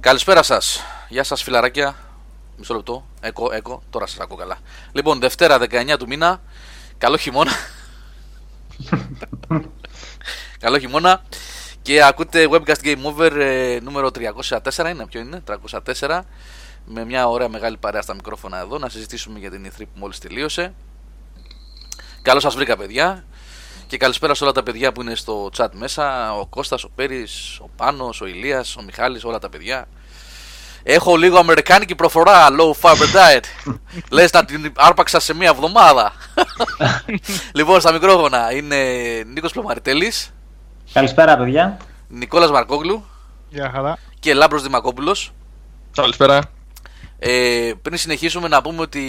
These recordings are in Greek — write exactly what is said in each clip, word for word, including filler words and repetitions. Καλησπέρα σας, γεια σας φιλαράκια. Μισό λεπτό, έκο, έκο, τώρα σας ακούω καλά. Λοιπόν, Δευτέρα δεκαεννιά του μήνα, καλό χειμώνα. Καλό χειμώνα. Και ακούτε Webcast Game Over νούμερο τριακόσια τέσσερα, είναι, ποιο είναι, τριακόσια τέσσερα. Με μια ωραία μεγάλη παρέα στα μικρόφωνα εδώ, να συζητήσουμε για την ι θρι που μόλις τελείωσε. Καλώς σας βρήκα παιδιά. Και καλησπέρα σε όλα τα παιδιά που είναι στο chat μέσα. Ο Κώστας, ο Πέρης, ο Πάνος, ο Ηλίας, ο Μιχάλης, όλα τα παιδιά. Έχω λίγο αμερικάνικη προφορά, low fiber diet. Λες να την άρπαξα σε μία εβδομάδα. Λοιπόν, στα μικρόφωνα είναι Νίκος Πλωμαρυτέλης. Καλησπέρα παιδιά. Νικόλας Μαρκόγλου. Γεια χαρά. Και Λάμπρος Δημακόπουλος. Καλησπέρα. Ε, πριν συνεχίσουμε να πούμε ότι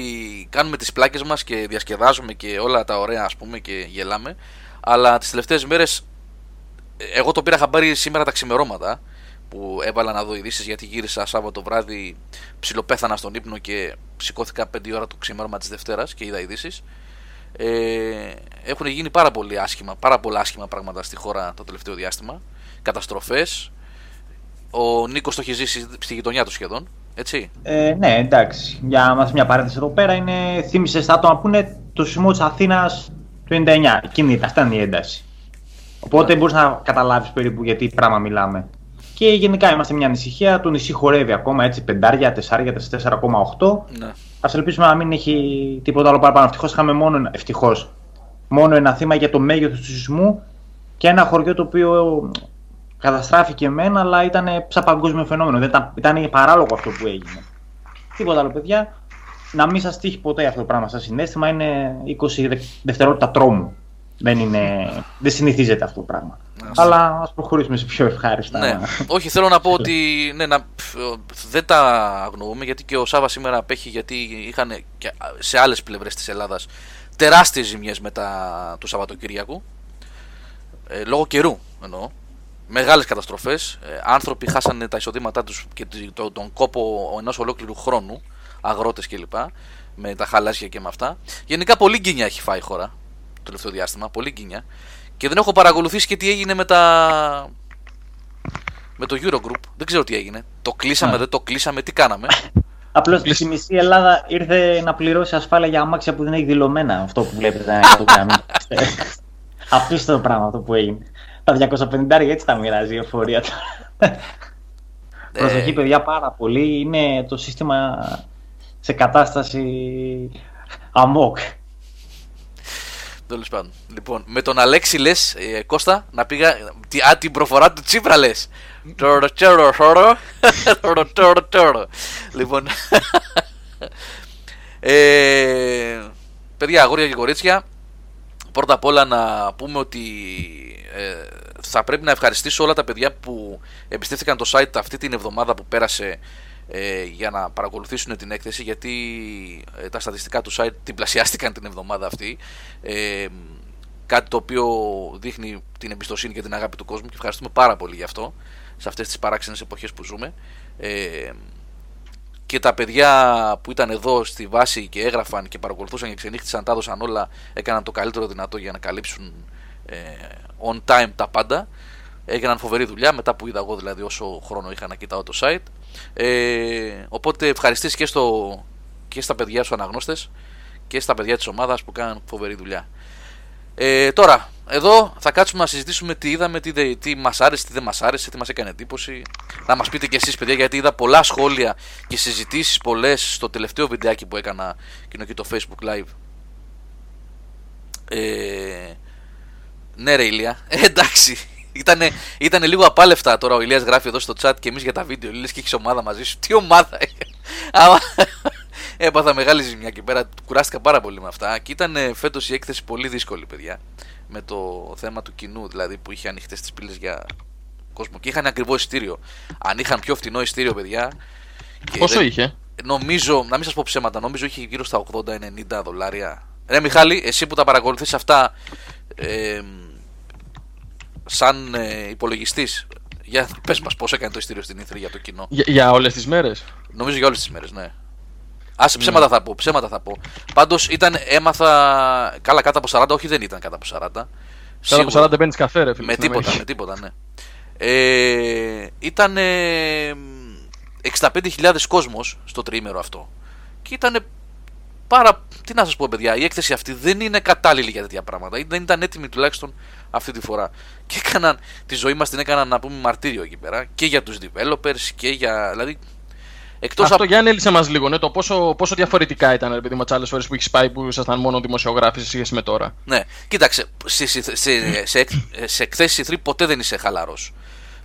κάνουμε τις πλάκες μας και διασκεδάζουμε και όλα τα ωραία, ας πούμε, και γελάμε. Αλλά τις τελευταίες μέρες, εγώ το πήρα χαμπάρι σήμερα τα ξημερώματα που έβαλα να δω ειδήσεις, γιατί γύρισα Σάββατο βράδυ, ψιλοπέθανα στον ύπνο και σηκώθηκα πέντε η ώρα το ξημέρωμα της Δευτέρας και είδα ειδήσεις. Ε, έχουν γίνει πάρα, πολύ άσχημα, πάρα πολλά άσχημα πράγματα στη χώρα το τελευταίο διάστημα. Καταστροφές. Ο Νίκος το έχει ζήσει στη γειτονιά του σχεδόν, έτσι. Ε, ναι, εντάξει. Για μας μια παρένθεση εδώ πέρα είναι, θύμισε στα άτομα που είναι το σεισμό της Αθήνας του ενενήντα εννιά. Εκείνη ήταν η ένταση. Οπότε yeah. μπορείς να καταλάβεις περίπου γιατί πράγμα μιλάμε. Και γενικά είμαστε μια ανησυχία. Το νησί χορεύει ακόμα, έτσι, πεντάρια, τεσσάρια, τεσσάρια κόμμα οκτώ. Yeah. Ας ελπίσουμε να μην έχει τίποτα άλλο παραπάνω. Ευτυχώς είχαμε μόνο, ευτυχώς, μόνο ένα θύμα για το μέγεθος του σεισμού και ένα χωριό το οποίο καταστράφηκε εμένα, αλλά ήταν σαν παγκόσμιο φαινόμενο. Δεν ήταν, ήταν παράλογο αυτό που έγινε. Τίποτα άλλο, παιδιά. Να μην σας τύχει ποτέ αυτό το πράγμα. Σαν συνέστημα είναι είκοσι δευτερόλεπτα τρόμου. Δεν, είναι, δεν συνηθίζεται αυτό το πράγμα. Ας... Αλλά ας προχωρήσουμε σε πιο ευχάριστα. Ναι. Όχι, θέλω να πω ότι ναι, να, δεν τα αγνοούμε, γιατί και ο Σάββας σήμερα απέχει, γιατί είχαν και σε άλλες πλευρές της Ελλάδας τεράστιες ζημιές μετά του Σαββατοκυριακού. Ε, λόγω καιρού εννοώ. Μεγάλες καταστροφές. Ε, άνθρωποι χάσανε τα εισοδήματά τους και το, τον κόπο ενός ολόκληρου χρόνου. Αγρότες κλπ. Με τα χαλάσια και με αυτά. Γενικά πολύ γκίνια έχει φάει η χώρα το τελευταίο διάστημα. Πολύ γκίνια. Και δεν έχω παρακολουθήσει και τι έγινε με τα. Με το Eurogroup. Δεν ξέρω τι έγινε. Το κλείσαμε, yeah. δεν το κλείσαμε, τι κάναμε. Απλώς στη μισή Ελλάδα ήρθε να πληρώσει ασφάλεια για αμάξια που δεν έχει δηλωμένα. Αυτό που βλέπετε. Αυτό είναι το πράγμα αυτό που έγινε. Τα διακόσια πενήντα έτσι τα μοιράζει η εφορία τώρα. Προσοχή παιδιά πάρα πολύ. Είναι το σύστημα σε κατάσταση αμόκ. Τέλος πάντων. Λοιπόν, με τον Αλέξη λες, ε, Κώστα, να πήγα. Α, την προφορά του Τσίπρα λες. Λοιπόν. ε, παιδιά, αγόρια και κορίτσια, πρώτα απ' όλα να πούμε ότι ε, θα πρέπει να ευχαριστήσω όλα τα παιδιά που εμπιστεύτηκαν το site αυτή την εβδομάδα που πέρασε, ε, για να παρακολουθήσουν την έκθεση, γιατί ε, τα στατιστικά του site διπλασιάστηκαν την εβδομάδα αυτή, ε, κάτι το οποίο δείχνει την εμπιστοσύνη και την αγάπη του κόσμου και ευχαριστούμε πάρα πολύ γι' αυτό σε αυτές τις παράξενες εποχές που ζούμε. ε, Και τα παιδιά που ήταν εδώ στη βάση και έγραφαν και παρακολουθούσαν και ξενύχτησαν, τα έδωσαν όλα, έκαναν το καλύτερο δυνατό για να καλύψουν ε, on time τα πάντα. Έγιναν φοβερή δουλειά, μετά που είδα εγώ δηλαδή όσο χρόνο είχα να κοιτάω το site. Ε, οπότε ευχαριστήσεις και, στο, και στα παιδιά στους αναγνώστες και στα παιδιά της ομάδας που κάνουν φοβερή δουλειά. Ε, τώρα, εδώ θα κάτσουμε να συζητήσουμε τι είδαμε, τι, δε, τι μας άρεσε, τι δεν μας άρεσε, τι μας έκανε εντύπωση. Να μας πείτε και εσείς παιδιά, γιατί είδα πολλά σχόλια και συζητήσεις πολλές στο τελευταίο βιντεάκι που έκανα και το Facebook Live. Ε, ναι ρε Ηλία, ε, εντάξει. Ήτανε, ήτανε λίγο απάλευτα τώρα. Ο Ηλίας γράφει εδώ στο chat και εμείς για τα βίντεο. Λες και έχεις ομάδα μαζί σου. Τι ομάδα, ε? Άμα, έπαθα μεγάλη ζημιά και πέρα. Κουράστηκα πάρα πολύ με αυτά. Και ήταν φέτος η έκθεση πολύ δύσκολη, παιδιά. Με το θέμα του κοινού, δηλαδή που είχε ανοιχτές τις πύλες για κόσμο. Και είχαν ακριβό εισιτήριο. Αν είχαν πιο φτηνό εισιτήριο, παιδιά. Πόσο δεν... είχε? Νομίζω, να μην σας πω ψέματα, νομίζω είχε γύρω στα ογδόντα με ενενήντα δολάρια. Ρε Μιχάλη, εσύ που τα παρακολουθείς αυτά. Ε, Σαν ε, υπολογιστής, για πες μας πώς έκανε το ειστήριο στην ι θρι για το κοινό. Για, για όλες τις μέρες. Νομίζω για όλες τις μέρες, ναι. Άσε, ψέματα θα πω, ψέματα θα πω. Πάντως ήταν, έμαθα, καλά κάτω από σαράντα, όχι δεν ήταν κάτω από σαράντα. Κάτω σίγουρα. Από σαράντα παίρνεις καφέ ρε φίλε. Με τίποτα, με τίποτα, ναι. Ε, ήταν ε, εξήντα πέντε χιλιάδες κόσμος στο τριήμερο αυτό. Και ήταν πάρα. Τι να σας πω, παιδιά, η έκθεση αυτή δεν είναι κατάλληλη για τέτοια πράγματα. Δεν ήταν έτοιμη τουλάχιστον αυτή τη φορά. Και έκαναν τη ζωή μας, την έκαναν να πούμε μαρτύριο εκεί πέρα. Και για τους developers και για. Δηλαδή, εκτός αυτό απ... για ανέλησε μας λίγο, ναι, το πόσο, πόσο διαφορετικά ήταν, επειδή με τις άλλες φορές που έχεις πάει που ήσασταν μόνο δημοσιογράφοι σε σχέση με τώρα. Ναι, κοίταξε, σε, σε, σε, σε, σε εκθέσεις ι θρι ποτέ δεν είσαι χαλαρός.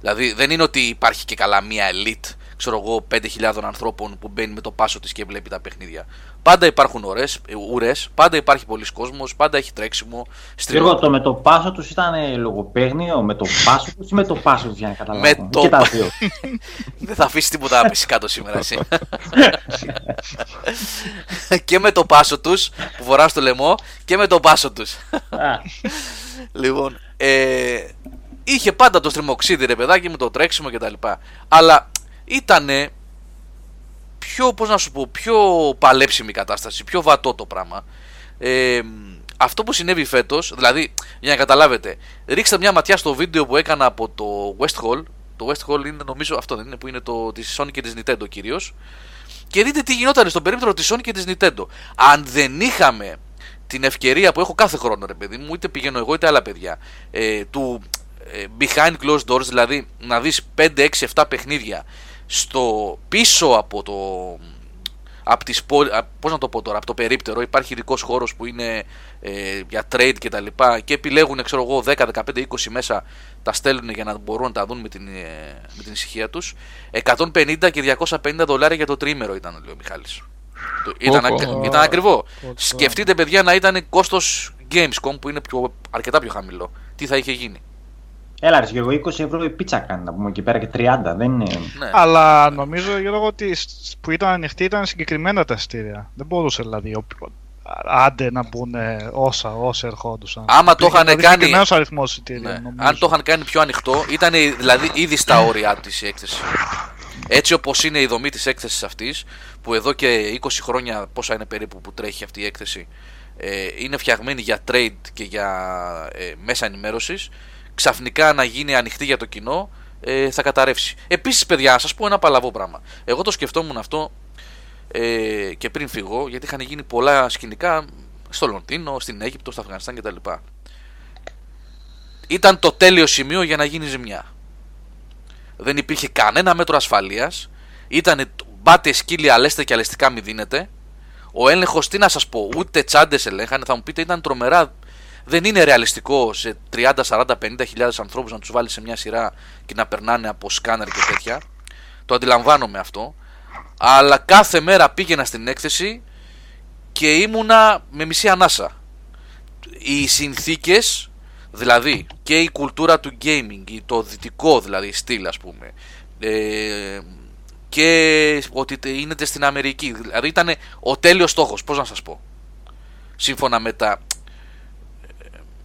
Δηλαδή δεν είναι ότι υπάρχει και καλά μια elite, ξέρω εγώ, πέντε χιλιάδων ανθρώπων που μπαίνει με το πάσο της και βλέπει τα παιχνίδια. Πάντα υπάρχουν ουρές, ουρές, πάντα υπάρχει πολλής κόσμος, πάντα έχει τρέξιμο. Στρίβο, το με το πάσο τους ήταν λογοπαίγνιο, με το πάσο τους ή με το πάσο τους, για να καταλάβω. Το... Δεν θα αφήσει τίποτα να πεις κάτω σήμερα εσύ. Και με το πάσο τους που φοράς το λαιμό και με το πάσο τους. Λοιπόν, ε, είχε πάντα το στριμοξίδι ρε παιδάκι με το τρέξιμο κτλ. Αλλά ήτανε πιο, πώς να σου πω, πιο παλέψιμη κατάσταση, πιο βατό το πράγμα. Ε, αυτό που συνέβη φέτος, δηλαδή, για να καταλάβετε, ρίξτε μια ματιά στο βίντεο που έκανα από το West Hall. Το West Hall είναι, νομίζω, αυτό δεν είναι, που είναι το, της Sony και της Nintendo κυρίως. Και δείτε τι γινόταν στον περίπτωρο της Sony και της Nintendo. Αν δεν είχαμε την ευκαιρία που έχω κάθε χρόνο, ρε παιδί μου, είτε πηγαίνω εγώ είτε άλλα παιδιά, ε, του ε, behind closed doors, δηλαδή να δεις πέντε, έξι, επτά παιχνίδια στο πίσω από το από τις, πώς να το πω τώρα, από το περίπτερο υπάρχει ειδικός χώρος που είναι ε, για trade και τα λοιπά και επιλέγουν, ξέρω εγώ, δέκα, δεκαπέντε, είκοσι μέσα, τα στέλνουν για να μπορούν να τα δουν με την, ε, με την ησυχία τους. εκατόν πενήντα και διακόσια πενήντα δολάρια για το τριήμερο ήταν, λέει ο Μιχάλης. Ήταν, ακ, ήταν ακριβό. Σκεφτείτε, παιδιά, να ήταν κόστος Gamescom που είναι πιο, αρκετά πιο χαμηλό, τι θα είχε γίνει. Έλα ρε Γιώργο, είκοσι ευρώ η πίτσα κάνει να πούμε εκεί πέρα και τριάντα, δεν είναι... Ναι. Αλλά νομίζω, Γιώργο, ότι που ήταν ανοιχτή ήταν συγκεκριμένα τα εισιτήρια. Δεν μπορούσε δηλαδή όποιον, άντε να μπουν όσα, όσα ερχόντουσαν. Άμα το είχαν δηλαδή, κάνει... Συγκεκριμένος αριθμός εισιτήρια, ναι. Αν το είχαν κάνει πιο ανοιχτό, ήταν δηλαδή ήδη στα όρια της η έκθεση. Έτσι όπως είναι η δομή της έκθεσης αυτής, που εδώ και είκοσι χρόνια, πόσα είναι περίπου που τρέχει αυτή η έκθεση, ε, είναι φτιαγμένη για trade και για ε, μέσα ενημέρωσης. Ξαφνικά να γίνει ανοιχτή για το κοινό, ε, θα καταρρεύσει. Επίσης, παιδιά, να σας πω ένα παλαβό πράγμα. Εγώ το σκεφτόμουν αυτό ε, και πριν φύγω, γιατί είχαν γίνει πολλά σκηνικά στο Λονδίνο, στην Αίγυπτο, στο Αφγανιστάν κτλ. Ήταν το τέλειο σημείο για να γίνει ζημιά. Δεν υπήρχε κανένα μέτρο ασφαλείας. Ήτανε μπάτε σκύλοι, αλέστε και αλεστικά μη δίνετε. Ο έλεγχος, τι να σας πω, ούτε τσάντες ελέγχανε. Θα μου πείτε, ήταν τρομερά. Δεν είναι ρεαλιστικό σε τριάντα, σαράντα, πενήντα χιλιάδες ανθρώπους να τους βάλεις σε μια σειρά και να περνάνε από σκάνερ και τέτοια. Το αντιλαμβάνομαι αυτό. Αλλά κάθε μέρα πήγαινα στην έκθεση και ήμουνα με μισή ανάσα. Οι συνθήκες, δηλαδή και η κουλτούρα του gaming, το δυτικό δηλαδή στυλ ας πούμε, ε, και ότι είναι στην Αμερική. Δηλαδή ήταν ο τέλειος στόχος, πώς να σας πω. Σύμφωνα με τα...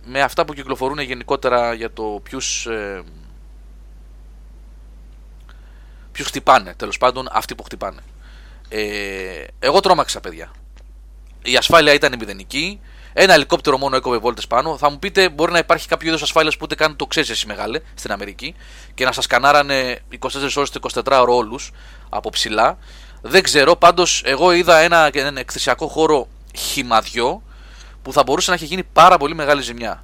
με αυτά που κυκλοφορούν γενικότερα για το ποιους, ε, ποιους χτυπάνε, τέλος πάντων αυτοί που χτυπάνε. Ε, εγώ τρόμαξα, παιδιά. Η ασφάλεια ήταν μηδενική, ένα ελικόπτερο μόνο έκοβε βόλτες πάνω. Θα μου πείτε, μπορεί να υπάρχει κάποιο είδος ασφάλειας που ούτε καν το ξέρεις εσύ, μεγάλε, στην Αμερική, και να σας κανάρανε είκοσι τέσσερις ώρες το εικοσιτετράωρο όλους από ψηλά. Δεν ξέρω, πάντως εγώ είδα ένα, ένα εκθεσιακό χώρο χυμαδιό που θα μπορούσε να έχει γίνει πάρα πολύ μεγάλη ζημιά.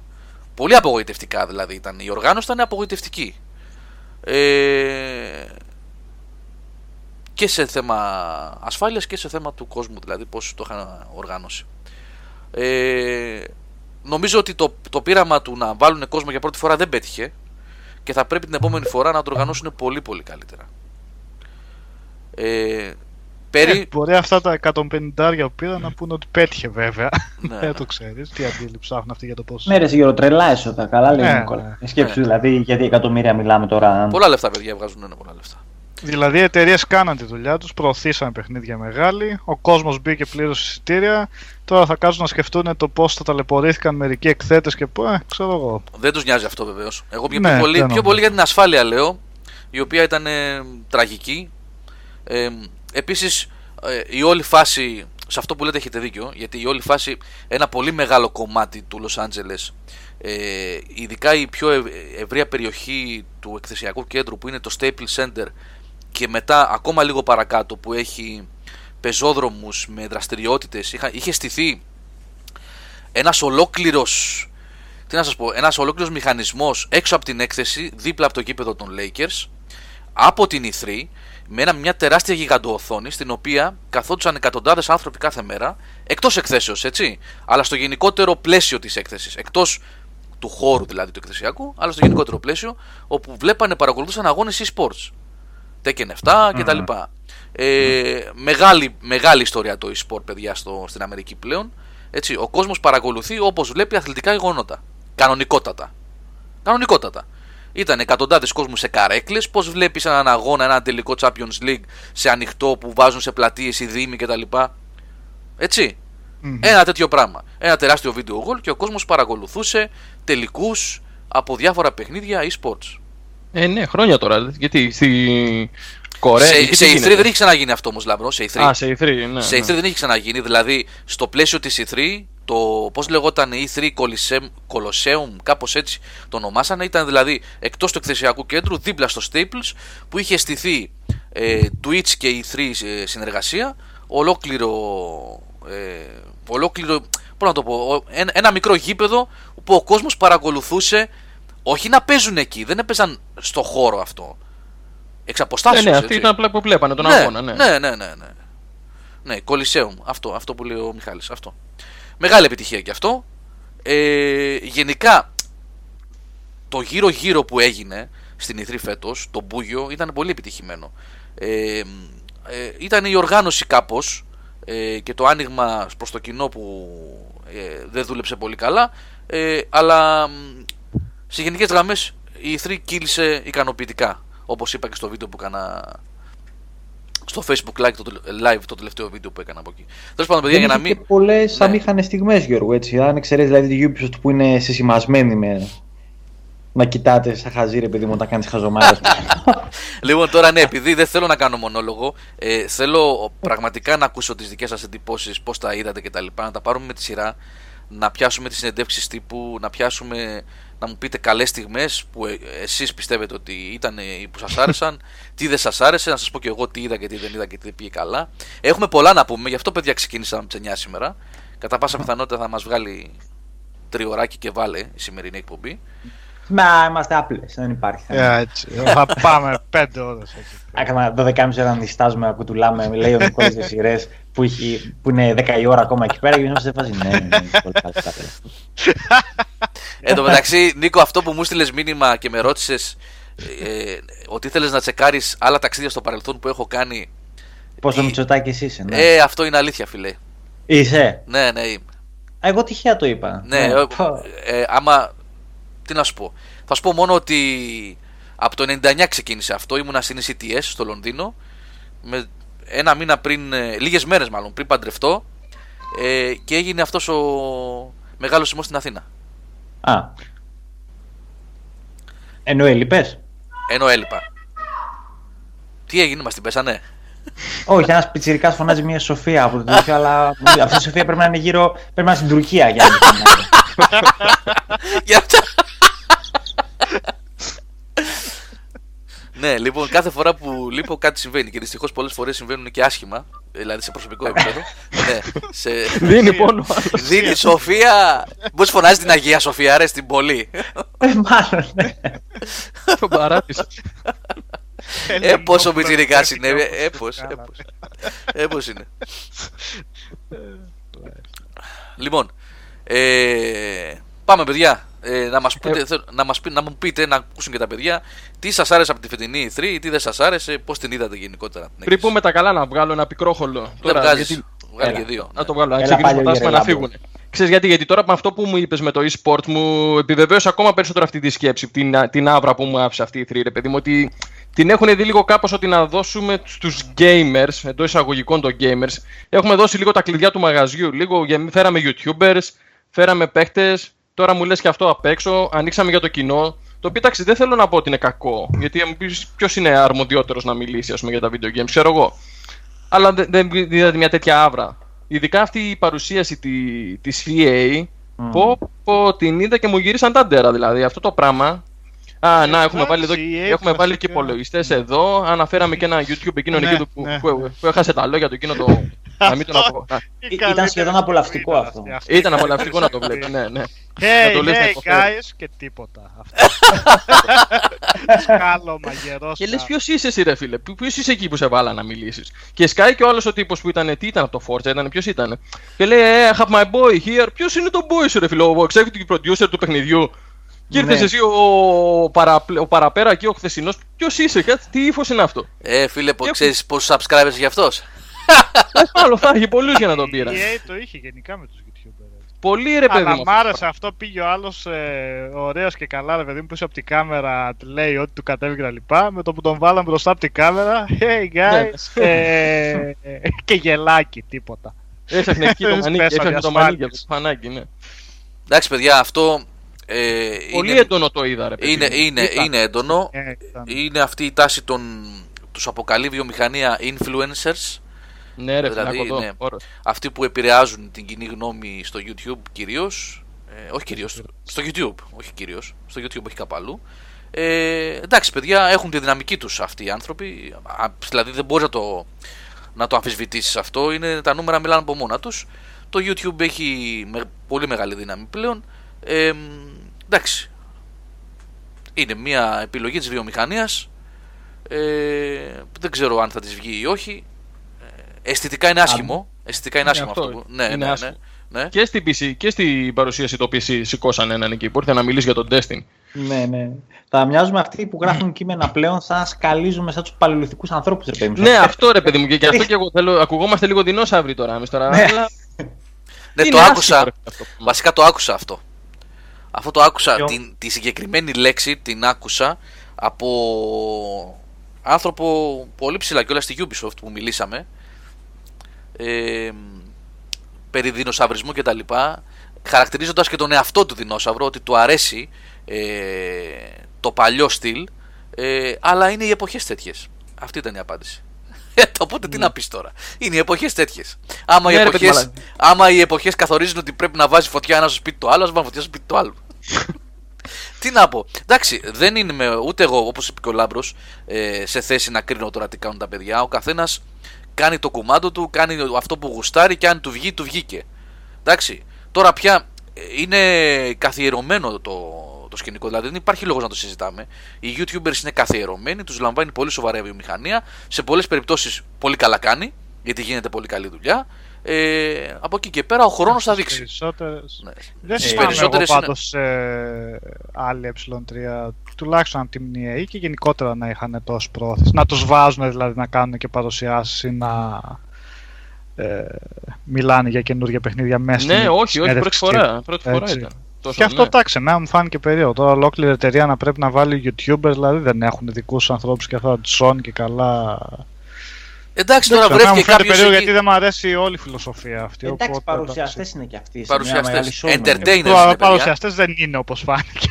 Πολύ απογοητευτικά δηλαδή ήταν. Η οργάνωση ήταν απογοητευτική. Ε... Και σε θέμα ασφάλειας και σε θέμα του κόσμου, δηλαδή πώς το είχαν οργάνωσει. Ε... Νομίζω ότι το, το πείραμα του να βάλουν κόσμο για πρώτη φορά δεν πέτυχε και θα πρέπει την επόμενη φορά να το οργανώσουν πολύ πολύ καλύτερα. Ε... Περί... Ε, μπορεί αυτά τα εκατόν πενήντα που πήραν να πούνε ότι πέτυχε, βέβαια. Ναι. Δεν το ξέρεις. Τι αντίληψη έχουν αυτοί για το πώς. Ναι, ρε Γιώργο, τρελά έσοδα. Καλά λέει ο ναι, Νικόλα. Ναι. Σκέψου ναι. Δηλαδή γιατί εκατομμύρια μιλάμε τώρα. Πολλά λεφτά, παιδιά, βγάζουν ένα πολλά λεφτά. Δηλαδή οι εταιρείες κάναν τη δουλειά τους, προωθήσαν παιχνίδια μεγάλη, ο κόσμος μπήκε πλήρως εισιτήρια. Τώρα θα κάτσουν να σκεφτούν το πώς θα ταλαιπωρήθηκαν μερικοί εκθέτες και πού. Ε, ξέρω εγώ. Δεν τους νοιάζει αυτό βεβαίως. Εγώ πιο, ναι, πιο, πολύ, πιο πολύ για την ασφάλεια λέω, η οποία ήταν ε, τραγική. Ε, Επίσης η όλη φάση, σε αυτό που λέτε έχετε δίκιο, γιατί η όλη φάση, ένα πολύ μεγάλο κομμάτι του Λος Άντζελες, ε, ειδικά η πιο ευ, ευρεία περιοχή του εκθεσιακού κέντρου που είναι το Staples Center και μετά ακόμα λίγο παρακάτω που έχει πεζόδρομους με δραστηριότητες, είχα, είχε στηθεί ένας ολόκληρος, τι να σας πω, ένας ολόκληρος μηχανισμός έξω από την έκθεση, δίπλα από το γήπεδο των Lakers, από την ι θρι, με ένα, μια τεράστια γιγαντοοθόνη στην οποία καθόντουσαν εκατοντάδες άνθρωποι κάθε μέρα, εκτός εκθέσεως, έτσι, αλλά στο γενικότερο πλαίσιο της έκθεσης, εκτός του χώρου δηλαδή του εκθεσιακού, αλλά στο γενικότερο πλαίσιο, όπου βλέπανε, παρακολουθούσαν αγώνες e-sports, Tekken επτά κτλ. Mm-hmm. Ε, μεγάλη, μεγάλη ιστορία το e-sport, παιδιά, στο, στην Αμερική πλέον. Έτσι, ο κόσμος παρακολουθεί όπως βλέπει αθλητικά γεγονότα. Κανονικότατα. Κανονικότατα. Ήταν εκατοντάδες κόσμου σε καρέκλες. Πώς βλέπεις έναν αγώνα, έναν τελικό Champions League σε ανοιχτό που βάζουν σε πλατείες οι δήμοι κτλ. Έτσι. Mm-hmm. Ένα τέτοιο πράγμα. Ένα τεράστιο βίντεο γκολ και ο κόσμος παρακολουθούσε τελικούς από διάφορα παιχνίδια e-sports. Ε, ναι, χρόνια τώρα. Γιατί στη Κορέα. Σε, σε ι θρι δεν έχει ξαναγίνει αυτό όμως, Λαμπρό. Σε ι θρι. Α, σε ι θρι, ναι, ναι. Σε ι θρι δεν έχει ξαναγίνει. Δηλαδή, στο πλαίσιο της ι θρι, το πώς λεγόταν ι θρι Colosseum, κάπως έτσι το ονομάσανε. Ήταν δηλαδή εκτός του εκθεσιακού κέντρου, δίπλα στο Staples, που είχε στηθεί ε, Twitch και ι θρι συνεργασία. Ολόκληρο. Ε, ολόκληρο πώς να το πω, ένα, ένα μικρό γήπεδο που ο κόσμος παρακολουθούσε. Όχι να παίζουν εκεί, δεν έπαιζαν στο χώρο αυτό. Εξ αποστάσεως. Ναι, ναι, αυτοί ήταν απλά που βλέπανε τον ναι, αγώνα. Ναι, ναι, ναι. Ναι, ναι, Κολυσσέουμ. Αυτό, αυτό που λέει ο Μιχάλης. Αυτό. Μεγάλη επιτυχία και αυτό. Ε, γενικά, το γύρω-γύρω που έγινε στην ι θρι φέτος, το Μπούγιο, ήταν πολύ επιτυχημένο. Ε, ε, ήταν η οργάνωση κάπως ε, και το άνοιγμα προς το κοινό που ε, δεν δούλεψε πολύ καλά, ε, αλλά. Σε γενικές γραμμές η ι θρι κύλησε ικανοποιητικά, όπως είπα και στο βίντεο που έκανα στο Facebook live, το, live, το τελευταίο βίντεο που έκανα από εκεί. Τέλος πάντων, παιδιά, για να μην. Είναι πολλές ναι. αμήχανες στιγμές, Γιώργο, έτσι. Αν ξέρεις δηλαδή την Ubisoft που είναι συσημασμένη με να κοιτάτε σαν χαζί, ρε παιδί μου, όταν κάνεις χαζομάρες. Λοιπόν, τώρα ναι, επειδή δεν θέλω να κάνω μονόλογο, ε, θέλω πραγματικά να ακούσω τις δικές σας εντυπώσεις, πώς τα είδατε κτλ. Να τα πάρουμε με τη σειρά, να πιάσουμε τις συνεντεύξεις τύπου, να πιάσουμε. Να μου πείτε καλές στιγμές που εσείς πιστεύετε ότι ήταν ή που σας άρεσαν, τι δεν σας άρεσε, να σας πω και εγώ τι είδα και τι δεν είδα και τι πήγε καλά. Έχουμε πολλά να πούμε, γι' αυτό παιδιά ξεκίνησαμε τις εννιά σήμερα. Κατά πάσα πιθανότητα θα μας βγάλει τριωράκι και βάλε η σημερινή εκπομπή. Μα είμαστε άπλες, δεν υπάρχει θέμα. Θα πάμε πέντε ώρες. Άκανα δώδεκα και μισή ώρα να νιστάζουμε, να κουτουλάμε, λέει ο Νικόλης σε σειρές που είναι δέκα η ώρα ακόμα εκεί πέρα και εμείς είμαστε σε φάση, ναι, ναι, εν τω μεταξύ, Νίκο, αυτό που μου στείλες μήνυμα και με ρώτησες ότι ήθελες να τσεκάρεις άλλα ταξίδια στο παρελθόν που έχω κάνει. Πόσο Μητσοτάκης είσαι, ναι. Ε, αυτό είναι αλήθεια, φίλε. Είσαι. Ναι, ναι, είμαι. Εγώ τυχαία το είπα. Ναι, άμα. Τι να σου πω. Θα σου πω μόνο ότι από το ενενήντα εννιά ξεκίνησε αυτό. Ήμουνα στην ι σι τι ες στο Λονδίνο. Με ένα μήνα πριν, λίγες μέρες μάλλον, πριν παντρευτώ. Ε, και έγινε αυτός ο μεγάλος σεισμός στην Αθήνα. Α. Ενώ έλειπες. Ενώ έλειπα. Τι έγινε, μας την πέσανε. Όχι, ένας πιτσιρικάς φωνάζει μια Σοφία από την Τουρκία, αλλά αυτή η Σοφία πρέπει να είναι γύρω, πρέπει να είναι στην Τουρκία για να την πέσανε. Ναι, λοιπόν, κάθε φορά που λείπω κάτι συμβαίνει και δυστυχώς πολλές φορές συμβαίνουν και άσχημα, δηλαδή σε προσωπικό επίπεδο. Δίνει πόνο. Δίνει Σοφία. Μπορείς φωνάζεις την Αγία Σοφία, ρε, στην πόλη. Μάλλον, ναι. Τον παράτησα. Ε, πόσο πιτσιρικά συνέβη. Ε, πώς. Ε, πώς είναι. Λοιπόν, Ε, πάμε παιδιά, ε, να, μας πείτε, ε... να, μας πει, να μου πείτε, να ακούσουν και τα παιδιά τι σας άρεσε από τη φετινή ι θρι, τι δεν σας άρεσε, πώς την είδατε γενικότερα. Πριν πούμε τα καλά, να βγάλω ένα πικρόχολο. Τώρα, βγάζεις, γιατί... βγάλει και δύο. Να ναι. το βγάλω, να ξεκινήσουμε να φύγουν. Ξέρεις γιατί, γιατί τώρα με αυτό που μου είπες με το e-sport μου επιβεβαίωσε ακόμα περισσότερο αυτή τη σκέψη, την, την άβρα που μου άφησε αυτή η ι θρι, ρε παιδί μου, ότι την έχουν δει λίγο κάπως ότι να δώσουμε στους gamers, εντός εισαγωγικών των gamers, έχουμε δώσει λίγο τα κλειδιά του μαγαζιού, λίγο φέραμε YouTubers. Φέραμε παίχτες, τώρα μου λες και αυτό απ' έξω, ανοίξαμε για το κοινό. Το οποίο εντάξει, δεν θέλω να πω ότι είναι κακό, γιατί μου πεις ποιος είναι αρμοδιότερος να μιλήσει, ας πούμε, για τα video games, ξέρω εγώ. Αλλά δεν δε, δε, είδατε μια τέτοια άβρα. Ειδικά αυτή η παρουσίαση τη, της ι έι, mm. πω, πω την είδα και μου γύρισαν τα ντέρα δηλαδή. Αυτό το πράγμα Α, να, έχουμε βάλει, εδώ, έχουμε βάλει και υπολογιστές εδώ. Αναφέραμε και ένα YouTube εκείνο ναι, που, ναι. που, που έχασε τα λόγια του εκείνο το. Να μην τον απο... Ήταν σχεδόν απολαυστικό αυτό. Ήταν απολαυστικό να το βλέπει, ναι, ναι. Hey, hey guys, και τίποτα. Σκάλο, μαγερός. Και λες ποιος είσαι εσύ ρε φίλε, ποιος είσαι εκεί που σε βάλα να μιλήσεις. Και σκάει και όλος ο τύπος που ήταν, τι ήταν από το Forza, ήταν, ποιος ήταν. Και λέει, I have my boy here, ποιος είναι το boy σου ρε φίλε, ο executive producer του παιχνιδιού. Και ήρθες ναι. εσύ ο, παραπλε... ο παραπέρα και ο χθεσινός, ποιος είσαι, τι ύφος είναι αυτό. Ε φίλε, και... ξέρεις πόσους subscribers έχει αυτός. Άλλο θα είχε πολλούς για να τον πήρα. Η ι έι το είχε γενικά με τους YouTubers. Πολύ ρε παιδί μου. Αλλά μ' άρεσε αυτό, πήγε ο άλλος ε, ωραίος και καλά ρε παιδί μου πίσω από την κάμερα, λέει ότι του κατέβηκε τα λοιπά. Με το που τον βάλαμε μπροστά από την κάμερα, hey guys, ε, και γελάκι τίποτα. Έσαχνε εκεί το μανίκι, έσαχνε το μανίκι από το φανάκι, ναι. Εντάξει παιδιά, αυτό... Ε, πολύ είναι, έντονο το είδα ρε παιδί είναι, είναι, είναι έντονο, ε, είναι αυτή η τάση των... Τους αποκαλεί βιομηχανία influencers. Ναι, ρε, δηλαδή, ναι. Αυτοί που επηρεάζουν την κοινή γνώμη στο YouTube κυρίως, ε, όχι κυρίως, στο YouTube, όχι κυρίως, στο YouTube όχι κάπου αλλού. Ε, εντάξει, παιδιά, έχουν τη δυναμική τους αυτοί οι άνθρωποι, α, δηλαδή δεν μπορείς να το, να το αμφισβητήσεις αυτό, είναι, τα νούμερα μιλάνε από μόνα τους. Το YouTube έχει με, πολύ μεγάλη δύναμη πλέον. Ε, εντάξει, είναι μια επιλογή της βιομηχανίας, ε, δεν ξέρω αν θα της βγει ή όχι. Αισθητικά είναι άσχημο. Αισθητικά είναι άσχημο αυτό. αυτό. Ναι, είναι ναι, άσχημο. Ναι, ναι. Και, στην πι σι, και στην παρουσίαση το πι σι σηκώσανε έναν εκεί που ήρθε να μιλήσει για τον Destiny. Ναι, ναι. Θα μοιάζουμε αυτοί που γράφουν κείμενα πλέον, σαν σκαλίζουμε σαν τους παλαιολιθικούς ανθρώπους, ρε παιδί μου. Ναι, αυτό ρε παιδί μου. Και γι' αυτό και εγώ θέλω. Ακουγόμαστε λίγο δεινόσαυροι τώρα. Εμείς τώρα. Ναι, αλλά... ναι το άκουσα. Αυτό. Βασικά το άκουσα αυτό. Αυτό το άκουσα. Την, τη συγκεκριμένη λέξη την άκουσα από άνθρωπο πολύ ψηλά κιόλας στη Ubisoft που μιλήσαμε. Ε, περί δεινοσαυρισμού και τα λοιπά, χαρακτηρίζοντας και τον εαυτό του δεινόσαυρο, ότι του αρέσει ε, το παλιό στυλ, ε, αλλά είναι οι εποχές τέτοιες. Αυτή ήταν η απάντηση. Οπότε mm. τι να πεις τώρα. Είναι οι εποχές τέτοιες. Άμα, ναι, οι εποχές, άμα οι εποχές καθορίζουν ότι πρέπει να βάζει φωτιά ένα στο σπίτι του άλλου, ας βάλει φωτιά στο σπίτι του άλλου. Τι να πω. Εντάξει, δεν είμαι ούτε εγώ, όπως είπε και ο Λάμπρος, ε, σε θέση να κρίνω τώρα τι κάνουν τα παιδιά. Ο καθένας κάνει το κουμάντο του, κάνει αυτό που γουστάρει και αν του βγει, του βγήκε. Εντάξει, τώρα πια είναι καθιερωμένο το, το σκηνικό, δηλαδή δεν υπάρχει λόγος να το συζητάμε. Οι YouTubers είναι καθιερωμένοι, τους λαμβάνει πολύ σοβαρά η βιομηχανία, σε πολλές περιπτώσεις πολύ καλά κάνει, γιατί γίνεται πολύ καλή δουλειά. Ε, από εκεί και πέρα ο χρόνος θα δείξει. Περισσότερες... Ναι. Δεν στις περισσότερες εγώ πάντως είναι... ε, άλλοι ε3 τουλάχιστον από τη μνήα και γενικότερα να είχαν τόσο πρόθεση. Να τους βάζουν δηλαδή να κάνουν και παρουσιάσεις ή να ε, μιλάνε για καινούργια παιχνίδια μέσα. Ναι, όχι, όχι, πρώτη φορά, πρώτη φορά ήταν. Τόσο, και αυτό ναι. τάξε, ναι, μου φάνηκε περίοδο. Τώρα ολόκληρη εταιρεία να πρέπει να βάλει YouTubers, δηλαδή δεν έχουν δικούς ανθρώπους και αυτά, Sony και καλά. Εντάξει, τώρα βρέθηκε κάποιος εκεί... γιατί δεν μου αρέσει όλη η φιλοσοφία αυτή. Εντάξει, οπότε, παρουσιαστές είναι και αυτοί. Παρουσιαστές, entertainers. Παρουσιαστές δεν είναι όπως φάνηκε.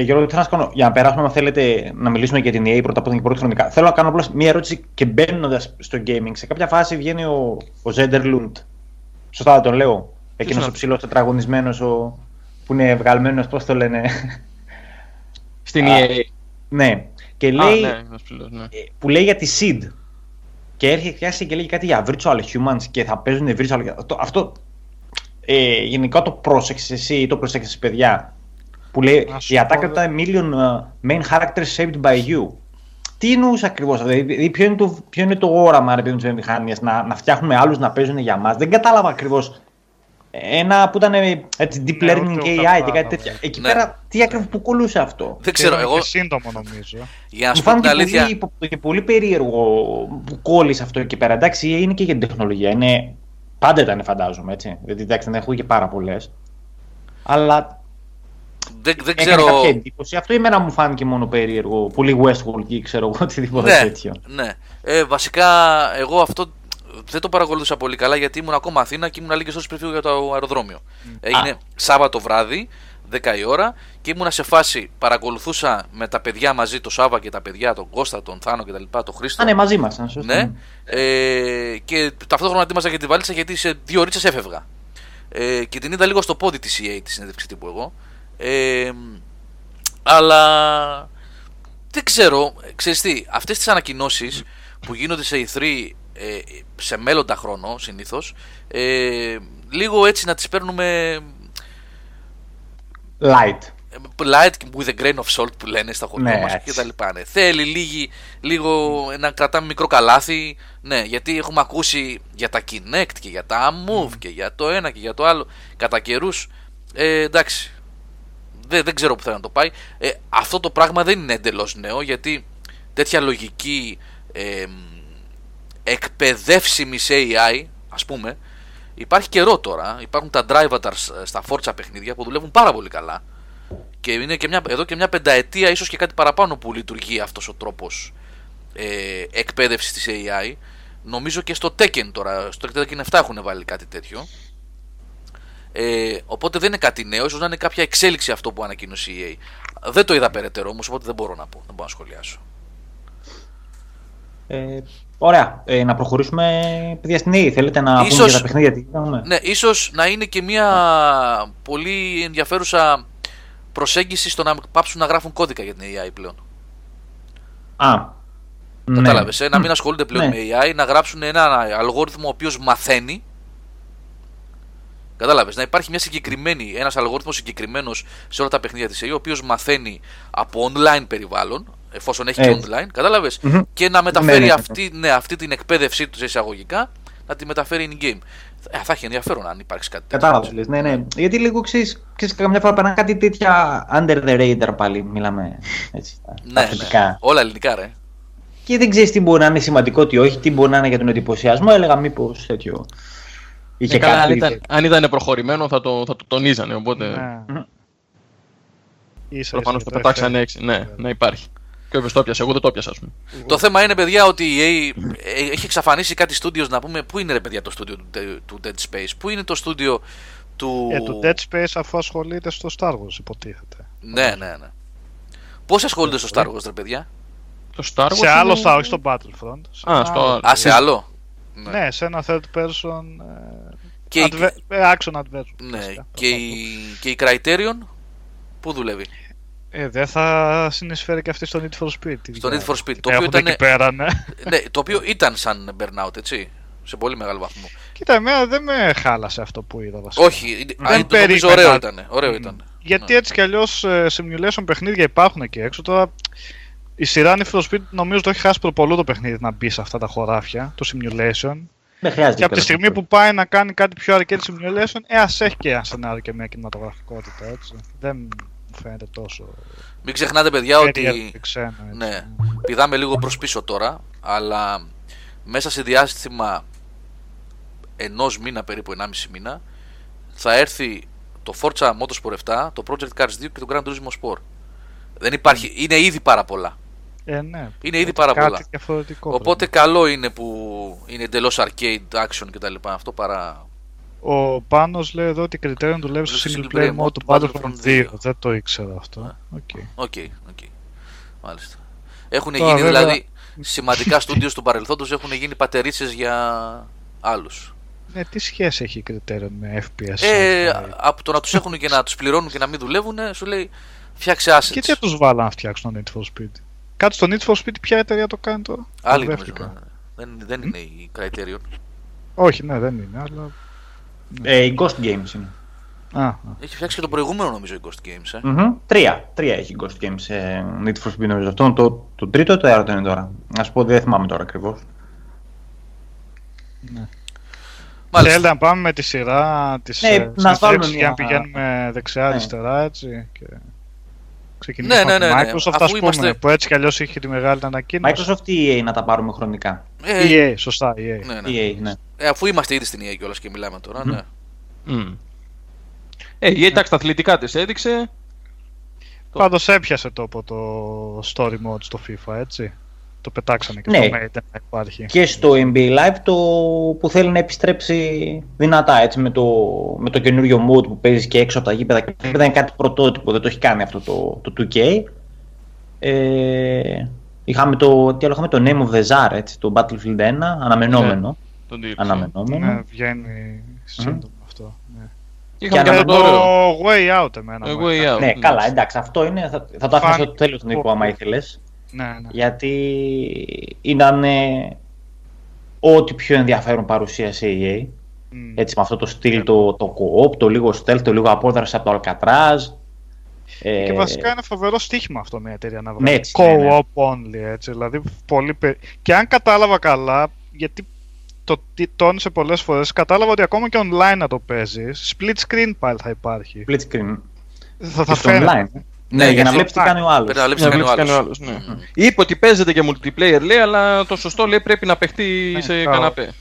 Γιώργο, τι θα σας κάνω, για να περάσουμε, αν θέλετε, να μιλήσουμε για την ι έι πρώτα από την πρώτη χρονικά. Θέλω να κάνω απλώς μία ερώτηση και μπαίνοντας στο gaming. Σε κάποια φάση βγαίνει ο Zenderlund. Σωστά δεν τον λέω. Εκείνος ο ψηλός τετραγωνισμένος που είναι βγαλμένος, πώς το λένε. Στην ι έι. Ναι. Και λέει, ah, ναι, πληρώς, ναι. που λέει για τη Seed και έρχεται και λέει κάτι για virtual humans και θα παίζουν virtual. Αυτό, αυτό ε, γενικά το πρόσεξες εσύ ή το πρόσεξες παιδιά που λέει η ατάκα τα million uh, main characters shaped by you. Τι εννοούσε ακριβώς, δηλαδή ποιο είναι το, ποιο είναι το όραμα ρε, της βιομηχανίας, να, να φτιάχνουμε άλλους να παίζουν για μας. Δεν κατάλαβα ακριβώς. Ένα που ήταν έτσι, deep learning ναι, έι άι καλά, και κάτι τέτοια. Ναι. Εκεί ναι. πέρα τι ακριβώς που κολούσε αυτό. Δεν ξέρω εγώ. Είναι σύντομο νομίζω. Για να σου πω την αλήθεια. Μου φάνηκε πολύ, πολύ περίεργο που κόλλησε αυτό εκεί πέρα. Εντάξει, είναι και για την τεχνολογία. Είναι... Πάντα ήταν φαντάζομαι έτσι. Γιατί εντάξει, δεν έχω και πάρα πολλές. Αλλά. Δεν, δεν ξέρω. Κάποια εντύπωση. Αυτό εμένα μου φάνηκε μόνο περίεργο. Πολύ Westworld ή ξέρω εγώ οτιδήποτε ναι, τέτοιο. Ναι. Ε, βασικά εγώ αυτό. Δεν το παρακολούθησα πολύ καλά γιατί ήμουν ακόμα Αθήνα και ήμουν λίγες ώρες πριν φύγω για το αεροδρόμιο. Mm. Έγινε ah. Σάββατο βράδυ, δέκα η ώρα, και ήμουν σε φάση. Παρακολουθούσα με τα παιδιά μαζί, το Σάββα και τα παιδιά, τον Κώστα, τον Θάνο κτλ. Τον Χρήστο. Α, ναι, μαζί μας. Ναι. Ε, και ταυτόχρονα ετοίμαζα και τη βαλίτσα γιατί σε δύο ώρες έφευγα. Ε, και την είδα λίγο στο πόδι τη ι έι τη συνέντευξη τύπου εγώ. Ε, αλλά δεν ξέρω, ξέρεις τι, αυτές τις ανακοινώσεις που γίνονται σε ι θρι ε, σε μέλλοντα χρόνο συνήθως, ε, λίγο έτσι να τις παίρνουμε light light with a grain of salt που λένε στα χωριά ναι, μας και τα λοιπά, ναι. Θέλει λίγη, λίγο να κρατάμε μικρό καλάθι, ναι, γιατί έχουμε ακούσει για τα Kinect και για τα Move mm. και για το ένα και για το άλλο κατά καιρούς, ε, εντάξει. Δεν, δεν ξέρω που θα να το πάει. Ε, αυτό το πράγμα δεν είναι εντελώς νέο, γιατί τέτοια λογική ε, εκπαιδεύσιμη σε έι άι, ας πούμε, υπάρχει καιρό τώρα. Υπάρχουν τα drive avatars στα Forza παιχνίδια που δουλεύουν πάρα πολύ καλά. Και είναι και μια, εδώ και μια πενταετία, ίσως και κάτι παραπάνω, που λειτουργεί αυτός ο τρόπος ε, εκπαίδευσης της έι άι. Νομίζω και στο Tekken τώρα, στο Tekken εφτά έχουν βάλει κάτι τέτοιο. Ε, οπότε δεν είναι κάτι νέο, ίσως να είναι κάποια εξέλιξη αυτό που ανακοίνωσε η ι έι. Δεν το είδα περαιτέρω όμως, οπότε δεν μπορώ να πω, δεν μπορώ να σχολιάσω. Ε, ωραία, ε, να προχωρήσουμε παιδιά στην ι έι. Θέλετε να ίσως, πούμε για τα παιχνίδια τι κάνουμε? Ναι, ίσως να είναι και μια πολύ ενδιαφέρουσα προσέγγιση στο να πάψουν να γράφουν κώδικα για την έι άι πλέον. Α, κατάλαβες, ναι. ε, να μην ασχολούνται πλέον ναι. με έι άι, να γράψουν ένα αλγόριθμο ο οποίος μαθαίνει. Κατάλαβες, να υπάρχει μια συγκεκριμένη, ένας αλγόριθμος συγκεκριμένος σε όλα τα παιχνίδια της έι άι, ο οποίος μαθαίνει από online περιβάλλον, εφόσον έχει και online, κατάλαβες, mm-hmm. και να μεταφέρει mm-hmm. αυτή, ναι, αυτή την εκπαίδευσή του σε εισαγωγικά, να τη μεταφέρει in-game. Θα έχει ενδιαφέρον αν υπάρξει κάτι τέτοιο. Κατάλαβες, ναι, ναι. Γιατί λίγο ξέρεις, καμιά φορά περνά κάτι τέτοια under the radar πάλι, μιλάμε έτσι, τα, ναι, τα ναι. όλα ελληνικά ρε. Και δεν ξέρεις τι μπορεί να είναι σημαντικό, τι όχι, τι μπορεί να είναι για τον εντυπωσιασμό, έλεγα μήπως τέτοιο. Ε, καλά, αν, ήταν, αν ήταν προχωρημένο θα το, θα το τονίζανε, οπότε προφανώς το πετάξανε έξι, ναι, να υπάρχει. Και όποιος το πιασε, εγώ δεν το πιασα, ας πούμε. Το θέμα είναι, παιδιά, ότι η ι έι έχει εξαφανίσει κάτι studios, να πούμε, πού είναι ρε παιδιά το studio του, του Dead Space, πού είναι το studio του... Ε, του Dead Space αφού ασχολείται στο Star Wars, υποτίθεται. Ναι, ναι, ναι. Πώς ασχολείται στο Star Wars, ρε παιδιά? Το Star Wars σε άλλο Star Wars, όχι στο Battlefront. Α, στο... Α, σε άλλο. Ναι. ναι, σε ένα third person και adver- η... action adventure. Ναι, βασικά, και, η... και η Criterion που δουλεύει. Ε, δεν θα συνεισφέρει και αυτή στο Need for Speed. Στο Need for Speed. Το οποίο, ήταν... πέρα, ναι. Ναι, το οποίο ήταν σαν burnout, έτσι. Σε πολύ μεγάλο βαθμό. Κοίτα, εμένα δεν με χάλασε αυτό που είδα βασικά. Όχι, δεν περίμενα. Ωραίο ήταν. Ωραίο ήταν. Γιατί ναι. έτσι κι αλλιώς simulation παιχνίδια υπάρχουν εκεί έξω τώρα. Η σειρά Need for Speed νομίζω το έχει χάσει προπολού το παιχνίδι να μπει σε αυτά τα χωράφια, το simulation. Δεν χρειάζεται. Και από τη στιγμή που πάει να κάνει κάτι πιο arcade simulation, ε, ας έχει και ένα σενάριο και μια κινηματογραφικότητα, έτσι. Δεν μου φαίνεται τόσο... Μην ξεχνάτε, παιδιά, ότι... Ξένα, ναι, πηδάμε λίγο προς πίσω τώρα, αλλά μέσα σε διάστημα ενός μήνα, περίπου ενάμιση μήνα, θα έρθει το Forza Motorsport εφτά, το Project Cars δύο και το Gran Turismo Sport. Δεν υπάρχει, είναι ήδη πάρα πολλά. Ε, ναι, είναι ήδη πάρα πολλά. Οπότε πρέπει. Καλό είναι που είναι εντελώς arcade, action κτλ. Αυτό παρά. Ο Πάνος λέει εδώ ότι η Criterion δουλεύει στο single player mode του Battlefront δύο. Δεν το ήξερα αυτό. Οκ, yeah. okay. okay, okay. Μάλιστα. Έχουν τώρα, γίνει βέβαια... δηλαδή σημαντικά στούντιος του παρελθόντος, έχουν γίνει πατερίτσες για άλλους. Ναι, τι σχέση έχει η Criterion με εφ πι ες? Ε, από το να τους έχουν και να τους πληρώνουν και να μην δουλεύουν, σου λέει φτιάξε assets. Και τι τους βάλα να φτιάξουν το Need for Speed? Κάτω στο Need for Speed ποια εταιρεία το κάνει τώρα? Άλλη νομίζω, δεν, δεν είναι mm? η Criterion. Όχι, ναι, δεν είναι, αλλά... Ναι. Ε, η Ghost Games είναι. Α, α. Έχει φτιάξει και το προηγούμενο νομίζω η Ghost Games, ε. Mm-hmm. Τρία, τρία έχει η Ghost Games, ε, Need for Speed νομίζω. Αυτό το, το τρίτο, το έρωτο είναι τώρα. Να σου πω, δεν θυμάμαι τώρα ακριβώς. Ναι. Θέλετε να πάμε με τη σειρά της συνθέξης για να πηγαίνουμε δεξιά-αριστερά, έτσι, και... Ξεκινήσουμε ναι, ναι, ναι, ναι. Microsoft, ας πούμε, είμαστε... που έτσι κι αλλιώς είχε τη μεγάλη ανακοίνωση. Microsoft ή ι έι να τα πάρουμε χρονικά? Ε, ι έι, σωστά, ι έι. Ναι, ναι. ι έι, ναι. Ε, αφού είμαστε ήδη στην ι έι κιόλας και μιλάμε τώρα, mm. ναι. Mm. Ε, η ι έι, εντάξει, yeah. τα αθλητικά της έδειξε. Πάντως έπιασε τόπο το story mode στο FIFA, έτσι. Το πετάξανε και ναι. το Madden να υπάρχει. Και στο εν μπι έι Live το που θέλει να επιστρέψει δυνατά, έτσι, με το, με το καινούριο mode που παίζεις και έξω από τα γήπεδα. Και είναι κάτι πρωτότυπο, δεν το έχει κάνει αυτό το, το δύο κέι. Ε, είχαμε, το, τι άλλο, είχαμε το Name of the Tsar, έτσι, το Battlefield ένα, αναμενόμενο. Ναι, αναμενόμενο. Ναι, βγαίνει σύντομα mm. αυτό. Ναι. Είχαμε και, και το ωραίο. Way Out εμένα. The way out, ναι, out, καλά, εντάξει, αυτό είναι, θα, θα το άφηνα στο τέλος του Νίκου, άμα ήθελες. Ναι, ναι. Γιατί ήταν ε, ό,τι πιο ενδιαφέρον παρουσίασε η ι έι. Mm. Έτσι, με αυτό το στυλ, yeah. το, το co-op, το λίγο stealth, το λίγο απόδραση από το Alcatraz. Ε, και βασικά είναι φοβερό στοίχημα αυτό μια εταιρεία να βγάλει. Ναι, co-op only, έτσι, δηλαδή πολύ περί... Και αν κατάλαβα καλά, γιατί το τόνισε πολλές φορές, κατάλαβα ότι ακόμα και online να το παίζεις, split screen πάλι θα υπάρχει. Split screen. Θα, θα φαίνεται. Ναι, για, για να βλέπει τι κάνει ο άλλο. Να βλέπει τι κάνει ο άλλο. Ναι. Mm. Είπε ότι παίζεται και multiplayer, λέει, αλλά το σωστό λέει πρέπει να παιχτεί ναι, σε καναπέ.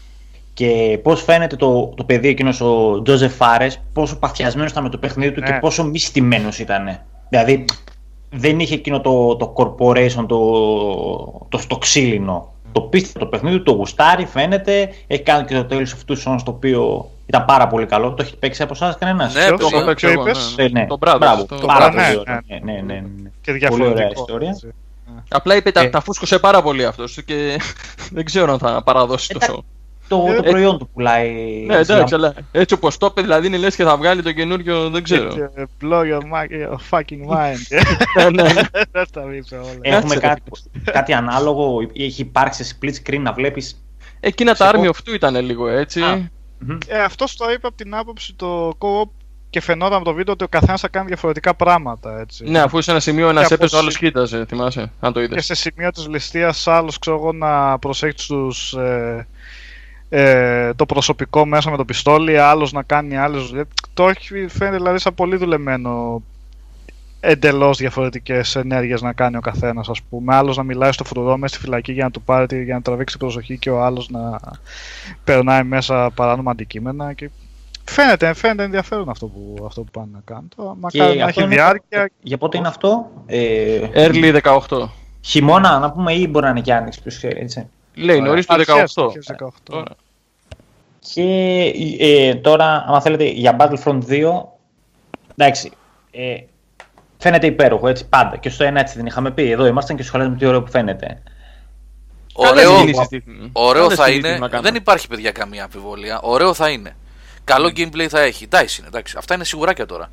Και πώς φαίνεται το, το παιδί εκείνος ο Τζόζεφ Φάρες, πόσο παθιασμένος ήταν με το παιχνίδι του ναι. και πόσο μη στημένος ήταν. Δηλαδή δεν είχε εκείνο το, το corporation, το, το στο ξύλινο. Το πίστευε το παιχνίδι του, το γουστάρι, φαίνεται. Έχει κάνει και το Tales of Two Sons το οποίο ήταν πάρα πολύ καλό. Το έχει παίξει από εσάς κανένας? Ναι, το έχω παίξει εγώ. Το Brothers. Πάρα πολύ ωραία. Και διαφορετικό. Απλά είπε τα φούσκωσε πάρα πολύ αυτός και δεν ξέρω αν θα παραδώσει το show. Το, ε, το προϊόν ε, του πουλάει. Ναι, εντάξει, αλλά έτσι όπως το είπε, δηλαδή είναι λες και θα βγάλει το καινούριο, δεν ξέρω. Blow your, your fucking mind. Έχουμε κάτι, κάτι ανάλογο, έχει υπάρξει σε split screen να βλέπεις. Εκείνα τα Army of Two ήταν λίγο έτσι. Ε, αυτός το είπε από την άποψη το co-op και φαινόταν από το βίντεο ότι ο καθένας θα κάνει διαφορετικά πράγματα. Έτσι. Ναι, αφού σε ένα σημείο ένας έπαιζε, ο άλλος κοίταζε, θυμάσαι, αν το είδες. Και σε σημείο της ληστείας, άλλος ξέρω εγώ να προσέχει τους. Ε, Ε, το προσωπικό μέσα με το πιστόλι, άλλος να κάνει άλλες. Το έχει φαίνεται δηλαδή σαν πολύ δουλεμένο, εντελώς διαφορετικές ενέργειες να κάνει ο καθένας, ας πούμε. Άλλος να μιλάει στο φρουρό μέσα στη φυλακή για να του πάρει, για να τραβήξει την προσοχή, και ο άλλος να περνάει μέσα παράνομα αντικείμενα. Και... Φαίνεται, φαίνεται ενδιαφέρον αυτό που, αυτό που πάνε να κάνουν. Μακάρι να έχει διάρκεια. Το... Για πότε είναι αυτό, ε... Early δεκαοκτώ. Χειμώνα, να πούμε, ή μπορεί να είναι και άνοιξη, ποιος ξέρει, έτσι. Λέει νωρίς το δεκαοκτώ. Και ε, τώρα, αν θέλετε, για Battlefront δύο, εντάξει, ε, φαίνεται υπέροχο, έτσι, πάντα. Και στο ένα έτσι δεν είχαμε πει, εδώ ήμασταν και σχολιάζουμε τι ωραίο που φαίνεται. Ωραίο, ωραίο θα είναι, δεν υπάρχει παιδιά καμία αμφιβολία, ωραίο θα είναι. Καλό gameplay θα έχει, εντάξει, εντάξει, αυτά είναι σιγουράκια τώρα.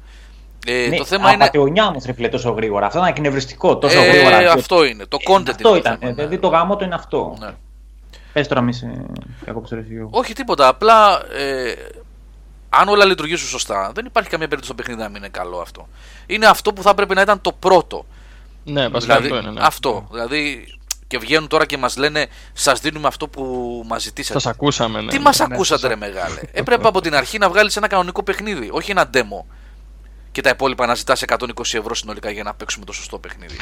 Ε, ναι, το θέμα είναι. Απατεωνιά όμως, ρε φίλε, τόσο γρήγορα. Αυτό ήταν εκνευριστικό, τόσο ε, γρήγορα. Ε, αυτό είναι. Το content ε, είναι. Αυτό ήταν. Ναι. Δηλαδή το γάμο το είναι αυτό. Ναι. Πες τώρα, μη σε κακόψε. Όχι τίποτα. Απλά ε, αν όλα λειτουργήσουν σωστά, δεν υπάρχει καμία περίπτωση στο παιχνίδι να μην είναι καλό αυτό. Είναι αυτό που θα πρέπει να ήταν το πρώτο. Ναι, βασικά δηλαδή, αυτό είναι. Ναι. Αυτό. Δηλαδή. Και βγαίνουν τώρα και μας λένε, σας δίνουμε αυτό που μας ζητήσατε. Σας ακούσαμε, ναι. Τι μας ναι, ακούσατε, ναι, ρε μεγάλε. Έπρεπε από την αρχή να βγάλεις ένα κανονικό παιχνίδι, όχι ένα demo. Και τα υπόλοιπα να ζητάς εκατόν είκοσι ευρώ συνολικά για να παίξουμε το σωστό παιχνίδι.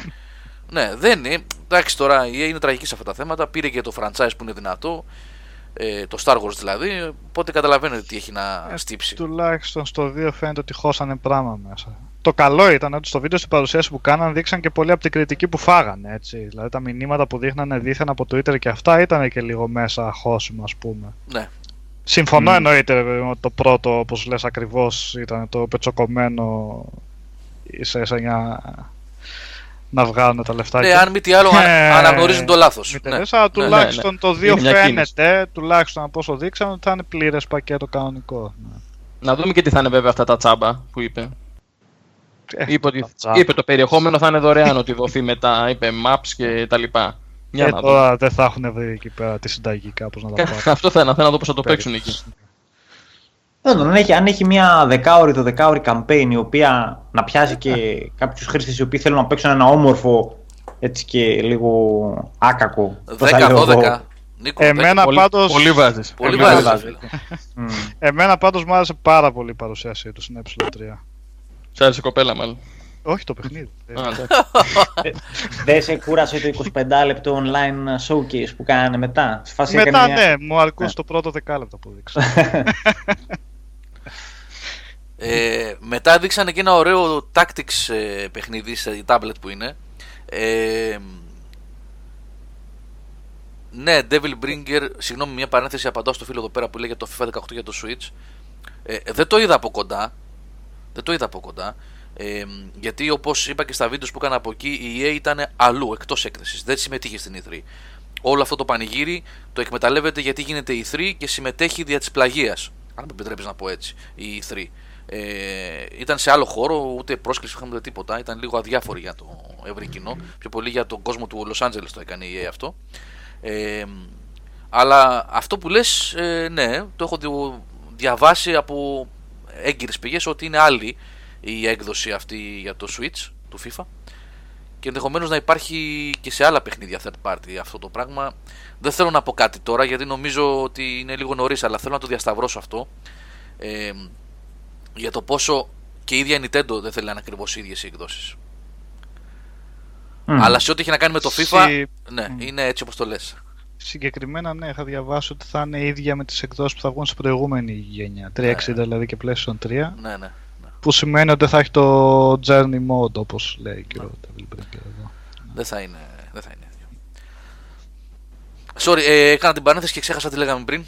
Ναι, δεν είναι. Εντάξει, τώρα η ι έι είναι τραγική σε αυτά τα θέματα. Πήρε και το franchise που είναι δυνατό. Ε, το Star Wars δηλαδή. Οπότε καταλαβαίνετε τι έχει να ε, στύψει. Τουλάχιστον στο δύο φαίνεται ότι χώσανε πράγμα μέσα. Το καλό ήταν ότι στο βίντεο στην παρουσίαση που κάνανε δείξαν και πολύ από την κριτική που φάγανε. Έτσι. Δηλαδή τα μηνύματα που δείχνανε δίθεν από Twitter και αυτά ήταν και λίγο μέσα χώσιμα, ας πούμε. Ναι. Συμφωνώ mm. εννοείται ότι το πρώτο, όπως λες ακριβώς, ήταν το πετσοκομμένο ίσα-ίσα για να βγάλουν τα λεφτάκια. Ναι, αν μη τι άλλο αναγνωρίζουν το λάθος. Ναι, αλλά τουλάχιστον ναι, ναι. το δύο φαίνεται, τουλάχιστον από όσο δείξαμε, ότι θα είναι πλήρες πακέτο κανονικό. Ναι. Να δούμε και τι θα είναι βέβαια αυτά τα τσάμπα που είπε. Ε, είπε, ότι, είπε το περιεχόμενο θα είναι δωρεάν, ότι δοθεί μετά, είπε maps και τα λοιπά. Και τώρα δεν θα έχουν βρει εκεί πέρα τη συνταγή κάπως να τα πάρουν. Αυτό θα είναι, θέλω να δω πώς θα το παίξουν εκεί. Αν έχει μια δεκάωρη, δωδεκάωρη campaign η οποία να πιάσει και κάποιους χρήστες οι οποίοι θέλουν να παίξουν ένα όμορφο έτσι και λίγο άκακο. δέκα δώδεκα. Νίκο, εμένα πάντως πολύ βάζεις. Εμένα πάντως μου άρεσε πάρα πολύ η παρουσίαση του στην ε τρία. Σ' άρεσε κοπέλα μάλλον. Όχι το παιχνίδι. Δεν σε κούρασε το εικοσιπεντάλεπτο online showcase που κάνανε μετά? Μετά ναι, μου αρκούσε το πρώτο δεκάλεπτο που δείξανε. Μετά δείξανε και ένα ωραίο tactics παιχνίδι σε tablet που είναι. Ναι, Devilbringer. Συγγνώμη, μια παρένθεση, απαντάω στο φίλο εδώ πέρα που λέει για το FIFA δεκαοκτώ για το Switch. Δεν το είδα από κοντά. Δεν το είδα από κοντά. Ε, γιατί όπως είπα και στα βίντεο που έκανα από εκεί, η ι έι ήταν αλλού, εκτός έκθεσης, δεν συμμετείχε στην ι θρι. Όλο αυτό το πανηγύρι το εκμεταλλεύεται γιατί γίνεται η ι θρι και συμμετέχει δια της πλαγίας, αν με επιτρέπεις να πω έτσι, η ι θρι. Ε, ήταν σε άλλο χώρο, ούτε πρόσκληση είχαμε τίποτα. Ήταν λίγο αδιάφοροι για το ευρύ κοινό. Πιο πολύ για τον κόσμο του Λος Άντζελες το έκανε η ι έι αυτό. Ε, αλλά αυτό που λες, ε, ναι, το έχω διαβάσει από έγκυρες πηγές ότι είναι άλλη η έκδοση αυτή για το Switch του FIFA. Και ενδεχομένως να υπάρχει και σε άλλα παιχνίδια third party αυτό το πράγμα. Δεν θέλω να πω κάτι τώρα γιατί νομίζω ότι είναι λίγο νωρίς, αλλά θέλω να το διασταυρώσω αυτό. Ε, για το πόσο και η ίδια Nintendo δεν θέλει να είναι ακριβώς οι ίδιες οι εκδόσεις. Mm. Αλλά σε ό,τι έχει να κάνει με το FIFA, Συ... ναι, mm. είναι έτσι όπως το λες. Συγκεκριμένα, ναι, είχα διαβάσει ότι θα είναι ίδια με τις εκδόσεις που θα βγουν στην προηγούμενη γενιά. τριακόσια εξήντα ναι. δηλαδή και PlayStation τρία. Ναι, ναι, ναι. Που σημαίνει ότι θα έχει το Journey Mode, όπως λέει και ο Devil Breaker εδώ. Δεν θα είναι, δεν θα είναι. Sorry, ε, έκανα την παρένθεση και ξέχασα τι λέγαμε πριν.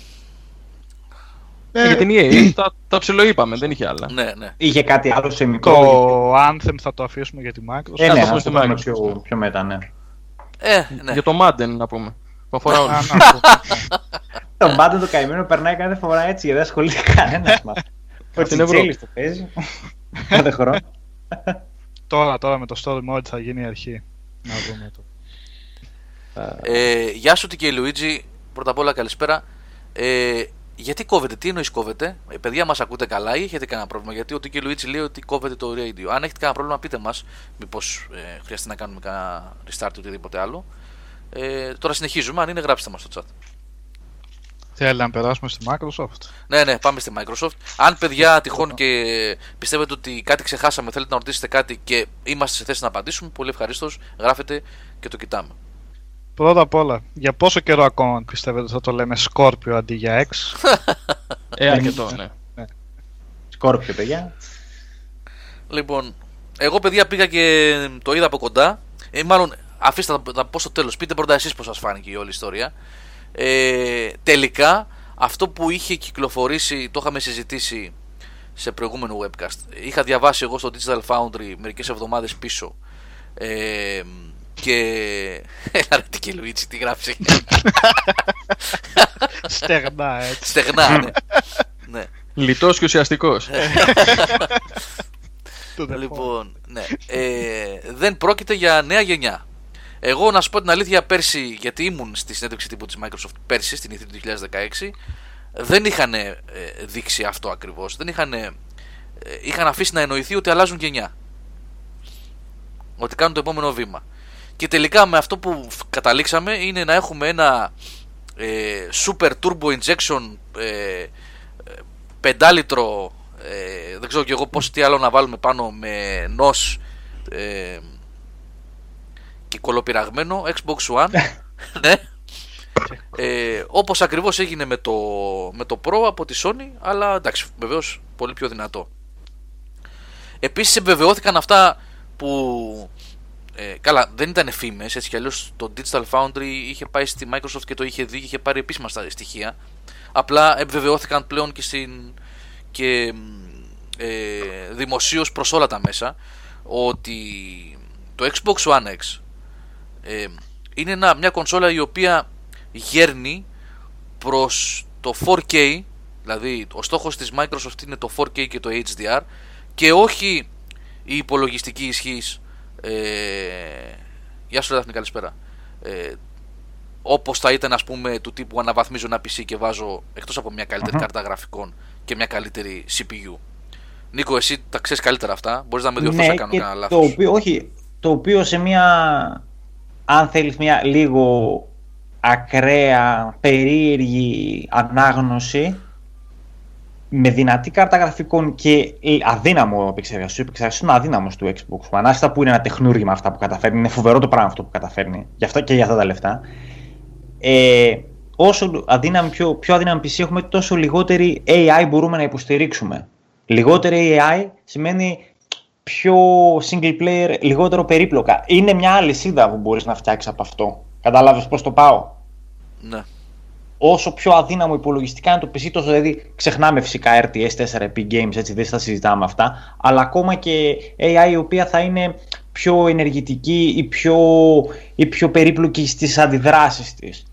Ε, για την ι έι, τα, τα ψιλοείπαμε, δεν είχε άλλα. Ναι, ναι. Είχε κάτι άλλο σε μικρό. Το Anthem θα το αφήσουμε για τη Microsoft. Ε, ναι, θα το αφήσουμε πιο, πιο μετά, ναι. Ε, ναι. Για το Madden, να πούμε. Που αφορά όλους. Το Madden το καημένο περνάει κάθε φορά έτσι, γιατί δεν ασχολείται κανένας μας. Ότι τσίλις το παίζει. Κάθε χρόνο. Τώρα, τώρα με το story mode θα γίνει η αρχή. Να δούμε το. Ε, γεια σου τι και η Λουίτζι. Πρώτα απ' όλα καλησπέρα. Ε, γιατί κόβεται, τι εννοείς κόβεται? Ε, παιδιά, μας ακούτε καλά ή έχετε κανένα πρόβλημα? Γιατί ο Τίκη Λουίτσι λέει ότι κόβεται το radio. Αν έχετε κανένα πρόβλημα, πείτε μας. Μήπως ε, χρειαστεί να κάνουμε κανένα restart ή οτιδήποτε άλλο. Ε, τώρα συνεχίζουμε. Αν είναι, γράψτε μας στο chat. Θέλει να περάσουμε στη Microsoft. Ναι, ναι, πάμε στη Microsoft. Αν παιδιά τυχόν και πιστεύετε ότι κάτι ξεχάσαμε, θέλετε να ρωτήσετε κάτι και είμαστε σε θέση να απαντήσουμε, πολύ ευχαρίστως. Γράφετε και το κοιτάμε. Πρώτα απ' όλα, για πόσο καιρό ακόμα πιστεύετε ότι θα το λέμε Scorpio αντί για X? ε, αρκετό, ναι. ναι. Scorpio, παιδιά. Λοιπόν, εγώ παιδιά πήγα και το είδα από κοντά. Ε, μάλλον, αφήστε να, να πω στο τέλος. Πείτε πρώτα εσείς πώς σας φάνηκε η όλη η ιστορία. Ε, τελικά, αυτό που είχε κυκλοφορήσει, το είχαμε συζητήσει σε προηγούμενο webcast. Είχα διαβάσει εγώ στο Digital Foundry μερικές εβδομάδες πίσω. Ε, Και... Έλα ρε τι και Λουίτσι, τι γράψει. Στεγνά έτσι. Στεγνά, ναι. ναι. Λιτός και ουσιαστικός. Λοιπόν, ναι. Ε, δεν πρόκειται για νέα γενιά. Εγώ να σου πω την αλήθεια, πέρσι, γιατί ήμουν στη συνέντευξη τύπου της Microsoft πέρσι, στην ι θρι του είκοσι δεκαέξι, δεν είχαν δείξει αυτό ακριβώς. Δεν είχαν, είχαν αφήσει να εννοηθεί ότι αλλάζουν γενιά. Ότι κάνουν το επόμενο βήμα. Και τελικά με αυτό που καταλήξαμε είναι να έχουμε ένα ε, super turbo injection ε, πεντάλιτρο, ε, δεν ξέρω και εγώ πώς, τι άλλο να βάλουμε πάνω, με νος ε, και κολοπειραγμένο Xbox One. ναι. ε, όπως ακριβώς έγινε με το, με το Pro από τη Sony, αλλά εντάξει, βεβαίως πολύ πιο δυνατό. Επίσης επιβεβαιώθηκαν αυτά που... Ε, καλά, δεν ήταν φήμες, έτσι κι αλλιώς το Digital Foundry είχε πάει στη Microsoft και το είχε δει και είχε πάρει επίσημα στα στοιχεία. Απλά επιβεβαιώθηκαν πλέον και, στην, και ε, δημοσίως προς όλα τα μέσα ότι το Xbox One X ε, είναι ένα, μια κονσόλα η οποία γέρνει προς το φορ κέι, δηλαδή ο στόχος της Microsoft είναι το φορ κέι και το έιτς ντι αρ και όχι η υπολογιστική ισχύς. Ε, γεια σου Δάφνη, καλησπέρα. ε, Όπως θα ήταν, ας πούμε, του τύπου αναβαθμίζω ένα πι σι και βάζω, εκτός από μια καλύτερη uh-huh. κάρτα γραφικών και μια καλύτερη σι πι γιου. Νίκο, εσύ τα ξέρεις καλύτερα αυτά. Μπορείς να με διορθώσεις, ναι, να κάνω κανένα λάθος. Το οποίο, όχι, το οποίο σε μια, αν θέλεις, μια λίγο ακραία, περίεργη ανάγνωση, με δυνατή κάρτα γραφικών και αδύναμο επεξεργαστή, επεξεργαστή είναι αδύναμος του Xbox. Ανάστα που είναι ένα τεχνούργημα αυτά που καταφέρνει, είναι φοβερό το πράγμα αυτό που καταφέρνει, γι' αυτά και για αυτά τα λεφτά. Ε, όσο αδύναμη, πιο, πιο αδύναμη πι σι έχουμε, τόσο λιγότερη έι άι μπορούμε να υποστηρίξουμε. Λιγότερη έι άι σημαίνει πιο single player, λιγότερο περίπλοκα. Είναι μια αλυσίδα που μπορείς να φτιάξεις από αυτό. Κατάλαβες πώς το πάω? Ναι. Όσο πιο αδύναμο υπολογιστικά είναι το πι σι, τόσο, δηλαδή ξεχνάμε φυσικά αρ τι ες, φορ επί games, έτσι δεν θα συζητάμε αυτά, αλλά ακόμα και έι άι η οποία θα είναι πιο ενεργητική ή πιο, ή πιο περίπλοκη στις αντιδράσεις της.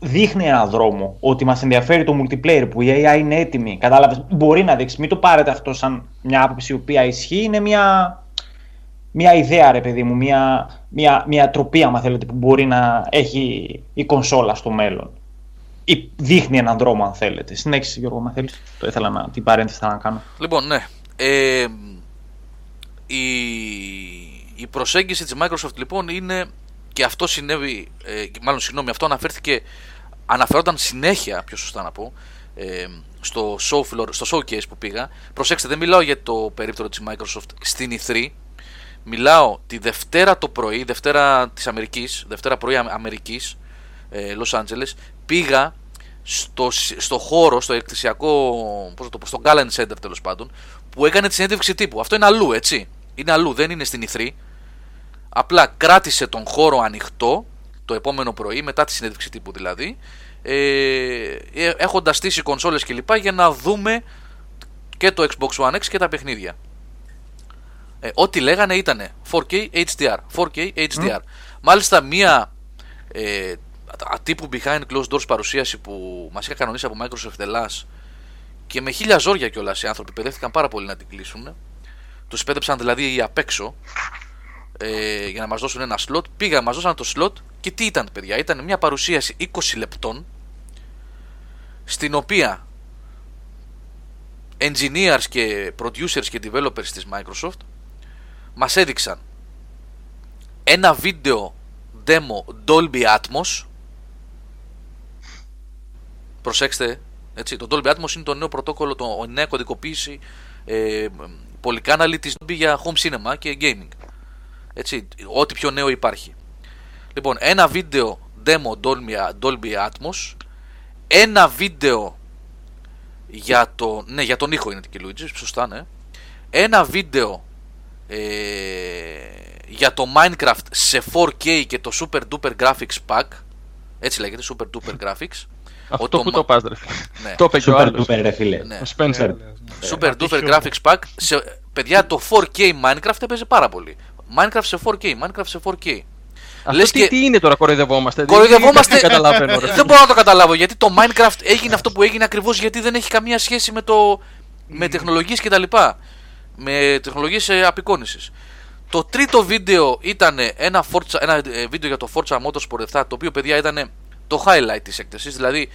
δείχνει έναν δρόμο, ότι μας ενδιαφέρει το multiplayer, που η έι άι είναι έτοιμη. Κατάλαβες, μπορεί να δείξει. Μην το πάρετε αυτό σαν μια άποψη η οποία ισχύει. Είναι μια, μια ιδέα, ρε παιδί μου, μια, μια, μια τροπή, άμα θέλετε, που μπορεί να έχει η κονσόλα στο μέλλον. Ή δείχνει έναν δρόμο, αν θέλετε. Συνέχισε, Γιώργο, αν θέλεις. Το ήθελα να την παρένθεση θα να κάνω. Λοιπόν, ναι. Ε, η, η προσέγγιση της Microsoft, λοιπόν, είναι. Και αυτό συνέβη, ε, μάλλον συγγνώμη, αυτό αναφέρθηκε, αναφερόταν συνέχεια, πιο σωστά να πω, ε, στο, show floor, στο showcase που πήγα. Προσέξτε, δεν μιλάω για το περίπτερο της Microsoft στην ι θρι, μιλάω τη Δευτέρα το πρωί, Δευτέρα της Αμερικής, Δευτέρα πρωί Αμερικής, ε, Los Angeles, πήγα στο, στο χώρο, στο εκτισιακό, πώς το πω, στο Galen Center τέλος πάντων, που έκανε τη συνέντευξη τύπου. Αυτό είναι αλλού, έτσι, είναι αλλού, δεν είναι στην ι θρι. Απλά κράτησε τον χώρο ανοιχτό το επόμενο πρωί, μετά τη συνέντευξη τύπου δηλαδή, ε, έχοντας στήσει κονσόλες κλπ. Για να δούμε και το Xbox One X και τα παιχνίδια. Ε, ό,τι λέγανε ήτανε φορ κέι έιτς ντι αρ. Μάλιστα, μία ε, τύπου behind closed doors παρουσίαση που μας είχε κανονίσει από Microsoft Ελλάς και με χίλια ζόρια κιόλας οι άνθρωποι παιδεύτηκαν πάρα πολύ να την κλείσουν. Τους πέδεψαν δηλαδή απ' έξω. Ε, για να μας δώσουν ένα slot. Πήγα, μας δώσαν το slot και τι ήταν, παιδιά? Ήταν μια παρουσίαση είκοσι λεπτών στην οποία engineers και producers και developers της Microsoft μας έδειξαν ένα βίντεο demo Dolby Atmos. Προσέξτε, έτσι, το Dolby Atmos είναι το νέο πρωτόκολλο, το νέα κωδικοποίηση ε, πολυκάναλη της Dolby για home cinema και gaming. Έτσι, ό,τι πιο νέο υπάρχει. Λοιπόν, ένα βίντεο demo Dolby, Dolby Atmos, ένα βίντεο για, το, ναι, για τον ήχο είναι και Luigi, σωστά, ναι. Ένα βίντεο ε, για το Minecraft σε φορ κέι και το Super Duper Graphics Pack. Έτσι λέγεται, Super Duper Graphics. Αυτό ο, που το, το πας, ρε φίλε. Ναι. Το είπε και ο άλλος. Super Duper, ρε φίλε. Ναι. Ο Spencer. Super Duper Graphics Pack. Σε, παιδιά, το φορ κέι Minecraft έπαιζε πάρα πολύ. Minecraft σε φορ κέι, Minecraft σε φορ κέι. Αυτό τι, και... τι είναι τώρα, κοροϊδευόμαστε? Κοροϊδευόμαστε, δεν, δεν μπορώ να το καταλάβω, γιατί το Minecraft έγινε αυτό που έγινε ακριβώς γιατί δεν έχει καμία σχέση με, το... με τεχνολογίες κτλ. Με τεχνολογίες απεικόνησης. Το τρίτο βίντεο ήταν ένα, Forza, ένα βίντεο για το Forza Motorsport επτά, το οποίο, παιδιά, ήταν το highlight της έκθεσης. Δηλαδή,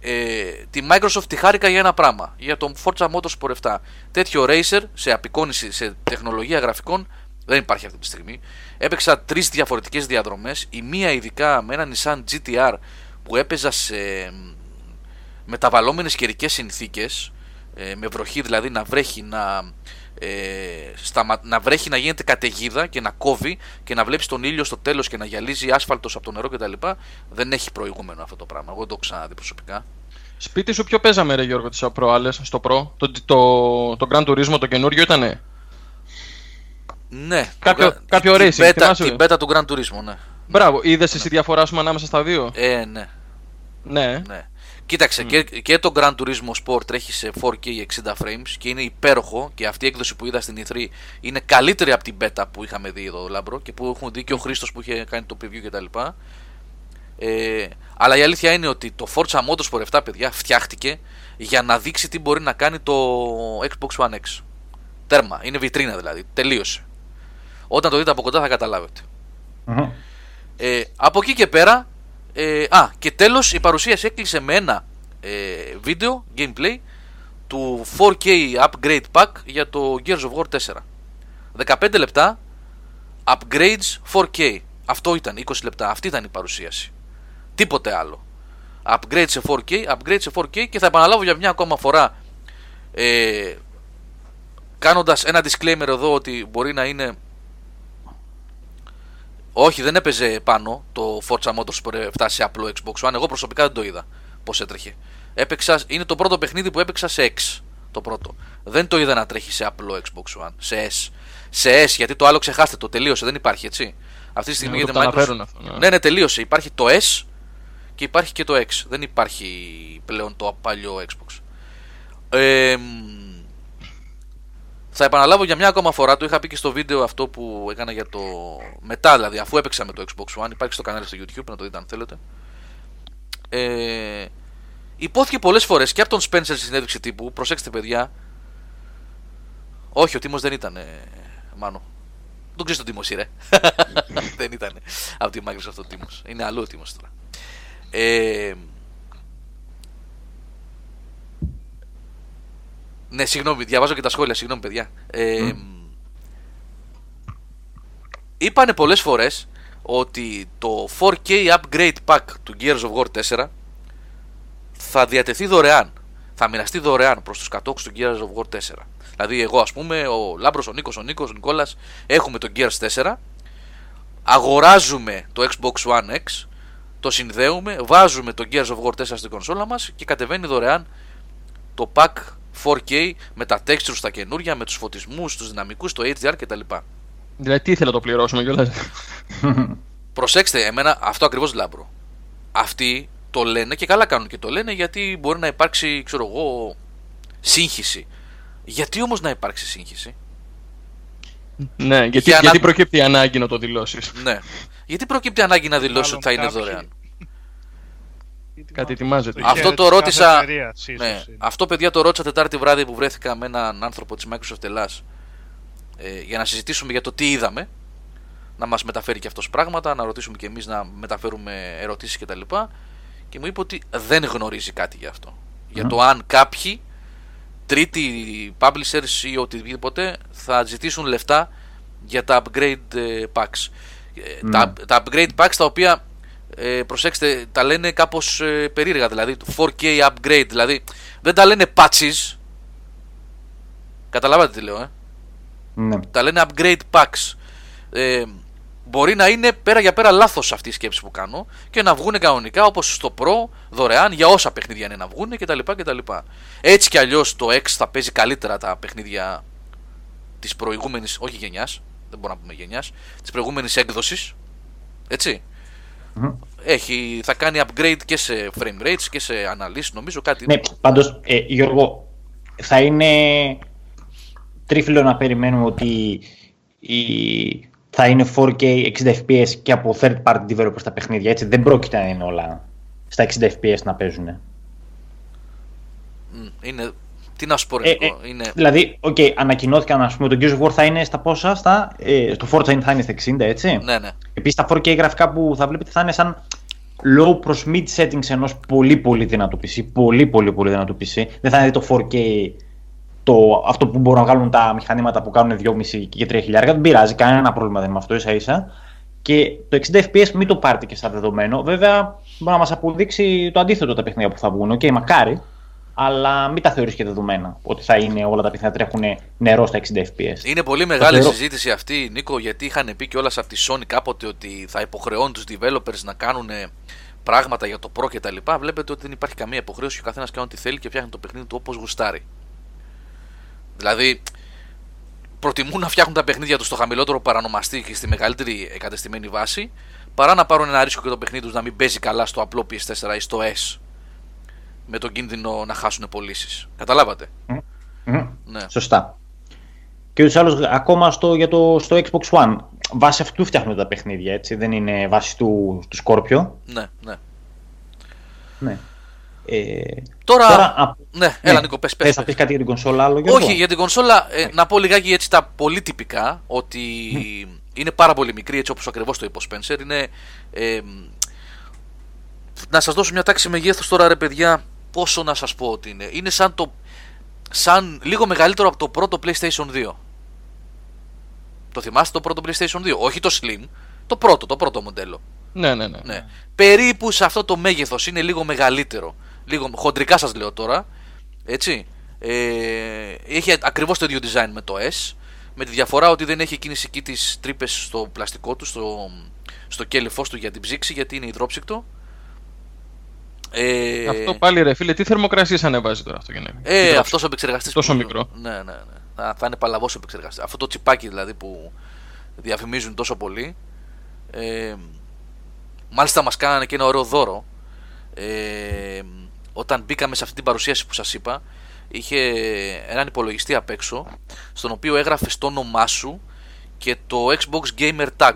ε, τη Microsoft τη χάρηκα για ένα πράγμα, για το Forza Motorsport επτά. Τέτοιο racer σε απεικόνηση, σε τεχνολογία γραφικών, δεν υπάρχει αυτή τη στιγμή. Έπαιξα τρεις διαφορετικές διαδρομές. Η μία ειδικά με ένα Nissan τζι τι αρ που έπαιζα σε μεταβαλλόμενες καιρικές συνθήκες, με βροχή δηλαδή, να βρέχει να, ε, σταμα... να βρέχει να γίνεται καταιγίδα και να κόβει και να βλέπεις τον ήλιο στο τέλος και να γυαλίζει άσφαλτος από το νερό κτλ. Δεν έχει προηγούμενο αυτό το πράγμα. Εγώ δεν το ξαναδεί προσωπικά. Σπίτι σου ποιο παίζαμε, ρε Γιώργο, τις προάλλες στο Pro? Το, το, το Gran Turismo το καινούριο ήτανε? Ναι, κάποιο, το, κάποιο τη, racing, beta, την beta του Gran Turismo, ναι. Μπράβο, είδες ναι. Εσύ διαφορά σου ανάμεσα στα δύο? Ε, ναι. Ναι. ναι. Κοίταξε, mm. και, και το Gran Turismo Sport τρέχει σε φορ κέι εξήντα frames και είναι υπέροχο, και αυτή η έκδοση που είδα στην ι θρι είναι καλύτερη από την beta που είχαμε δει εδώ, Λάμπρο, και που έχουν δει και ο Χρήστος που είχε κάνει το preview κτλ. Ε, αλλά η αλήθεια είναι ότι το Forza Motorsport επτά, παιδιά, φτιάχτηκε για να δείξει τι μπορεί να κάνει το Xbox One X. Τέρμα, είναι βιτρίνα δηλαδή, τελείωσε. Όταν το δείτε από κοντά θα καταλάβετε. Mm-hmm. Ε, από εκεί και πέρα, ε, α, και τέλος η παρουσίαση έκλεισε με ένα ε, βίντεο, gameplay, του φορ κέι upgrade pack για το Gears of War τέσσερα. δεκαπέντε λεπτά, upgrades φορ κέι. Αυτό ήταν, είκοσι λεπτά, αυτή ήταν η παρουσίαση. Τίποτε άλλο. Upgrades σε φορ κέι, upgrades σε φορ κέι, και θα επαναλάβω για μια ακόμα φορά, ε, κάνοντας ένα disclaimer εδώ ότι μπορεί να είναι... Όχι, δεν έπαιζε πάνω το Forza Motorsport επτά σε απλό Xbox One. Εγώ προσωπικά δεν το είδα πώς έτρεχε. Έπαιξα, είναι το πρώτο παιχνίδι που έπαιξα σε X. Το πρώτο. Δεν το είδα να τρέχει σε απλό Xbox One. Σε S. Σε S, γιατί το άλλο ξεχάστε το. Τελείωσε. Δεν υπάρχει, έτσι. Αυτή τη στιγμή ναι, γίνεται Microsoft. Αυτό, ναι. ναι, ναι, τελείωσε. Υπάρχει το S και υπάρχει και το X. Δεν υπάρχει πλέον το παλιό Xbox. Ε, θα επαναλάβω για μια ακόμα φορά, το είχα πει και στο βίντεο αυτό που έκανα για το... Μετά δηλαδή, αφού έπαιξα με το Xbox One, υπάρχει στο κανάλι στο YouTube, να το δείτε αν θέλετε. Ε, υπόθηκε πολλές φορές και από τον Spencer στη συνέντευξη τύπου, προσέξτε παιδιά. Όχι, ο Τίμος δεν ήταν, ε, Μάνο. Τον ξέρεις τον Τίμο εσύ ρε. Δεν ήταν από τη Microsoft ο Τίμος. Είναι αλλού ο Τίμος τώρα. Ε, ναι, συγγνώμη, διαβάζω και τα σχόλια, συγγνώμη παιδιά. Ε, mm. Είπανε πολλές φορές ότι το φορ κέι Upgrade Pack του Gears of War φορ θα διατεθεί δωρεάν. Θα μοιραστεί δωρεάν προς τους κατόχους του Gears of War φορ. Δηλαδή εγώ ας πούμε, ο Λάμπρος, ο Νίκος, ο Νίκος, ο Νικόλας, έχουμε το Gears φορ, αγοράζουμε το Xbox One X, το συνδέουμε, βάζουμε το Gears of War φορ στην κονσόλα μας και κατεβαίνει δωρεάν το pack φορ κέι με τα textures τα καινούρια, με τους φωτισμούς, τους δυναμικούς, το έιτς ντι αρ κτλ. Δηλαδή τι ήθελα να το πληρώσουμε κιόλας. Προσέξτε, εμένα αυτό ακριβώς Λάμπρο. Αυτοί το λένε και καλά κάνουν και το λένε, γιατί μπορεί να υπάρξει, ξέρω εγώ, σύγχυση. Γιατί όμως να υπάρξει σύγχυση? Ναι, γιατί, για γιατί να... προκύπτει ανάγκη να το δηλώσεις. Ναι. Γιατί προκύπτει ανάγκη να δηλώσεις ότι θα είναι δωρεάν? Κάτι ετοιμάζεται. Αυτό το ρώτησα. Εταιρεία, ναι. Αυτό παιδιά το ρώτησα Τετάρτη βράδυ που βρέθηκα με έναν άνθρωπο της Microsoft Ελλάς, ε, για να συζητήσουμε για το τι είδαμε. Να μας μεταφέρει και αυτός πράγματα, να ρωτήσουμε και εμείς, να μεταφέρουμε ερωτήσεις κτλ. Και, και μου είπε ότι δεν γνωρίζει κάτι για αυτό. Mm. Για το αν κάποιοι τρίτοι publishers ή οτιδήποτε θα ζητήσουν λεφτά για τα upgrade packs. Mm. Τα, τα upgrade packs τα οποία, ε, προσέξτε, τα λένε κάπως, ε, περίεργα. Δηλαδή φορ κέι upgrade, δηλαδή δεν τα λένε patches. Καταλάβατε τι λέω, ε? Mm. Τα λένε upgrade packs. Ε, μπορεί να είναι πέρα για πέρα λάθος αυτή η σκέψη που κάνω και να βγουν κανονικά όπως στο Pro δωρεάν για όσα παιχνίδια είναι να βγουν κτλ. κτλ. Έτσι κι αλλιώς το X θα παίζει καλύτερα τα παιχνίδια της προηγούμενης, όχι γενιάς, δεν μπορώ να πούμε γενιάς, της προηγούμενης έκδοσης. Έτσι. Mm-hmm. Έχει, θα κάνει upgrade και σε frame rates και σε αναλύσεις, νομίζω κάτι. Ναι, πάντως, ε, Γιώργο, θα είναι τρίφυλλο να περιμένουμε ότι η... θα είναι φορ κέι εξήντα φρέιμς και από third party developers τα παιχνίδια, έτσι. Δεν πρόκειται να είναι όλα στα εξήντα φρέιμς να παίζουν. Είναι... τι να σου πω, ε, είναι... Δηλαδή, οκ, okay, ανακοινώθηκαν, ας πούμε, το Gears of War θα είναι στα πόσα, στα... Ε, στο Forza θα είναι στα εξήντα, έτσι. Ναι, ναι. Επίσης τα φορ κέι γραφικά που θα βλέπετε θα είναι σαν low προς mid settings ενός πολύ πολύ δυνατού πι σι. Πολύ πολύ πολύ δυνατού πι σι. Δεν θα είναι το φορ κέι... Το, αυτό που μπορούν να βγάλουν τα μηχανήματα που κάνουν δυόμισι και τρία χιλιάρικα, δεν πειράζει, κανένα πρόβλημα δεν είναι με αυτό, ίσα ίσα. Και το εξήντα φρέιμς μην το πάρετε και σαν δεδομένο. Βέβαια, μπορεί να μας αποδείξει το αντίθετο τα παιχνίδια που θα βγουν. Οκ, okay, μακάρι, αλλά μην τα θεωρείς και δεδομένα ότι θα είναι όλα τα παιχνίδια τρέχουν νερό στα εξήντα φρέιμς. Είναι πολύ μεγάλη νερό... συζήτηση αυτή, Νίκο, γιατί είχαν πει κιόλας από τη Sony κάποτε ότι θα υποχρεώνουν τους developers να κάνουν πράγματα για το Pro κτλ. Βλέπετε ότι δεν υπάρχει καμία υποχρέωση, ο καθένας κάνει ό,τι θέλει και φτιάχνει το παιχνίδι του όπως γουστάρει. Δηλαδή, προτιμούν να φτιάχνουν τα παιχνίδια τους στο χαμηλότερο παρανομαστή και στη μεγαλύτερη εγκατεστημένη βάση, παρά να πάρουν ένα ρίσκο και το παιχνίδι τους να μην παίζει καλά στο απλό πι ες φορ ή στο S, με τον κίνδυνο να χάσουν πωλήσεις. Καταλάβατε. Mm-hmm. Ναι. Σωστά. Και ούτως άλλως, ακόμα στο, για το, στο Xbox One, βάσει αυτού φτιάχνουν τα παιχνίδια, έτσι. Δεν είναι βάσει του, του Σκόρπιο. Ναι, ναι. Ναι. Ε, τώρα, τώρα α, ναι, έλα ναι, Νίκο, πες, πες, πες. Θα πεις κάτι για την κονσόλα άλλο, Γιώργο? Όχι, για την κονσόλα, ε, να πω λιγάκι έτσι τα πολύ τυπικά. Ότι mm. είναι πάρα πολύ μικρή, έτσι όπως ακριβώς το είπε ο Spencer. Είναι, ε, να σας δώσω μια τάξη μεγέθους τώρα ρε παιδιά. Πόσο να σας πω ότι είναι? Είναι σαν το, σαν λίγο μεγαλύτερο από το πρώτο PlayStation δύο. Το θυμάστε το πρώτο PlayStation δύο? Όχι το Slim, το πρώτο, το πρώτο μοντέλο. Ναι, ναι, ναι, ναι. Περίπου σε αυτό το μέγεθος, είναι λίγο μεγαλύτερο. Λίγο, χοντρικά σας λέω τώρα, έτσι. Ε, έχει ακριβώς το ίδιο design με το S, με τη διαφορά ότι δεν έχει εκείνες εκεί τις τρύπες στο πλαστικό του, στο, στο κέλυφος του για την ψήξη, γιατί είναι υδρόψυκτο. Ε, αυτό πάλι ρε φίλε, τι θερμοκρασίες ανεβάζει τώρα αυτό για να... Ε, αυτός ο επεξεργαστής τόσο που... μικρό. Ναι, ναι, ναι. Θα, θα είναι παλαβός ο επεξεργαστής. Αυτό το τσιπάκι δηλαδή που διαφημίζουν τόσο πολύ. Ε, μάλιστα μας κάνανε και ένα ωραίο δώρο. Ε, όταν μπήκαμε σε αυτή την παρουσίαση που σας είπα, είχε έναν υπολογιστή απ' έξω, στον οποίο έγραφες το όνομά σου και το Xbox Gamer Tag.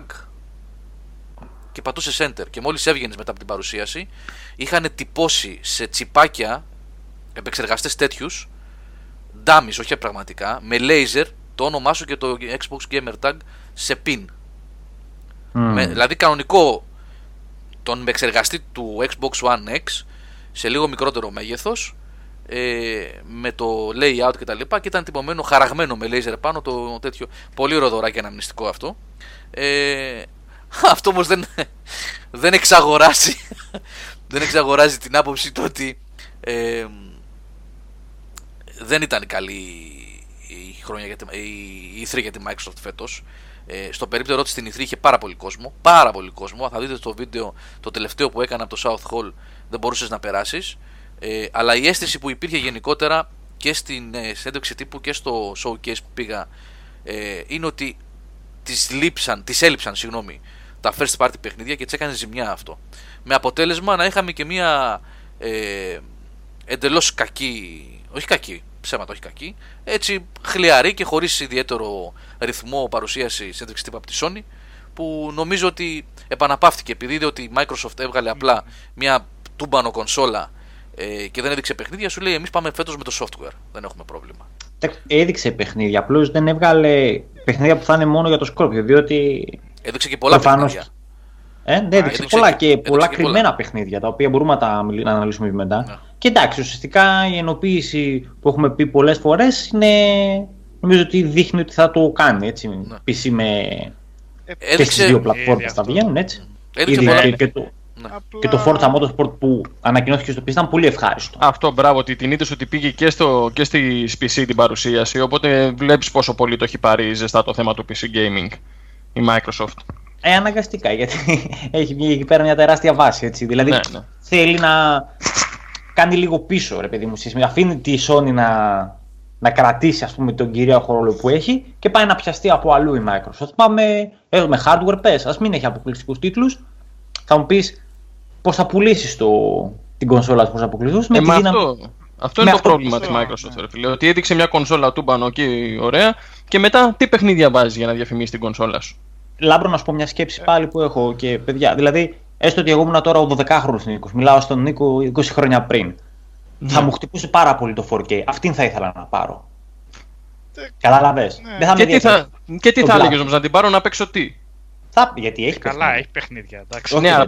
και πατούσες enter και μόλις έβγαινες μετά από την παρουσίαση είχαν τυπώσει σε τσιπάκια επεξεργαστές τέτοιους dummies, όχι πραγματικά, με laser το όνομά σου και το Xbox Gamer Tag σε pin. Mm. Με, δηλαδή κανονικό τον επεξεργαστή του Xbox One X σε λίγο μικρότερο μέγεθος, ε, με το layout και τα λοιπά, και ήταν τυπωμένο, χαραγμένο με laser πάνω το τέτοιο. Πολύ ροδωράκι αναμνηστικό αυτό. Ε, αυτό όμως δεν, δεν εξαγοράζει δεν εξαγοράζει την άποψη το ότι ε, δεν ήταν καλή η, χρόνια για τη, η, η ι θρι για τη Microsoft φέτος. Ε, στο περίπτερό της στην ι θρι είχε πάρα πολύ κόσμο, πάρα πολύ κόσμο. Θα δείτε στο βίντεο το τελευταίο που έκανα από το South Hall, δεν μπορούσες να περάσεις. Ε, αλλά η αίσθηση που υπήρχε γενικότερα και στην ε, συνέντευξη τύπου και στο showcase που πήγα ε, είναι ότι τις λείψαν, τις έλειψαν συγγνώμη, τα first party παιχνίδια και τις έκανε ζημιά αυτό. Με αποτέλεσμα να είχαμε και μια ε, εντελώς κακή, όχι κακή, ψέματα όχι κακή, έτσι χλιαρή και χωρίς ιδιαίτερο ρυθμό παρουσίαση συνέντευξη τύπου από τη Sony, που νομίζω ότι επαναπαύτηκε επειδή είδε ότι η Microsoft έβγαλε απλά μια τούμπανο κονσόλα ε, και δεν έδειξε παιχνίδια, σου λέει εμείς πάμε φέτος με το software, δεν έχουμε πρόβλημα. Έδειξε παιχνίδια, απλώς δεν έβγαλε παιχνίδια που θα είναι μόνο για το Σκόρπιο, διότι έδειξε και πολλά προφανώς... παιχνίδια. Ε, δεν έδειξε, Α, έδειξε πολλά και, και πολλά και κρυμμένα πολλά. Παιχνίδια τα οποία μπορούμε να τα να αναλύσουμε μετά. Yeah. Και εντάξει, ουσιαστικά η ενοποίηση που έχουμε πει πολλές φορές είναι, νομίζω ότι δείχνει πι σι θα το κάνει. Έτσι, yeah. πι σι με έδειξε... και στις δύο πλατφόρμες θα βγαίνουν. Έτσι. Έδειξε Ήδη, πολλά... και, το... Yeah. και το Forza Motorsport που ανακοινώθηκε στο πι σι ήταν πολύ ευχάριστο. Αυτό μπράβο, την είδες ότι πήγε και, στο... και στη πι σι την παρουσίαση. Οπότε βλέπεις πόσο πολύ το έχει πάρει ζεστά το θέμα του πι σι Gaming η Microsoft. Ε, αναγκαστικά, γιατί έχει βγει εκεί πέρα μια τεράστια βάση, έτσι, δηλαδή ναι, ναι. θέλει να κάνει λίγο πίσω, ρε παιδί μου, αφήνει τη Sony να, να κρατήσει, ας πούμε, τον κυρίαρχο ρόλο που έχει και πάει να πιαστεί από αλλού η Microsoft. Πάμε, έχουμε hardware, πες, ας μην έχει αποκλειστικούς τίτλους, θα μου πεις πώς θα πουλήσεις το, την κονσόλα τους προς αποκλειστικούς, με ε, τη δύναμη... Αυτό. Αυτό είναι το πρόβλημα της Microsoft, ρε φίλε, ότι έδειξε μια κονσόλα του πάνω εκεί, ωραία, και μετά τι παιχνίδια βάζεις για να διαφημίσεις την κονσόλα σου. Λάμπρο, να σου πω μια σκέψη πάλι που έχω και παιδιά. Δηλαδή, έστω ότι εγώ ήμουν τώρα δωδεκάχρονος Νίκος, μιλάω στον Νίκο είκοσι χρόνια πριν. Mm. Θα μου χτυπούσε πάρα πολύ το φορ κέι. Αυτήν θα ήθελα να πάρω. Mm. Καταλαβες. Mm. Δεν θα και, τι θα... και τι το θα έλεγες όμως, να την πάρω να παίξω τι. Θα... Γιατί έχει καλά, παιχνίδια. έχει παιχνίδια. Εντάξει, όχι, ναι, αλλά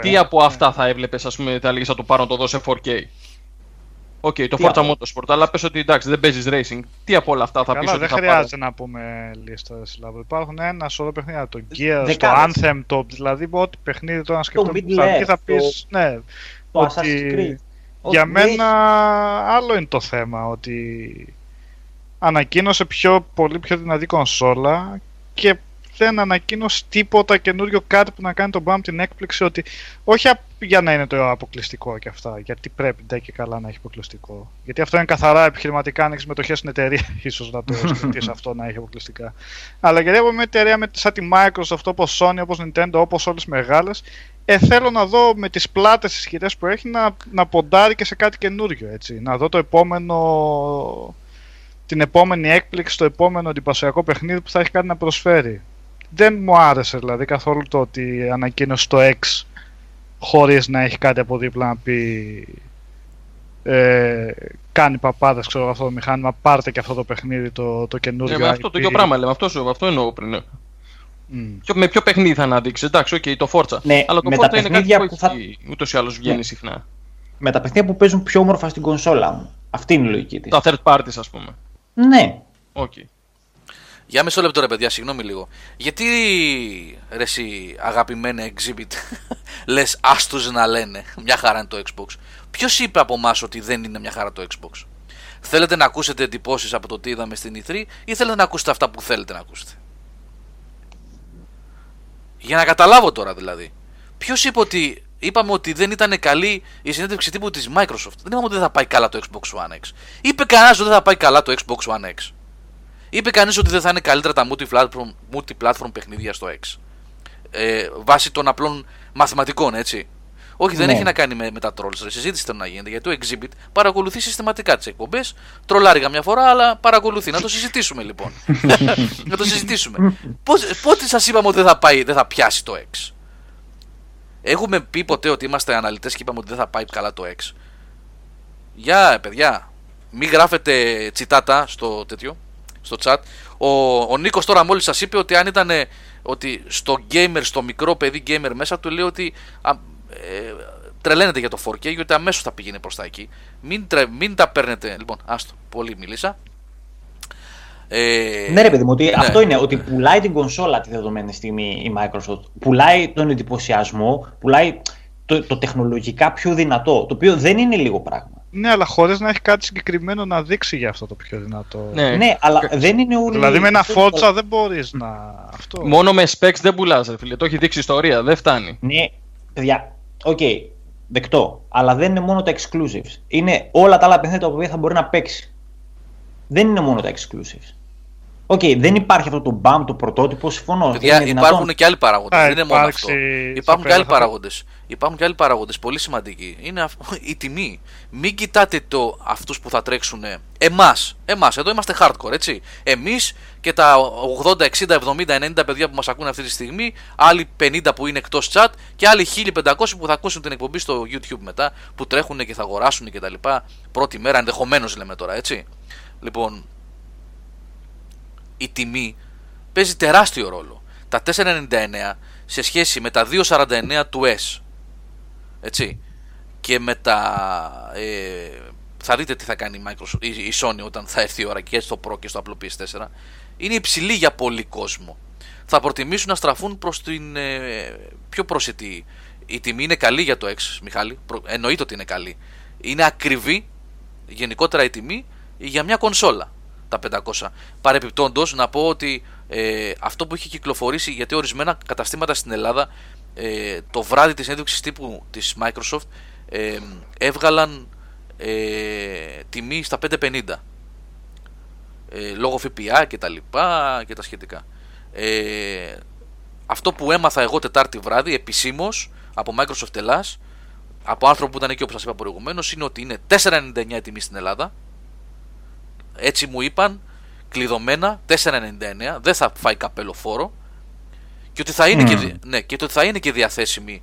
τι από αυτά θα έβλεπες, ας πούμε, θα έλεγες να το πάρω να το δω σε φορ κέι. Οκ, okay, το Forza από... Motorsport, αλλά πες ότι εντάξει δεν παίζεις racing. Τι από όλα αυτά θα πεις ότι θα πάρω. Δεν χρειάζεται να πούμε λίστες, Λάβρο. Υπάρχουν ένα σωρό παιχνίδια, το Gears, δεκάδες. Το Anthem, το, δηλαδή ό,τι παιχνίδι τώρα να σκεφτούμε. Το Midler, θα πεις, το... ναι, το ότι... Assassin's Creed. Για μένα άλλο είναι το θέμα, ότι ανακοίνωσε πιο, πολύ πιο δυνατή κονσόλα και δεν ανακοίνωσε τίποτα καινούριο, κάτι που να κάνει τον μπαμ την έκπληξη, ότι όχι για να είναι το αποκλειστικό και αυτά, γιατί πρέπει ντε και καλά να έχει αποκλειστικό. Γιατί αυτό είναι καθαρά επιχειρηματικά, αν έχεις μετοχές στην εταιρεία, ίσως να το σκεφτείς αυτό να έχει αποκλειστικά. Αλλά γιατί από μια εταιρεία με, σαν τη Microsoft, όπως Sony, όπως Nintendo, όπως όλες τις μεγάλες, ε, θέλω να δω με τις πλάτες ισχυρές που έχει να, να ποντάρει και σε κάτι καινούριο, έτσι. Να δω το επόμενο, την επόμενη έκπληξη, το επόμενο εντυπωσιακό παιχνίδι που θα έχει κάτι να προσφέρει. Δεν μου άρεσε δηλαδή καθόλου το ότι ανακοίνωσε το X χωρίς να έχει κάτι από δίπλα να πει ε, κάνει παπάδες, ξέρω αυτό το μηχάνημα, πάρτε και αυτό το παιχνίδι το, το καινούργιο. Ε, αυτό το ίδιο πράγμα λέμε, αυτό, αυτό εννοώ πριν. Mm. Με ποιο παιχνίδι θα αναδείξει, εντάξει, okay, το Forza. Ναι, αλλά το Forza είναι κάτι που, που θα... ούτως ή άλλως βγαίνει ναι. συχνά. Με τα παιχνίδια που παίζουν πιο όμορφα στην κονσόλα μου. Αυτή είναι η λογική της. Τα third parties, ας πούμε. Ναι. Okay. Για μισό λεπτό ρε παιδιά, συγγνώμη λίγο. Γιατί ρε εσύ αγαπημένε Exhibit λες άστους να λένε μια χαρά είναι το Xbox. Ποιος είπε από εμάς ότι δεν είναι μια χαρά το Xbox? Θέλετε να ακούσετε εντυπώσεις από το τι είδαμε στην ι θρι ή θέλετε να ακούσετε αυτά που θέλετε να ακούσετε? Για να καταλάβω τώρα δηλαδή. Ποιος είπε ότι είπαμε ότι δεν ήταν καλή η συνέντευξη τύπου της Microsoft? Δεν είπαμε ότι δεν θα πάει καλά το Xbox One X. Είπε κανένας ότι δεν θα πάει καλά το Xbox One X. Είπε κανείς ότι δεν θα είναι καλύτερα τα multi-platform, multi-platform παιχνίδια στο X. Ε, βάσει των απλών μαθηματικών, έτσι. Όχι, δεν ναι. έχει να κάνει με, με τα trolls. Συζήτηση τώρα να γίνεται, γιατί το Exhibit παρακολουθεί συστηματικά τις εκπομπές. Τρολάρει καμιά φορά, αλλά παρακολουθεί. Να το συζητήσουμε λοιπόν. να το συζητήσουμε. Πώς, πότε σας είπαμε ότι δεν θα, πάει, δεν θα πιάσει το X? Έχουμε πει ποτέ ότι είμαστε αναλυτές και είπαμε ότι δεν θα πάει καλά το X? Γεια, yeah, παιδιά. Μην γράφετε τσιτάτα στο τέτοιο, στο chat. Ο, ο Νίκος τώρα μόλις σας είπε ότι αν ήταν ότι στο gamer, στο μικρό παιδί gamer μέσα του, λέει ότι α, ε, τρελαίνεται για το φορ κέι και ότι αμέσως θα πηγαίνει προς τα εκεί. Μην, τρε, μην τα παίρνετε. Λοιπόν, άστο, πολύ μιλήσα. Ε, ναι ρε παιδί μου, ότι ναι. Αυτό είναι ότι πουλάει την κονσόλα τη δεδομένη στιγμή η Microsoft. Πουλάει τον εντυπωσιασμό, πουλάει το, το τεχνολογικά πιο δυνατό, το οποίο δεν είναι λίγο πράγμα. Ναι, αλλά χωρίς να έχει κάτι συγκεκριμένο να δείξει για αυτό το πιο δυνατό. Ναι, ναι, αλλά δεν είναι όλοι. Δηλαδή με ένα Forza δεν μπορείς να... Αυτό. Μόνο με specs δεν πουλάς ρε φίλε, το έχει δείξει ιστορία, δεν φτάνει. Ναι, παιδιά, οκ, okay, δεκτό, αλλά δεν είναι μόνο τα exclusives. Είναι όλα τα άλλα παιχνίδια τα οποία θα μπορεί να παίξει. Δεν είναι μόνο τα exclusives. Οκ, okay, δεν υπάρχει αυτό το μπαμ, το πρωτότυπο, συμφωνώ. Υπάρχουν και άλλοι παράγοντες. Δεν είναι μόνο αυτό. Υπάρχουν και άλλοι παράγοντες. Υπάρχουν και άλλοι παράγοντες, πολύ σημαντικοί. Είναι η τιμή. Μην κοιτάτε το αυτούς που θα τρέξουν. Εμάς. Εμάς. Εδώ είμαστε hardcore, έτσι. Εμείς και τα ογδόντα, εξήντα, εβδομήντα, ενενήντα παιδιά που μας ακούνε αυτή τη στιγμή. Άλλοι πενήντα που είναι εκτός chat. Και άλλοι χίλια πεντακόσια που θα ακούσουν την εκπομπή στο YouTube μετά. Που τρέχουν και θα αγοράσουν και τα λοιπά. Πρώτη μέρα ενδεχομένως λέμε τώρα, έτσι. Λοιπόν, η τιμή παίζει τεράστιο ρόλο. Τα τετρακόσια ενενήντα εννέα σε σχέση με τα διακόσια σαράντα εννέα του S, έτσι, και με τα... Ε, θα δείτε τι θα κάνει η, Microsoft, η Sony όταν θα έρθει η ώρα και στο Pro και στο Apple πι ες φορ. Είναι υψηλή για πολύ κόσμο. Θα προτιμήσουν να στραφούν προς την ε, πιο προσιτή. Η τιμή είναι καλή για το X, Μιχάλη, εννοείται ότι είναι καλή. Είναι ακριβή γενικότερα η τιμή για μια κονσόλα, τα πεντακόσια. Παρεπιπτόντως να πω ότι ε, αυτό που είχε κυκλοφορήσει, γιατί ορισμένα καταστήματα στην Ελλάδα ε, το βράδυ της ένδειξης τύπου της Microsoft ε, έβγαλαν ε, τιμή στα πεντακόσια πενήντα ε, λόγω ΦΠΑ και τα λοιπά και τα σχετικά. Ε, αυτό που έμαθα εγώ Τετάρτη βράδυ επισήμως από Microsoft Ελλάς, από άνθρωπο που ήταν εκεί όπως σας είπα προηγουμένως, είναι ότι είναι τετρακόσια ενενήντα εννέα η τιμή στην Ελλάδα. Έτσι μου είπαν, κλειδωμένα, τετρακόσια ενενήντα εννέα, δεν θα φάει καπέλο φόρο, και ότι θα είναι, mm. και, ναι, και ότι θα είναι και διαθέσιμη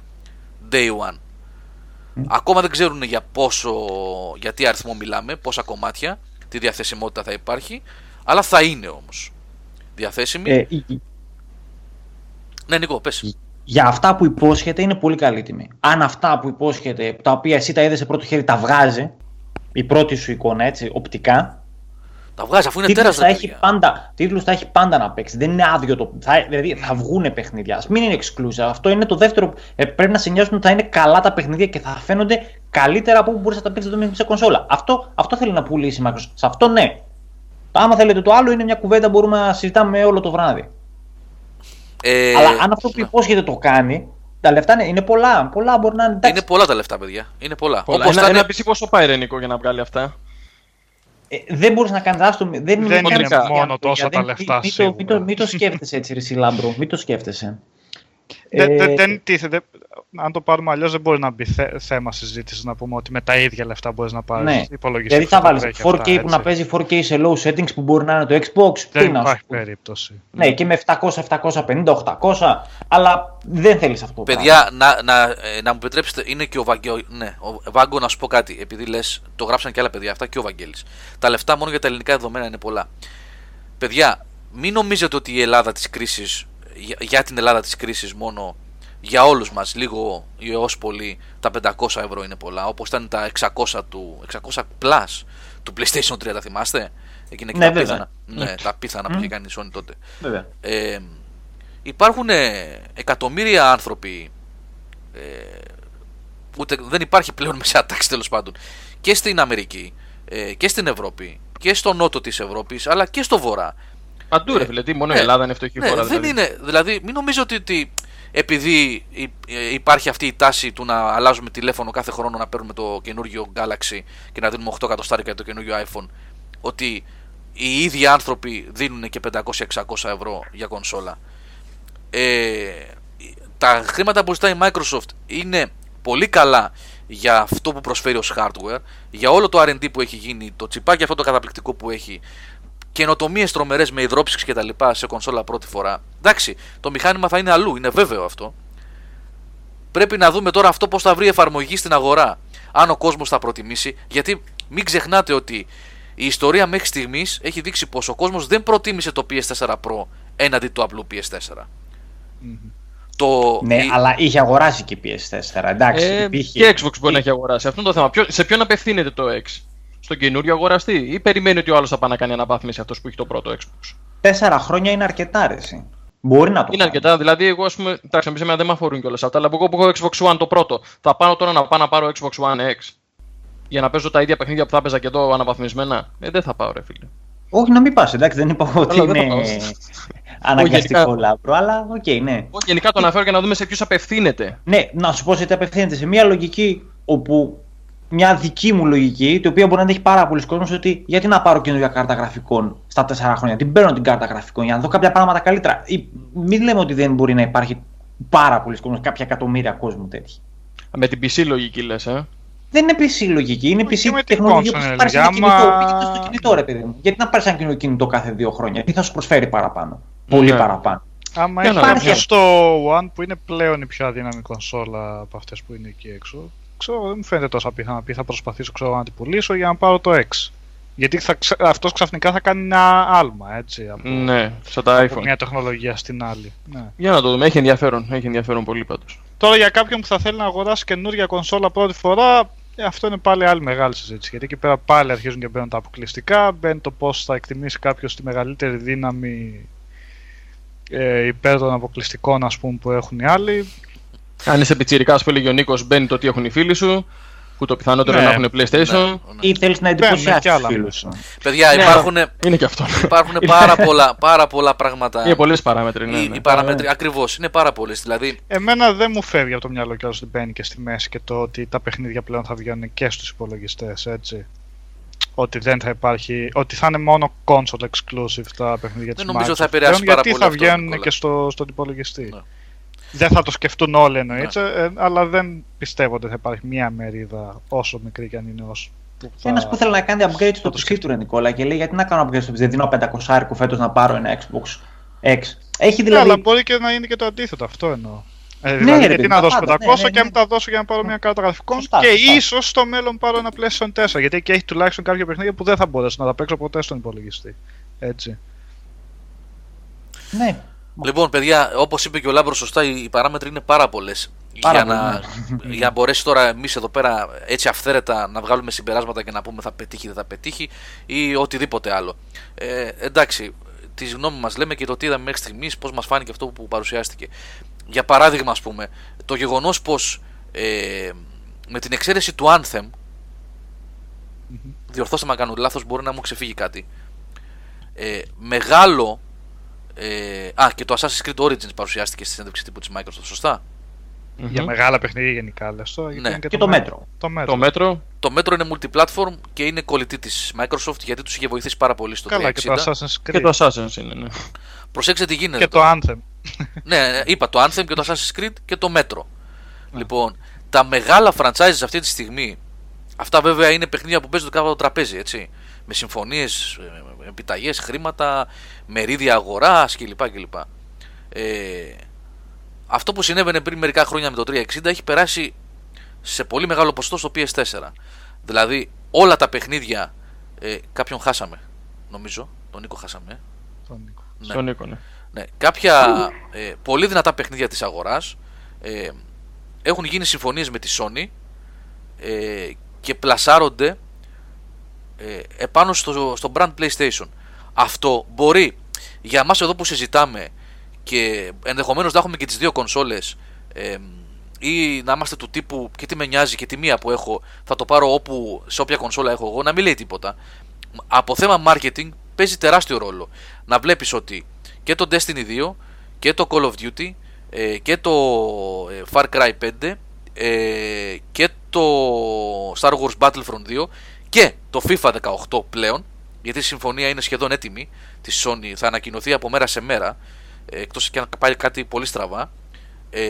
day one. Mm. Ακόμα δεν ξέρουν για πόσο, για τι αριθμό μιλάμε, πόσα κομμάτια, τι διαθεσιμότητα θα υπάρχει, αλλά θα είναι όμως διαθέσιμη. Ε, η... Ναι, Νίκο, πες. Για αυτά που υπόσχεται είναι πολύ καλή τιμή. Αν αυτά που υπόσχεται, τα οποία εσύ τα είδες σε πρώτο χέρι, τα βγάζει, η πρώτη σου εικόνα, έτσι, οπτικά, τα βγάζει, αφού είναι τέρας τα παιχνίδια. Τίτλους θα έχει πάντα να παίξει. Δεν είναι άδειο το. Θα, δηλαδή θα βγουν παιχνίδια. Ας μην είναι exclusive. Αυτό είναι το δεύτερο. Ε, πρέπει να σε νοιάζουν ότι θα είναι καλά τα παιχνίδια και θα φαίνονται καλύτερα από όπου μπορεί να τα παίξει σε κονσόλα. Αυτό, αυτό θέλει να πουλήσει η Microsoft. Σε αυτό ναι. Άμα θέλετε το άλλο, είναι μια κουβέντα που μπορούμε να συζητάμε όλο το βράδυ. Ε, Αλλά αν αυτό που υπόσχεται το κάνει. Τα λεφτά είναι πολλά. πολλά μπορεί να είναι, είναι πολλά τα λεφτά, παιδιά. Είναι πολλά. πολλά. Όπως θα είναι... πει πόσο πάει ρε Νίκο για να βγάλει αυτά. Ε, δεν μπορείς να κάνεις άστο, δεν, δεν είναι, είναι μόνο παιδιά, τόσα δεν, τα λεφτά μη, σίγουρα. Μην το, μη το σκέφτεσαι έτσι ρε Λάμπρο, μην το σκέφτεσαι. Δεν, ε, δεν τίθεται, αν το πάρουμε αλλιώς δεν μπορεί να μπει θέμα συζήτησης να πούμε ότι με τα ίδια λεφτά μπορείς να πάρεις ναι. υπολογιστή. Δηλαδή θα βάλεις φορ κέι αυτά, που έτσι. Να παίζει φορ κέι σε low settings που μπορεί να είναι το Xbox. Δεν τι υπάρχει να περίπτωση. Ναι, και με επτακόσια, επτακόσια πενήντα, οκτακόσια, αλλά δεν θέλεις αυτό. Παιδιά, να, να, να μου επιτρέψετε, είναι και ο Βαγγέλης. Ναι, ο Βάγκο, να σου πω κάτι, επειδή λες, το γράψαν και άλλα παιδιά αυτά και ο Βαγγέλης. Τα λεφτά μόνο για τα ελληνικά δεδομένα είναι πολλά. Παιδιά, μην νομίζετε ότι η Ελλάδα της κρίσης. Για την Ελλάδα της κρίσης μόνο, για όλους μας, λίγο ή έως πολύ, τα πεντακόσια ευρώ είναι πολλά. Όπως ήταν τα εξακόσια του εξακόσια πλας του PlayStation τρία, τα θυμάστε? Εκείνα και ναι, τα βέβαια. Πίθανα, ναι, ναι. Τα πίθανα mm. που είχε κάνει η Sony τότε. Ε, υπάρχουν εκατομμύρια άνθρωποι, ε, ούτε, δεν υπάρχει πλέον μεσαία τάξη τέλος πάντων, και στην Αμερική, ε, και στην Ευρώπη, και στο νότο της Ευρώπης, αλλά και στο βορρά. Παντού ρε φίλε, μόνο η ε, Ελλάδα είναι φτωχή ναι, χώρα. Δεν δηλαδή. Είναι, δηλαδή μην νομίζω ότι, ότι επειδή υπάρχει αυτή η τάση του να αλλάζουμε τηλέφωνο κάθε χρόνο, να παίρνουμε το καινούργιο Galaxy και να δίνουμε οκτώ εκατοστάρικα το καινούργιο iPhone, ότι οι ίδιοι άνθρωποι δίνουν και πεντακόσια με εξακόσια ευρώ για κονσόλα. Ε, τα χρήματα που ζητάει η Microsoft είναι πολύ καλά για αυτό που προσφέρει ως hardware, για όλο το αρ εν ντι που έχει γίνει, το τσιπάκι αυτό το καταπληκτικό που έχει, καινοτομίες τρομερές με υδρόψυξη και τα λοιπά σε κονσόλα πρώτη φορά. Εντάξει, το μηχάνημα θα είναι αλλού, είναι βέβαιο αυτό. Πρέπει να δούμε τώρα αυτό πώς θα βρει εφαρμογή στην αγορά. Αν ο κόσμος θα προτιμήσει, γιατί μην ξεχνάτε ότι η ιστορία μέχρι στιγμής έχει δείξει πως ο κόσμος δεν προτίμησε το πι ες φορ Pro έναντι του απλού πι ες φορ. Mm-hmm. Το... Ναι, η... αλλά είχε αγοράσει και πι ες φορ, εντάξει. Ε, υπήρχε... Και Xbox μπορεί να έχει αγοράσει. Αυτό είναι το θέμα. Ποιο... Σε ποιον απευθύνεται το X, στον καινούριο αγοραστή, ή περιμένει ότι ο άλλος θα πάει να κάνει αναβάθμιση αυτός που έχει το πρώτο Xbox? Τέσσερα χρόνια είναι αρκετά, ρε. Μπορεί να το είναι αρκετά, δηλαδή εγώ ας πούμε, εντάξει, εμείς εμένα δεν με αφορούν κιόλας αυτά, αλλά εγώ που έχω Xbox One το πρώτο, θα πάω τώρα να πάω να πάρω Xbox One X για να παίζω τα ίδια παιχνίδια που θα παίζα και εδώ αναβαθμισμένα? Ε, δεν θα πάω, ρε φίλε. Όχι, να μην πας, εντάξει, δεν είπα ότι είναι αναγκαστικό Λάμπρο, αλλά οκ, okay, ναι. Όχι, γενικά το αναφέρω για να δούμε σε ποιους απευθύνεται. Ναι, να σου πω ότι απευθύνεται σε μια λογική όπου, μια δική μου λογική, την οποία μπορεί να έχει πάρα πολλοί κόσμος, ότι γιατί να πάρω καινούργια κάρτα γραφικών στα τέσσερα χρόνια? Την παίρνω την κάρτα γραφικών για να δω κάποια πράγματα καλύτερα. Μην λέμε ότι δεν μπορεί να υπάρχει πάρα πολλοί κόσμος, κάποια εκατομμύρια κόσμου τέτοια. Με την πι σι λογική λες, ε? Δεν είναι πι σι λογική, είναι πι σι τεχνολογία που θα πάρει ένα κινητό. Πήγαινε στο κινητό, ρε παιδί μου. Γιατί να πάρει ένα καινούργιο κινητό κάθε δύο χρόνια? Τι θα σου προσφέρει παραπάνω? Πολύ παραπάνω. Άμα έχει στο One που είναι πλέον η πιο αδύναμη κονσόλα από αυτές που είναι εκεί έξω. Ξέρω, δεν μου φαίνεται τόσο απίθανο να πει θα προσπαθήσω ξέρω, να την πουλήσω για να πάρω το X. Γιατί θα, αυτός ξαφνικά θα κάνει ένα άλμα, έτσι, από, ναι, σαν τα από iPhone. Μια τεχνολογία στην άλλη. Ναι. Για να το δούμε, έχει ενδιαφέρον, έχει ενδιαφέρον πολύ πάντως. Τώρα για κάποιον που θα θέλει να αγοράσει καινούργια κονσόλα πρώτη φορά, αυτό είναι πάλι άλλη μεγάλη συζήτηση. Γιατί εκεί πέρα πάλι αρχίζουν και μπαίνουν τα αποκλειστικά, μπαίνει το πώς θα εκτιμήσει κάποιος τη μεγαλύτερη δύναμη ε, υπέρ των αποκλειστικών, ας πούμε, που έχουν οι άλλοι. Αν είσαι πιτσιρικάς που έλεγε ο Νίκος, μπαίνει το τι έχουν οι φίλοι σου, που το πιθανότερο ναι, να έχουν PlayStation. Ναι, ναι. Ή θέλεις να εντυπωσιάσεις τους φίλους σου. Παιδιά, ναι, υπάρχουν, είναι και αυτό. Υπάρχουν πάρα, πολλά, πάρα πολλά πράγματα. Είναι πολλές παράμετροι. Ναι, ναι. Οι, οι παράμετροι, ναι. Ακριβώς, είναι πάρα πολλές. Δηλαδή... Εμένα δεν μου φεύγει από το μυαλό και όσο μπαίνει και στη μέση και το ότι τα παιχνίδια πλέον θα βγαίνουν και στους υπολογιστές, έτσι. Ότι δεν θα υπάρχει, ότι θα είναι μόνο console exclusive τα παιχνίδια της Microsoft. Δεν νομίζω θα επηρεάσει πάρα πολύ. Γιατί θα βγαίνουν και στον υπολογιστή. Δεν θα το σκεφτούν όλοι εννοείται, ναι. ε, αλλά δεν πιστεύω ότι θα υπάρχει μία μερίδα όσο μικρή κι αν είναι όσο. Θα... Ένας που θέλει να κάνει upgrade στο πι σι του, ρε Νικόλα, και λέει γιατί να κάνω upgrade στο πι σι, δεν δίνω πεντακόσια φέτος να πάρω ένα Xbox X. Έχει δηλαδή... Ναι, αλλά μπορεί και να είναι και το αντίθετο, αυτό εννοώ. Ε, δηλαδή, ναι, γιατί ρε, να δώσω πεντακόσια ναι, ναι, ναι, ναι. και αν τα δώσω για να πάρω μια κάρτα γραφικών και σωστά. Ίσως στο μέλλον πάρω ένα PlayStation τέσσερα, γιατί εκεί έχει τουλάχιστον κάποια παιχνίδια που δεν θα μπορέσω να τα παίξω ποτέ στον υπολογιστή. Έτσι. Ναι. Λοιπόν, παιδιά, όπως είπε και ο Λάμπρος σωστά, οι παράμετροι είναι πάρα πολλές. Πάρα για, να, για να μπορέσει τώρα εμείς εδώ πέρα έτσι αυθαίρετα να βγάλουμε συμπεράσματα και να πούμε θα πετύχει, δεν θα πετύχει ή οτιδήποτε άλλο. Ε, εντάξει, τη γνώμη μας λέμε και το τι είδαμε μέχρι στιγμής, πώς μας φάνηκε αυτό που παρουσιάστηκε. Για παράδειγμα, ας πούμε, το γεγονός πως ε, με την εξαίρεση του Anthem, mm-hmm. διορθώστε με αν κάνω λάθος, μπορεί να μου ξεφύγει κάτι, ε, μεγάλο. Ε, α, και το Assassin's Creed Origins παρουσιάστηκε στη συνέντευξη τύπου της Microsoft, σωστά? Για mm-hmm. μεγάλα παιχνίδια γενικά, λες το. Ναι. Και, και το μέτρο. Το μέτρο. Το μέτρο. Το μέτρο είναι multiplatform και είναι κολλητή της Microsoft, γιατί τους είχε βοηθήσει πάρα πολύ στο τρία εξήντα. Και το Assassin's Creed. Και το Assassin's είναι, ναι. Προσέξτε τι γίνεται. Και το Anthem. Ναι, είπα το Anthem και το Assassin's Creed και το μέτρο. Λοιπόν, τα μεγάλα franchises αυτή τη στιγμή, αυτά βέβαια είναι παιχνίδια που παίζονται κάτω από το τραπέζι, έτσι. Με συμφωνίες, επιταγές, χρήματα, μερίδια αγοράς κλπ. κλπ. Ε, αυτό που συνέβαινε πριν μερικά χρόνια με το τριακόσια εξήντα έχει περάσει σε πολύ μεγάλο ποσοστό στο πι ες φορ. Δηλαδή όλα τα παιχνίδια, ε, κάποιον χάσαμε νομίζω, τον Νίκο χάσαμε. Ε. Τον Νίκο. Ναι. Τον Νίκο, ναι. Ναι. Κάποια ε, πολύ δυνατά παιχνίδια της αγοράς ε, έχουν γίνει συμφωνίες με τη Sony ε, και πλασάρονται επάνω στο, στο brand PlayStation. Αυτό μπορεί για εμάς εδώ που συζητάμε και ενδεχομένως να έχουμε και τις δύο κονσόλες ε, ή να είμαστε του τύπου και τι με νοιάζει και τη μία που έχω θα το πάρω όπου, σε όποια κονσόλα έχω εγώ, να μην λέει τίποτα. Από θέμα marketing παίζει τεράστιο ρόλο να βλέπεις ότι και το Destiny δύο και το Call of Duty ε, και το Far Cry πέντε ε, και το Star Wars Battlefront δύο και το FIFA δεκαοκτώ πλέον, γιατί η συμφωνία είναι σχεδόν έτοιμη της Sony, θα ανακοινωθεί από μέρα σε μέρα, εκτός και αν πάει κάτι πολύ στραβά, ε,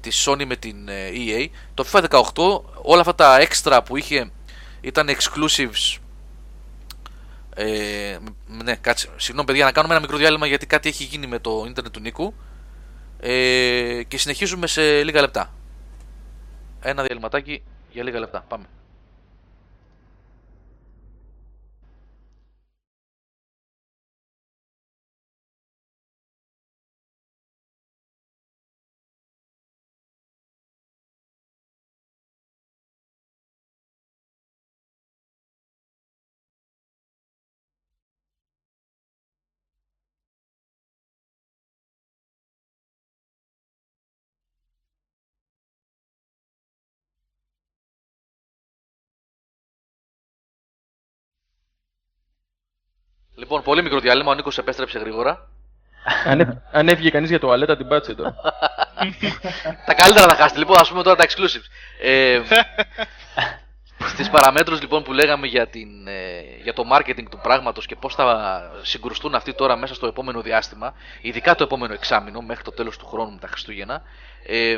της Sony με την ι έι. Το FIFA δεκαοκτώ, όλα αυτά τα έξτρα που είχε ήταν exclusives. Ε, ναι, κάτσε, συγγνώμη παιδιά, να κάνουμε ένα μικρό διάλειμμα γιατί κάτι έχει γίνει με το ίντερνετ του Νίκου ε, και συνεχίζουμε σε λίγα λεπτά. ένα διαλυματάκι για λίγα λεπτά. Πάμε. Λοιπόν, πολύ μικρό διάλειμμα, ο Νίκος επέστρεψε γρήγορα. Αν έφυγε κανείς για τουαλέτα, την πάτσε τώρα. Τα καλύτερα θα χάσετε, λοιπόν, ας πούμε τώρα τα exclusives. Ε, στις παραμέτρους λοιπόν που λέγαμε για, την, ε, για το marketing του πράγματος και πώς θα συγκρουστούν αυτοί τώρα μέσα στο επόμενο διάστημα, ειδικά το επόμενο εξάμηνο, μέχρι το τέλος του χρόνου με τα Χριστούγεννα, ε,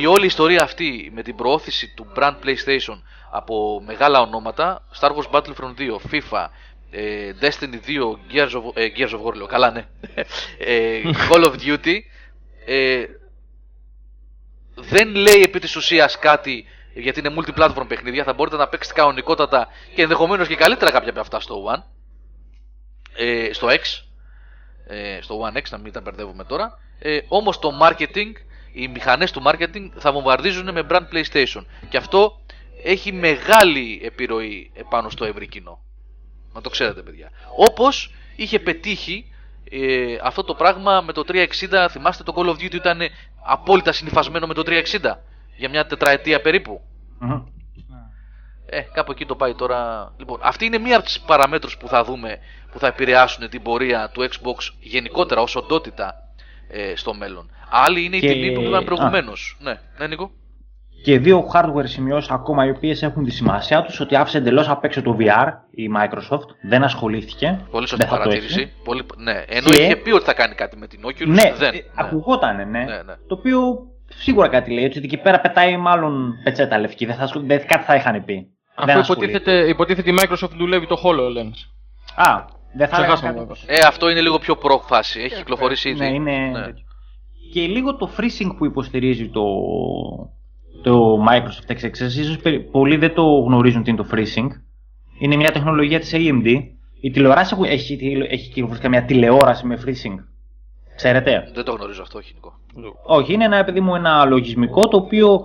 η όλη η ιστορία αυτή με την προώθηση του brand PlayStation από μεγάλα ονόματα, Star Wars Battlefront δύο, FIFA, Destiny δύο, Gears of, ε, Gears of War λέω, καλά ναι, ε, Call of Duty, ε, δεν λέει επί της ουσίας κάτι, γιατί είναι multi-platform παιχνίδια, θα μπορείτε να παίξετε κανονικότατα και ενδεχομένως και καλύτερα κάποια από αυτά στο One, ε, στο X, ε, στο One X, να μην τα μπερδεύουμε τώρα, ε, όμως το marketing, οι μηχανές του marketing θα βομβαρδίζουν με brand PlayStation και αυτό έχει μεγάλη επιρροή επάνω στο ευρύ κοινό. Να το ξέρετε, παιδιά. Όπως είχε πετύχει ε, αυτό το πράγμα με το τριακόσια εξήντα, θυμάστε το Call of Duty ήταν απόλυτα συνυφασμένο με το τριακόσια εξήντα για μια τετραετία περίπου. Mm-hmm. Ε, κάπου εκεί το πάει τώρα. Λοιπόν, αυτή είναι μία από τις παραμέτρους που θα δούμε που θα επηρεάσουν την πορεία του Xbox γενικότερα ως οντότητα ε, στο μέλλον. Άλλη είναι και... η τιμή που είπαμε προηγουμένως. Ah. Ναι, ναι, Νίκο. Και δύο hardware σημειώσεις ακόμα οι οποίες έχουν τη σημασία τους ότι άφησε εντελώς απ' έξω το βι αρ η Microsoft, δεν ασχολήθηκε. Πολύ σωστή παρατήρηση. Πολύ... Ναι. Ενώ και... είχε πει ότι θα κάνει κάτι με την Oculus. Ναι, δεν. Ναι. Ακουγότανε, ναι. Ναι, ναι. Το οποίο σίγουρα κάτι λέει. Έτσι, εκεί πέρα πετάει μάλλον πετσέτα λευκή. Δεν θα ασχολ... δεν, κάτι θα είχαν πει. Αφού υποτίθεται, υποτίθεται η Microsoft δουλεύει το HoloLens. Α, δεν θα έλεγα κάτι. Ε, αυτό είναι λίγο πιο προφάση. Έχει κυκλοφορήσει ήδη. Ναι, είναι... ναι. Και λίγο το FreeSync που υποστηρίζει το. Το Microsoft εξ εξήντα έξι, ίσως πολλοί δεν το γνωρίζουν τι είναι το FreeSync. Είναι μια τεχνολογία της έι εμ ντι. Η τηλεόραση έχουν... έχει, έχει κυκλοφορήσει καμία τηλεόραση με FreeSync. Ξέρετε. Δεν το γνωρίζω αυτό, όχι Νικό. Όχι, είναι ένα, παιδί μου, ένα λογισμικό το οποίο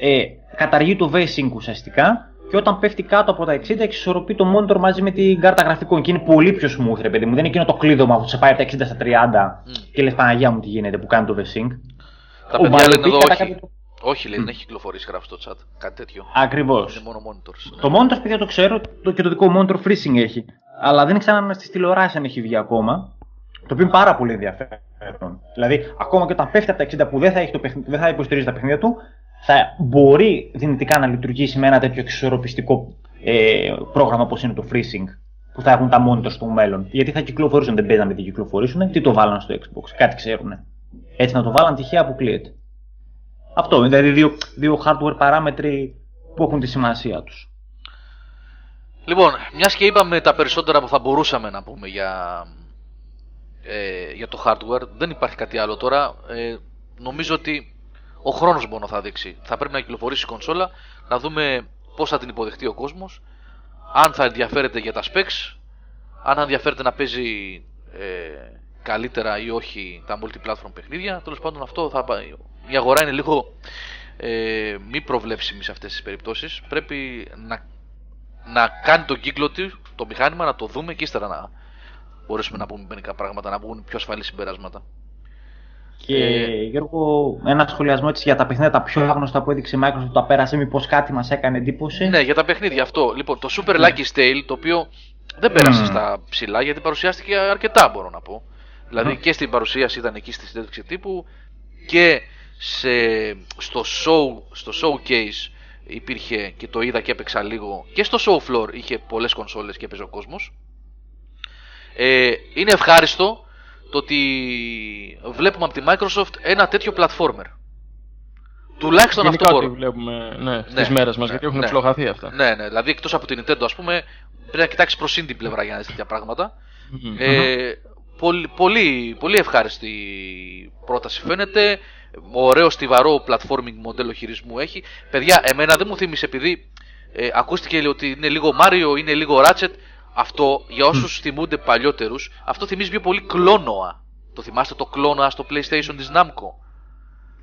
ε, καταργεί το VSync ουσιαστικά και όταν πέφτει κάτω από τα εξήντα εξισορροπεί το monitor μαζί με την κάρτα γραφικών. Και είναι πολύ πιο smooth, ρε παιδί μου. Δεν είναι εκείνο το κλείδωμα που σε πάει από τα εξήντα στα τριάντα mm. και λες Παναγία μου τι γίνεται που κάνει το VSync. Τα Ο παιδιά λένε εδώ όχι. Όχι, λέει, δεν έχει κυκλοφορήσει, γράφει στο chat. Κάτι τέτοιο. Ακριβώς. Είναι μόνο monitors. Το monitor, παιδιά, το ξέρω το, και το δικό monitor freezing έχει. Αλλά δεν ξέρω αν στις τηλεοράσεις αν έχει βγει ακόμα. Το οποίο είναι πάρα πολύ ενδιαφέρον. Δηλαδή, ακόμα και όταν πέφτει από τα εξήντα που δεν θα, έχει το παιχνι, δεν θα υποστηρίζει τα παιχνίδια του, θα μπορεί δυνητικά να λειτουργήσει με ένα τέτοιο εξισορροπιστικό ε, πρόγραμμα όπως είναι το freezing που θα έχουν τα monitors στο μέλλον. Γιατί θα κυκλοφορήσουν, δεν παίζανε τι κυκλοφορήσουν, τι το βάλανε στο Xbox. Κάτι ξέρουν. Έτσι να το βάλανε τυχαία αποκλείεται. Αυτό, δηλαδή δύο, δύο hardware παράμετροι που έχουν τη σημασία τους. Λοιπόν, μιας και είπαμε τα περισσότερα που θα μπορούσαμε να πούμε για, ε, για το hardware, δεν υπάρχει κάτι άλλο τώρα. Ε, νομίζω ότι ο χρόνος μόνο θα δείξει. Θα πρέπει να κυκλοφορήσει η κονσόλα, να δούμε πώς θα την υποδεχτεί ο κόσμος, αν θα ενδιαφέρεται για τα specs, αν ενδιαφέρεται να παίζει ε, καλύτερα ή όχι τα multi-platform παιχνίδια. Τέλος πάντων αυτό θα πάει. Η αγορά είναι λίγο ε, μη προβλέψιμη σε αυτές τις περιπτώσεις. Πρέπει να, να κάνει τον κύκλο της, το μηχάνημα, να το δούμε και ύστερα να μπορέσουμε να πούμε μερικά πράγματα, να βγουν πιο ασφαλή συμπεράσματα. Και ε, Γιώργο, ένα σχολιασμό έτσι για τα παιχνίδια τα πιο άγνωστα που έδειξε η Microsoft, τα πέρασε, μήπως κάτι μας έκανε εντύπωση. Ναι, για τα παιχνίδια αυτό. Λοιπόν, το Super Lucky's Tale, το οποίο δεν πέρασε mm. στα ψηλά γιατί παρουσιάστηκε αρκετά, μπορώ να πω. Δηλαδή mm. και στην παρουσίαση ήταν εκεί στη συνέντευξη τύπου και. Σε, στο, show, στο showcase υπήρχε και το είδα και έπαιξα λίγο και στο show floor είχε πολλές κονσόλες και έπαιζε ο κόσμος. Ε, είναι ευχάριστο το ότι βλέπουμε από τη Microsoft ένα τέτοιο platformer. Τουλάχιστον αυτό μπορούμε. Είναι κάτι βλέπουμε ναι, στις ναι, μέρες μας ναι, γιατί έχουν ναι, ψιλοχαθεί αυτά. Ναι, ναι, δηλαδή εκτός από την Nintendo ας πούμε πρέπει να κοιτάξεις προς την πλευρά για να δεις τέτοια πράγματα. Mm-hmm. Ε, πολύ, πολύ, πολύ ευχάριστη πρόταση φαίνεται. ωραίο στιβαρό platforming μοντέλο χειρισμού έχει. Παιδιά, εμένα δεν μου θύμισε, επειδή ε, ακούστηκε ότι είναι λίγο Mario, είναι λίγο Ratchet. Αυτό, για όσους mm. θυμούνται παλιότερους, αυτό θυμίζει πιο πολύ Klonoa. Το θυμάστε το Klonoa στο PlayStation της Namco?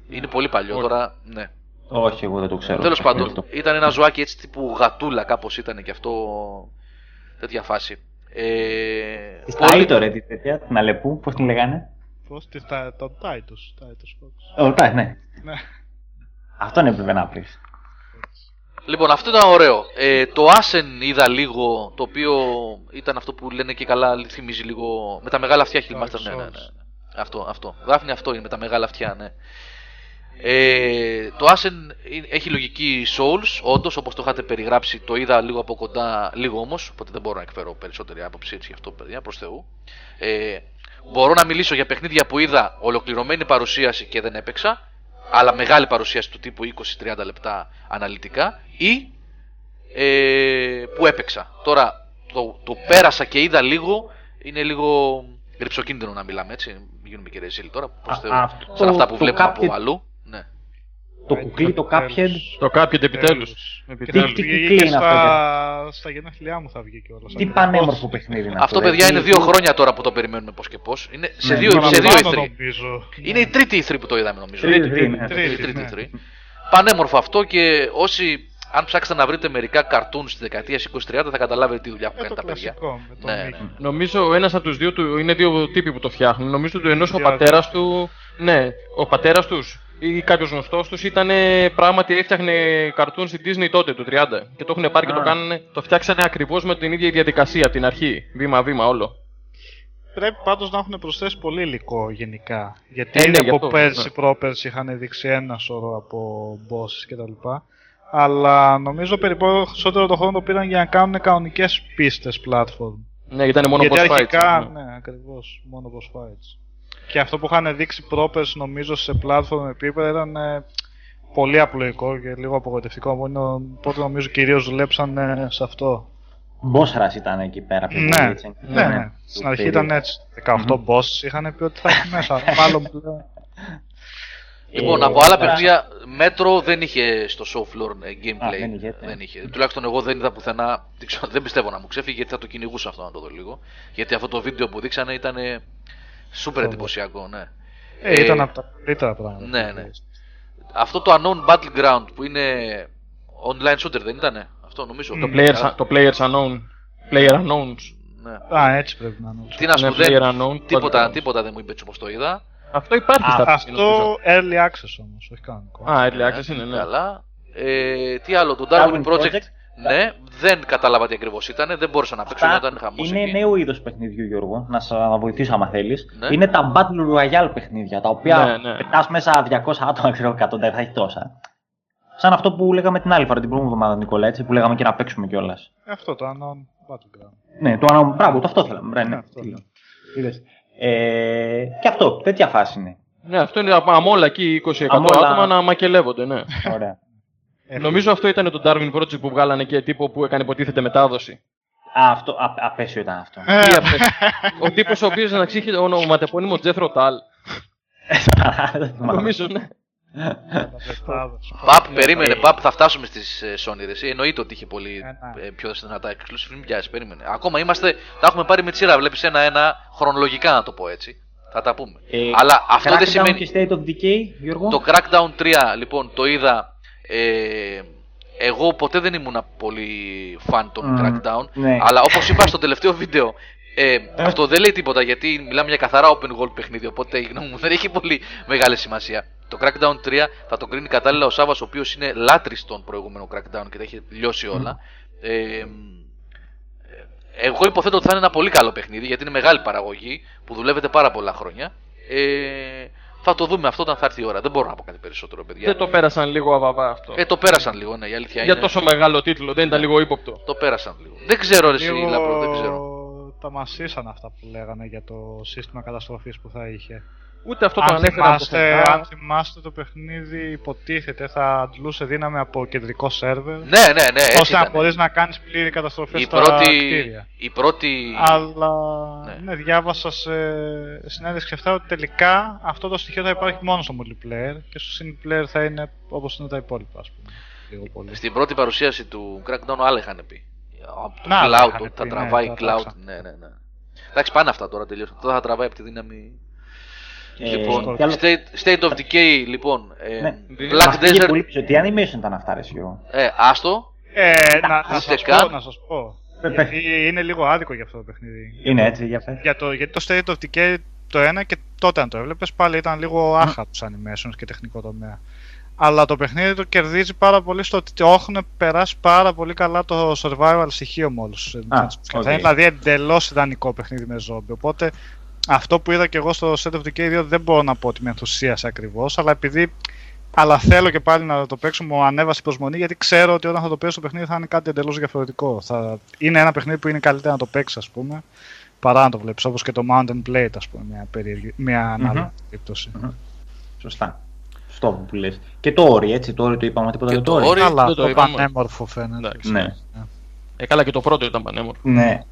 Είναι πολύ παλιό τώρα, ναι. Όχι, εγώ δεν το ξέρω. Τέλος πάντων, το... ήταν ένα ζωάκι έτσι τύπου γατούλα, κάπως ήταν και αυτό, τέτοια φάση. Τη Titor, έτσι τέτοια, την Αλεπού, πώς την λέγανε? Πώς, τη Titus Fox. Ω, ναι. Αυτόν έπρεπε να πεις. Λοιπόν, αυτό ήταν ωραίο. Ε, το Asen είδα λίγο, το οποίο ήταν αυτό που λένε και καλά, θυμίζει λίγο. Με τα μεγάλα αυτιά χειλμάστερ, ναι, ναι, ναι. Αυτό, αυτό. Δάφνη, αυτό είναι με τα μεγάλα αυτιά, ναι. Ε, το Asen έχει λογική Souls, όντως, όπως το είχατε περιγράψει, το είδα λίγο από κοντά, λίγο όμως, οπότε δεν μπορώ να εκφέρω περισσότερη άποψη έτσι γι' αυτό, παιδιά, προς Θεού. Ε, μπορώ να μιλήσω για παιχνίδια που είδα ολοκληρωμένη παρουσίαση και δεν έπαιξα, αλλά μεγάλη παρουσίαση του τύπου είκοσι με τριάντα λεπτά αναλυτικά, ή ε, που έπαιξα. Τώρα το, το πέρασα και είδα λίγο, είναι λίγο γριψοκίνδυνο να μιλάμε έτσι, γίνουμε και ρεζίλοι τώρα, προς Θεού, σαν αυτά που βλέπουμε από αλλού. Το κουκλί, το Cuphead. Το Cuphead επιτέλους. Τι κουκλί είναι αυτό? Στα γενέθλιά μου θα βγει κιόλας. Τι πανέμορφο παιχνίδι είναι αυτό. Αυτό, παιδιά, είναι δύο χρόνια τώρα που το περιμένουμε πώς και πώς. Είναι σε δύο ι θρι. Είναι η τρίτη ι θρι που το είδαμε, νομίζω. Πανέμορφο αυτό, και όσοι, αν ψάξετε να βρείτε μερικά καρτούν στη δεκαετία είκοσι τριάντα, θα καταλάβετε τι δουλειά που κάνει τα παιδιά. Νομίζω ένας από τους δύο του, είναι δύο τύποι που το φτιάχνουν. Νομίζω του ενός ο πατέρας του. Ναι, ο πατέρας τους ή κάποιος γνωστός τους ήταν, πράγματι έφτιαχνε καρτούν στη Disney τότε, το τριάντα. Και το έχουν πάρει και το κάνανε, το φτιάξανε ακριβώς με την ίδια διαδικασία από την αρχή, βήμα-βήμα όλο. Πρέπει πάντως να έχουν προσθέσει πολύ υλικό γενικά. Γιατί ε, ναι, από αυτό, πέρσι, ναι. πρόπερσι είχαν δείξει ένα σώρο από bosses κτλ. Αλλά νομίζω περισσότερο το χρόνο το πήραν για να κάνουν κανονικές πίστες platform. Ναι, ήταν μόνο boss fights. Ναι, ακριβώς, μόνο boss fights. Και αυτό που είχαν δείξει πρόπερση, νομίζω, σε platform επίπεδα ήταν ε, πολύ απλοϊκό και λίγο απογοητευτικό. Οπότε νομίζω κυρίως δουλέψαν ε, σε αυτό. Μπόσρας ήταν εκεί πέρα, παιδί. Ναι, έτσι, ναι, ναι, ναι. Στην αρχή ήταν έτσι. δεκαοκτώ mm-hmm. bosses είχαν πει ότι θα έχει μέσα. Μάλλον πλέον. Λοιπόν, από άλλα παιδιά, Μέτρο δεν είχε στο show floor gameplay. Δεν είχε, δεν είχε. Τουλάχιστον εγώ δεν είδα πουθενά. Δεν πιστεύω να μου ξέφυγε, γιατί θα το κυνηγούσα αυτό να το δω λίγο. Γιατί αυτό το βίντεο που δείξανε ήταν. Σούπερ εντυπωσιακό, ναι. Ε, ε, ήταν από τα καλύτερα πράγματα. Ναι, ναι. Αυτό το Unknown Battleground που είναι online shooter, δεν ήτανε? Αυτό νομίζω. Mm. Το, players, το players unknown. Player unknowns. Ναι. Α, έτσι πρέπει να είναι. Τι να σου πει, τίποτα, τίποτα δεν μου είπε έτσι όπως το είδα. Αυτό υπάρχει στα πίσω. Αυτό early access όμως, όχι κανονικό. Α, early access είναι, ναι. Καλά. Ε, τι άλλο, το Darwin Project. Ναι, δεν κατάλαβα τι ακριβώς ήτανε, δεν μπορούσα να παίξω όταν είχα μουσική. Είναι νέο είδος παιχνιδιού, Γιώργο, να σε βοηθήσω άμα θέλεις. Ναι. Είναι τα Battle Royale παιχνίδια, τα οποία ναι, ναι. πετάς μέσα διακόσια άτομα, ξέρω, εκατό, θα έχει τόσα. Σαν αυτό που λέγαμε την άλλη φορά, την προηγούμενη εβδομάδα, Νικόλα, έτσι, που λέγαμε και να παίξουμε κιόλας. Αυτό το Unknown Battleground. Ναι, το Unknown, μπράβο, το αυτό θέλαμε. Ναι, ναι, αυτό. Ε, και αυτό, τέτοια φάση είναι. Ναι, αυτό είναι αμόλα εκεί είκοσι εκατό αμόλα... άτομα να μακελεύονται, ναι. Ωραία. Έχει. Νομίζω αυτό ήταν το Darwin Project που βγάλανε και τύπο που έκανε υποτίθεται μετάδοση. Α, αυτό, α, απέσιο ήταν αυτό. Τι απέσιο. Ο τύπος ο οποίος αναξύ είχε ονοματεπώνυμο Τζέθρο Τάλ. Νομίζω, ναι. Παπ, περίμενε, Παπ, θα φτάσουμε στις Sony. Εννοείται ότι είχε πολύ πιο δυνατά exclusive, μην πιάσεις, περίμενε. Ακόμα είμαστε, τα έχουμε πάρει με τη σειρά, βλέπεις ένα-ένα χρονολογικά, να το πω έτσι. Θα τα πούμε. Αλλά αυτό δεν σημαίνει. Το Crackdown τρία, λοιπόν, το είδα. Ε, εγώ ποτέ δεν ήμουν πολύ fan των mm, Crackdown, ναι. αλλά όπως είπα στο τελευταίο βίντεο, ε, αυτό δεν λέει τίποτα, γιατί μιλάμε για καθαρά open world παιχνίδι, οπότε η γνώμη μου δεν έχει πολύ μεγάλη σημασία. Το Crackdown τρία θα το κρίνει κατάλληλα ο Σάββας, ο οποίος είναι λάτρης των προηγούμενων Crackdown και τα έχει λιώσει όλα. Mm. Ε, εγώ υποθέτω ότι θα είναι ένα πολύ καλό παιχνίδι, γιατί είναι μεγάλη παραγωγή που δουλεύεται πάρα πολλά χρόνια. ε, Θα το δούμε αυτό όταν θα έρθει η ώρα. Δεν μπορώ να πω κάτι περισσότερο, παιδιά. Δεν το πέρασαν λίγο αβαβά αυτό. Ε, το πέρασαν λίγο, ναι, η αλήθεια για είναι. Για τόσο μεγάλο τίτλο, δεν ήταν λίγο ύποπτο? Το πέρασαν λίγο. Δεν ξέρω, ρε, εσύ, Λάμπρο, δεν ξέρω. τα μασίσαν αυτά που λέγανε για το σύστημα καταστροφής που θα είχε. Ούτε αυτό αν το ανέφερα από το Αν θυμάστε, το παιχνίδι υποτίθεται θα αντλούσε δύναμη από κεντρικό σερβερ. Ναι, ναι, ναι. Ώστε να μπορείς να κάνεις πλήρη καταστροφή η στα πρώτη... κτίρια. Η πρώτη... Αλλά ναι, ναι διάβασα σε συνέντευξη αυτά ότι τελικά αυτό το στοιχείο θα υπάρχει μόνο στο multiplayer και στο single player θα είναι όπως είναι τα υπόλοιπα, ας πούμε. Πολύ. Στην πρώτη παρουσίαση του Crackdown άλλα είχαν πει. Από το να, cloud, ότι θα τραβάει ναι, cloud. Ναι, ναι, ναι. Εντάξει, πάνε αυτά τώρα τελείως. Τώρα θα τραβάει από τη δύναμη. Ε, λοιπόν, ε, state, state of Decay, λοιπόν. Ε, ναι. Black Desert. Πολύ πίσω, τι animation ήταν αυτά, ρε σιγό. Ε, άστο. Ε, να, να σας καν... πω, να σας πω. Ε, είναι λίγο άδικο για αυτό το παιχνίδι. Είναι έτσι, για αυτό. Για το, γιατί το State of Decay το ένα και τότε αν το έβλεπες πάλι ήταν λίγο άχα τους animations και τεχνικό τομέα. Αλλά το παιχνίδι το κερδίζει πάρα πολύ στο ότι έχουν περάσει πάρα πολύ καλά το survival στοιχείο με όλους. Okay. Θα είναι δηλαδή εντελώς ιδανικό παιχνίδι με ζόμπι. Οπότε αυτό που είδα και εγώ στο Set of Decay δύο δεν μπορώ να πω ότι με ενθουσίασε ακριβώς, αλλά επειδή αλλά θέλω και πάλι να το παίξω, μου ανέβασε η προσμονή γιατί ξέρω ότι όταν θα το παίζω στο παιχνίδι θα είναι κάτι εντελώς διαφορετικό. Θα... Είναι ένα παιχνίδι που είναι καλύτερα να το παίξεις, ας πούμε, παρά να το βλέπεις. Όπως και το Mountain Blade, ας πούμε, μια, περίεργη... μια mm-hmm. ανάλογη περίπτωση. Mm-hmm. Σωστά. Αυτό που λες. Και το όρι, έτσι, το όρι το είπαμε τίποτα για το όρι. Καλά, το, το, το είπαμε... πανέμορφο φαίνεται. Εντάξει, ναι. Ναι. Ε, καλά και το πρώτο ήταν πανέμορφο. Ναι.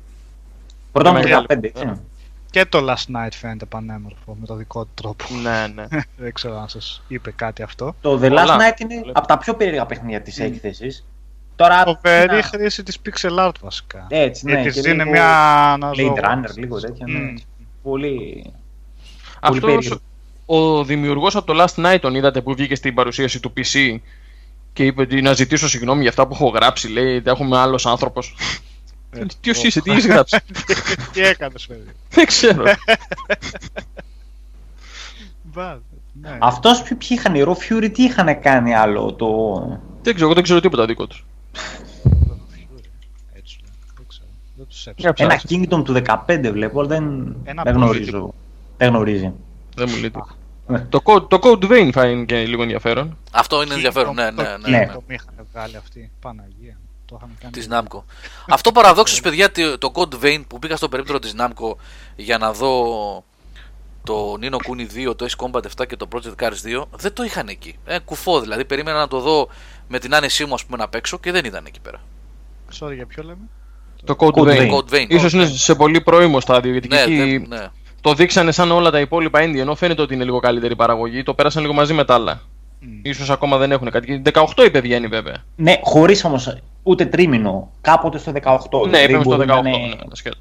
Πρώτα με το δεκαπέντε, έτσι. Και το Last Night φαίνεται πανέμορφο με το δικό του τρόπο. Ναι, ναι. Δεν ξέρω αν σας είπε κάτι αυτό. Το The Last Night Λά, είναι βλέπω. από τα πιο περίεργα παιχνίδια της έκθεσης. Τώρα... Φοβερή χρήση της pixel art βασικά. Έτσι, ναι. Γιατί είναι μια αναζώγηση. Blade Runner, λίγο τέτοια. Πολύ περίεργο. Ο δημιουργός από το Last Night τον είδατε που βγήκε στην παρουσίαση του πι σι και είπε ότι να ζητήσω συγγνώμη για αυτά που έχω γράψει. Λέει ότι έχουμε άλλος άνθρωπος. Ποιος είσαι, τι έχεις γράψει. Τι έκανες, παιδί. Δεν ξέρω. Αυτός ποιοι είχαν, οι Raw Fury, τι είχαν κάνει άλλο. Το... Δεν ξέρω, εγώ δεν ξέρω τίποτα δικό τους. Ένα Kingdom του δεκαπέντε βλέπω, αλλά δεν γνωρίζω. Δεν γνωρίζει. Δεν μου λέει το, code, το Code Vein θα είναι και λίγο ενδιαφέρον. Αυτό είναι ενδιαφέρον, ναι, ναι, ναι. ναι. Το είχαν βγάλει αυτή, Παναγία. Της Namco. Αυτό παραδόξως, παιδιά, το Code Vein που πήγα στο περίπτερο της Namco για να δω το Ni no Kuni δύο, το Ace Combat επτά και το Project Cars δύο, δεν το είχαν εκεί. Ε, κουφό δηλαδή, περίμενα να το δω με την άνεσή μου, ας πούμε, να παίξω και δεν ήταν εκεί πέρα. Sorry, για ποιο λέμε? Το Code, Code, Vein. Code Vein. Ίσως είναι σε πολύ πρώιμο στάδιο, γιατί ναι, εκεί... ναι. Το δείξανε σαν όλα τα υπόλοιπα indie, ενώ φαίνεται ότι είναι λίγο καλύτερη παραγωγή. Το πέρασαν λίγο μαζί με τα άλλα. Mm. Ίσως ακόμα δεν έχουν κάτι. δεκαοκτώ είπε βγαίνει βέβαια. Ναι, χωρίς όμως ούτε τρίμηνο. Κάποτε στο δεκαοκτώ. Ναι, είπε στο δεκαοκτώ. Ναι, ναι,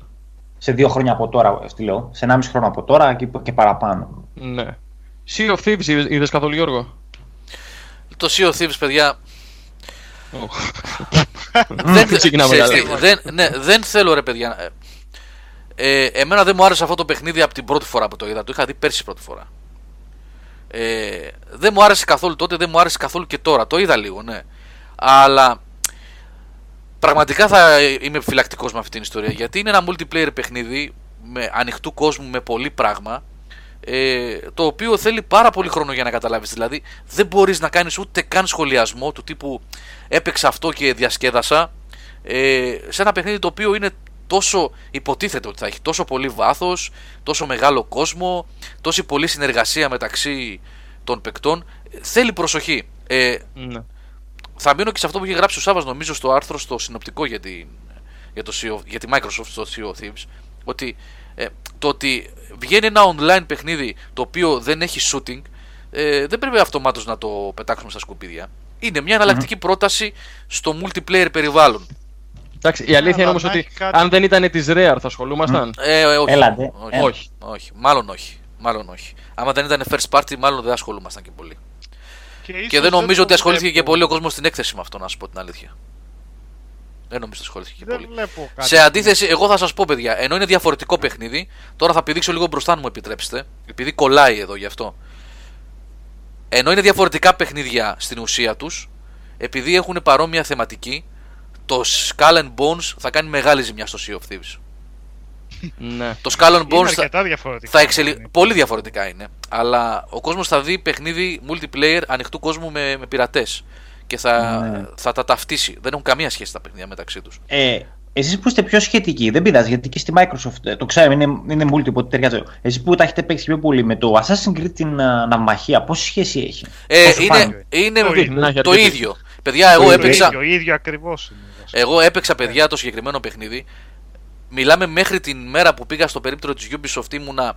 σε δύο χρόνια από τώρα, λέω. Σε ενάμιση χρόνο από τώρα και, και παραπάνω. Ναι. Sea of Thieves είδες καθόλου, Γιώργο? Το Sea of Thieves, παιδιά. Δεν θέλω, ρε παιδιά. Ε, εμένα δεν μου άρεσε αυτό το παιχνίδι από την πρώτη φορά που το είδα. Το είχα δει πέρσι πρώτη φορά. Ε, δεν μου άρεσε καθόλου τότε, δεν μου άρεσε καθόλου και τώρα. Το είδα λίγο, ναι. Αλλά πραγματικά θα είμαι επιφυλακτικός με αυτή την ιστορία. Γιατί είναι ένα multiplayer παιχνίδι με ανοιχτού κόσμου, με πολύ πράγμα. Ε, το οποίο θέλει πάρα πολύ χρόνο για να καταλάβεις. Δηλαδή δεν μπορείς να κάνεις ούτε καν σχολιασμό του τύπου έπαιξα αυτό και διασκέδασα. Ε, σε ένα παιχνίδι το οποίο είναι. Τόσο υποτίθεται ότι θα έχει τόσο πολύ βάθος, τόσο μεγάλο κόσμο, τόση πολλή συνεργασία μεταξύ των παικτών. Θέλει προσοχή. Ε, ναι. Θα μείνω και σε αυτό που είχε γράψει ο Σάββας, νομίζω, στο άρθρο, στο συνοπτικό για τη, για το Sea of, για τη Microsoft, στο Sea of Thieves, ότι ε, το ότι βγαίνει ένα online παιχνίδι το οποίο δεν έχει shooting, ε, δεν πρέπει αυτομάτως να το πετάξουμε στα σκουπίδια. Είναι μια εναλλακτική mm-hmm. πρόταση στο multiplayer περιβάλλον. Εντάξει, η αλήθεια είναι όμως ότι κάτι... αν δεν ήταν της Rare θα ασχολούμασταν. Ε, όχι. Έλατε. Όχι. όχι, όχι, μάλλον όχι, μάλλον όχι. Άμα δεν ήταν first party μάλλον δεν ασχολούμασταν και πολύ. Και, και δεν νομίζω δεν ότι ασχολήθηκε βλέπω. και πολύ ο κόσμος στην έκθεση με αυτό, να σας πω την αλήθεια. Δεν νομίζω ότι ασχολήθηκε δεν και πολύ. Κάτι σε αντίθεση, εγώ θα σας πω, παιδιά, ενώ είναι διαφορετικό παιχνίδι, τώρα θα πηδήξω λίγο μπροστά αν μου επιτρέψετε, επειδή κολλάει εδώ γι' αυτό. Ενώ είναι διαφορετικά παιχνίδια στην ουσία τους, επειδή έχουν παρόμοια θεματική, το Skull and Bones θα κάνει μεγάλη ζημιά στο Sea of Thieves. Ναι. Το Skull and Bones θα... θα εξελι... πολύ διαφορετικά είναι. Αλλά ο κόσμος θα δει παιχνίδι multiplayer ανοιχτού κόσμου με, με πειρατές. Και θα... Ναι. θα τα ταυτίσει. Δεν έχουν καμία σχέση τα παιχνίδια μεταξύ τους. Ε, Εσείς που είστε πιο σχετικοί, δεν πειράζει γιατί και στη Microsoft, το ξέρω, είναι, είναι multi, οπότε ταιριάζει. Εσείς που τα έχετε παίξει πιο πολύ με το Assassin's Creed την ναυμαχία, πόση σχέση έχει? Ε, είναι είναι το, ίδιο. το ίδιο. Παιδιά, εγώ το έπαιξα. Το ίδιο ακριβώς. Εγώ έπαιξα, παιδιά, το συγκεκριμένο παιχνίδι. Μιλάμε μέχρι την μέρα που πήγα στο περίπτερο της Ubisoft, ήμουνα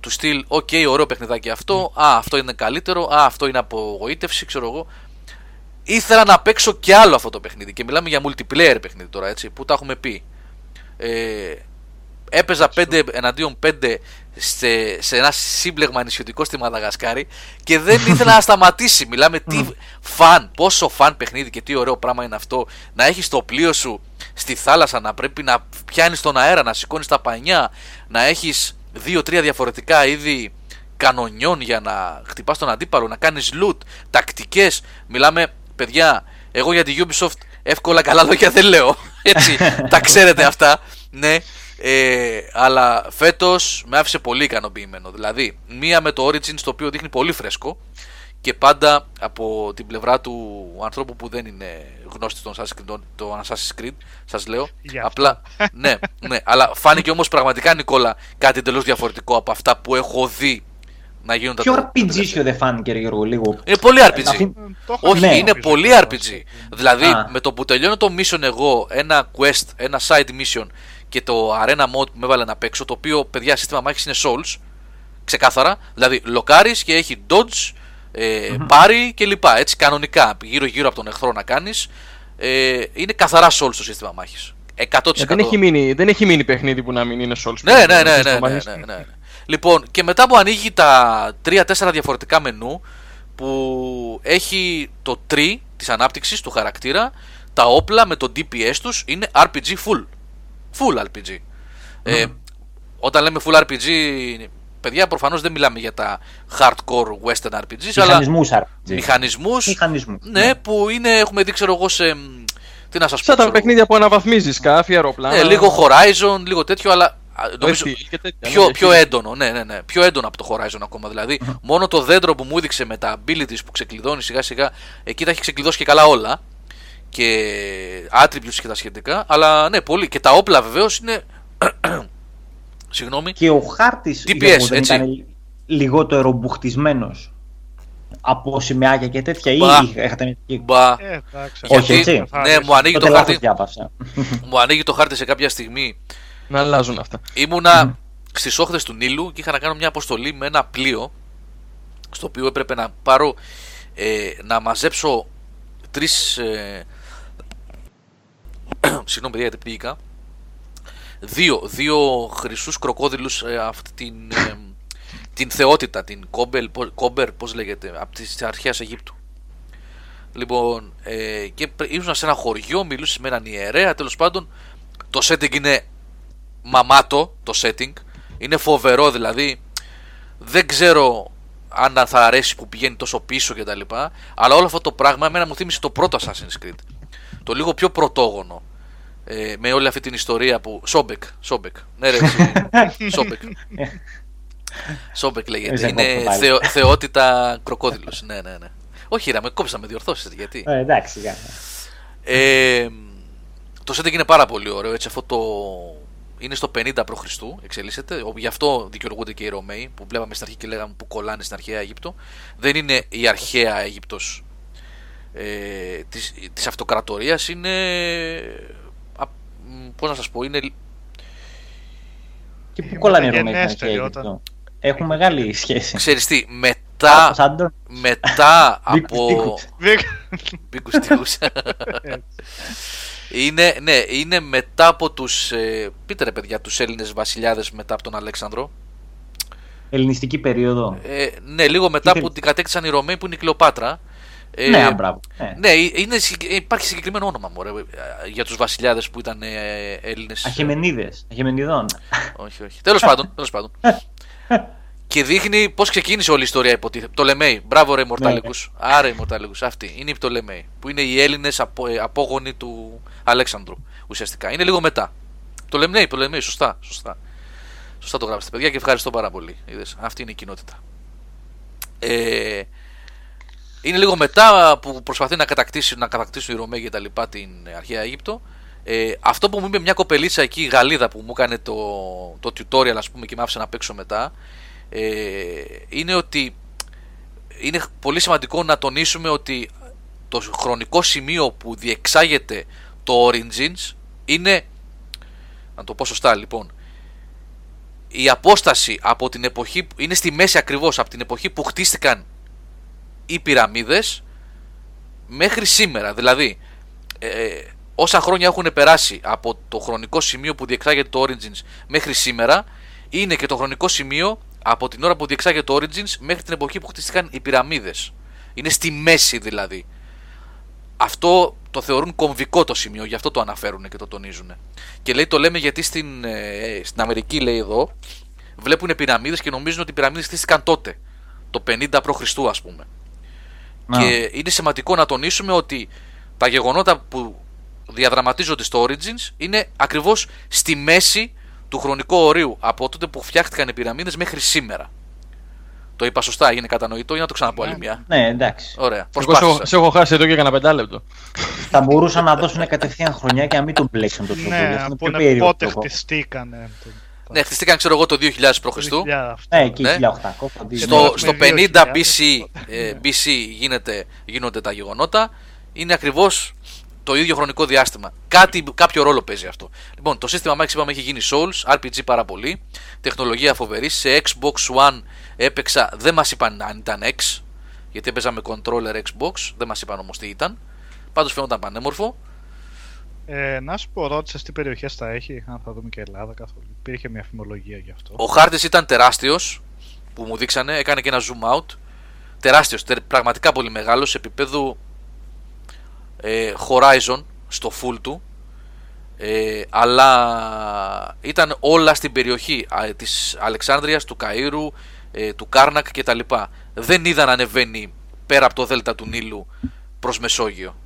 του στυλ, οκ, okay, ωραίο παιχνιδάκι αυτό. Mm. Α, αυτό είναι καλύτερο. Α, αυτό είναι απογοήτευση, ξέρω εγώ. Ήθελα να παίξω και άλλο αυτό το παιχνίδι. Και μιλάμε για multiplayer παιχνίδι τώρα, έτσι, που τα έχουμε πει. Ε, έπαιζα πέντε εναντίον πέντε σε, σε ένα σύμπλεγμα νησιωτικό στη Μαδαγασκάρη και δεν ήθελα να σταματήσει. Μιλάμε τι φαν, πόσο φαν παιχνίδι και τι ωραίο πράγμα είναι αυτό. Να έχεις το πλοίο σου στη θάλασσα, να πρέπει να πιάνεις τον αέρα, να σηκώνεις τα πανιά, να έχεις δύο τρία διαφορετικά είδη κανονιών για να χτυπάς τον αντίπαλο, να κάνεις loot, τακτικές. Μιλάμε, παιδιά, εγώ για τη Ubisoft εύκολα καλά λόγια δεν λέω, έτσι, τα ξέρετε αυτά, ναι, ε, αλλά φέτος με άφησε πολύ ικανοποιημένο. Δηλαδή, μία με το Origins, το οποίο δείχνει πολύ φρέσκο και πάντα από την πλευρά του ανθρώπου που δεν είναι γνώστης των Assassin's Creed, το Assassin's Creed, σας λέω, απλά, ναι, ναι, αλλά φάνηκε όμως πραγματικά, Νικόλα, κάτι εντελώς διαφορετικό από αυτά που έχω δει να γίνονται. Πιο αρ πι τζι δεν φάνηκε, Γιώργο, λίγο? Είναι πολύ αρ πι τζι. Αυτή... Όχι, ναι, είναι πολύ αρ πι τζι. Δηλαδή, α, με το που τελειώνω το mission εγώ, ένα quest, ένα side mission και το arena mode που με έβαλε να παίξω, το οποίο, παιδιά, σύστημα μάχης είναι souls, ξεκάθαρα. Δηλαδή, λοκάρεις και έχει dodge, ε, mm-hmm. πάρει και λοιπά. Έτσι, κανονικά, γύρω-γύρω από τον εχθρό να κάνεις. Ε, είναι καθαρά souls το σύστημα μάχης. εκατό τοις εκατό. Ε, δεν, έχει μείνει, δεν έχει μείνει παιχνίδι που να μην είναι souls. Ναι, ναι, ναι, ναι, ναι, ναι, ναι, ναι, ναι. Λοιπόν, και μετά που ανοίγει τα τρία τέσσερα διαφορετικά μενού, που έχει το tree της ανάπτυξης του χαρακτήρα, τα όπλα με το ντι πι ες τους, είναι αρ πι τζι full. Full αρ πι τζι. Mm. Ε, όταν λέμε full αρ πι τζι, παιδιά, προφανώς δεν μιλάμε για τα hardcore western αρ πι τζι, αλλά αρ πι τζι. Μηχανισμούς, μηχανισμούς, ναι, ναι, που είναι, έχουμε δει, ξέρω εγώ, σε... Τι να σας πω, σαν τα παιχνίδια που αναβαθμίζεις, σκάφη, αεροπλάνα. Ναι, λίγο Horizon, λίγο τέτοιο, αλλά... Νομίζω, πιο, πιο έντονο, ναι, ναι, ναι, πιο έντονο από το Horizon ακόμα. Δηλαδή, mm-hmm. μόνο το δέντρο που μου έδειξε με τα abilities που ξεκλειδώνει σιγά σιγά, εκεί τα έχει ξεκλειδώσει και καλά όλα. Και attributes και τα σχετικά. Αλλά ναι, πολύ. Και τα όπλα βεβαίως είναι. Συγγνώμη. Και ο χάρτης ήταν λιγότερο μπουχτισμένος από σημαίακια και τέτοια, μπα, ή έχατε μπα. Ε, όχι, έτσι. Ναι, μου ανοίγει το, το χάρτη. Μου ανοίγει το χάρτη σε κάποια στιγμή. Να αλλάζουν αυτά. Ήμουνα mm. στις όχθες του Νείλου και είχα να κάνω μια αποστολή με ένα πλοίο, στο οποίο έπρεπε να πάρω, ε, να μαζέψω τρεις, ε, συγγνώμη, παιδιά, γιατί πήγηκα, δύο, δύο χρυσούς κροκόδιλους, ε, αυτή την, ε, την θεότητα, την κόμπελ, κόμπερ, πώς λέγεται, από τις αρχαίες Αιγύπτου. Λοιπόν, ε, και ήμουν σε ένα χωριό, μιλούσες με έναν ιερέα, τέλος πάντων, το setting είναι μαμάτο, το setting είναι φοβερό, δηλαδή δεν ξέρω αν θα αρέσει που πηγαίνει τόσο πίσω και τα λοιπά, αλλά όλο αυτό το πράγμα εμένα μου θύμισε το πρώτο Assassin's Creed, το λίγο πιο πρωτόγονο, ε, με όλη αυτή την ιστορία που Σόμπεκ, Σόμπεκ, ναι, ρε, Σόμπεκ Σόμπεκ λέγεται, είναι θεο, θεότητα κροκόδιλος, ναι, ναι, ναι, όχι, ρε, με κόψα, με διορθώσεις, γιατί, ε, εντάξει, ε, το setting είναι πάρα πολύ ωραίο, έτσι, αυτό το είναι στο πενήντα π.Χ. εξελίσσεται. Γι' αυτό δικαιολογούνται και οι Ρωμαίοι που βλέπαμε στην αρχή και λέγαμε που κολλάνε στην αρχαία Αίγυπτο. Δεν είναι η αρχαία Αίγυπτος, ε, της, της αυτοκρατορίας. Είναι... Α, πώς να σας πω, είναι... Και που κολλάνε οι Ρωμαίοι στην αρχαία Αίγυπτο. Έχουν μεγάλη σχέση. Ξέρεις τι, μετά... μετά από... Μπίκους τίκους. Είναι, ναι, είναι μετά από τους, ε, πείτε ρε παιδιά, τους Έλληνες βασιλιάδες μετά από τον Αλέξανδρο. Ελληνιστική περίοδο. Ε, ναι, λίγο μετά που την κατέκτησαν οι Ρωμαίοι που είναι η Κλεοπάτρα. Ε, ναι, μπράβο. Ε. Ναι, είναι, υπάρχει συγκεκριμένο όνομα, μωρέ, για τους βασιλιάδες που ήταν, ε, Έλληνες. Αχεμενίδες, Αχεμενιδών. Όχι, όχι. Τέλος πάντων, τέλος πάντων. Και δείχνει πώς ξεκίνησε όλη η ιστορία, υποτίθεται. Πτολεμαίοι. Μπράβο, ρε Μορτάλικους. Άρα, οι Μορτάλικους. Αυτοί είναι οι Πτολεμαίοι. Που είναι οι Έλληνες απο, ε, απόγονοι του Αλέξανδρου. Ουσιαστικά. Είναι λίγο μετά. Πτολεμαίοι, Πτολεμαίοι. Σωστά, σωστά. Σωστά το γράψετε, παιδιά, και ευχαριστώ πάρα πολύ. Είδες. Αυτή είναι η κοινότητα. Ε, είναι λίγο μετά που προσπαθεί να, κατακτήσει, να κατακτήσουν οι Ρωμαίοι και τα λοιπά την αρχαία Αίγυπτο. Ε, αυτό που μου είπε μια κοπελίτσα εκεί, η Γαλλίδα, που μου έκανε το, το tutorial, ας πούμε, και με άφησε να παίξω μετά, ε, είναι ότι είναι πολύ σημαντικό να τονίσουμε ότι το χρονικό σημείο που διεξάγεται το Origins είναι, να το πω σωστά λοιπόν, η απόσταση από την εποχή, είναι στη μέση ακριβώς από την εποχή που χτίστηκαν οι πυραμίδες μέχρι σήμερα. Δηλαδή ε, όσα χρόνια έχουν περάσει από το χρονικό σημείο που διεξάγεται το Origins μέχρι σήμερα, είναι και το χρονικό σημείο από την ώρα που διεξάγεται το Origins μέχρι την εποχή που χτίστηκαν οι πυραμίδες. Είναι στη μέση δηλαδή. Αυτό το θεωρούν κομβικό το σημείο, γι' αυτό το αναφέρουν και το τονίζουν. Και λέει, το λέμε γιατί στην, ε, στην Αμερική, λέει εδώ, βλέπουν πυραμίδες και νομίζουν ότι οι πυραμίδες χτίστηκαν τότε, το πενήντα προ Χριστού ας πούμε. Να. Και είναι σημαντικό να τονίσουμε ότι τα γεγονότα που διαδραματίζονται στο Origins είναι ακριβώς στη μέση του χρονικού ορίου από τότε που φτιάχτηκαν οι πυραμίδες μέχρι σήμερα. Το είπα σωστά, έγινε κατανοητό, για να το ξαναπώ άλλη μια. Ναι, εντάξει. Ωραία. Προσπάθησα. Σε έχω χάσει εδώ και κανένα πεντάλεπτο. Θα μπορούσαν να δώσουν κατευθείαν χρονιά και να μην τον πλέξουν το τρόπο. Ναι, να πούνε πότε χτιστήκανε. Ναι, χτιστήκαν, ξέρω εγώ, το δύο χιλιάδες προ Χριστού. Ναι, εκεί χίλια οκτακόσια. Στο πενήντα μπι σι γίνονται τα γεγονότα. Είναι ακριβώς το ίδιο χρονικό διάστημα. Κάτι, κάποιο ρόλο παίζει αυτό. Λοιπόν, το σύστημα Max, είπαμε, έχει γίνει Souls, αρ πι τζι πάρα πολύ. Τεχνολογία φοβερή. Σε Xbox One έπαιξα, δεν μας είπαν αν ήταν X, γιατί έπαιζα με controller Xbox, δεν μας είπαν όμως τι ήταν. Πάντως φαινόταν πανέμορφο. Ε, να σου πω, ρώτησες τι περιοχές θα έχει, αν θα δούμε και Ελλάδα καθόλου. Υπήρχε μια φημολογία γι' αυτό. Ο χάρτης ήταν τεράστιος, που μου δείξανε, έκανε και ένα zoom out. Τεράστιος, τε, πραγματικά πολύ μεγάλος, επίπεδου ε, Horizon στο full του. Ε, αλλά ήταν όλα στην περιοχή α, της Αλεξάνδρειας, του Καΐρου, ε, του Κάρνακ κτλ. Δεν είδα να ανεβαίνει πέρα από το δέλτα του Νείλου προς Μεσόγειο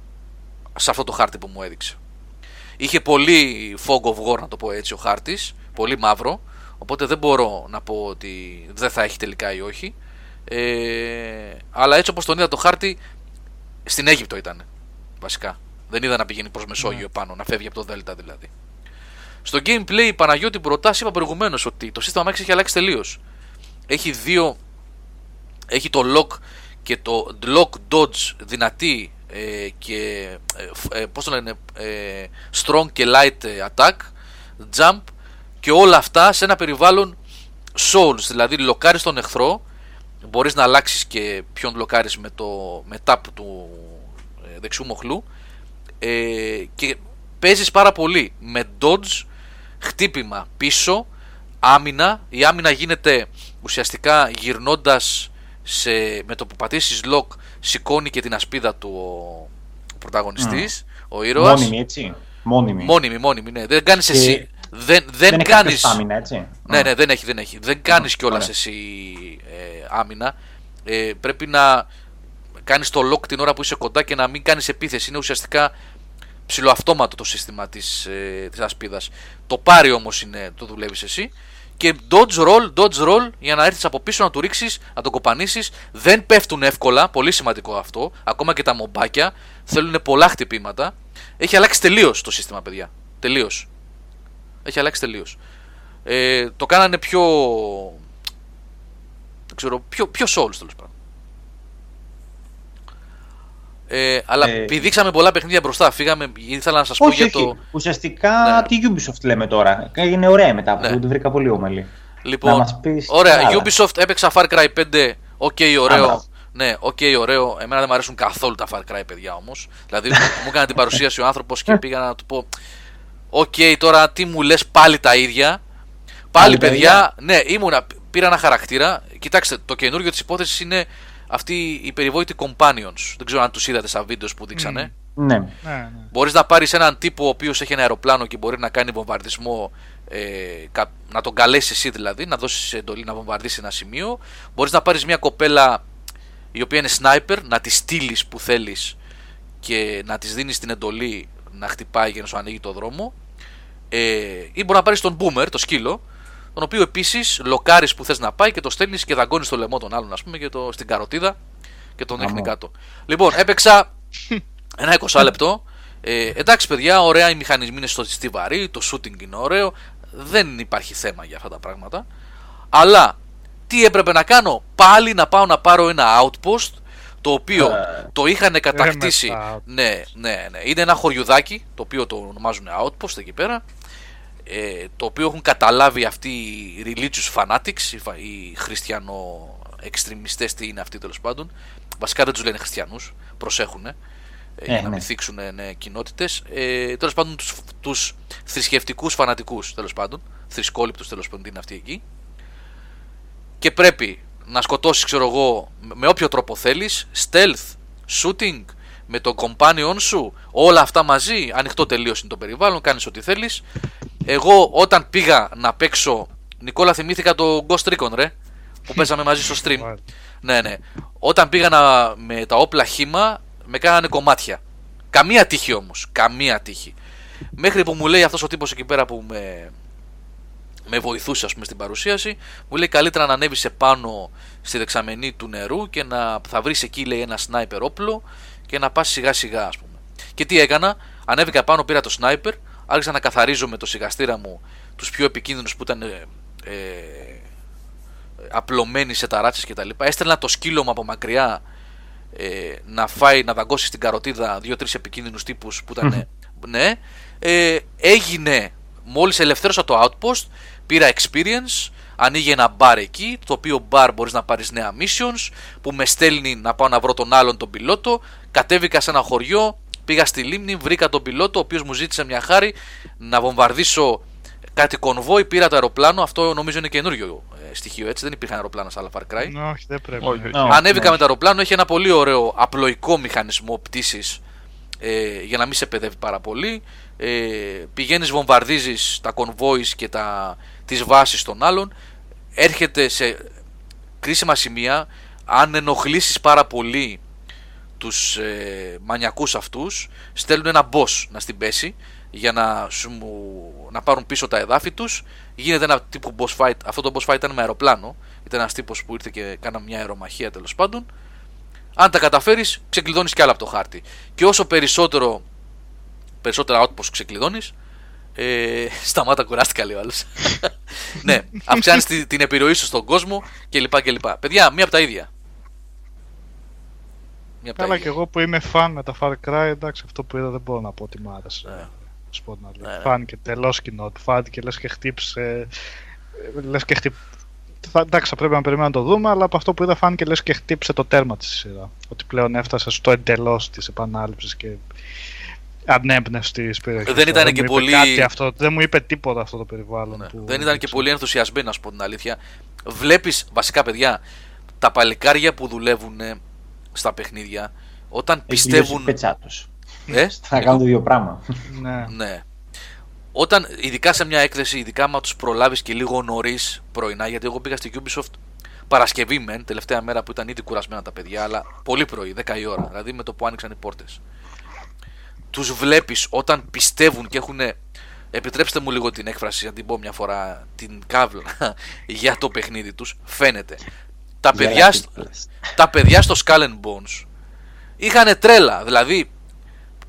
σε αυτό το χάρτη που μου έδειξε. Είχε πολύ fog of war, να το πω έτσι, ο χάρτης, πολύ μαύρο, οπότε δεν μπορώ να πω ότι δεν θα έχει τελικά ή όχι, ε, αλλά έτσι όπως τον είδα το χάρτη, στην Αίγυπτο ήταν βασικά. Δεν είδα να πηγαίνει προς Μεσόγειο, yeah, πάνω, να φεύγει από το Δέλτα δηλαδή. Στο gameplay, Παναγιώτη, προτάσει, είπα προηγουμένως ότι το σύστημα Max έχει αλλάξει τελείως. Έχει δύο, έχει το lock και το lock dodge δυνατή ε, και ε, πώς το λένε, ε, strong και light attack, jump και όλα αυτά σε ένα περιβάλλον souls, δηλαδή λοκάρεις τον εχθρό, μπορείς να αλλάξεις και ποιον λοκάρεις με το με tap του ε, δεξιού μοχλού. Ε, και παίζεις πάρα πολύ με dodge, χτύπημα πίσω, άμυνα. Η άμυνα γίνεται ουσιαστικά γυρνώντας σε, με το που πατήσεις lock σηκώνει και την ασπίδα του ο, ο πρωταγωνιστής, mm. ο ήρωας. Μόνιμη, έτσι. Μόνιμη, μόνιμη, μόνιμη ναι. Δεν κάνεις και εσύ. Δεν, δεν, δεν κάνεις άμυνα, έτσι. Ναι, ναι, δεν έχει, δεν έχει. Δεν κάνεις mm. κιόλας mm. εσύ ε, άμυνα. Ε, πρέπει να κάνεις το lock την ώρα που είσαι κοντά και να μην κάνεις επίθεση. Είναι ουσιαστικά ψιλοαυτόματο το σύστημα της, ε, της ασπίδας. Το πάρει όμως είναι, το δουλεύεις εσύ. Και dodge roll, dodge roll για να έρθεις από πίσω να του ρίξεις, να τον κοπανίσεις. Δεν πέφτουν εύκολα, πολύ σημαντικό αυτό. Ακόμα και τα μομπάκια θέλουν πολλά χτυπήματα. Έχει αλλάξει τελείως το σύστημα, παιδιά. Τελείως. Έχει αλλάξει τελείως. Ε, το κάνανε πιο, δεν ξέρω, πιο, πιο souls τέλος πάντων. Ε, αλλά ε... πηδήξαμε πολλά παιχνίδια μπροστά. Φύγαμε, ήθελα να σας όχι, πω για το. Όχι. Ουσιαστικά ναι. τη Ubisoft λέμε τώρα. Είναι ωραία μετά που ναι. την βρήκα πολύ όμαλη. Λοιπόν, να πεις... ωραία. Άρα. Ubisoft έπαιξα Far Cry πέντε. Οκ, okay, ωραίο. Άρα. Ναι, οκ, okay, ωραίο. Εμένα δεν μου αρέσουν καθόλου τα Far Cry, παιδιά όμως. Δηλαδή μου έκανε την παρουσίαση ο άνθρωπος και πήγα να του πω: οκ, okay, τώρα τι μου λες, πάλι τα ίδια. Πάλι, παιδιά, παιδιά. Ναι, ήμουνα, πήρα ένα χαρακτήρα. Κοιτάξτε, το καινούργιο της υπόθεσης είναι αυτοί οι περιβόητοι companions. Δεν ξέρω αν τους είδατε στα βίντεο που δείξανε. Ναι. Μπορείς να πάρεις έναν τύπο ο οποίος έχει ένα αεροπλάνο και μπορεί να κάνει βομβαρδισμό, ε, να τον καλέσεις εσύ δηλαδή, να δώσεις εντολή να βομβαρδίσει ένα σημείο. Μπορείς να πάρεις μια κοπέλα η οποία είναι sniper, να τη στείλεις που θέλεις και να της δίνεις την εντολή να χτυπάει για να σου ανοίγει το δρόμο. Ε, ή μπορεί να πάρεις τον boomer, το σκύλο, τον οποίο επίσης λοκάρεις που θες να πάει και το στέλνεις και δαγκώνεις στο λαιμό των άλλων, ας πούμε, και το, στην καροτίδα και τον ρίχνει κάτω. Λοιπόν, έπαιξα ένα είκοσι λεπτό. Ε, εντάξει παιδιά, ωραία, οι μηχανισμοί είναι στο στιβαροί, το shooting είναι ωραίο, δεν υπάρχει θέμα για αυτά τα πράγματα. Αλλά τι έπρεπε να κάνω? Πάλι να πάω να πάρω ένα outpost, το οποίο yeah. το είχαν κατακτήσει. Yeah. Ναι, ναι, ναι. Είναι ένα χωριουδάκι, το οποίο το ονομάζουν outpost εκεί πέρα, ε, το οποίο έχουν καταλάβει αυτοί οι religious fanatics, οι χριστιανο-εξτριμιστές, τι είναι αυτοί τέλος πάντων. Βασικά δεν τους λένε χριστιανούς, προσέχουν. Ε, για να μην θίξουν ναι, κοινότητες, ε, τέλος πάντων τους, τους θρησκευτικούς φανατικούς, τέλος πάντων θρησκόληπτους, τέλος πάντων είναι αυτοί εκεί, και πρέπει να σκοτώσεις, ξέρω εγώ, με όποιο τρόπο θέλεις, stealth, shooting, με τον companion σου, όλα αυτά μαζί, ανοιχτό τελείως είναι το περιβάλλον, κάνεις ό,τι θέλεις. Εγώ όταν πήγα να παίξω, Νικόλα, θυμήθηκα το Ghost Recon ρε, που παίζαμε μαζί στο stream. Ναι, ναι, όταν πήγα να, με τα όπλα χήμα, με κάνανε κομμάτια. Καμία τύχη όμως. Καμία τύχη. Μέχρι που μου λέει αυτός ο τύπος εκεί πέρα που με, με βοηθούσε, ας πούμε, στην παρουσίαση, μου λέει καλύτερα να ανέβεις επάνω στη δεξαμενή του νερού και να θα βρεις εκεί, λέει, ένα σνάιπερ όπλο και να πας σιγά σιγά, ας πούμε. Και τι έκανα? Ανέβηκα πάνω, πήρα το σνάιπερ, άρχισα να καθαρίζω με το σιγαστήρα μου τους πιο επικίνδυνους που ήταν ε, ε, απλωμένοι σε ταράτσες κτλ. Έστελνα το σκύλο μου από μακριά, Ε, να φάει, να δαγκώσει στην καροτίδα δύο-τρεις επικίνδυνους τύπους που ήταν. Ναι, ε, έγινε. Μόλις ελευθέρωσα το outpost, πήρα experience, ανοίγει ένα μπαρ εκεί, το οποίο μπαρ μπορείς να πάρεις νέα missions, που με στέλνει να πάω να βρω τον άλλον τον πιλότο. Κατέβηκα σε ένα χωριό, πήγα στη λίμνη, βρήκα τον πιλότο, ο οποίος μου ζήτησε μια χάρη να βομβαρδίσω κάτι κονβόι, πήρα το αεροπλάνο. Αυτό νομίζω είναι καινούριο ε, στοιχείο, έτσι. Δεν υπήρχαν αεροπλάνα σε άλλα Far Cry. No, όχι, δεν πρέπει. Oh, no, Ανέβηκα no. με το αεροπλάνο, έχει ένα πολύ ωραίο απλοϊκό μηχανισμό πτήσης, ε, για να μην σε παιδεύει πάρα πολύ. Ε, πηγαίνεις, βομβαρδίζεις τα κονβόις και τα, τις βάσεις των άλλων. Έρχεται σε κρίσιμα σημεία. Αν ενοχλήσεις πάρα πολύ τους ε, μανιακούς αυτούς, στέλνουν ένα boss να στην πέσει, για να, σου, να πάρουν πίσω τα εδάφη τους. Γίνεται ένα τύπου boss fight. Αυτό το boss fight ήταν με αεροπλάνο. Ήταν ένας τύπος που ήρθε και κάναμε μια αερομαχία, τέλος πάντων. Αν τα καταφέρεις, ξεκλειδώνεις κι άλλα από το χάρτη. Και όσο περισσότερο περισσότερα outpost ξεκλειδώνεις, ε, σταμάτα, κουράστηκα, λέει ο άλλος. Ναι, αυξάνεις την, την επιρροή σου στον κόσμο κλπ. κλπ. Παιδιά, μία από τα ίδια. Καλά, και εγώ που είμαι fan με τα Far Cry, εντάξει, αυτό που είδα δεν μπορώ να πω ότι μ' άρεσε. Yeah. Ναι. Φάνηκε τελώς κοινό, φάνηκε λες και χτύπησε. Λες και χτύπησε. Εντάξει, θα πρέπει να περιμένω να το δούμε, αλλά από αυτό που είδα φάνηκε λες και χτύπησε το τέρμα της σειρά. Ότι πλέον έφτασε στο εντελώς της επανάληψης και ανέμπνευστης περιοχής. Δεν ήταν και πολύ. Αυτό, δεν μου είπε τίποτα αυτό το περιβάλλον. Ναι. Που... Δεν ήταν και πολύ ενθουσιασμένο, να σου πω την αλήθεια. Βλέπεις βασικά, παιδιά, τα παλικάρια που δουλεύουν στα παιχνίδια, όταν έχει πιστεύουν. Ε, θα κάνουν το ίδιο πράγμα. Ναι. Ναι. Όταν, ειδικά σε μια έκθεση, ειδικά άμα τους προλάβεις και λίγο νωρίς πρωινά, γιατί εγώ πήγα στη Ubisoft Παρασκευή μεν, τελευταία μέρα που ήταν ήδη κουρασμένα τα παιδιά, αλλά πολύ πρωί, δέκα η ώρα, δηλαδή με το που άνοιξαν οι πόρτες. Τους βλέπεις όταν πιστεύουν και έχουν, επιτρέψτε μου λίγο την έκφραση, αν την πω μια φορά, την καύλα για το παιχνίδι τους, φαίνεται. Τα παιδιά, τα παιδιά στο Skull and Bones είχαν τρέλα, δηλαδή.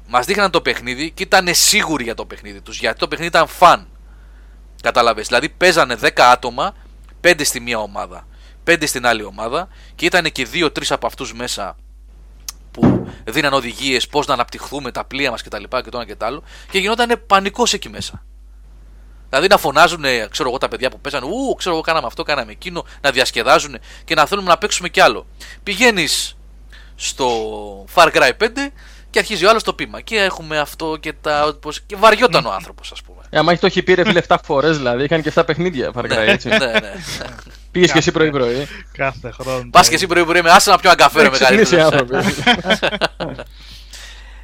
Μας δείχναν το παιχνίδι και ήταν σίγουροι για το παιχνίδι τους, γιατί το παιχνίδι ήταν φαν. Κατάλαβες, δηλαδή παίζανε δέκα άτομα, πέντε στη μία ομάδα, πέντε στην άλλη ομάδα, και ήταν και δύο τρεις από αυτούς μέσα που δίναν οδηγίες πώς να αναπτυχθούμε τα πλοία μας κτλ. Και, και το ένα και το άλλο, και γινόταν πανικός εκεί μέσα. Δηλαδή να φωνάζουν, ξέρω εγώ, τα παιδιά που παίζανε, ου, ξέρω εγώ, κάναμε αυτό, κάναμε εκείνο, να διασκεδάζουν και να θέλουμε να παίξουμε κι άλλο. Πηγαίνεις στο Far Cry πέντε. Και αρχίζει ο άλλος το πείμα. Και έχουμε αυτό και τα. Και βαριόταν ο άνθρωπος, ας πούμε. Ε, άμα έχει το έχει πει ρε φίλε επτά φορές, δηλαδή. Είχαν και επτά παιχνίδια, Far Cry, έτσι. Ναι, ναι. Πήγες και εσύ πρωί-πρωί. Κάθε χρόνο. Πας και εσύ πρωί-πρωί με άσε να πιω ένα καφέ, ρε μεγάλη.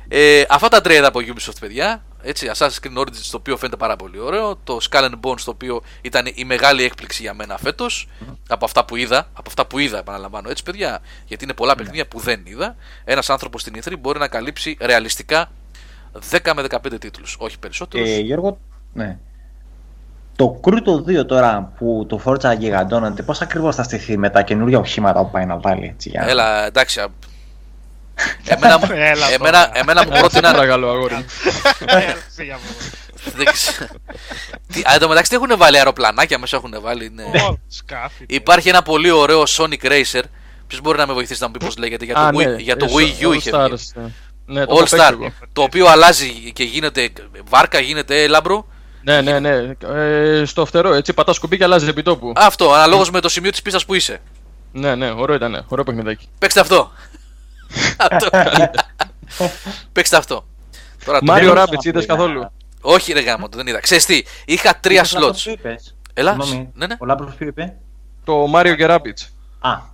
ε, αυτά τα τρία είδα από Ubisoft, παιδιά. Έτσι, Assassin's Creed Origins, το οποίο φαίνεται πάρα πολύ ωραίο. Το Skull and Bones, το οποίο ήταν η μεγάλη έκπληξη για μένα φέτος. Mm-hmm. Από αυτά που είδα, από αυτά που είδα, επαναλαμβάνω έτσι, παιδιά. Γιατί είναι πολλά παιχνίδια mm-hmm. που δεν είδα. Ένας άνθρωπος στην ι θρι μπορεί να καλύψει ρεαλιστικά δέκα με δεκαπέντε τίτλους, όχι περισσότερους. Ε, Γιώργο, ναι. Το Crew δύο τώρα που το Forza γιγαντώνεται, πώς ακριβώς θα στηθεί με τα καινούργια οχήματα που πάει να βάλει? Έτσι, για... Έλα, εντάξει. Εμένα, έλα, εμένα, εμένα μου πρότεινα. Εν τω μεταξύ έχουν βάλει αεροπλανάκια μέσα, έχουν βάλει. Ναι. Υπάρχει ένα πολύ ωραίο Sonic Racer. Ποιος μπορεί να με βοηθήσει να μου πει πώς λέγεται? Για το, ah, Wii, ναι, για το Wii U είχε βγει. Ναι, All Star. Το οποίο αλλάζει και γίνεται βάρκα, γίνεται λάμπρο. Ναι, ναι, ναι. Ε, στο φτερό, έτσι πατάς κουμπί και αλλάζει επί τόπου. Αυτό, αναλόγως με το σημείο της πίστας που είσαι. Ναι, ναι, ωραίο ήταν. Ωραίο παιχνιδάκι. Παίξτε αυτό. Παίξτε αυτό. Μάριο Rabbits είδες καθόλου? Όχι, ρε γάμο, δεν είδα. Ξέρεις τι, είχα τρία slots. Ελά, ναι, ναι. Ο Λάμπρος ποιο είπε? Το Mario και Rabbits. Α.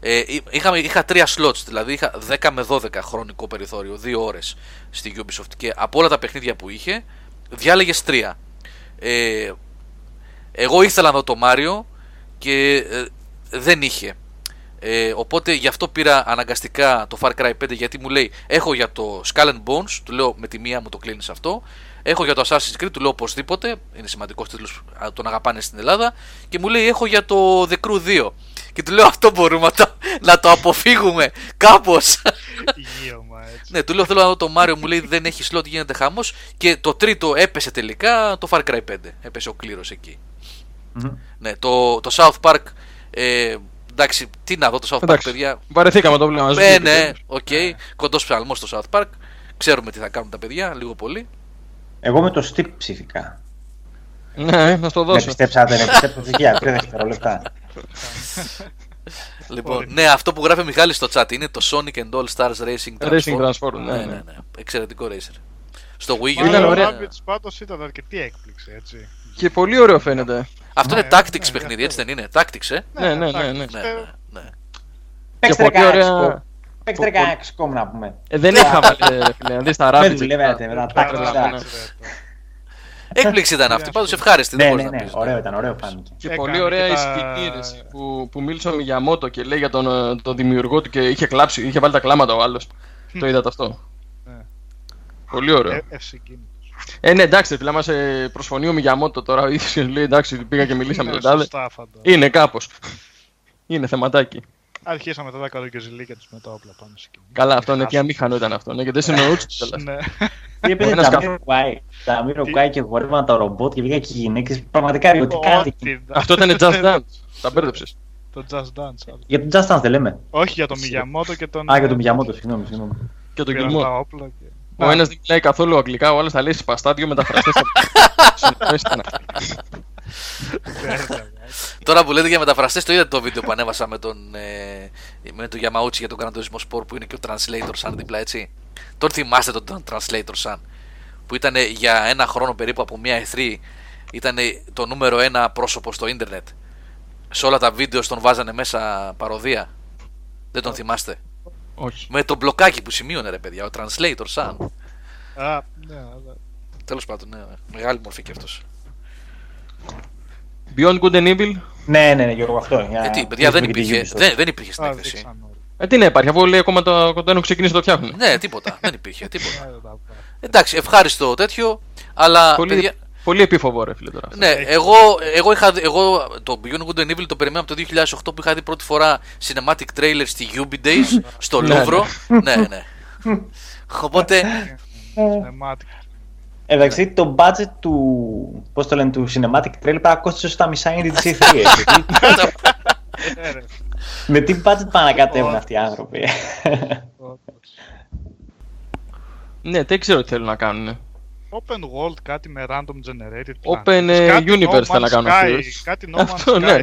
Ε, είχα, είχα τρία slots, δηλαδή είχα δέκα με δώδεκα χρονικό περιθώριο, δύο ώρες στη Ubisoft, και από όλα τα παιχνίδια που είχε διάλεγες τρία. ε, Εγώ ήθελα να δω το Mario και ε, δεν είχε, ε, οπότε γι' αυτό πήρα αναγκαστικά το Far Cry πέντε, γιατί μου λέει έχω για το Skull and Bones, του λέω με τη μία μου το κλείνεις αυτό. Έχω για το Assassin's Creed, του λέω οπωσδήποτε, είναι σημαντικός τίτλος, τον αγαπάνε στην Ελλάδα. Και μου λέει έχω για το The Crew δύο. Και του λέω αυτό μπορούμε να το αποφύγουμε κάπως. Ναι, του λέω θέλω να δω το Μάριο, μου λέει δεν έχει slot, γίνεται χαμός. Και το τρίτο έπεσε τελικά, το Far Cry πέντε, έπεσε ο κλήρος εκεί. Ναι, το South Park, εντάξει, τι να δω το South Park, παιδιά. Βαρεθήκαμε το βλέμμα. Ναι, ναι, οκ, κοντός ψαλμός στο South Park, ξέρουμε τι θα κάνουν τα παιδιά, λίγο πολύ. Εγώ με το Steep ψηφικά. Ναι, να το δώσω. Με πιστέψατε, με πιστέψατε για τρία δευτερόλεπτα. Λοιπόν, ναι, αυτό που γράφει ο Μιχάλης στο chat είναι το Sonic and All Stars Racing Transform. Racing Transform, ναι, ναι, ναι, ναι. Εξαιρετικό racer. Στο Wii U ήταν ωραίο. Το Rabbits πάντως ήταν αρκετή έκπληξη, έτσι. Και πολύ ωραίο φαίνεται. Αυτό ναι, είναι ναι, Tactics ναι, παιχνίδι, έτσι δεν είναι? Tactics, ε. Ναι, ναι, ναι, ναι. Παίξτε κανένα X COM να πούμε. Δεν είχα βάλει, φίλε, δεις τα Rabbits. Δεν δουλεύετε με τα Tactics. Έκπληξη ήταν αυτή, πάντως ευχάριστη. Ναι, ναι, ναι, ναι, ωραίο ήταν, ωραίο φάνηκε. Και έκανε πολύ ωραία η σκηνή που, που μίλησε ο Μιγιαμότο και λέει για τον, τον δημιουργό του και είχε κλάψει, είχε βάλει τα κλάματα ο άλλος. Το είδατε αυτό? Πολύ ωραίο. Ε, ναι, εντάξει, φίλε, μας προσφωνεί ο Μιγιαμότο τώρα. Ο ίδιος λέει εντάξει, πήγα και μιλήσαμε με τον τάδε. Είναι κάπως. Είναι θεματάκι. Αρχίσαμε τα δάκαρο και ζηλίκια τους με τα όπλα πάνω σε κοινή. Καλά, αυτό είναι και αμήχανο ήταν αυτό, ναι, και δεν συνοούτσου τελάς. Τι έπαιζε τα Μυροκουάι και γορεύαν τα ρομπότ και βγήκαν και οι γυναίκες, πραγματικά ερωτικά. Αυτό ήταν Just Dance, τα μπέρδεψες. Το Just Dance. Για το Just Dance δεν λέμε. Όχι, για τον Μιγιαμότο και τον... Α, για τον Μιγιαμότο, συγγνώμη, συγγνώμη. Και τον Κιλμό. Ο ένας δεν μιλάει καθόλου αγγλικά, ο άλλος θα λέει σπαστά, δύο μεταφραστές. Τώρα που λέτε για μεταφραστές, το είδατε το βίντεο που ανέβασα με τον με τον Γιαμαούτσι για τον κανατορισμό σπορ που είναι και ο Translator Σαν δίπλα, έτσι? Τώρα θυμάστε τον Translator Σαν που ήταν για ένα χρόνο περίπου από μια ι θρι, ήταν το νούμερο ένα πρόσωπο στο ίντερνετ. Σε όλα τα βίντεο τον βάζανε μέσα παροδία. Δεν τον θυμάστε? Όχι. Με τον μπλοκάκι που σημείωνε, ρε παιδιά, ο Translator Σαν. Α, ναι. Τέλος πάντων, ναι, μεγάλη μορφή και αυτός. Beyond Good and Evil. Ναι, ναι, ναι, Γιώργο, αυτό. Ε, τι, παιδιά, δεν υπήρχε, δεν, δεν υπήρχε στην έκθεση. Ε, τι να υπάρχει, αφού λέει ακόμα το κοντάνο ξεκινήσει το φτιάχνουν. Ναι, τίποτα, δεν υπήρχε, τίποτα. Εντάξει, ευχάριστο τέτοιο, αλλά... Πολύ, παιδιά... πολύ επίφοβο, ρε φίλε, τώρα. Ναι, εγώ, εγώ, είχα, εγώ το Beyond Good and Evil το περιμένω από το δύο χιλιάδες οκτώ που είχα δει πρώτη φορά cinematic trailer στη Ubi Days, στο Λούβρο. Ναι, ναι. Οπότε... Εντάξει, το budget του, πώς το λένε, του cinematic trailer πέρα κόστησε στα μισά είναι της ι θρι. Με τι budget πάνε να κατέβουν αυτοί οι άνθρωποι? Ναι, δεν ξέρω τι θέλουν να κάνουν. Open world, κάτι με random generated. Open universe θέλουν να κάνουν αυτοί. Κάτι No Man's Sky.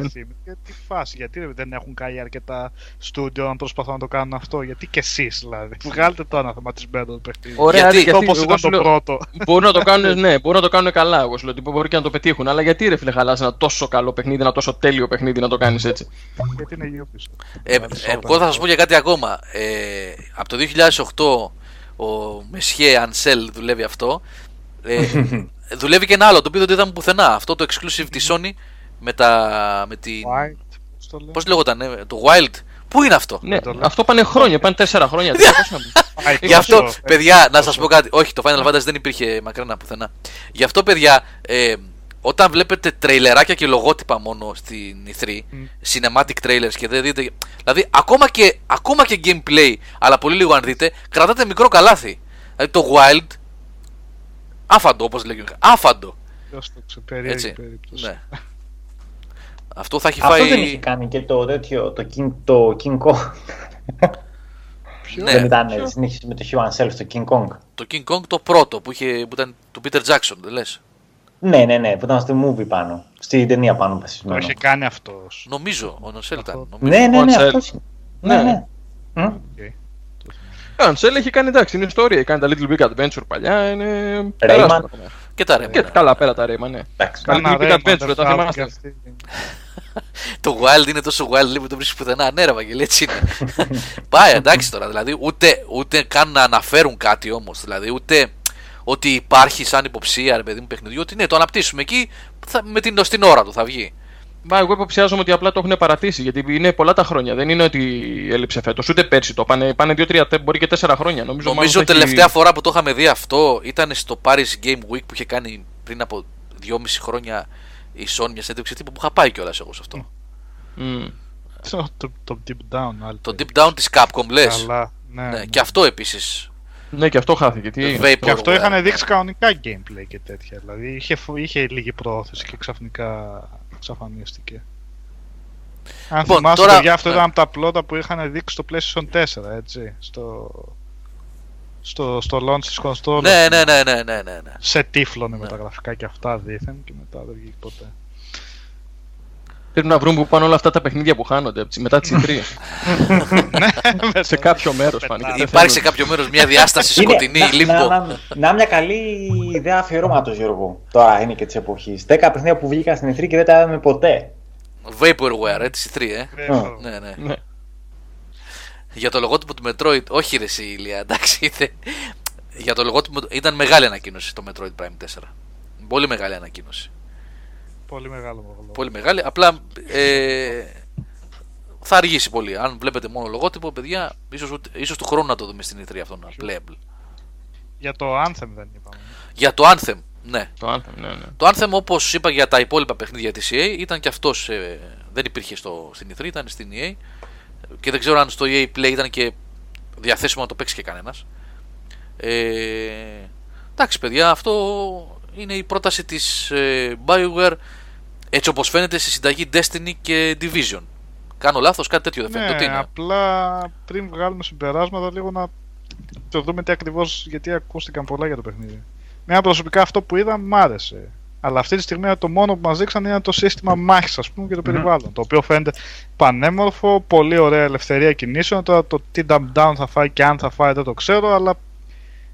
Τι φάση, γιατί δεν έχουν κάνει αρκετά στούντιο να προσπαθούν να το κάνουν αυτό? Γιατί και εσείς δηλαδή? Βγάλετε το αναθεματισμένο το παιχνίδι. Ωραία, γιατί όπως ήταν το πρώτο. Μπορούν να το κάνουν, ναι, μπορούν να το κάνουν καλά. Εγώ σου λέω μπορεί και να το πετύχουν. Αλλά γιατί ρε φίλε χαλάς ένα τόσο καλό παιχνίδι, ένα τόσο τέλειο παιχνίδι να το κάνεις έτσι? Γιατί είναι γύρω πίσω. Εγώ θα σας πω για κάτι ακόμα. Από το δύο χιλιάδες οκτώ ο Μεσιέ Ανσέλ δουλεύει αυτό. ε, δουλεύει και ένα άλλο το οποίο δεν το είδαμε πουθενά. Αυτό το exclusive της Sony με τα. Με την... Wild, πώς λέγονταν, ε, το Wild. Πού είναι αυτό? Ναι, αυτό πάνε χρόνια, πάνε τέσσερα χρόνια. Γι' αυτό, παιδιά, να σας πω κάτι. Όχι, το Final Fantasy δεν υπήρχε μακρένα πουθενά. Γι' αυτό, παιδιά, ε, όταν βλέπετε τρέιλεράκια και λογότυπα μόνο στην ι θρι, mm. cinematic trailers και δεν δείτε. Δηλαδή, ακόμα και, ακόμα και gameplay, αλλά πολύ λίγο αν δείτε, κρατάτε μικρό καλάθι. Δηλαδή, το Wild, άφαντο, όπως λέγεται. Άφαντο. Έτσι. Περίπτωση. Ναι. Αυτό θα έχει φάει. Αυτό δεν είχε κάνει και το τέτοιο, το King Kong. Ναι. Δεν ήταν, συνέχισε με το Human Self στο King Kong. Το King Kong το πρώτο που, είχε, που ήταν του Peter Jackson, δεν λες? Ναι, ναι, ναι, που ήταν στο movie πάνω. Στην ταινία πάνω. Το είχε κάνει αυτός. Νομίζω, ο Νονσέλ ήταν. Ναι, ναι, ναι, αυτός. Ναι, ναι. Ο Νονσέλ έχει κάνει, εντάξει, είναι ιστορία. Κάνει τα Little Big Adventure παλιά, είναι... Rayman. Και τα Rayman. Και καλά πέρα τα Rayman, ναι. Τα Little Big Adventure, τα θυμάστε. Το Wild είναι τόσο Wild που το βρίσκει πουθενά. Ναι, ρε Βαγγελή, έτσι είναι. Πάει, εντάξει τώρα, δηλαδή, ούτε καν να αναφέρουν κάτι όμως, δηλαδή, ούτε... Ότι υπάρχει σαν υποψία, ρε παιδί μου, παιχνιδιού, ότι ναι, το αναπτύσσουμε εκεί θα, με την, στην ώρα του θα βγει. Μα εγώ υποψιάζομαι ότι απλά το έχουν παρατήσει, γιατί είναι πολλά τα χρόνια. Δεν είναι ότι έλειψε φέτος, ούτε πέρσι το. Πάνε, πάνε δύο τρία, μπορεί και τέσσερα χρόνια. Νομίζω, νομίζω μάλλον, τελευταία έχει... φορά που το είχαμε δει αυτό ήταν στο Paris Game Week που είχε κάνει πριν από δυόμισι χρόνια η Sony μια συνέντευξη τύπου που είχα πάει κιόλας εγώ σε αυτό. Mm. Mm. Το, το Deep Down, άλλη. Το Deep Down της Capcom, λες. Ναι, ναι, ναι. Και αυτό επίσης. Ναι, και αυτό χάθηκε. Τι... Vapor, και αυτό yeah. είχαν δείξει κανονικά gameplay και τέτοια. Δηλαδή είχε, είχε λίγη προώθηση και ξαφνικά εξαφανίστηκε. Αν λοιπόν, θυμάσαι, τώρα... παιδιά, αυτό yeah. ήταν από τα πλώτα που είχαν δείξει στο PlayStation τέσσερα, έτσι. Στο, στο, στο launch της κονσόλας. Ναι, ναι, ναι, ναι, ναι, ναι. Σε τύφλωνε yeah. με τα γραφικά και αυτά δήθεν και μετά δεν βγήκε ποτέ. Πρέπει να βρούμε που πάνε όλα αυτά τα παιχνίδια που χάνονται μετά τις τρεις. Σε κάποιο μέρος φάνηκε. Υπάρχει σε κάποιο μέρος μια διάσταση σκοτεινή, λίμπο. Να μια καλή ιδέα αφιερώματος, Γιώργο. Τώρα είναι και της εποχής. δέκα παιχνίδια που βγήκαν στην ι θρι και δεν τα είδαμε ποτέ. Vaporware, έτσι ι θρι, ε. Ναι, ναι. Για το λογότυπο του Metroid, όχι ρε εσύ Ηλία, εντάξει. Για το λογότυπο ήταν μεγάλη ανακοίνωση το Metroid Prime τέσσερα. Πολύ μεγάλη ανακοίνωση. Πολύ μεγάλο. Πολύ μεγάλη. Απλά ε, θα αργήσει πολύ. Αν βλέπετε μόνο λογότυπο, παιδιά, ίσως, ίσως του χρόνου να το δούμε στην ι θρι αυτόν. Playable. Για το Anthem δεν είπαμε. Για το Anthem, ναι. Το Anthem, ναι, ναι. Το Anthem, όπως είπα για τα υπόλοιπα παιχνίδια της ι έι, ήταν και αυτός. Ε, δεν υπήρχε στο, στην ι θρι, ήταν στην ι έι. Και δεν ξέρω αν στο ι έι Play ήταν και διαθέσιμο να το παίξει και κανένας. Ε, εντάξει, παιδιά, αυτό είναι η πρόταση της ε, BioWare. Έτσι όπως φαίνεται στη συνταγή Destiny και Division. Κάνω λάθος, κάτι τέτοιο δεν φαίνεται? Ναι, τι είναι? Απλά πριν βγάλουμε συμπεράσματα λίγο να το δούμε τι ακριβώς, γιατί ακούστηκαν πολλά για το παιχνίδι. Μένα προσωπικά αυτό που είδα μ' άρεσε. Αλλά αυτή τη στιγμή το μόνο που μας δείξαν είναι το σύστημα μάχης, ας πούμε, και το περιβάλλον. Mm-hmm. Το οποίο φαίνεται πανέμορφο, πολύ ωραία ελευθερία κινήσεων. Τώρα το τι dump-down θα φάει και αν θα φάει δεν το ξέρω, αλλά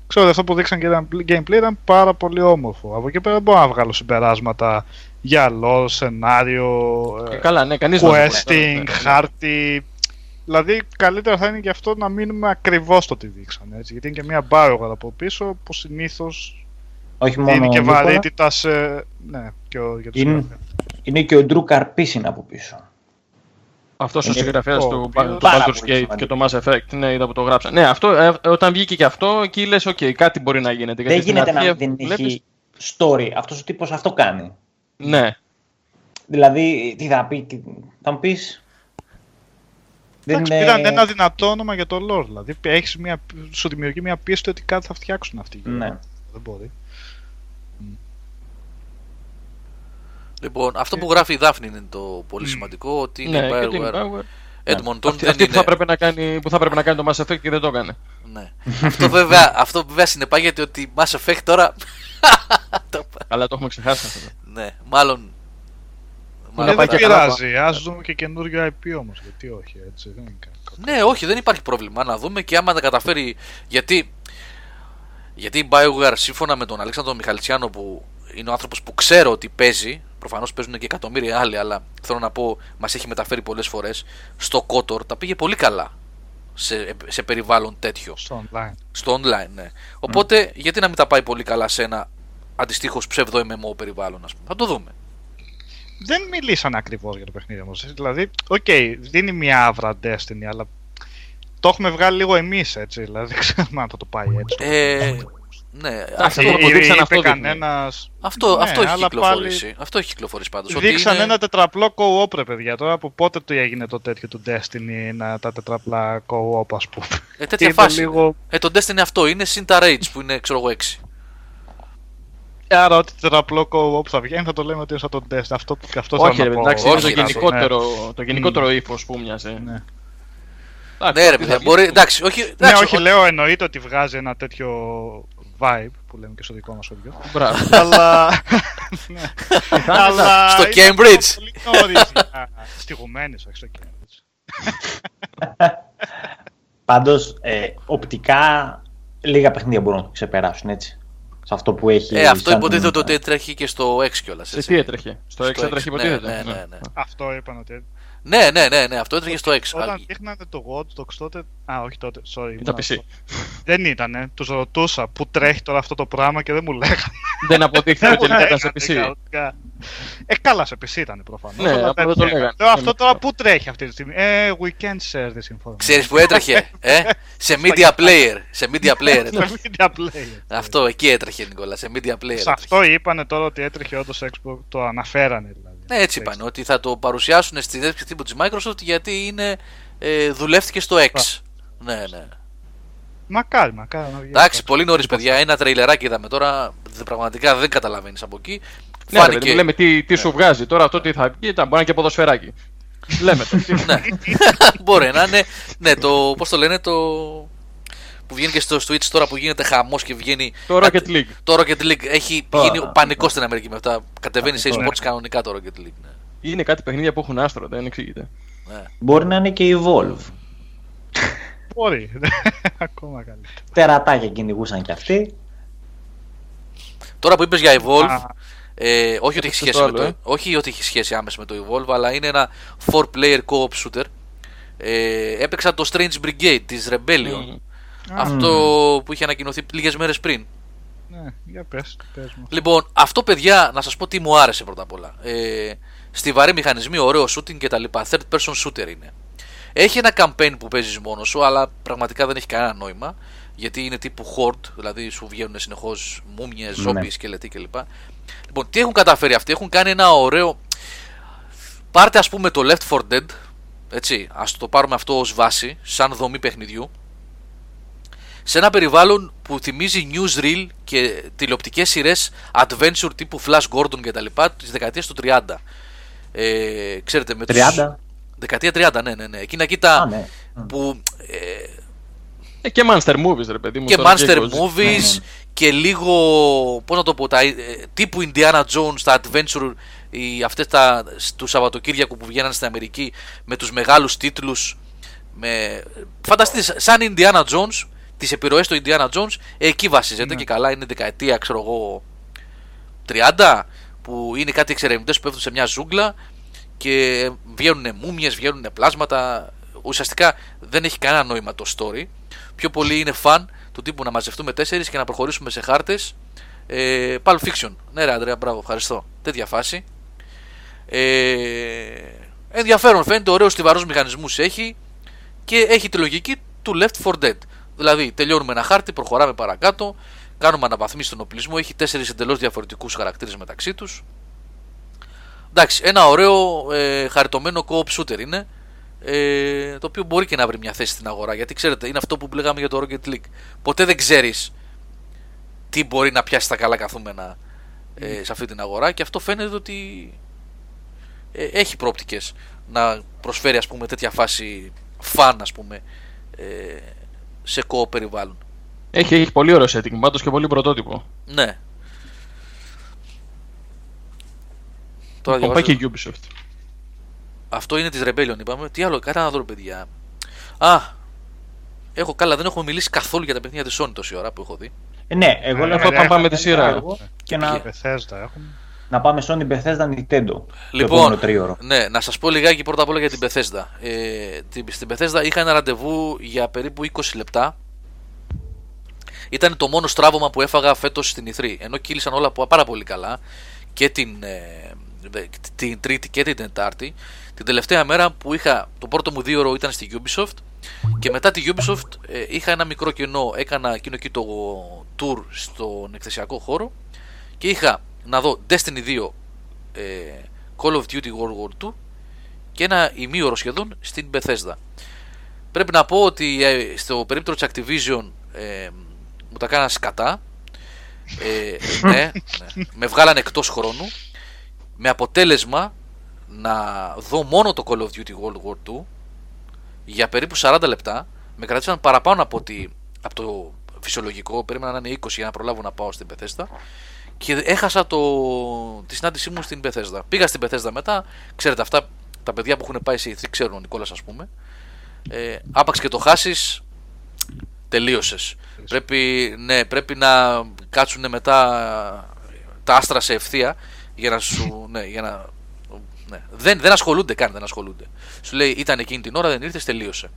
ξέρω αυτό που δείξαν και ήταν gameplay ήταν πάρα πολύ όμορφο. Από εκεί πέρα δεν μπορώ να βγάλω συμπεράσματα για λόρ, σενάριο, καλά, ναι, κανείς questing, χάρτη. Δηλαδή καλύτερα θα είναι γι' αυτό να μείνουμε ακριβώς το τι δείξανε, έτσι. Γιατί είναι και μια BioWare από πίσω που συνήθως δίνει και βαρύτητα σε... Ναι, και ο, για τους είναι, είναι και ο Drew Καρπίσιν από πίσω. Αυτός ο συγγραφέας του Baldur's Gate και το Mass Effect, ναι, είδα που το γράψα. Ναι, αυτό, ε, όταν βγήκε και αυτό, εκεί λες, ok, κάτι μπορεί να γίνεται. Δεν γίνεται να δεν έχει story, αυτός ο τύπος αυτό κάνει. Ναι. Δηλαδή, τι θα πει, θα μου πεις... Εντάξει, είναι... πήραν ένα δυνατό όνομα για το lore, δηλαδή έχεις μια, σου δημιουργεί μια πίστη ότι κάτι θα φτιάξουν αυτοί. Ναι. Δεν μπορεί. Λοιπόν, αυτό που γράφει η Δάφνη είναι το πολύ σημαντικό, ότι είναι η BioWare Edmonton. Αυτή που θα πρέπει να κάνει το Mass Effect και δεν το έκανε. Ναι. Αυτό βέβαια, αυτό βέβαια συνεπάγεται ότι Mass Effect τώρα... Αλλά το έχουμε ξεχάσει αυτό. Ναι, μάλλον... Δεν πειράζει, ας δούμε και καινούριο άι πι όμως, γιατί όχι, έτσι, δεν είναι κακό. Ναι, όχι, δεν υπάρχει πρόβλημα, να δούμε και άμα τα καταφέρει, γιατί... Γιατί η BioWare, σύμφωνα με τον Αλέξανδρο Μιχαλητσιάνο, που είναι ο άνθρωπος που ξέρω ότι παίζει, προφανώς παίζουν και εκατομμύρια άλλοι, αλλά θέλω να πω, μας έχει μεταφέρει πολλές φορές, στο Kotor τα πήγε πολύ καλά σε, σε περιβάλλον τέτοιο. Στο online. Στο online, ναι. Οπότε, mm. γιατί να μην τα πάει πολύ καλά σε ένα αντιστοίχως ψεύδο εμ εμ ο περιβάλλον, ας πούμε. Θα το δούμε. Δεν μιλήσαν ακριβώς για το παιχνίδι όμως. Δηλαδή, οκ, okay, δίνει μια άβρα Destiny, αλλά το έχουμε βγάλει λίγο εμείς, έτσι. Δηλαδή, δεν ξέρουμε αν θα το πάει έτσι. Ε, Ναι, αυτό το δείξαν αυτό. Κανένας... Αυτό, ναι, αυτό, έχει πάλι... αυτό έχει κυκλοφορήσει πάντως. Δείξαν είναι... ένα τετραπλό co-op, παιδιά. Τώρα από πότε του έγινε το τέτοιο του Destiny, ένα, τα τετραπλά co-op, ας πούμε. Ε, τέτοια φάση. Λίγο... Ε, το Destiny αυτό είναι συν τα Rage που είναι, ξέρω εγώ, έξι. Άρα, ό,τι τετραπλό co-op θα βγαίνει θα το λέμε ότι είναι σαν τον Destiny. Αυτό, αυτό όχι, θέλω ρε, να εντάξει, πω. Όχι, εντάξει, το γενικότερο ναι. ύφος που μοιάζει. Ναι. Εντάξει, ναι, ρε παιδιά, μπορεί. Εντάξει, όχι, εντάξει, ναι, όχι ο... λέω εννοείται ότι βγάζει ένα τέτοιο vibe που λέμε και στο δικό μας όντιο. Μπράβο. Αλλά. Αλλά. Στο Cambridge. Στηγουμένες, όχι στο Cambridge. Πάντως, ε, οπτικά λίγα παιχνίδια μπορούν να το ξεπεράσουν έτσι. Σε αυτό που έχει. Ε, αυτό υποτίθεται ότι έτρεχε και στο έξι κιόλας. Σε τι έτρεχε. Στο έξι έτρεχε υποτίθεται. Αυτό είπαν ότι. Ναι, ναι, ναι, ναι, αυτό έτρεχε στο έξι. Όταν δείχνατε το Watch Dogs τότε. Α, όχι τότε, sorry. Ήταν πι σι. Δεν ήτανε, τους ρωτούσα πού τρέχει τώρα αυτό το πράγμα και δεν μου λέγανε. Δεν αποδείχθηκε τελικά ήταν σε πι σι. Ε, καλά, σε πι σι ήταν προφανώς. Ναι, αυτό το λέγανε. Αυτό τώρα πού τρέχει αυτή τη στιγμή. Ε, weekend share δεν συμφωνώ. Ξέρεις που έτρεχε, ε, σε media player. Σε media player. Αυτό εκεί έτρεχε, Νικόλα, σε media player. Σε αυτό είπανε τώρα ότι έτρεχε όντως Xbox, το αναφέρανε δηλαδή. Ναι, έτσι είπαν, ότι θα το παρουσιάσουν στη δέσκη τύπου της Microsoft γιατί είναι, ε, δουλεύτηκε στο X. Ά. Ναι, ναι. Μακάρι, μακάρι. Εντάξει, πολύ νωρίς παιδιά, ένα τρειλεράκι είδαμε τώρα, πραγματικά δεν καταλαβαίνεις από εκεί. Ναι, φάνηκε... ρε, λέμε τι, τι ναι. σου βγάζει τώρα, αυτό τι θα πει, ήταν, μπορεί να είναι και ποδοσφαιράκι. Λέμε το. Ναι, μπορεί να είναι, ναι, το, πώς το λένε, το... που βγαίνει και στο Twitch τώρα που γίνεται χαμός και βγαίνει. Το Rocket League. Το Rocket League έχει oh, γίνει oh, πανικός oh. στην Αμερική με αυτά. Κατεβαίνει oh, σε e-sports oh, κανονικά το Rocket League. Ναι. Είναι κάτι παιχνίδια που έχουν άστρο, δεν εξηγείται. Ναι. Μπορεί να είναι και Evolve. Μπορεί. Ακόμα καλύτερα. Τερατάκια κυνηγούσαν κι αυτοί. Τώρα που είπες για Evolve, ε, όχι, ότι έχει σχέση με το, όχι ότι έχει σχέση άμεσα με το Evolve, αλλά είναι ένα four player co-op shooter. Ε, έπαιξα το Strange Brigade της Rebellion. Mm. Αυτό mm. που είχε ανακοινωθεί λίγες μέρες πριν. Ναι, για πες, πες μου. Λοιπόν, αυτό παιδιά, να σας πω τι μου άρεσε πρώτα απ' όλα. ε, Στιβαρή μηχανισμή, ωραίο shooting και τα λοιπά. Third person shooter είναι. Έχει ένα campaign που παίζεις μόνος σου, αλλά πραγματικά δεν έχει κανένα νόημα. Γιατί είναι τύπου horde, δηλαδή σου βγαίνουν συνεχώς μούμιες, ζόμπι, ναι. σκελετοί κλπ. Λοιπόν, τι έχουν καταφέρει αυτοί, έχουν κάνει ένα ωραίο. Πάρτε ας πούμε το Left φορ Dead, έτσι, ας το πάρουμε αυτό ως βάση, σαν δομή παιχνιδιού. Σε ένα περιβάλλον που θυμίζει newsreel και τηλεοπτικές σειρές adventure τύπου Flash Gordon και τα λοιπά της δεκαετίας του τριάντα. Ε, ξέρετε με τριάντα. Τους... Δεκαετία τριάντα, ναι, ναι, ναι. Εκείνα κοίτα ναι. που... Ε... Ε, και Monster Movies, ρε παιδί μου. Και Monster και Movies ναι, ναι. και λίγο, πώς να το πω, τα, τύπου Indiana Jones, τα adventure, οι, αυτές τα, του Σαββατοκύριακου που βγαίναν στην Αμερική με τους μεγάλους τίτλους. Με... Φανταστείτε, σαν Indiana Jones... Τις επιρροές του Indiana Jones, εκεί βασίζεται yeah. και καλά. Είναι δεκαετία, ξέρω εγώ, τριάντα, που είναι κάτι εξερευνητές που πέφτουν σε μια ζούγκλα και βγαίνουν μούμιες, βγαίνουν πλάσματα. Ουσιαστικά δεν έχει κανένα νόημα το story. Πιο πολύ είναι fun του τύπου να μαζευτούμε τέσσερις και να προχωρήσουμε σε χάρτες. Ε, Pulp Fiction. Ναι, ρε Αντρέα, μπράβο, ευχαριστώ. Τέτοια φάση. Ε, ενδιαφέρον φαίνεται, ωραίος στιβαρός μηχανισμούς έχει και έχει τη λογική του Left φορ Dead. Δηλαδή, τελειώνουμε ένα χάρτη, προχωράμε παρακάτω, κάνουμε αναβαθμίσεις στον οπλισμό, έχει τέσσερις εντελώς διαφορετικούς χαρακτήρες μεταξύ τους. Εντάξει, ένα ωραίο ε, χαριτωμένο co-op shooter είναι, ε, το οποίο μπορεί και να βρει μια θέση στην αγορά, γιατί ξέρετε, είναι αυτό που λέγαμε για το Rocket League. Ποτέ δεν ξέρεις τι μπορεί να πιάσει τα καλά καθούμενα ε, σε αυτή την αγορά και αυτό φαίνεται ότι ε, έχει πρόπτικες να προσφέρει, ας πούμε, τέτοια φάση fun, ας πούμε, ε, σε co-op περιβάλλον. Έχει, έχει πολύ ωραίο setting, πάντως και πολύ πρωτότυπο. Ναι. Τώρα διαβάζω... πάει και Ubisoft. Αυτό είναι της Rebellion, είπαμε. Τι άλλο, κάτι να δω, παιδιά. Α, έχω καλά, δεν έχουμε μιλήσει καθόλου για τα παιχνίδια της Sony τόση ώρα που έχω δει. Ε, ναι, εγώ λέω θα πάμε τη σειρά. Και να... Bethesda, να πάμε Sony, Bethesda, Nintendo. Λοιπόν, ναι, να σας πω λιγάκι πρώτα απ' όλα για την Bethesda. Ε, στην Bethesda είχα ένα ραντεβού για περίπου είκοσι λεπτά. Ήταν το μόνο στράβωμα που έφαγα φέτος στην ι θρι. Ενώ κύλησαν όλα πάρα πολύ καλά και την, ε, την Τρίτη και την Τετάρτη. Την τελευταία μέρα που είχα, το πρώτο μου δύο ώρο ήταν στη Ubisoft Και μετά τη Ubisoft ε, είχα ένα μικρό κενό, έκανα εκείνο εκεί το tour στον εκθεσιακό χώρο και είχα να δω Destiny two, ε, Call of Duty World War two και ένα ημίωρο σχεδόν στην Bethesda. Πρέπει να πω ότι ε, στο περίπτωρο της Activision ε, μου τα κάνανε σκατά, ε, ναι, ναι, με βγάλανε εκτός χρόνου, με αποτέλεσμα να δω μόνο το Call of Duty World War two για περίπου σαράντα λεπτά. Με κρατήσαν παραπάνω από, τη, από το φυσιολογικό, περίμενα να είναι είκοσι για να προλάβω να πάω στην Bethesda και έχασα το, τη συνάντησή μου στην Bethesda. Πήγα στην Bethesda μετά, ξέρετε αυτά τα παιδιά που έχουν πάει σε ι θρι ξέρουν ο Νικόλας ας πούμε, ε, άπαξ και το χάσεις τελείωσες. Πρέπει, ναι, πρέπει να κάτσουνε μετά τα άστρα σε ευθεία για να σου... Ναι, για να, ναι. Δεν, δεν ασχολούνται καν, δεν ασχολούνται. Σου λέει ήταν εκείνη την ώρα, δεν ήρθες, τελείωσε.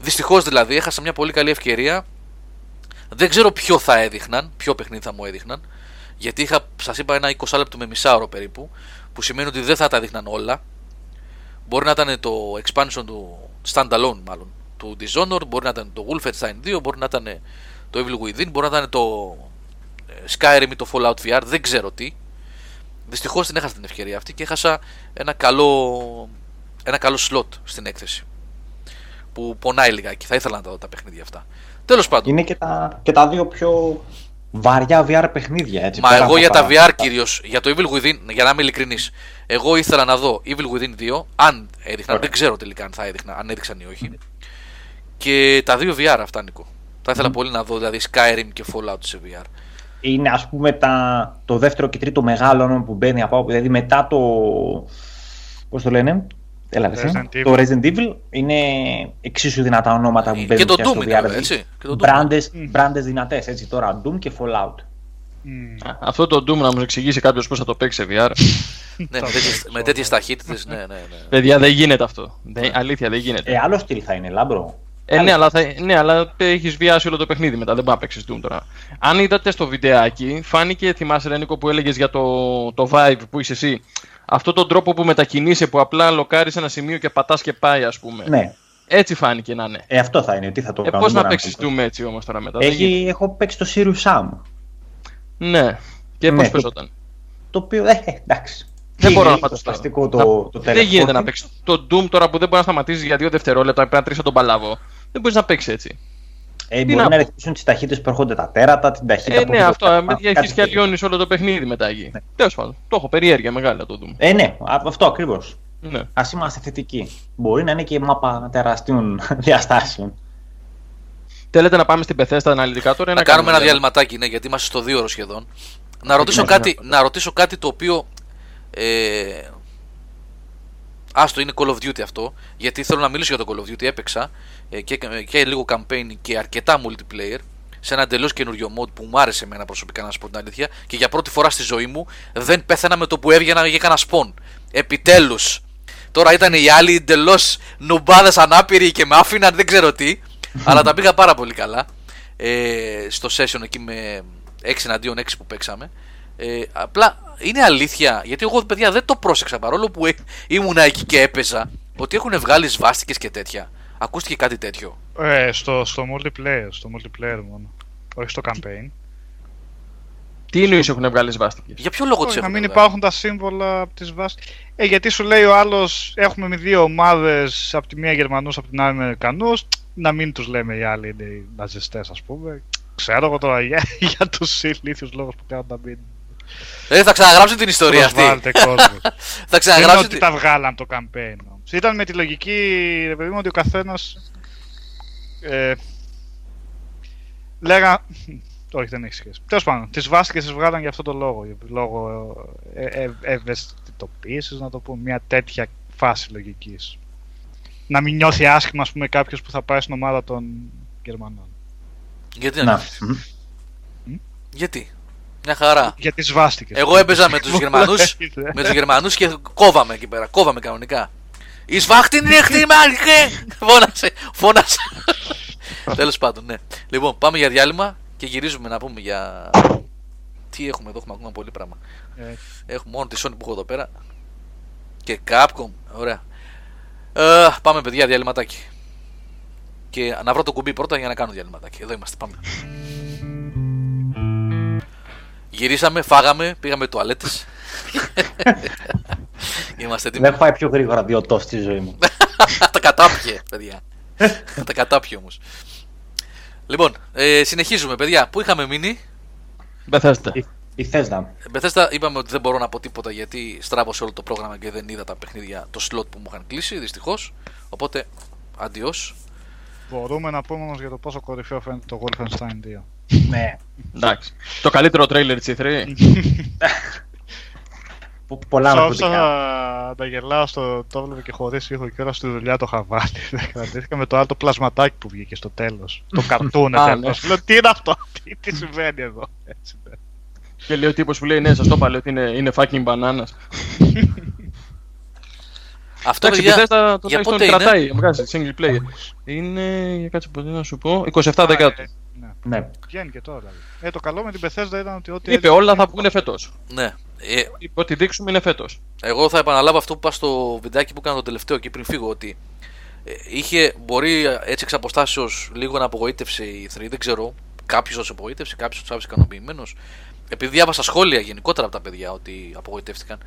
Δυστυχώς δηλαδή έχασα μια πολύ καλή ευκαιρία. Δεν ξέρω ποιο θα έδειχναν, ποιο παιχνίδι θα μου έδειχναν. Γιατί είχα, σας είπα, ένα είκοσι λεπτό με μισάωρο περίπου, που σημαίνει ότι δεν θα τα έδειχναν όλα. Μπορεί να ήταν το expansion του standalone μάλλον, του Dishonored, μπορεί να ήταν το Wolfenstein two, μπορεί να ήταν το Evil Within, μπορεί να ήταν το Skyrim ή το Fallout βι αρ, δεν ξέρω τι. Δυστυχώς την έχασα την ευκαιρία αυτή και έχασα ένα καλό, ένα καλό slot στην έκθεση που πονάει λιγάκι, θα ήθελα να τα δω τα παιχνίδια αυτά. Τέλος πάντων. Είναι και τα, και τα δύο πιο βαριά βι αρ παιχνίδια, έτσι. Μα εγώ για τα βι αρ κυρίως, για το Evil Within, για να είμαι ειλικρινής, εγώ ήθελα να δω Evil Within two, αν έδειχναν, δεν ξέρω τελικά αν θα έδειχναν, αν έδειξαν ή όχι. Και τα δύο βι αρ αυτά, Νίκο. Θα ήθελα mm. πολύ να δω, δηλαδή Skyrim και Fallout σε βι αρ. Είναι ας πούμε τα, το δεύτερο και τρίτο μεγάλο όνομα που μπαίνει από, δηλαδή μετά το, πώς το λένε, έλα, Resident το Resident Evil, είναι εξίσου δυνατά ονόματα που μπαίνουν και το Doom είναι, έτσι. Μπράντες δυνατές, έτσι, τώρα Doom και Fallout. Mm. Αυτό το Doom να μου εξηγήσει κάποιος πώς θα το παίξει σε βι αρ. Ναι, με τέτοιες ταχύτητες, ναι, ναι, ναι. Παιδιά, δεν γίνεται αυτό, αλήθεια, δεν γίνεται. Ε, άλλο στυλ θα είναι, Λάμπρο. Ε, ναι, αλλά, θα, ναι, αλλά έχεις βιάσει όλο το παιχνίδι μετά, δεν πάει να παίξεις Doom τώρα. Αν είδατε στο βιντεάκι, φάνηκε, θυμάσαι ρε Νίκο που έλεγες για το, το vibe που είσαι εσύ, αυτό τον τρόπο που μετακινείσαι, που απλά λοκάρεις ένα σημείο και πατάς και πάει ας πούμε. Ναι. Έτσι φάνηκε να είναι. Ε, αυτό θα είναι, τι θα το ε, κάνουμε. Πώς να παίξεις Doom έτσι όμως τώρα μετά. Έχει, έχω παίξει το Sirius Sam. Ναι, και ναι, πώς παίζονταν. Το οποίο, ε, εντάξει. Δεν μπορώ να πατήσω το, το, το δεν γίνεται να παίξεις το Doom τώρα που δεν μπορεί να σταματήσει για δύο δευτερόλεπτα, πρέπει να τρεις τον παλάβο. Δεν μπορείς να παίξεις έτσι. Ε, μπορεί να, να ρυθμίσουν τις ταχύτητες που έρχονται τα τέρατα, την ταχύτητα ε, που. Ναι, αυτό. Διαχείς και αλλιώνεις όλο το παιχνίδι μετά εκεί. Ναι. Τέλος πάντων. Το έχω περιέργεια μεγάλη να το δούμε. Ε, ναι, αυτό ακριβώς. Ναι. Ας είμαστε θετικοί. Μπορεί να είναι και μάπα τεραστίων διαστάσεων. Θέλετε να πάμε στην Bethesda αναλυτικά τώρα. Να, να κάνουμε ένα διαλυματάκι, ναι, γιατί είμαστε στο δύο ώρο σχεδόν. Να ρωτήσω, κάτι, να ρωτήσω κάτι το οποίο. Ε, άστο, είναι Call of Duty αυτό. Γιατί θέλω να μιλήσω για το Call of Duty. Έπαιξα ε, και, και λίγο campaign και αρκετά multiplayer σε ένα εντελώς καινούριο mod που μου άρεσε εμένα προσωπικά, να σας πω την αλήθεια. Και για πρώτη φορά στη ζωή μου δεν πέθανα με το που έβγαινα για κανένα spawn. Επιτέλους. Τώρα ήταν οι άλλοι εντελώς νουμπάδες ανάπηροι και με άφηναν, δεν ξέρω τι. Αλλά τα πήγα πάρα πολύ καλά ε, στο session εκεί με έξι εναντίον έξι που παίξαμε. Ε, απλά είναι αλήθεια, γιατί εγώ παιδιά δεν το πρόσεξα παρόλο που ήμουνα εκεί και έπαιζα, ότι έχουν βγάλει σβάστικες και τέτοια. Ακούστηκε κάτι τέτοιο. Ε, στο, στο multiplayer, στο multiplayer μόνο. Όχι στο campaign. Τι εννοείς έχουν βγάλει σβάστικες? Για ποιο λόγο τις έχουν? Να μην υπάρχουν τα σύμβολα από τις σβάστικες. Ε, γιατί σου λέει ο άλλος, έχουμε με δύο ομάδες, από τη μία Γερμανούς, από την άλλη Αμερικανούς, να μην τους λέμε οι άλλοι είναι οι ναζιστές, ας πούμε. Ξέρω εγώ τώρα για, για τους ηλίθιους λόγους που κάνουν τα μην. Δηλαδή θα ξαναγράψουν την ιστορία αυτή. Θα ξαναγράψουν. Δεν ότι τα βγάλαν το campaign. Ήταν με τη λογική, ρε παιδί μου, ότι ο καθένας ε, λέγα... Όχι, δεν έχει σχέση. Τέλος πάντων, τις βάστηκες τις βγάλαν για αυτόν τον λόγο. Λόγω ε, ε, ευαισθητοποίησης, να το πω, μια τέτοια φάση λογικής. Να μην νιώθει άσχημα, ας πούμε, κάποιος που θα πάει στην ομάδα των Γερμανών. Γιατί να mm. Γιατί. Μια χαρά. Για τις σβάστηκες. Εγώ έπαιζα με τους Γερμανούς, με τους Γερμανούς και κόβαμε εκεί πέρα. Κόβαμε κανονικά. Η σβάχτην είναι χτυμάρχε! Φώνασε. Φώνασε. Τέλος πάντων, ναι. Λοιπόν, πάμε για διάλειμμα και γυρίζουμε να πούμε για. Τι έχουμε εδώ, έχουμε ακόμα πολύ πράγμα. Έχουμε μόνο τη Sony που έχω εδώ πέρα. Και Capcom. Ωραία. Ε, πάμε, παιδιά, διαλυματάκι. και να βρω το κουμπί πρώτα για να κάνω διαλυματάκι. Εδώ είμαστε, πάμε. Γυρίσαμε, φάγαμε, πήγαμε τουαλέτες. Είμαστε έτοιμοι. Δεν φάει πιο γρήγορα δύο τόστ στη ζωή μου. Τα κατάπιε, παιδιά. Τα κατάπιε όμως. Λοιπόν, ε, συνεχίζουμε, παιδιά. Πού είχαμε μείνει? Μπεθέστα. Η Θέστα. Μπεθέστα, είπαμε ότι δεν μπορώ να πω τίποτα γιατί στράβωσε όλο το πρόγραμμα και δεν είδα τα παιχνίδια, το slot που μου είχαν κλείσει, δυστυχώς. Οπότε, αντιός. Μπορούμε να πούμε όμως για το πόσο κορυφαίο φαίνεται το Wolfenstein δύο. Ναι. Εντάξει. Το καλύτερο τρέιλερ της ι θρι. Πολλά ναρκωτικά. Όσα τα γελάω στο το έβλεπε και χωρίς ήχο και όλα στη δουλειά το είχα βάλει. Κρατήθηκα με το άλλο το πλασματάκι που βγήκε στο τέλος. Το καρτούν εντελώς. Λέω τι είναι αυτό, τι συμβαίνει εδώ. Και λέει ο τύπος που λέει ναι, σας το είπα, ότι είναι fucking bananas. Αυτό είναι για για πότε κρατάει, βγάζει single player. Είναι, για κάτσε να σου πω, είκοσι εφτά δεκάτου. Ναι. Βγαίνει και τώρα. Ε, το καλό με την Bethesda ήταν ότι ό,τι. Είπε όλα θα πούνε φέτος. Ναι. Ε, είπε ότι δείξουμε είναι φέτος. Εγώ θα επαναλάβω αυτό που είπα στο βιντεάκι που έκανα το τελευταίο και πριν φύγω. Ότι είχε, μπορεί έτσι εξ αποστάσεως λίγο να απογοήτευσε η ι θρι. Δεν ξέρω. Κάποιος τους απογοήτευσε, κάποιος τους άφησε ικανοποιημένος. Επειδή διάβασα σχόλια γενικότερα από τα παιδιά ότι απογοητεύτηκαν.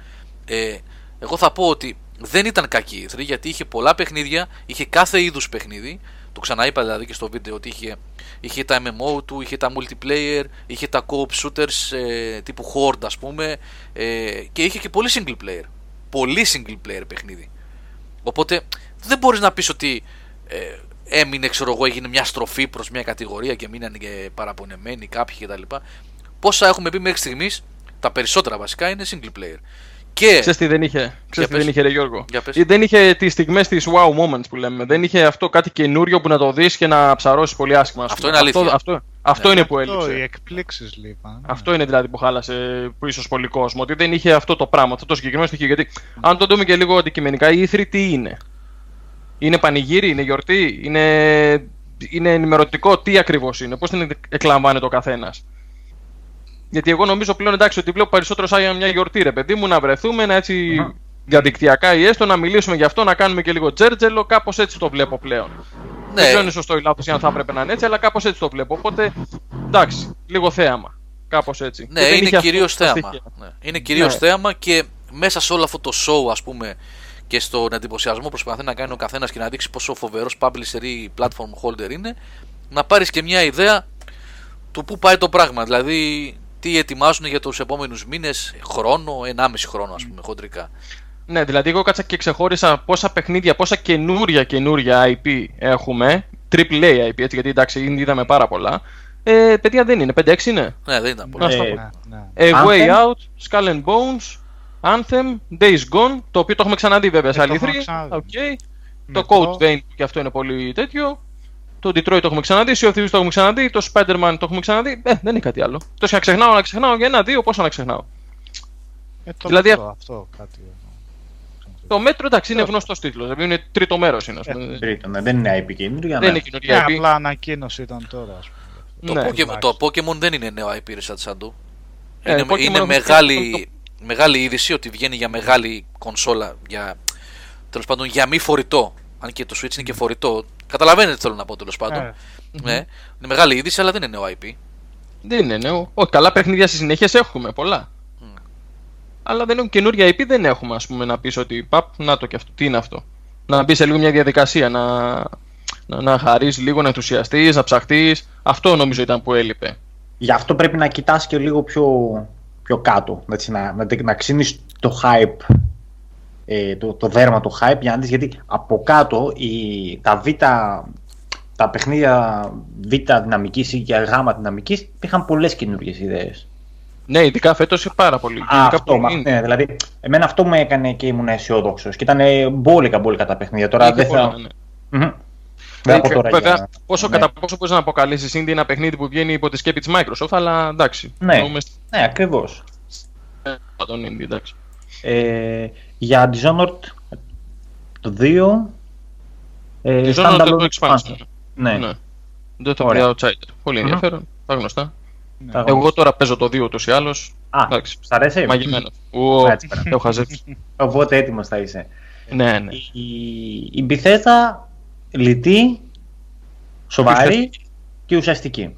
Ε, εγώ θα πω ότι δεν ήταν κακή η ι θρι γιατί είχε πολλά παιχνίδια, είχε κάθε είδους παιχνίδι. Το ξαναείπα δηλαδή και στο βίντεο ότι είχε, είχε τα εμ εμ ο του, είχε τα multiplayer, είχε τα co-op shooters ε, τύπου Horde ας πούμε ε, και είχε και πολύ single player, πολύ single player παιχνίδι. Οπότε δεν μπορείς να πεις ότι ε, έμεινε ξέρω εγώ, έγινε μια στροφή προς μια κατηγορία και μείνανε και παραπονεμένοι κάποιοι κτλ. Πόσα έχουμε πει μέχρι στιγμής, τα περισσότερα βασικά είναι single player. Και... Ξέρεις τι δεν είχε, Ξέρεις τι δεν είχε ρε Γιώργο. Δεν είχε τις στιγμές της wow moments που λέμε. Δεν είχε αυτό κάτι καινούριο που να το δεις και να ψαρώσεις πολύ άσχημα. Αυτό είναι αλήθεια. Αυτό, αυτό, αυτό ναι, είναι που έλειψε. Αυτό, οι εκπλήξεις λοιπόν. Ναι. Αυτό είναι δηλαδή που χάλασε που ίσως πολύ κόσμο. Ότι δεν είχε αυτό το πράγμα, αυτό το συγκεκριμένο στοιχείο. Γιατί mm. αν το δούμε και λίγο αντικειμενικά, η ι θρι τι είναι? Είναι πανηγύρι, είναι γιορτή, είναι, είναι ενημερωτικό, τι ακριβώς είναι? Πώς την εκλαμβάνεται ο καθένας? Γιατί εγώ νομίζω πλέον εντάξει ότι βλέπω περισσότερο σαν μια γιορτή ρε παιδί μου, να βρεθούμε, να έτσι mm-hmm. διαδικτυακά ή έστω να μιλήσουμε γι' αυτό, να κάνουμε και λίγο τζέρτζελο, κάπως έτσι το βλέπω πλέον. Ναι. Δεν είναι σωστό ή λάθος ή αν θα έπρεπε να είναι έτσι, αλλά κάπως έτσι το βλέπω. Οπότε εντάξει, λίγο θέαμα. Κάπως έτσι. Ναι, είναι κυρίως θέαμα. Ναι. Είναι κυρίως ναι. θέαμα και μέσα σε όλο αυτό το show ας πούμε και στον εντυπωσιασμό προσπαθεί να κάνει ο καθένας και να δείξει πόσο φοβερός publisher ή platform holder είναι, να πάρεις και μια ιδέα του πού πάει το πράγμα. Δηλαδή. Τι ετοιμάζουν για τους επόμενους μήνες, χρόνο, ενάμιση χρόνο ας πούμε, χοντρικά. Ναι, δηλαδή εγώ κάτσα και ξεχώρισα πόσα παιχνίδια, πόσα καινούρια καινούρια άι πι έχουμε, τριπλ έι άι πι, έτσι, γιατί εντάξει, είδαμε πάρα πολλά. Ε, παιδιά δεν είναι, πέντε έξι είναι. Ναι, δεν ήταν πολλά. Ε, ναι, ναι. Ε, Way Out, Skull and Bones, Anthem, Days Gone, το οποίο το έχουμε ξαναδεί βέβαια σε άλλη τρία. Okay. Το Code Vein, και αυτό είναι πολύ τέτοιο. Το Detroit το έχουμε ξαναδεί, Sea of Thieves το έχουμε ξαναδεί, το Spider-Man το έχουμε ξαναδεί. Ε, δεν είναι κάτι άλλο. Τόσο να ξεχνάω, να ξεχνάω για ένα-δύο, πόσο να ξεχνάω. Ε, το δηλαδή, μέτρο, α... αυτό κάτι. Το μέτρο εντάξει είναι γνωστός τίτλος, δηλαδή είναι τρίτο μέρος είναι. Ας πούμε. Ε, τρίτο, ναι, δεν είναι άι πι καινούργια. Δεν είναι καινούργια. Ε, απλά ανακοίνωση ήταν τώρα. Ας πούμε. Το, ναι, Pokemon, το Pokemon δεν είναι νέο άι πι ρε Σατσάντο. Ε, είναι Pokemon είναι Pokemon μεγάλη, το... μεγάλη είδηση ότι βγαίνει για μεγάλη κονσόλα, για, τέλος πάντων για μη φορητό. Αν και το Switch είναι και φορητό. Καταλαβαίνετε τι θέλω να πω τέλος πάντων. Ε, ναι. Mm-hmm. Είναι μεγάλη είδηση, αλλά δεν είναι νέο άι πι. Δεν είναι νέο. Όχι, καλά παιχνίδια στις συνέχειες έχουμε πολλά. Mm. Αλλά δεν έχουμε καινούργια άι πι, δεν έχουμε ας πούμε να πεις ότι παπ, να το και αυτό. Τι είναι αυτό? Να μπεις σε λίγο μια διαδικασία, να, να, να χαρείς λίγο, να ενθουσιαστείς, να ψαχτείς. Αυτό νομίζω ήταν που έλειπε. Γι' αυτό πρέπει να κοιτάς και λίγο πιο, πιο κάτω. Έτσι, να, να, να ξύνεις το hype. Το, το δέρμα του hype για να δεις, γιατί από κάτω η, τα β, τα παιχνίδια β δυναμικής ή και γ δυναμικής είχαν πολλές καινούργιες ιδέες. Ναι, ειδικά φέτος είναι πάρα πολύ. Αυτό, μα, ναι, δηλαδή, εμένα αυτό με έκανε και ήμουν αισιόδοξος και ήταν μπόλικα μπόλικα τα παιχνίδια. Τώρα δεν θα... Ναι. Mm-hmm. Δεν θα τώρα, βέβαια, για... πόσο, ναι. Κατά πόσο μπορείς να αποκαλέσεις είναι ένα παιχνίδι που βγαίνει υπό τη σκέπη της Microsoft, αλλά εντάξει. Ναι, νοούμε... ναι ακριβώς. Ε, τον indie, εντάξει. Ε, για Dishonored το δύο ε, Dishonored το expansion. Ναι. Ναι. Δεν το πήρε Outsider. Πολύ ενδιαφέρον, mm-hmm. τα γνωστά. Ναι. Εγώ, Εγώ τώρα παίζω το δύο ούτως ή άλλως. Α, σ' αρέσει? Μαγεμένος. Έχω χαζέψει. Οπότε έτοιμος θα είσαι. Ναι, ναι. Η, η Bethesda λυτεί Σοβαρή και ουσιαστική.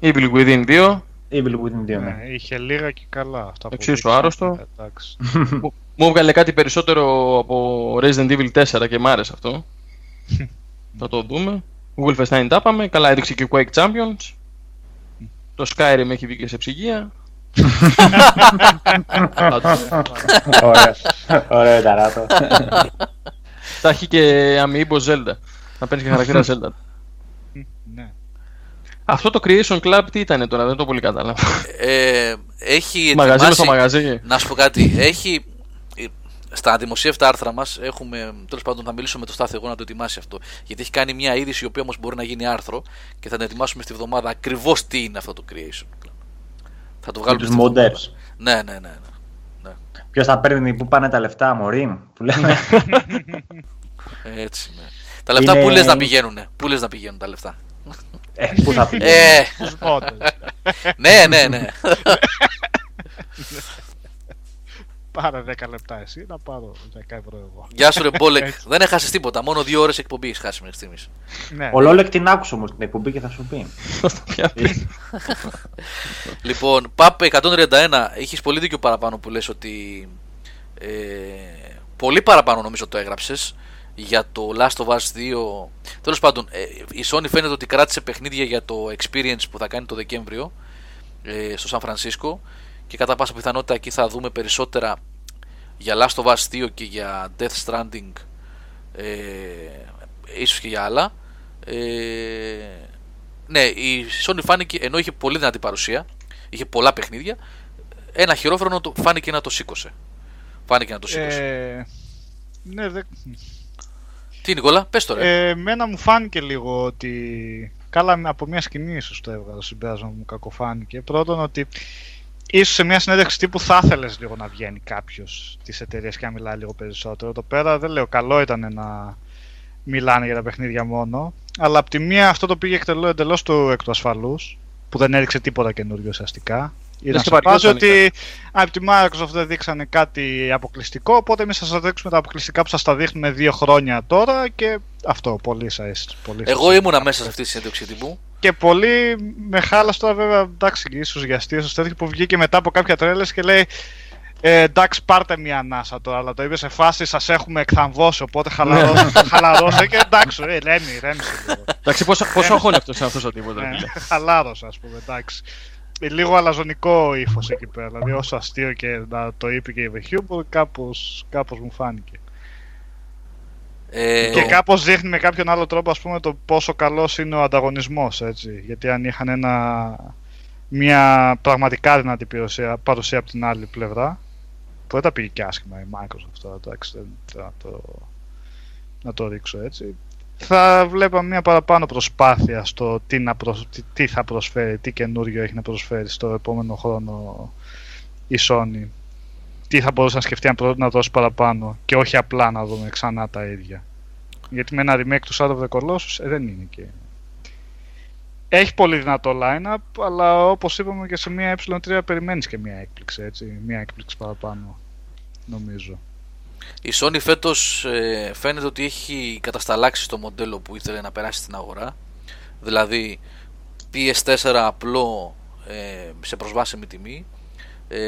Evil Within δύο. Evil Within δύο, ναι. Είχε λίγα και καλά. Εξίσου άρρωστο. Μου έβγαλε κάτι περισσότερο από Resident Evil τέσσερα και μ' άρεσε αυτό. Θα το δούμε. Wolfenstein τα πάμε. Καλά, έδειξε και Quake Champions. Το Skyrim έχει βγει και σε ψυγεία. Ωραίο ταράτο. Θα έχει και αμοιήμπο Zelda. Θα παίρνει και χαρακτήρα Zelda. Αυτό το Creation Club τι ήταν τώρα, δεν το πολύ κατάλαβα. Ε, έχει μαγαζί ετοιμάσει, στο μαγαζί. Να σου πω κάτι. Έχει, στα δημοσίευτα άρθρα μας έχουμε. Τέλος πάντων, θα μιλήσω με το Στάθη εγώ να το ετοιμάσει αυτό. Γιατί έχει κάνει μια είδηση η οποία όμως μπορεί να γίνει άρθρο και θα την ετοιμάσουμε στη βδομάδα ακριβώς τι είναι αυτό το Creation Club. Θα το βγάλουμε στους modders. Ναι, ναι, ναι. ναι. ναι. Ποιος θα παίρνει, πού πάνε τα λεφτά, μωρή, που λέμε. Έτσι, ναι. Τα λεφτά είναι... που λες να πηγαίνουνε. Πού λες να πηγαίνουν τα λεφτά. Ε, πού θα πηγαίνουν. Ε, ναι, ναι, ναι. Πάρε δέκα λεπτά εσύ, να πάρω δέκα ευρώ εγώ. Γεια σου ρε Μπόλεκ, δεν έχασες τίποτα, μόνο δύο ώρες εκπομπή έχεις χάσει μέχρι στιγμής. Ο Λόλεκ την άκουσε όμως την εκπομπή και θα σου πει. Λοιπόν, Πάπε εκατόν τριάντα ένα, έχεις πολύ δίκιο παραπάνω που λες ότι... Ε, πολύ παραπάνω νομίζω το έγραψες για το Last of Us δύο. Τέλος πάντων, ε, η Sony φαίνεται ότι κράτησε παιχνίδια για το Experience που θα κάνει το Δεκέμβριο ε, στο Σαν Φρανσίσκο. Και κατά πάσα πιθανότητα εκεί θα δούμε περισσότερα για Last of Us δύο και για Death Stranding, ε, ίσως και για άλλα. Ε, ναι, η Sony φάνηκε, ενώ είχε πολύ δυνατή παρουσία, είχε πολλά παιχνίδια, ένα χειρόφρονο φάνηκε να το σήκωσε. Φάνηκε να το σήκωσε. Ε, ναι, δε... Τι Νικόλα, πες τώρα. Ε, εμένα μου φάνηκε λίγο ότι... Καλά, από μια σκηνή ίσως το έβγαλα, το συμπέρασμα μου κακοφάνηκε. Πρώτον ότι... Ίσως σε μια συνέντευξη τύπου θα ήθελες λίγο να βγαίνει κάποιος της εταιρείας και να μιλάει λίγο περισσότερο. Εδώ πέρα δεν λέω, καλό ήταν να μιλάνε για τα παιχνίδια μόνο. Αλλά απ' τη μία αυτό το πήγε εντελώς του εκ του ασφαλούς, που δεν έριξε τίποτα καινούριο ουσιαστικά. Ήταν στο παζί ότι από τη Microsoft δεν δείξανε κάτι αποκλειστικό. Οπότε εμείς θα σας δείξουμε τα αποκλειστικά που σας τα δείχνουμε δύο χρόνια τώρα και αυτό. Πολύ σας. Εγώ ήμουνα μέσα σε αυτή τη συνέντευξη τύπου. Και πολύ με χάλασε τώρα, βέβαια, εντάξει, ίσως για αστείο, ίσως τέτοιο, που βγήκε μετά από κάποια τρέλες και λέει ε, εντάξει, πάρτε μια ανάσα τώρα. Αλλά το είπε σε φάση, σας έχουμε εκθαμβώσει. Οπότε χαλαρώστε, χαλαρώστε και εντάξει, ε, ρέμι, ρέμι. Εντάξει, πόσο χώνει αυτό αυτός ο τύπος. Χαλάρωσα, ας πούμε, εντάξει. Λίγο αλαζονικό ύφος εκεί πέρα. Δηλαδή, όσο αστείο και να το είπε και η Βεχιούμπορ, κάπως, κάπως μου φάνηκε. Ε... Και κάπως δείχνει με κάποιον άλλο τρόπο, ας πούμε, το πόσο καλός είναι ο ανταγωνισμός, έτσι. Γιατί αν είχαν ένα, μια πραγματικά δυνατή παρουσία, παρουσία από την άλλη πλευρά, που δεν τα πήγε και άσχημα η Microsoft τώρα, εντάξει, να το, να το ρίξω έτσι, θα βλέπαμε μια παραπάνω προσπάθεια στο τι, να προ, τι, τι θα προσφέρει, τι καινούριο έχει να προσφέρει στο επόμενο χρόνο η Sony. Τι θα μπορούσε να σκεφτεί αν να δώσει παραπάνω και όχι απλά να δούμε ξανά τα ίδια. Γιατί με ένα remake του Shadow of the Colossus ε, δεν είναι και... Έχει πολύ δυνατό line-up, αλλά όπως είπαμε και σε μια ε τρία περιμένεις και μια έκπληξη, έτσι, μια έκπληξη παραπάνω, νομίζω. Η Sony φέτος ε, φαίνεται ότι έχει κατασταλάξει το μοντέλο που ήθελε να περάσει στην αγορά. Δηλαδή πι ες φορ απλό ε, σε προσβάσιμη τιμή,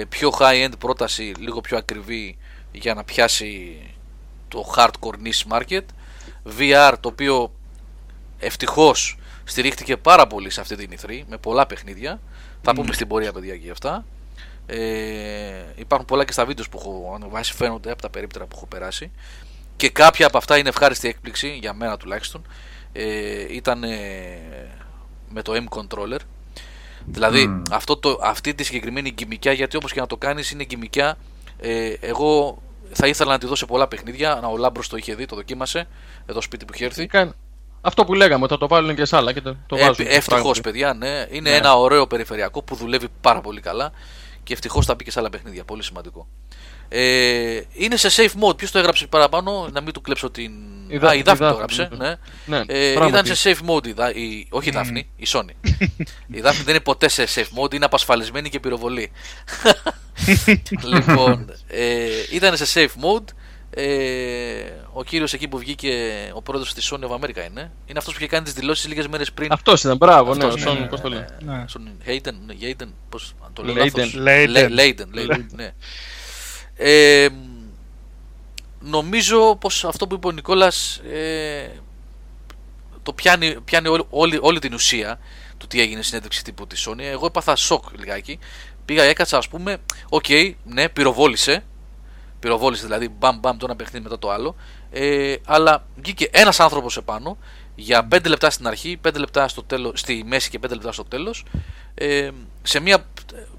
πιο high-end πρόταση, λίγο πιο ακριβή για να πιάσει το hardcore niche market, βι αρ το οποίο ευτυχώς στηρίχτηκε πάρα πολύ σε αυτή την ι θρι με πολλά παιχνίδια, θα πούμε mm. στην πορεία παιδιά και αυτά, ε, υπάρχουν πολλά και στα βίντεο που έχω ανεβάσει, φαίνονται από τα περίπτερα που έχω περάσει και κάποια από αυτά είναι ευχάριστη έκπληξη για μένα τουλάχιστον, ε, ήταν ε, με το M-Controller. Δηλαδή mm. αυτό το, αυτή τη συγκεκριμένη γκυμικιά, γιατί όπως και να το κάνεις είναι γκυμικιά, ε, εγώ θα ήθελα να τη δω σε πολλά παιχνίδια, να ο Λάμπρος το είχε δει, το δοκίμασε, εδώ σπίτι που είχε έρθει. Αυτό που λέγαμε, θα το βάλουν και σε άλλα και το, το ε, βάζουν. Ευτυχώς παιδιά, ναι, είναι ναι. Ένα ωραίο περιφερειακό που δουλεύει πάρα πολύ καλά και ευτυχώς θα μπει και σε άλλα παιχνίδια, πολύ σημαντικό. Ε, είναι σε safe mode. Ποιος το έγραψε παραπάνω, να μην του κλέψω την. Η Δάφνη το έγραψε. Ναι. Ναι, ε, ήταν σε safe mode. Η Δα... η... Όχι η Δάφνη, η Sony. Η Δάφνη δεν είναι ποτέ σε safe mode, είναι απασφαλισμένη και πυροβολή. Λοιπόν, ε, ήταν σε safe mode. Ε, ο κύριος εκεί που βγήκε, ο πρόεδρος της Sony of America είναι. Είναι αυτός που είχε κάνει τις δηλώσεις λίγες μέρες πριν. Αυτός ήταν, μπράβο, αυτός, ναι, ο Sony, ναι, πώς το λέει. Ναι. Sony Hayden, Hayden, πώς το λέω λάθος. Hayden, ναι. Ε, νομίζω πως αυτό που είπε ο Νικόλας ε, το πιάνει, πιάνει όλη, όλη, όλη την ουσία του τι έγινε συνέντευξη τύπου της Sony. Εγώ έπαθα σοκ λιγάκι. Πήγα, έκατσα, ας πούμε, οκ, okay, ναι, πυροβόλησε. Πυροβόλησε δηλαδή, μπαμ μπαμ, το ένα παιχνίδι μετά το άλλο. Ε, αλλά βγήκε ένας άνθρωπος επάνω για πέντε λεπτά στην αρχή, πέντε λεπτά στο τέλος, στη μέση και πέντε λεπτά στο τέλος. Ε, σε μια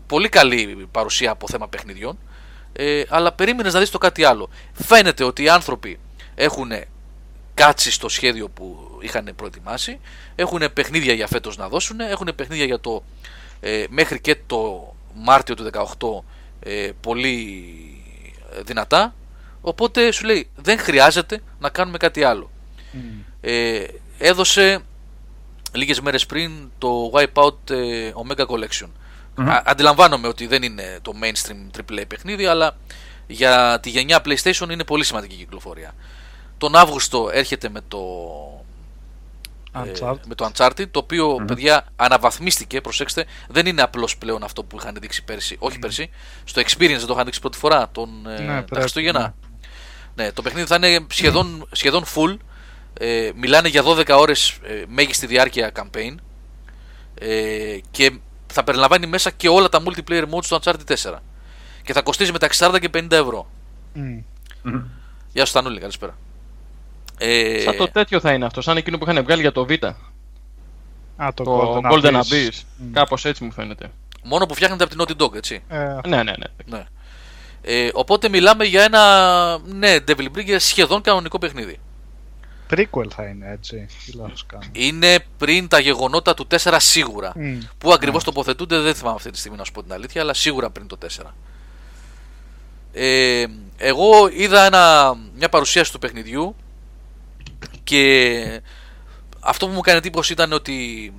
πολύ καλή παρουσία από θέμα παιχνιδιών. Ε, αλλά περίμενες να δεις το κάτι άλλο. Φαίνεται ότι οι άνθρωποι έχουν κάτσει στο σχέδιο που είχαν προετοιμάσει. Έχουν παιχνίδια για φέτος να δώσουν. Έχουν παιχνίδια για το ε, μέχρι και το Μάρτιο του δεκαοκτώ ε, πολύ δυνατά, οπότε σου λέει δεν χρειάζεται να κάνουμε κάτι άλλο. Mm. Ε, έδωσε λίγες μέρες πριν το Wipeout ε, Omega Collection. Mm-hmm. Α, αντιλαμβάνομαι ότι δεν είναι το mainstream τριπλ έι παιχνίδι, αλλά για τη γενιά PlayStation είναι πολύ σημαντική κυκλοφορία. Τον Αύγουστο έρχεται με το Uncharted, ε, με το, Uncharted, το οποίο, mm-hmm, παιδιά, αναβαθμίστηκε, προσέξτε, δεν είναι απλώς πλέον αυτό που είχαν δείξει πέρσι, όχι, mm-hmm, πέρσι, στο Experience δεν το είχαν δείξει πρώτη φορά, τον, ναι, τα Χριστούγεννα. Ναι. Ναι, το παιχνίδι θα είναι σχεδόν, mm-hmm, σχεδόν full, ε, μιλάνε για δώδεκα ώρες ε, μέγιστη διάρκεια campaign ε, και θα περιλαμβάνει μέσα και όλα τα multiplayer modes του Uncharted τέσσερα και θα κοστίζει μεταξύ σαράντα και πενήντα ευρώ. Mm-hmm. Γεια σου Στανούλη, καλησπέρα. Ε... Σαν το τέτοιο θα είναι αυτό, σαν εκείνο που είχαν βγάλει για το Β. Α, το, το Golden, Golden Abyss. Abyss. Mm. Κάπως έτσι μου φαίνεται. Μόνο που φτιάχνεται από την Naughty Dog, έτσι. Ε, ναι, ναι, ναι. ναι. Ε, οπότε μιλάμε για ένα, ναι, Devil Bridge, σχεδόν κανονικό παιχνίδι. Prequel θα είναι, έτσι. Είναι πριν τα γεγονότα του τέσσερα σίγουρα. Mm. Που ακριβώς, mm, τοποθετούνται δεν θυμάμαι αυτή τη στιγμή να σου πω την αλήθεια, αλλά σίγουρα πριν το τέσσερα. Ε, εγώ είδα ένα, μια παρουσίαση του παιχνιδιού. Και αυτό που μου έκανε εντύπωση ήταν ότι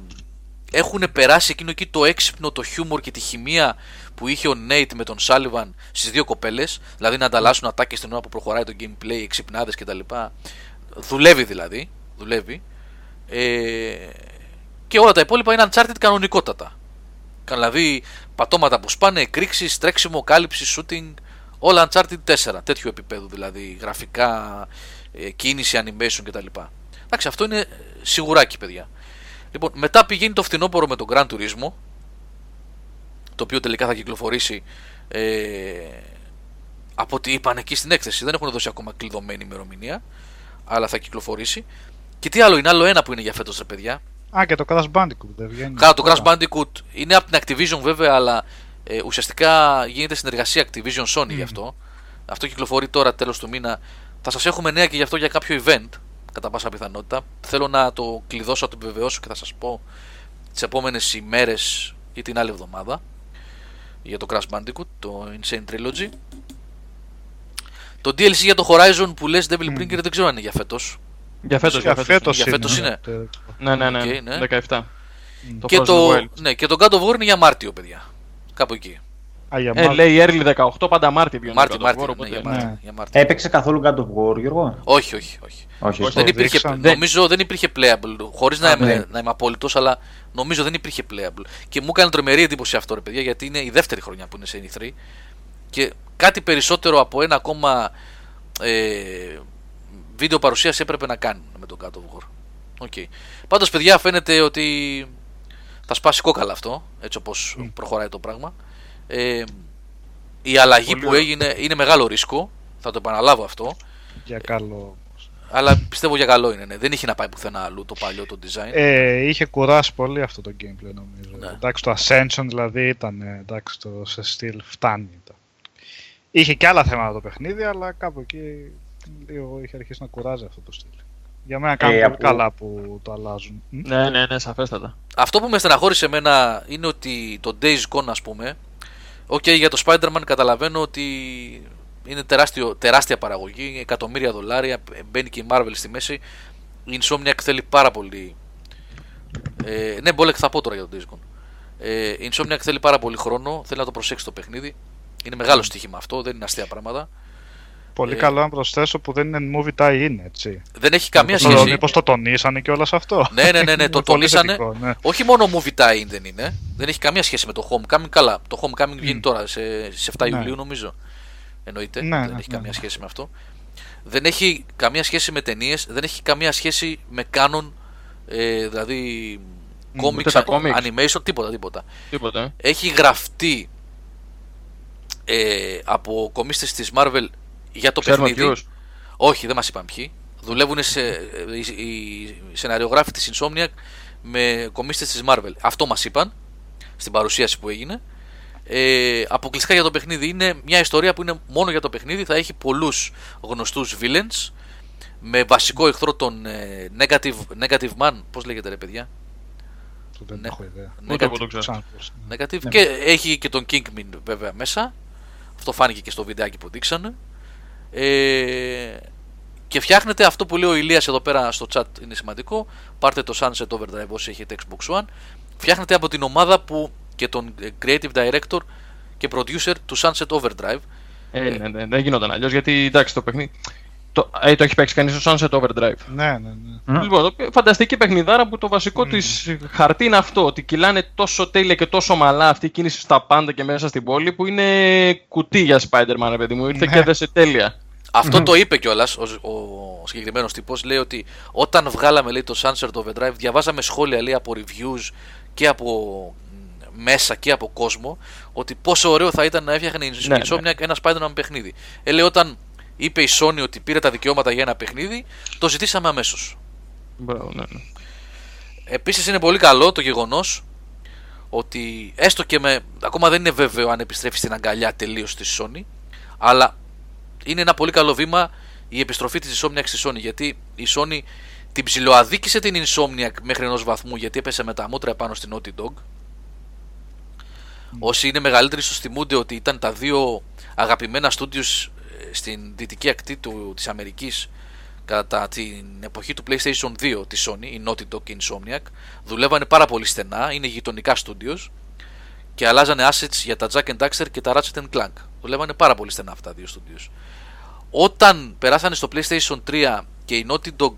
έχουν περάσει εκείνο εκεί το έξυπνο, το χιούμορ και τη χημεία που είχε ο Νέιτ με τον Σάλιβαν στις δύο κοπέλες. Δηλαδή να ανταλλάσσουν ατάκες στην ώρα που προχωράει το gameplay, εξυπνάδες κτλ. Δουλεύει δηλαδή. Δουλεύει. Ε, και όλα τα υπόλοιπα είναι Uncharted κανονικότατα. Δηλαδή πατώματα που σπάνε, εκρήξεις, τρέξιμο, κάλυψη, shooting. Όλα Uncharted τέσσερα. Τέτοιου επίπεδου δηλαδή. Γραφικά, κίνηση, animation κτλ. Εντάξει, αυτό είναι σιγουράκι, παιδιά. Λοιπόν, μετά πηγαίνει το φθινόπωρο με τον Gran Turismo, το οποίο τελικά θα κυκλοφορήσει ε, από ό,τι είπαν εκεί στην έκθεση. Δεν έχουν δώσει ακόμα κλειδωμένη ημερομηνία, αλλά θα κυκλοφορήσει. Και τι άλλο είναι, άλλο ένα που είναι για φέτος, ρε παιδιά. Α, και το Crash Bandicoot δεν βγαίνει. Καλά, το Crash Bandicoot είναι από την Activision βέβαια, αλλά ε, ουσιαστικά γίνεται συνεργασία Activision Sony, mm, γι' αυτό. Αυτό κυκλοφορεί τώρα τέλος του μήνα. Θα σας έχουμε νέα και γι' αυτό για κάποιο event, κατά πάσα πιθανότητα. Θέλω να το κλειδώσω, να το επιβεβαιώσω και θα σας πω τις επόμενες ημέρες ή την άλλη εβδομάδα για το Crash Bandicoot, το Insane Trilogy. Το ντι ελ σι για το Horizon που λες Devil Bringer, mm, δεν ξέρω αν είναι για φέτος. Για φέτος, για φέτος, για φέτος είναι. είναι. Ναι, ναι, ναι, okay, ναι. δεκαεπτά. Mm. Το και, το, ναι, και το God of War είναι για Μάρτιο, παιδιά. Κάπου εκεί. Ε, λέει early δεκαοκτώ, πάντα Μάρτι βγαίνει. Μάρτι, Μάρτι. Έπαιξε καθόλου God of War, Γιώργο? Όχι, όχι, όχι. όχι, όχι. Δεν υπήρχε, νομίζω δεν υπήρχε playable. Χωρίς να, ναι. να είμαι απόλυτος, αλλά νομίζω δεν υπήρχε playable. Και μου έκανε τρομερή εντύπωση αυτό, ρε παιδιά, γιατί είναι η δεύτερη χρονιά που είναι σε ι θρι. Και κάτι περισσότερο από ένα ακόμα ε, βίντεο παρουσίαση έπρεπε να κάνουν με τον God of War. Okay. Πάντως, παιδιά, φαίνεται ότι θα σπάσει κόκαλα αυτό, έτσι όπως mm. προχωράει το πράγμα. Ε, η αλλαγή πολύ που έγινε είναι μεγάλο ρίσκο, θα το επαναλάβω αυτό. Για καλό. Αλλά πιστεύω για καλό είναι. Ναι. Δεν είχε να πάει πουθενά αλλού το παλιό το design. Ε, είχε κουράσει πολύ αυτό το gameplay, νομίζω. Ναι. Εντάξει, το Ascension δηλαδή ήταν. Εντάξει, το σε στυλ φτάνει. Είχε και άλλα θέματα το παιχνίδι, αλλά κάπου εκεί λίγο είχε αρχίσει να κουράζει αυτό το στυλ. Για μένα κάνουν ε, πολύ από... καλά που το αλλάζουν. Ναι, ναι, ναι, σαφέστατα. Αυτό που με στεναχώρησε εμένα είναι ότι το Days Gone, ας πούμε. Οκ, okay, για το Spider-Man καταλαβαίνω ότι είναι τεράστιο, τεράστια παραγωγή, εκατομμύρια δολάρια, μπαίνει και η Marvel στη μέση. Η Insomniac θέλει πάρα πολύ... Ε, ναι, Μπόλεκ, θα πω τώρα για τον Days Gone. Ε, η Insomniac θέλει πάρα πολύ χρόνο, θέλει να το προσέξει το παιχνίδι. Είναι μεγάλο στοίχημα αυτό, δεν είναι αστεία πράγματα. Πολύ ε... καλό να προσθέσω που δεν είναι movie tie-in, έτσι. Δεν έχει καμία μήπως σχέση. Μήπως το τονίσανε και όλα σε αυτό. Ναι, ναι, ναι, ναι το τονίσανε. Θετικό, ναι. Όχι μόνο movie tie-in δεν είναι. Δεν έχει καμία σχέση με το Homecoming. Καλά, το Homecoming mm. βγαίνει τώρα, σε, σε εφτά ναι. Ιουλίου νομίζω. Εννοείται. Ναι, δεν ναι, έχει ναι, καμία ναι. σχέση με αυτό. Δεν έχει καμία σχέση με ταινίες, δεν έχει καμία σχέση με canon, ε, δηλαδή comics, mm, comics, animation, τίποτα, τίποτα. τίποτα. Έχει γραφτεί ε, από κομίστες της Marvel για το Ξέρουμε παιχνίδι. Ποιους. Όχι, δεν μας είπαν ποιοι. Δουλεύουν σε, οι, οι σεναριογράφοι της Insomniac με κομίστες της Marvel. Αυτό μας είπαν στην παρουσίαση που έγινε. Ε, αποκλειστικά για το παιχνίδι. Είναι μια ιστορία που είναι μόνο για το παιχνίδι. Θα έχει πολλούς γνωστούς villains με βασικό εχθρό τον ε, negative, negative man. Πώς λέγεται ρε παιδιά? Δεν έχω ιδέα. Negative. Και έχει και τον Kingpin βέβαια μέσα. Αυτό φάνηκε και στο βιντεάκι που δείξανε. ε, Και φτιάχνεται αυτό που λέει ο Ηλίας εδώ πέρα στο chat. Είναι σημαντικό. Πάρτε το Sunset Overdrive όσοι έχετε Xbox One. Φτιάχνεται από την ομάδα που και τον creative director και producer του Sunset Overdrive. Ε, ναι, ναι, δεν γινόταν αλλιώς, γιατί εντάξει το παιχνίδι. Το, ε, το έχει παίξει κανείς το Sunset Overdrive. Ναι, ναι, ναι. Λοιπόν, φανταστική παιχνιδάρα που το βασικό mm. της χαρτί είναι αυτό. Ότι κυλάνε τόσο τέλεια και τόσο μαλά αυτή η κίνηση στα πάντα και μέσα στην πόλη που είναι κουτί για Spider-Man, παιδί μου. Ήρθε ναι. και έδεσε τέλεια. Αυτό το είπε κιόλας ο, ο συγκεκριμένος τύπος. Λέει ότι όταν βγάλαμε λέει, το Sunset Overdrive, διαβάζαμε σχόλια λέει, από reviews και από. Μέσα και από κόσμο, ότι πόσο ωραίο θα ήταν να έφτιαχνε η ναι, Insomniac ναι. ένα Spider-Man παιχνίδι. Ε, λέει, όταν είπε η Sony ότι πήρε τα δικαιώματα για ένα παιχνίδι, το ζητήσαμε αμέσως. Μπράβο, ναι, ναι. Επίσης, είναι πολύ καλό το γεγονός ότι έστω και με. Ακόμα δεν είναι βέβαιο αν επιστρέφει στην αγκαλιά τελείως τη Sony, αλλά είναι ένα πολύ καλό βήμα η επιστροφή της Insomniac στη Sony, γιατί η Sony την ψιλοαδίκησε την Insomniac μέχρι ενός βαθμού, γιατί έπεσε με τα μούτρα πάνω στην Naughty Dog. Όσοι είναι μεγαλύτεροι στους θυμούνται ότι ήταν τα δύο αγαπημένα στούντιος στην δυτική ακτή του, της Αμερικής κατά την εποχή του PlayStation δύο της Sony, η Naughty Dog και η Insomniac. Δουλεύανε πάρα πολύ στενά, είναι γειτονικά στούντιος και αλλάζανε assets για τα Jack and Daxter και τα Ratchet and Clank. Δουλεύανε πάρα πολύ στενά αυτά τα δύο στούντιος. Όταν περάσανε στο PlayStation τρία και η Naughty Dog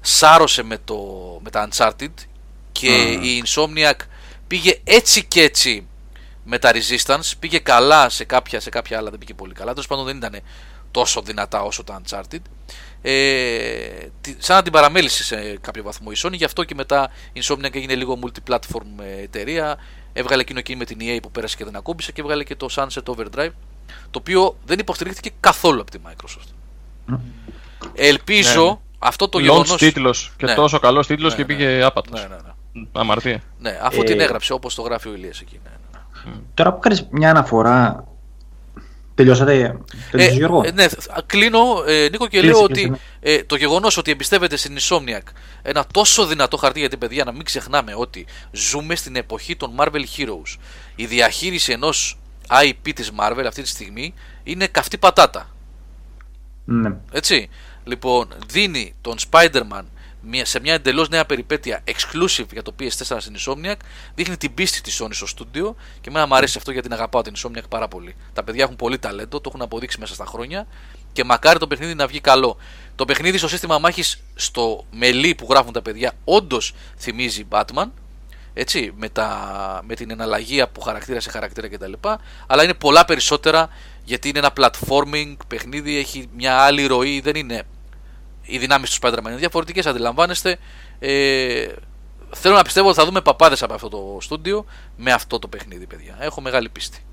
σάρωσε με, το, με τα Uncharted και mm. η Insomniac πήγε έτσι και έτσι με τα Resistance, πήγε καλά σε κάποια, σε κάποια άλλα, δεν πήγε πολύ καλά. Τέλος πάντων δεν ήταν τόσο δυνατά όσο τα Uncharted. Ε, σαν να την παραμέλησε σε κάποιο βαθμό η Sony, γι' αυτό και μετά η Insomniac έγινε λίγο multi-platform εταιρεία. Έβγαλε εκείνο εκείνη με την ι έι που πέρασε και δεν ακούμπησε και έβγαλε και το Sunset Overdrive, το οποίο δεν υποστηρίχθηκε καθόλου από τη Microsoft. Mm. Ελπίζω ναι. αυτό το γεγονός. Τίτλος και ναι. τόσο καλός τίτλος ναι, και πήγε ναι. άπατος. Ναι, ναι, ναι. Αμαρτία. Ναι, αφού ε... την έγραψε όπως το γράφει ο Ηλίας εκεί. Ναι. Mm. Τώρα που κάνεις μια αναφορά, τελειώσατε, τελειώσατε ε, Γιώργο. Ε, ναι, κλείνω ε, Νίκο και λέω ότι ε, το γεγονός ότι εμπιστεύεται στην Insomniac ένα τόσο δυνατό χαρτί για την παιδιά, να μην ξεχνάμε ότι ζούμε στην εποχή των Marvel Heroes. Η διαχείριση ενός άι πι της Marvel αυτή τη στιγμή είναι καυτή πατάτα. Mm. Έτσι, λοιπόν, δίνει τον Spider-Man σε μια εντελώς νέα περιπέτεια exclusive για το πι ες φορ στην Insomniac, δείχνει την πίστη της Sony στο στούντιο και εμένα μου αρέσει αυτό γιατί την αγαπάω την Insomniac πάρα πολύ. Τα παιδιά έχουν πολύ ταλέντο, το έχουν αποδείξει μέσα στα χρόνια και μακάρι το παιχνίδι να βγει καλό. Το παιχνίδι στο σύστημα μάχης, στο μελί που γράφουν τα παιδιά, όντως θυμίζει Batman, έτσι, με, τα, με την εναλλαγή από χαρακτήρα σε χαρακτήρα κτλ. Αλλά είναι πολλά περισσότερα γιατί είναι ένα platforming παιχνίδι, έχει μια άλλη ροή, δεν είναι. Οι δυνάμεις του Spider-Man είναι διαφορετικές, αντιλαμβάνεστε. Ε, θέλω να πιστεύω ότι θα δούμε παπάδες από αυτό το στούντιο με αυτό το παιχνίδι, παιδιά. Έχω μεγάλη πίστη.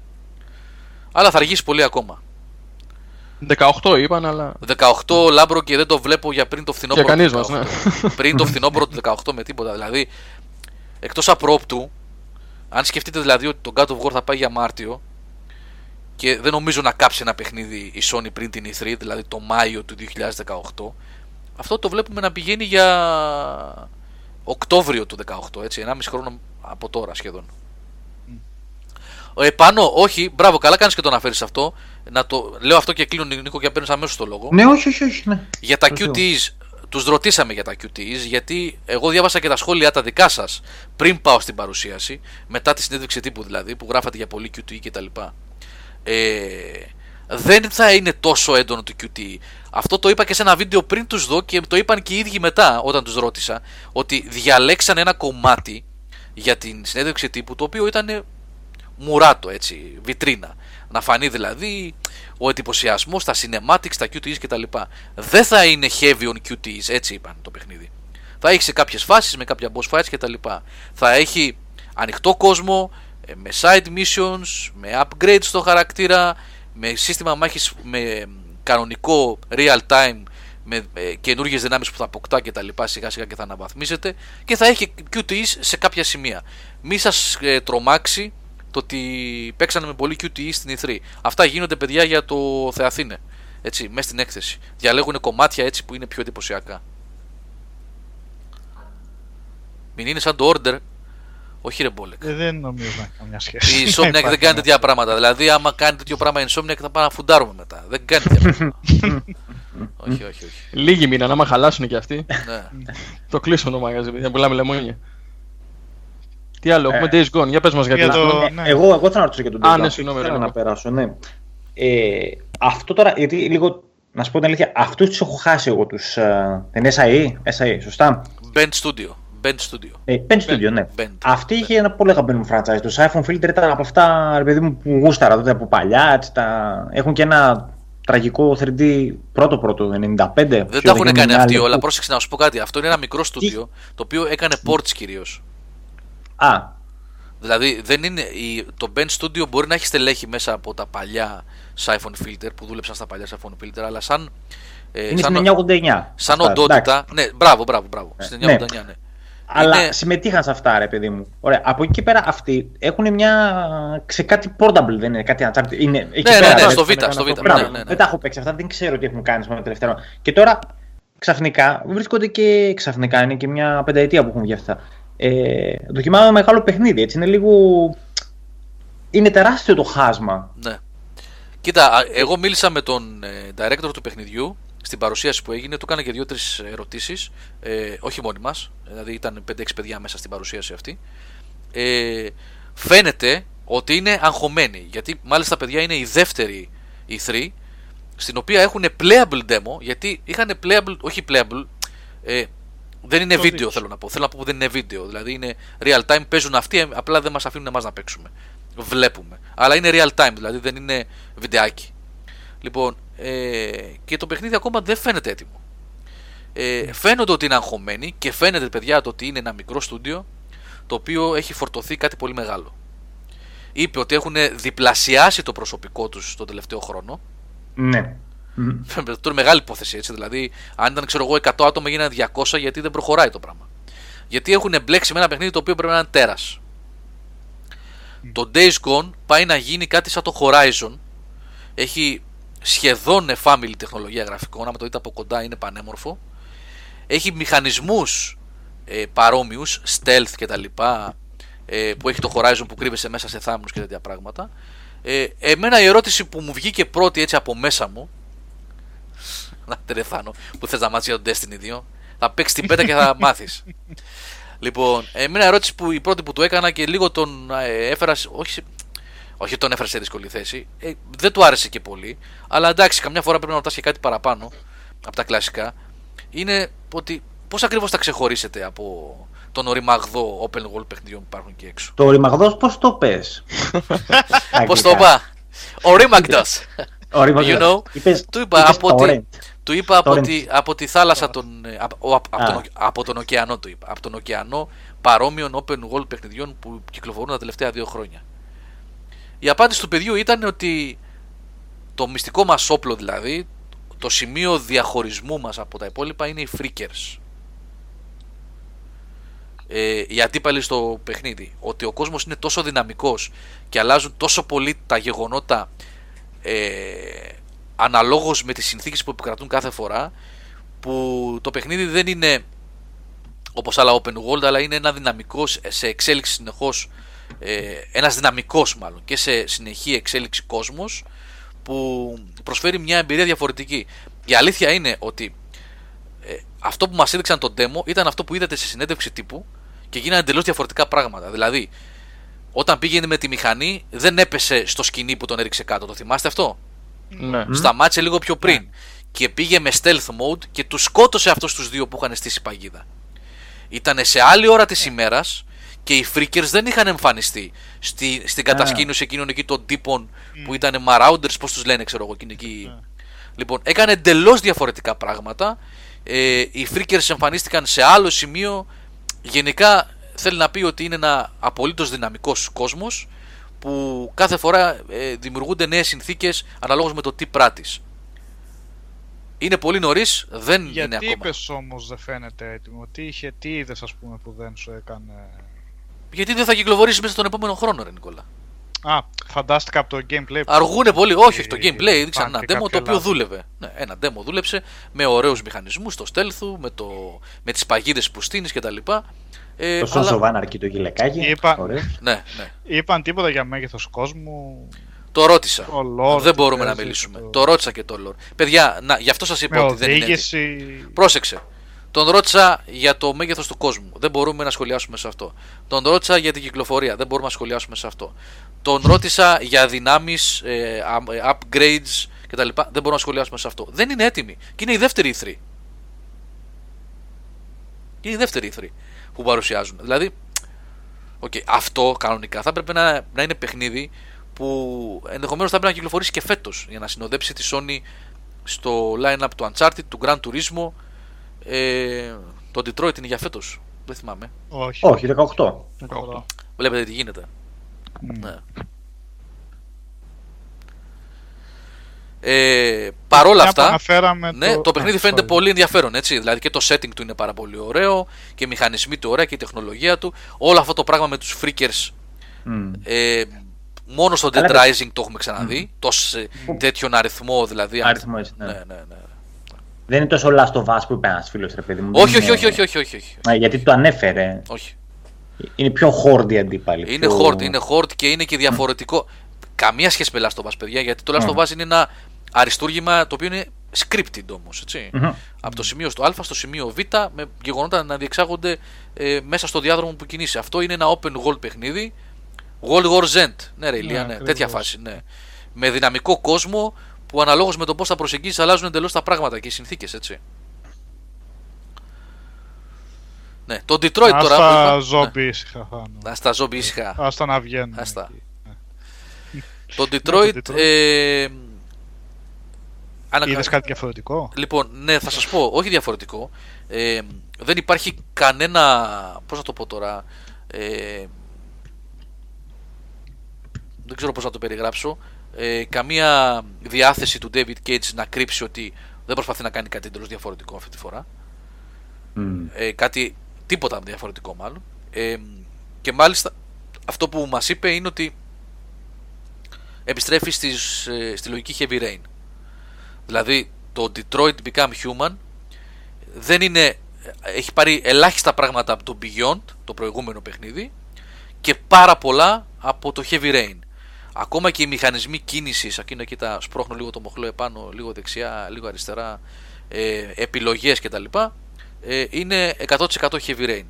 Αλλά θα αργήσει πολύ ακόμα. δεκαοκτώ είπαν, αλλά. δεκαοκτώ Λάμπρο και δεν το βλέπω για πριν το φθινόπωρο. Για κανείς μας, ναι. Πριν το φθινόπωρο του δεκαοκτώ με τίποτα. Δηλαδή, εκτός απρόπτου, αν σκεφτείτε δηλαδή ότι το God of War θα πάει για Μάρτιο και δεν νομίζω να κάψει ένα παιχνίδι η Sony πριν την ι θρι, δηλαδή το Μάιο του δύο χιλιάδες δεκαοκτώ. Αυτό το βλέπουμε να πηγαίνει για Οκτώβριο του δύο χιλιάδες δεκαοκτώ, έτσι, ενάμιση χρόνο από τώρα σχεδόν. Mm. Επάνω, όχι, μπράβο, καλά κάνεις και το αναφέρεις αυτό. Να το λέω αυτό και κλείνω, Νίκο, και να παίρνεις αμέσως το λόγο. Ναι, όχι, όχι, όχι. Ναι. Για τα κιου τι ι ες, τους ρωτήσαμε για τα κιου τι ι ες, γιατί εγώ διάβασα και τα σχόλια τα δικά σας πριν πάω στην παρουσίαση, μετά τη συνέντευξη τύπου δηλαδή, που γράφατε για πολύ κιου τι ι κτλ. Ε, δεν θα είναι τόσο έντονο το κιου τι. Αυτό το είπα και σε ένα βίντεο πριν τους δω και το είπαν και οι ίδιοι μετά όταν τους ρώτησα, ότι διαλέξανε ένα κομμάτι για την συνέντευξη τύπου το οποίο ήταν μουράτο, έτσι, βιτρίνα. Να φανεί δηλαδή ο εντυπωσιασμός, τα cinematics, τα κιου τι ες κτλ. Δεν θα είναι heavy on κιου τι ες, έτσι είπαν το παιχνίδι. Θα έχει σε κάποιες φάσεις με κάποια boss fights κτλ. Θα έχει ανοιχτό κόσμο, με side missions, με upgrades στο χαρακτήρα, με σύστημα μάχης με κανονικό real time, με καινούργιες δυνάμεις που θα αποκτά κτλ. Σιγά σιγά και θα αναβαθμίζεται, και θα έχει κιου τι ες σε κάποια σημεία. Μη σας ε, τρομάξει το ότι παίξανε με πολύ κιου τι ες στην ι θρι. Αυτά γίνονται, παιδιά, για το Θεαθήνε, έτσι, μέσα στην έκθεση. Διαλέγουν κομμάτια έτσι που είναι πιο εντυπωσιακά. Μην είναι σαν το Order. Όχι ρε Μπόλεκ. Ε, δεν νομίζω να έχει καμιά σχέση. Η Insomniac δεν κάνει τέτοια πράγματα. Δηλαδή, άμα κάνει τέτοιο πράγμα η Insomniac θα πάμε να φουντάρουμε μετά. Δεν κάνει τέτοια πράγματα. Όχι, όχι, όχι. Λίγοι μήναν, άμα χαλάσουν και αυτοί. Το κλείσουν το μαγαζί, δεν πουλάμε λεμόνια. Τι άλλο, έχουμε Days Gone, για πες μας γιατί. Εγώ θα ρωτήσω για τον Days Gone. Α, ναι, συγγνώμη, να περάσω, ναι. Αυτό τώρα, γιατί λίγο, να σου πω την αλήθεια, αυτούς τους έχω χάσει εγώ τους. Την ες άι ι, σωστά. Band Studio. Band Studio. Ε, Band Studio, ναι. Band. Αυτή είχε ένα πολύ αγαπημένο franchise. Το iPhone Filter ήταν από αυτά, ρε παιδί μου, που γούσταρα τότε από παλιά. Έτσι, τα... Έχουν και ένα τραγικό θρι ντι πρώτο-πρώτο, ενενήντα πέντε. Δεν τα έχουν κάνει αυτοί όλα. Που... Πρόσεξε να σου πω κάτι. Αυτό είναι ένα μικρό studio το οποίο έκανε ports κυρίως. Α. Δηλαδή, δεν είναι... το Band Studio μπορεί να έχει στελέχη μέσα από τα παλιά iPhone Filter που δούλεψαν στα παλιά iPhone Filter, αλλά σαν. Ε, είναι σαν εννιακόσια ογδόντα εννιά. Σαν οντότητα. Ναι, μπράβο, μπράβο, μπράβο. Ε, στην εννιακόσια ογδόντα εννιά, ναι. ναι. Αλλά είναι... συμμετείχαν σε αυτά, ρε παιδί μου. Ωραία. Από εκεί και πέρα αυτοί έχουν μια. Σε κάτι portable, δεν είναι κάτι Uncharted. Είναι... Ναι, εκεί ναι, πέρα, ναι, ναι, στο Β. Στο β ναι, ναι, ναι. Δεν τα έχω παίξει αυτά, δεν ξέρω τι έχουν κάνει στον τελευταίο. Και τώρα ξαφνικά βρίσκονται και. Ξαφνικά είναι και μια πενταετία που έχουν βγει αυτά. Ε, δοκιμάζουμε μεγάλο παιχνίδι, έτσι. Είναι λίγο. Είναι τεράστιο το χάσμα. Ναι. Κοίτα, εγώ μίλησα με τον ε, director του παιχνιδιού. Στην παρουσίαση που έγινε, του κάνα και δύο-τρεις ερωτήσεις, ε, όχι μόνοι μας, δηλαδή ήταν πέντε έξι παιδιά μέσα στην παρουσίαση αυτή. Ε, φαίνεται ότι είναι αγχωμένοι, γιατί μάλιστα παιδιά είναι η δεύτερη ι θρι, στην οποία έχουν playable demo, γιατί είχαν playable, όχι playable, ε, δεν είναι βίντεο θέλω να πω, θέλω να πω που δεν είναι βίντεο, δηλαδή είναι real time, παίζουν αυτοί, απλά δεν μας αφήνουν εμάς να παίξουμε, βλέπουμε, αλλά είναι real time, δηλαδή δεν είναι βιντεάκι. Λοιπόν, ε, και το παιχνίδι ακόμα δεν φαίνεται έτοιμο. Ε, φαίνονται ότι είναι αγχωμένοι και φαίνεται, παιδιά, το ότι είναι ένα μικρό στούντιο το οποίο έχει φορτωθεί κάτι πολύ μεγάλο. Είπε ότι έχουν διπλασιάσει το προσωπικό τους τον τελευταίο χρόνο. Ναι. Τώρα είναι μεγάλη υπόθεση, έτσι. Δηλαδή, αν ήταν, ξέρω εγώ, εκατό άτομα γίνανε διακόσια, γιατί δεν προχωράει το πράγμα. Γιατί έχουν μπλέξει με ένα παιχνίδι το οποίο πρέπει να είναι τέρας. Mm. Το Days Gone πάει να γίνει κάτι σαν το Horizon. Έχει σχεδόν εφάμιλη τεχνολογία γραφικών, άμα το δείτε από κοντά είναι πανέμορφο. Έχει μηχανισμούς ε, παρόμοιους, stealth και τα λοιπά, ε, που έχει το Horizon που κρύβεσαι μέσα σε θάμνους και τέτοια πράγματα. Ε, εμένα η ερώτηση που μου βγήκε πρώτη έτσι από μέσα μου, να τρεθάνω, που θες να μάθεις για τον Destiny δύο, θα παίξεις την πέτα και θα μάθεις. Λοιπόν, εμένα η ερώτηση που η πρώτη που του έκανα και λίγο τον ε, έφερα, όχι Όχι τον έφερε σε δύσκολη θέση, ε, δεν του άρεσε και πολύ, αλλά εντάξει, καμιά φορά πρέπει να ρωτάς και κάτι παραπάνω από τα κλασικά. Είναι ότι πώς ακριβώς θα ξεχωρίσετε από τον οριμαγδό open world παιχνιδιών που υπάρχουν και έξω. Το οριμαγδός πώς το πες? Πώς το είπα? Ορίμαγδος. You know, είπες, του είπα, από, τη, του είπα από, τη, από τη θάλασσα, τον, από, από, ah. τον, από τον ωκεανό του είπα, από τον ωκεανό παρόμοιων open world παιχνιδιών που κυκλοφορούν τα τελευταία δύο χρόνια. Η απάντηση του παιδιού ήταν ότι το μυστικό μας όπλο, δηλαδή το σημείο διαχωρισμού μας από τα υπόλοιπα, είναι οι freakers. Ε, οι αντίπαλοι στο παιχνίδι. Ότι ο κόσμος είναι τόσο δυναμικός και αλλάζουν τόσο πολύ τα γεγονότα ε, αναλόγως με τις συνθήκες που επικρατούν κάθε φορά, που το παιχνίδι δεν είναι όπως άλλα open world, αλλά είναι ένα δυναμικό, σε εξέλιξη συνεχώς, Ε, ένας δυναμικός μάλλον και σε συνεχή εξέλιξη κόσμος, που προσφέρει μια εμπειρία διαφορετική. Η αλήθεια είναι ότι ε, αυτό που μας έδειξαν το demo ήταν αυτό που είδατε σε συνέντευξη τύπου και γίνανε εντελώς διαφορετικά πράγματα. Δηλαδή, όταν πήγαινε με τη μηχανή δεν έπεσε στο σκηνή που τον έριξε κάτω, το θυμάστε αυτό? Ναι. Σταμάτησε λίγο πιο πριν. Ναι. Και πήγε με stealth mode και τους σκότωσε αυτούς τους δύο που είχαν στήσει παγίδα. Ήτανε σε άλλη ώρα της ημέρας και οι freakers δεν είχαν εμφανιστεί στη, στην κατασκήνωση εκείνων εκεί των τύπων που ήτανε marauders, πώς τους λένε, ξέρω εγώ, εκεί. Λοιπόν, έκανε εντελώς διαφορετικά πράγματα. Ε, οι freakers εμφανίστηκαν σε άλλο σημείο. Γενικά θέλει να πει ότι είναι ένα απολύτως δυναμικός κόσμος που κάθε φορά ε, δημιουργούνται νέες συνθήκες αναλόγως με το τι πράττεις. Είναι πολύ νωρίς, δεν γιατί είναι ακόμα. Γιατί είπες όμως δεν φαίνεται έτοιμο, τι είχε, τι είδες ας πούμε που δεν σου έκανε... Γιατί δεν θα κυκλοφορήσει μέσα τον επόμενο χρόνο ρε Νικόλα. Α, φαντάστηκα από το gameplay. Αργούνε πολύ, όχι, όχι το gameplay, έδειξαν ένα demo το οποίο δούλευε. Ναι, ένα demo δούλεψε με ωραίους μηχανισμούς, το stealth, με, το... με τις παγίδες που στείνεις κτλ. Ε, το αλλά... Sons of Anarchy το γυλακάκι. Είπα... ναι, ναι. Είπαν τίποτα για μέγεθος κόσμου. Το ρώτησα. Το δεν μπορούμε να μιλήσουμε. Το... το ρώτησα και το Lord. Παιδιά, να, γι' αυτό σας είπα με ότι οδήγηση... δεν είναι έτοιμο. Πρόσεξε. Τον ρώτησα για το μέγεθος του κόσμου. Δεν μπορούμε να σχολιάσουμε σε αυτό. Τον ρώτησα για την κυκλοφορία. Δεν μπορούμε να σχολιάσουμε σε αυτό. Τον ρώτησα για δυνάμεις, ε, upgrades κτλ. Δεν μπορούμε να σχολιάσουμε σε αυτό. Δεν είναι έτοιμοι. Και είναι η δεύτερη ι θρι. Και η δεύτερη ι θρι που παρουσιάζουν. Δηλαδή, okay, αυτό κανονικά θα πρέπει να, να είναι παιχνίδι που ενδεχομένως θα πρέπει να κυκλοφορήσει και φέτος για να συνοδέψει τη Sony στο line-up του Uncharted, του Gran Turismo. Ε, το Detroit είναι για φέτος, δεν θυμάμαι. Όχι, Όχι δεκαοκτώ. δεκαοκτώ. Βλέπετε τι γίνεται. Mm. Ναι. Ε, παρόλα αυτά, ναι, το, το παιχνίδι oh, φαίνεται sorry. πολύ ενδιαφέρον. Έτσι. Δηλαδή και το setting του είναι πάρα πολύ ωραίο και οι μηχανισμοί του ωραία και η τεχνολογία του. Όλο αυτό το πράγμα με τους freakers. Mm. Ε, μόνο στο Dead Rising το έχουμε ξαναδεί. Mm. Τόσο, mm. τέτοιον αριθμό δηλαδή. Αριθμό, αν... ναι. Ναι, ναι, ναι. Δεν είναι τόσο Last of Us που είπε ένας φίλος, ρε παιδί μου. Όχι, όχι, είναι... όχι, όχι, όχι, όχι, όχι. Μα, γιατί το ανέφερε. Όχι. Είναι πιο χόρντι αντίπαλοι. Είναι πιο... χόρντι, είναι χόρντι και είναι και διαφορετικό. Mm. Καμία σχέση με Last of Us, παιδιά, γιατί το Last of Us mm. είναι ένα αριστούργημα το οποίο είναι scripted όμως. Έτσι. Mm-hmm. Από το σημείο στο Α στο σημείο Β με γεγονότα να διεξάγονται ε, μέσα στο διάδρομο που κινείσαι. Αυτό είναι ένα open world παιχνίδι. World War Z. Ναι, ρε Ηλία, yeah, ναι, τέτοια φάση. Ναι. Με δυναμικό κόσμο που αναλόγως με το πώς θα προσεγγίσεις αλλάζουν εντελώς τα πράγματα και οι συνθήκες, έτσι. Ναι, το Detroit ας τώρα... Ας τα ζόμπι ήσυχα θα... Ας τα ζόμπι ήσυχα. Ας τα να βγαίνουν. Ας τα. Το Detroit... ε... Ανα... Είδες κάτι διαφορετικό? Λοιπόν, ναι, θα σας πω, όχι διαφορετικό. Ε, δεν υπάρχει κανένα... Πώς να το πω τώρα... Ε... Δεν ξέρω πώς να το περιγράψω. Ε, καμία διάθεση του David Cage να κρύψει ότι δεν προσπαθεί να κάνει κάτι εντελώς διαφορετικό αυτή τη φορά. Mm. Ε, κάτι, τίποτα διαφορετικό μάλλον. Ε, και μάλιστα αυτό που μας είπε είναι ότι επιστρέφει στις, ε, στη λογική Heavy Rain. Δηλαδή το Detroit Become Human δεν είναι, έχει πάρει ελάχιστα πράγματα από το Beyond, το προηγούμενο παιχνίδι, και πάρα πολλά από το Heavy Rain. Ακόμα και οι μηχανισμοί κίνησης, εκείνο εκεί τα σπρώχνω λίγο το μοχλό επάνω, λίγο δεξιά, λίγο αριστερά, ε, επιλογές κτλ. Ε, είναι εκατό τοις εκατό Heavy Rain.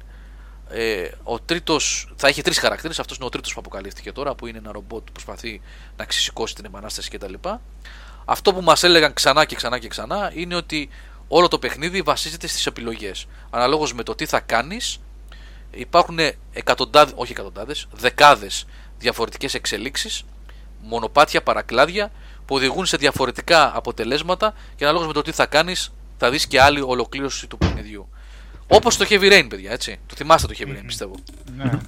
Ε, ο τρίτος, θα έχει τρεις χαρακτήρες, αυτός είναι ο τρίτος που αποκαλύφθηκε τώρα, που είναι ένα ρομπότ που προσπαθεί να ξεσηκώσει την επανάσταση κτλ. Αυτό που μας έλεγαν ξανά και ξανά και ξανά είναι ότι όλο το παιχνίδι βασίζεται στις επιλογές. Αναλόγως με το τι θα κάνεις, υπάρχουν εκατοντάδες, όχι εκατοντάδες, δεκάδες διαφορετικές εξελίξεις, μονοπάτια, παρακλάδια που οδηγούν σε διαφορετικά αποτελέσματα και αναλόγως με το τι θα κάνεις θα δεις και άλλη ολοκλήρωση του παιχνιδιού. Όπως το Heavy Rain, παιδιά, έτσι. Το θυμάστε το Heavy Rain, πιστεύω. Mm-hmm.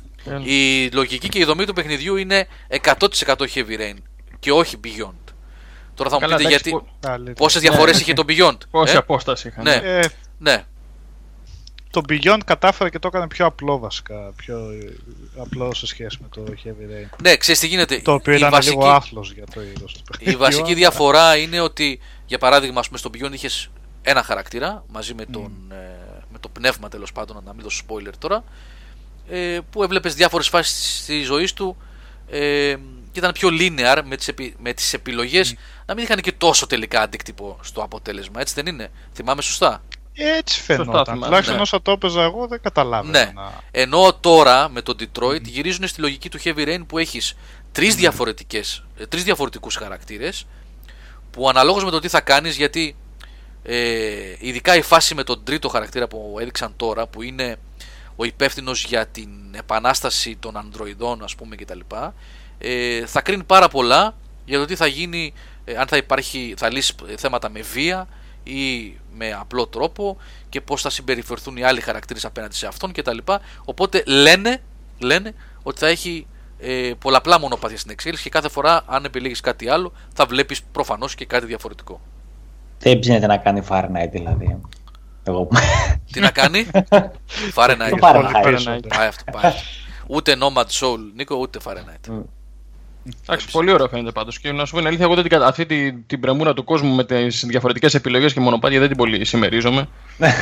Η λογική και η δομή του παιχνιδιού είναι εκατό τοις εκατό Heavy Rain και όχι Beyond. Τώρα θα Καλά, μου πείτε γιατί. Πο... Πόσες διαφορές είχε το Beyond. Πόση ε? απόσταση είχαν. Ναι. Ε... ναι. Το Beyond κατάφερε και το έκανε πιο απλό βασικά, πιο απλό σε σχέση με το Heavy Rain. Ναι, ξέρεις τι γίνεται. Το οποίο η ήταν βασική... λίγο άθλος για το είδος του παιχνιδιού. Η βασική διαφορά είναι ότι, για παράδειγμα, ας πούμε, στο Beyond είχες ένα χαρακτήρα, μαζί με, τον, mm. ε, με το πνεύμα, τέλος πάντων, να μην δώσω spoiler τώρα, ε, που έβλεπες διάφορες φάσεις της ζωής του ε, και ήταν πιο linear με τις, επι... με τις επιλογές, mm. να μην είχαν και τόσο τελικά αντίκτυπο στο αποτέλεσμα, έτσι δεν είναι? Θυμάμαι σωστά? Έτσι φαινόταν. Τουλάχιστον ναι. όσα το έπαιζα εγώ δεν καταλάβαινα. Ναι. Να... Ενώ τώρα με το Detroit mm. γυρίζουν στη λογική του Heavy Rain που έχεις τρεις, mm. διαφορετικές, τρεις διαφορετικούς χαρακτήρες που αναλόγως με το τι θα κάνεις, γιατί ε, ειδικά η φάση με τον τρίτο χαρακτήρα που έδειξαν τώρα, που είναι ο υπεύθυνος για την επανάσταση των ανδροειδών, ας πούμε, κτλ, ε, θα κρίνει πάρα πολλά για το τι θα γίνει, ε, αν θα, υπάρχει, θα λύσει θέματα με βία ή με απλό τρόπο, και πώς θα συμπεριφερθούν οι άλλοι χαρακτήρες απέναντι σε αυτόν κτλ. Οπότε λένε, λένε ότι θα έχει ε, πολλαπλά μονοπάτια στην εξέλιξη, και κάθε φορά αν επιλέγεις κάτι άλλο θα βλέπεις προφανώς και κάτι διαφορετικό. Δεν ψήνεται να κάνει Fahrenheit δηλαδή. Εγώ... Τι να κάνει? Fahrenheit. Πάει αυτό, πάει. Ούτε Nomad Soul, Νίκο, ούτε Fahrenheit. Εντάξει, πολύ ωραίο φαίνεται πάντως. Και να σου πω την αλήθεια, εγώ δεν την κατα... αυτή την, την πρεμούρα του κόσμου με τις διαφορετικές επιλογές και μονοπάτια δεν την πολύ συμμερίζομαι. Ναι,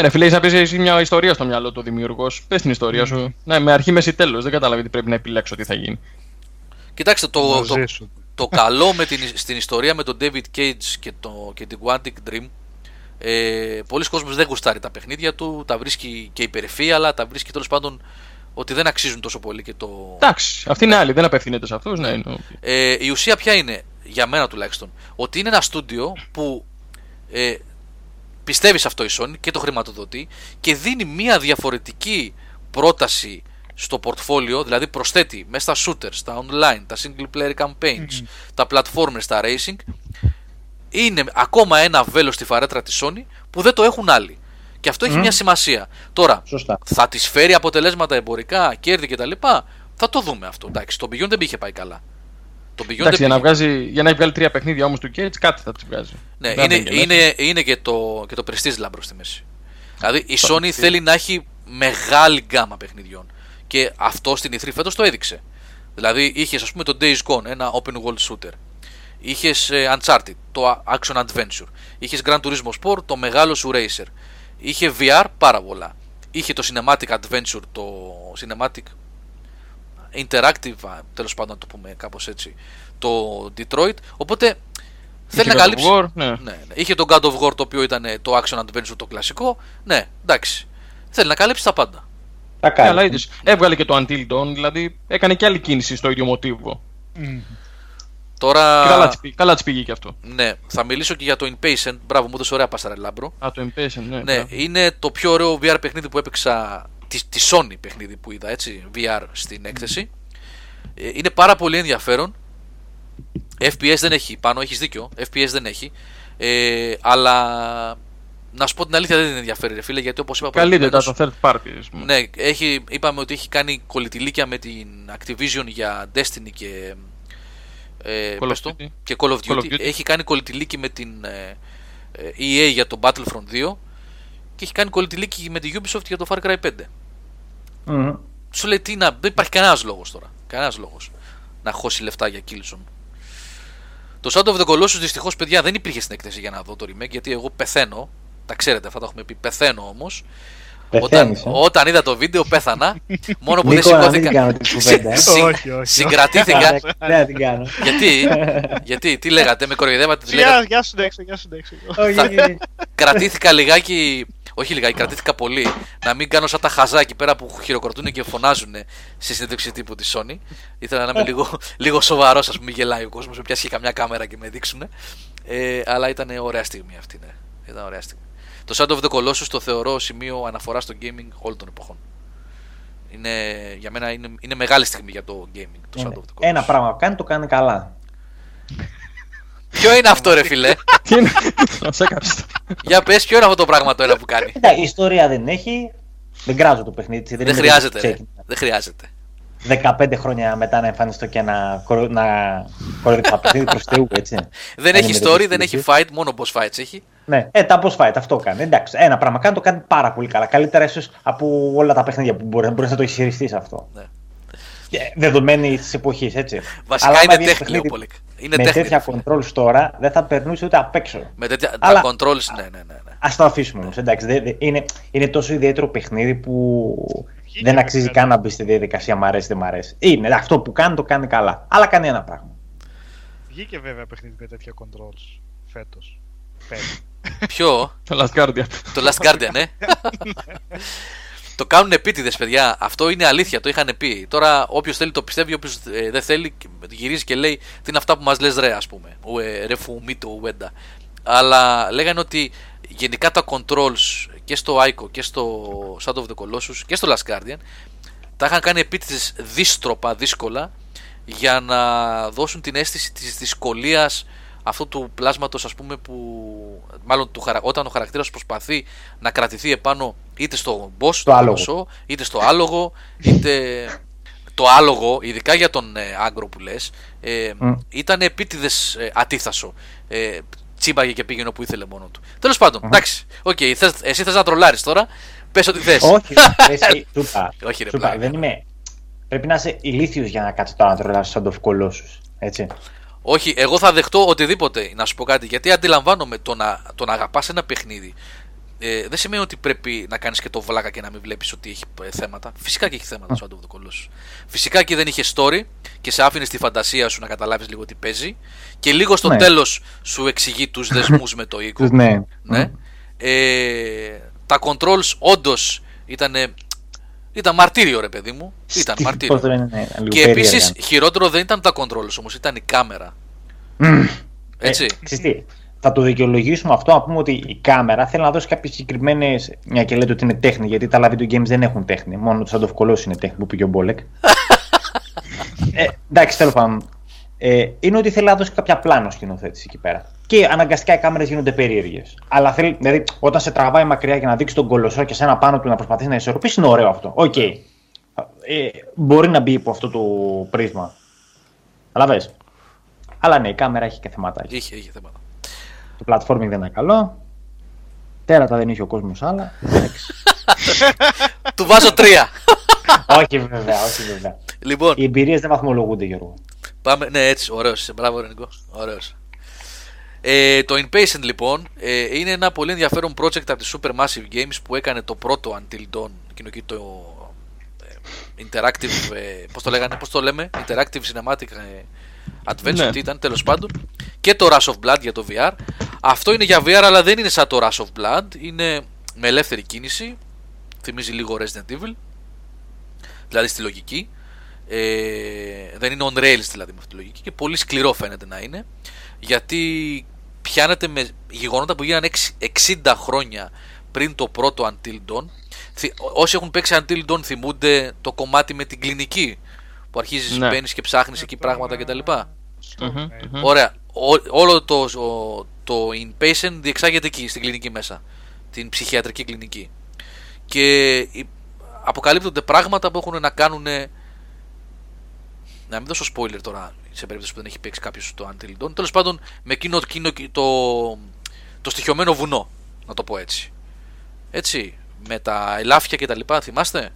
ρε φίλε, είσαι να πεις μια ιστορία στο μυαλό του δημιουργός. Πες την ιστορία σου. Ναι, με αρχή, μέση, τέλος. Δεν κατάλαβε τι πρέπει να επιλέξω, τι θα γίνει. Κοιτάξτε, το, το, το, το καλό με την, στην ιστορία με τον David Cage και, το, και την Quantic Dream. Ε, πολλοί κόσμος δεν γουστάρει τα παιχνίδια του, τα βρίσκει και υπερηφία, αλλά τα βρίσκει τέλος πάντων ότι δεν αξίζουν τόσο πολύ και το... Εντάξει, αυτή είναι άλλη, δεν απευθύνεται σε αυτούς, ναι. Ε, η ουσία ποια είναι, για μένα τουλάχιστον, ότι είναι ένα στούντιο που ε, πιστεύει σε αυτό η Sony και το χρηματοδοτεί και δίνει μια διαφορετική πρόταση στο πορτφόλιο, δηλαδή προσθέτει μέσα στα shooters, τα online, τα single player campaigns, mm-hmm. τα platformers, τα racing. Είναι ακόμα ένα βέλος στη φαρέτρα της Sony που δεν το έχουν άλλοι. Και αυτό mm. έχει μια σημασία. Τώρα, σωστά. Θα της φέρει αποτελέσματα εμπορικά, κέρδη κτλ. Θα το δούμε αυτό. Εντάξει, το Beyond δεν είχε πάει καλά. Το Beyond, εντάξει, για να, βγάζει, για να έχει βγάλει τρία παιχνίδια όμως του Cage, κάτι θα της βγάζει. Ναι, είναι, είναι, είναι και το, και το Prestige Λάμπρο στη μέση. Δηλαδή η Sony Φωστή. Θέλει να έχει μεγάλη γκάμα παιχνιδιών. Και αυτό στην ι θρι φέτος το έδειξε. Δηλαδή είχε, ας πούμε, το Days Gone, ένα open world shooter. Είχες Uncharted, το Action Adventure. Είχες Gran Turismo Sport, το μεγάλο σου racer. Είχε βι αρ πάρα πολλά. Είχε το Cinematic Adventure, το Cinematic Interactive, τέλος πάντων να το πούμε κάπως έτσι, το Detroit. Οπότε είχε, θέλει να καλύψει War, ναι. Ναι, ναι. Είχε το God of War, το οποίο ήταν το Action Adventure, το κλασικό. Ναι, εντάξει. Θέλει να καλύψει τα πάντα. Τα κάνει. Yeah, έβγαλε και το Until Dawn, δηλαδή έκανε και άλλη κίνηση στο ίδιο μοτίβο. Mm. Τώρα... Καλά, της πήγε, καλά της πήγε και αυτό. Ναι, θα μιλήσω και για το Impatient. Μπράβο, μου έδωσε ωραία πασαρέλα, Λάμπρο. Α, το Impatient, ναι. Ναι, μπράβο. Είναι το πιο ωραίο βι αρ παιχνίδι που έπαιξα. Τη, τη Sony παιχνίδι που είδα, έτσι. βι αρ στην έκθεση. Mm. Είναι πάρα πολύ ενδιαφέρον. εφ πι ες δεν έχει. Πάνω, έχεις δίκιο. εφ πι ες δεν έχει. Ε, αλλά να σου πω την αλήθεια, δεν είναι ενδιαφέρει, ρε φίλε, γιατί όπως είπα. Καλείται τα third parties. Ναι, έχει, είπαμε ότι έχει κάνει κολλητηλίκια με την Activision για Destiny και. Ε, Call πες το, και Call of Duty. Call of Duty έχει κάνει κολλητηλίκη με την ε, ι έι για το Battlefront δύο και έχει κάνει κολλητηλίκη με την Ubisoft για το Far Cry πέντε. Mm-hmm. Σου λέει τι να, δεν υπάρχει κανένας λόγος τώρα, κανένας λόγος να χώσει λεφτά για Killzone. Το Shadow of the Colossus δυστυχώς, παιδιά, δεν υπήρχε στην έκθεση για να δω το remake, γιατί εγώ πεθαίνω, τα ξέρετε αυτά, τα έχουμε πει, πεθαίνω όμως. Όταν, όταν είδα το βίντεο πέθανα. Μόνο που δεν σηκώθηκα. Συγκρατήθηκα. Δεν την κάνω. Γιατί, τι λέγατε, με κοροϊδεύατε. Γεια σου, Ντέξε, γεια σου, Ντέξε. Κρατήθηκα λιγάκι, όχι λιγάκι, κρατήθηκα πολύ. Να μην κάνω σαν τα χαζάκι πέρα που χειροκροτούν και φωνάζουν στη συνέντευξη τύπου τη Sony. Ήθελα να είμαι λίγο σοβαρό, α πούμε, γελάει ο κόσμο. Με πιάσει καμιά κάμερα και με δείξουν. Αλλά ήταν ωραία στιγμή αυτή. Ήταν ωραία στιγμή. Το Shadow of the Colossus το θεωρώ σημείο αναφορά στο gaming όλων των εποχών. Είναι, για μένα είναι, είναι μεγάλη στιγμή για το gaming, το Shadow of the Colossus. Ένα πράγμα που κάνει, το κάνει καλά. Ποιο είναι αυτό, ρε φίλε? Για πες, ποιο είναι αυτό το πράγμα το ένα που κάνει? Η ιστορία δεν έχει, δεν κράζω το παιχνίδι. Δεν χρειάζεται, δεν χρειάζεται. δεκαπέντε χρόνια μετά να εμφανιστώ και να κοροϊδεύω το παιχνίδι προς Θεού, έτσι. Δεν έχει story, δεν έχει fight, μόνο boss fights έχει. Ναι, ε, τα boss fight, αυτό κάνει. Εντάξει, ένα πράγμα κάνει, το κάνει πάρα πολύ καλά. Καλύτερα ίσως από όλα τα παιχνίδια που μπορεί να το ισχυριστείς αυτό. Ναι. Δεδομένη τη εποχή, έτσι. Βασικά αλλά, είναι τέχνη ο Πολικ. Με τέχνη, τέτοια controls τώρα δεν θα περνούσε ούτε απ' έξω. Με τέτοια αλλά, τα controls, ναι, ναι, ναι. ναι. Ας το αφήσουμε όμως. Εντάξει, δε, δε, είναι, είναι τόσο ιδιαίτερο παιχνίδι που είναι, δεν αξίζει καν να μπει στη διαδικασία. Μ' αρέσει, δεν μ' αρέσει. Είναι αυτό που κάνει, το κάνει καλά. Αλλά κάνει ένα πράγμα. Βγήκε βέβαια παιχνίδι με τέτοια controls φέτος. Ποιο? Το Last Guardian. Το Last Guardian, ναι. Το κάνουν επίτηδες, παιδιά. Αυτό είναι αλήθεια. Το είχαν πει. Τώρα, όποιος θέλει το πιστεύει, όποιος ε, δεν θέλει, γυρίζει και λέει τι είναι αυτά που μας λες, ρε, ας πούμε. Ουε, ρε, φουμίτο, ουέντα. Αλλά λέγανε ότι γενικά τα controls και στο Ico και στο Shadow of the Colossus και στο Last Guardian τα είχαν κάνει επίτηδες δύστροπα, δύσκολα, για να δώσουν την αίσθηση της δυσκολίας αυτού του πλάσματος, ας πούμε, που μάλλον του, όταν ο χαρακτήρας προσπαθεί να κρατηθεί επάνω είτε στο boss, στο άλογο. Πόσο, είτε στο άλογο, είτε το άλογο, ειδικά για τον ε, άγκρο που λες, ε, mm. ήταν επίτηδες ε, ατίθασο. Ε, τσίμπαγε και πήγαινε όπου ήθελε μόνο του. Τέλος πάντων, εντάξει, uh-huh. okay, θες, εσύ θες να τρολάρεις τώρα, πες ό,τι θες. Όχι, εσύ, σούπα, Όχι ρε, σούπα, δεν είμαι... Πρέπει να είσαι ηλίθιος για να κάτσεις τώρα να τρολάρεις σαν το Colossus, έτσι. Όχι, εγώ θα δεχτώ οτιδήποτε, να σου πω κάτι, γιατί αντιλαμβάνομαι το να, το να αγαπάς ένα παιχνίδι. Ε, δεν σημαίνει ότι πρέπει να κάνεις και το βλάκα και να μην βλέπεις ότι έχει ε, θέματα. Φυσικά και έχει θέματα στο Shadow of the Colossus. Φυσικά και δεν είχε story και σε άφηνε τη φαντασία σου να καταλάβεις λίγο τι παίζει. Και λίγο στο ναι. τέλος σου εξηγεί τους δεσμούς με το οίκο. Ναι. ναι. Ε, τα controls όντως ήταν, ήταν μαρτύριο, ρε παιδί μου. Ήταν μαρτύριο. Και επίσης χειρότερο δεν ήταν τα controls όμως, ήταν η κάμερα. Έτσι. Ε, Θα το δικαιολογήσουμε αυτό, να πούμε ότι η κάμερα θέλει να δώσει κάποιες συγκεκριμένες. Μια και λέτε ότι είναι τέχνη, γιατί τα άλλα video games δεν έχουν τέχνη. Μόνο το Shadow of Colossus είναι τέχνη, που πήγε ο Μπόλεκ. ε, εντάξει, τέλος πάντων. Ε, είναι ότι θέλει να δώσει κάποια πλάνο σκηνοθέτηση εκεί πέρα. Και αναγκαστικά οι κάμερες γίνονται περίεργες. Αλλά θέλει, δηλαδή, όταν σε τραβάει μακριά για να δείξει τον κολοσσό και σε ένα πάνω του να προσπαθεί να ισορροπήσει, είναι ωραίο αυτό. Οκ. Okay. Ε, μπορεί να μπει υπό αυτό το πρίσμα. Αλαβες. Αλλά ναι, η κάμερα έχει και θέματα. Είχε, είχε θέματα. Το platforming δεν ήταν καλό. Τέρατα δεν είχε ο κόσμος άλλα. Του βάζω τρία. Όχι βέβαια, όχι βέβαια. Λοιπόν, οι εμπειρίες δεν βαθμολογούνται, Γιώργο. Πάμε, ναι, έτσι, ωραίος είσαι. Μπράβο, Νίκο. Ωραίος. Ε, το Impatient, λοιπόν, ε, είναι ένα πολύ ενδιαφέρον project από τη Supermassive Games που έκανε το πρώτο Until Dawn, εκείνο και το ε, Interactive, ε, πώς το λέγανε, πώς το λέμε, Interactive Cinematic ε, Adventure, ναι. τι ήταν, τέλος πάντων, και το Rush of Blood για το βι αρ. Αυτό είναι για βι αρ, αλλά δεν είναι σαν το Rush of Blood, είναι με ελεύθερη κίνηση, θυμίζει λίγο Resident Evil, δηλαδή στη λογική, ε, δεν είναι on rails δηλαδή με αυτή τη λογική, και πολύ σκληρό φαίνεται να είναι, γιατί πιάνεται με γεγονότα που γίνανε εξήντα χρόνια πριν το πρώτο Until Dawn. Όσοι έχουν παίξει Until Dawn θυμούνται το κομμάτι με την κλινική, που αρχίζεις, ναι. μπαίνεις και ψάχνεις εκεί πράγματα κτλ. Mm-hmm. Ωραία. Ό, όλο το, το, το Inpatient διεξάγεται εκεί, στην κλινική μέσα. Την ψυχιατρική κλινική. Και αποκαλύπτονται πράγματα που έχουν να κάνουν. Να μην δώσω spoiler τώρα, σε περίπτωση που δεν έχει παίξει κάποιος το Until Dawn. Τέλος πάντων, με εκείνο, εκείνο το, το στοιχειωμένο βουνό, να το πω έτσι. Έτσι. Με τα ελάφια κτλ. Θυμάστε.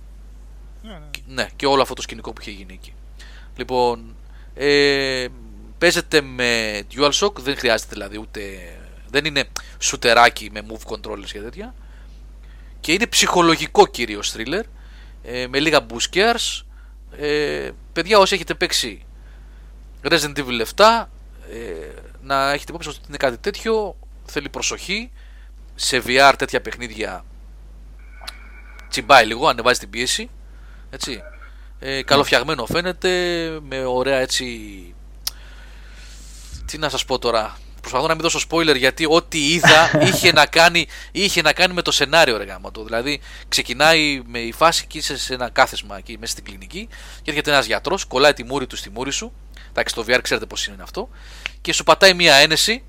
Ναι, ναι. ναι, και όλο αυτό το σκηνικό που είχε γίνει εκεί. Λοιπόν, ε, παίζεται με DualShock, δεν χρειάζεται δηλαδή ούτε. Δεν είναι σουτεράκι με move controllers και τέτοια. Και είναι ψυχολογικό κυρίως thriller, ε, με λίγα boost scares. Ε, παιδιά, όσοι έχετε παίξει Resident Evil επτά, ε, να έχετε υπόψη ότι είναι κάτι τέτοιο. Θέλει προσοχή. Σε βι αρ τέτοια παιχνίδια τσιμπάει λίγο, ανεβάζει την πίεση. Έτσι. Ε, καλοφτιαγμένο φαίνεται, με ωραία, έτσι. Τι να σας πω τώρα. Προσπαθώ να μην δώσω spoiler, γιατί ό,τι είδα είχε, να κάνει, είχε να κάνει με το σενάριο, ρε γάμα του. Δηλαδή ξεκινάει με η φάση και είσαι σε ένα κάθεσμα εκεί μέσα στην κλινική και έρχεται ένας γιατρός, κολλάει τη μούρη του στη μούρη σου. Εντάξει, το βι αρ ξέρετε πως είναι αυτό. Και σου πατάει μια ένεση.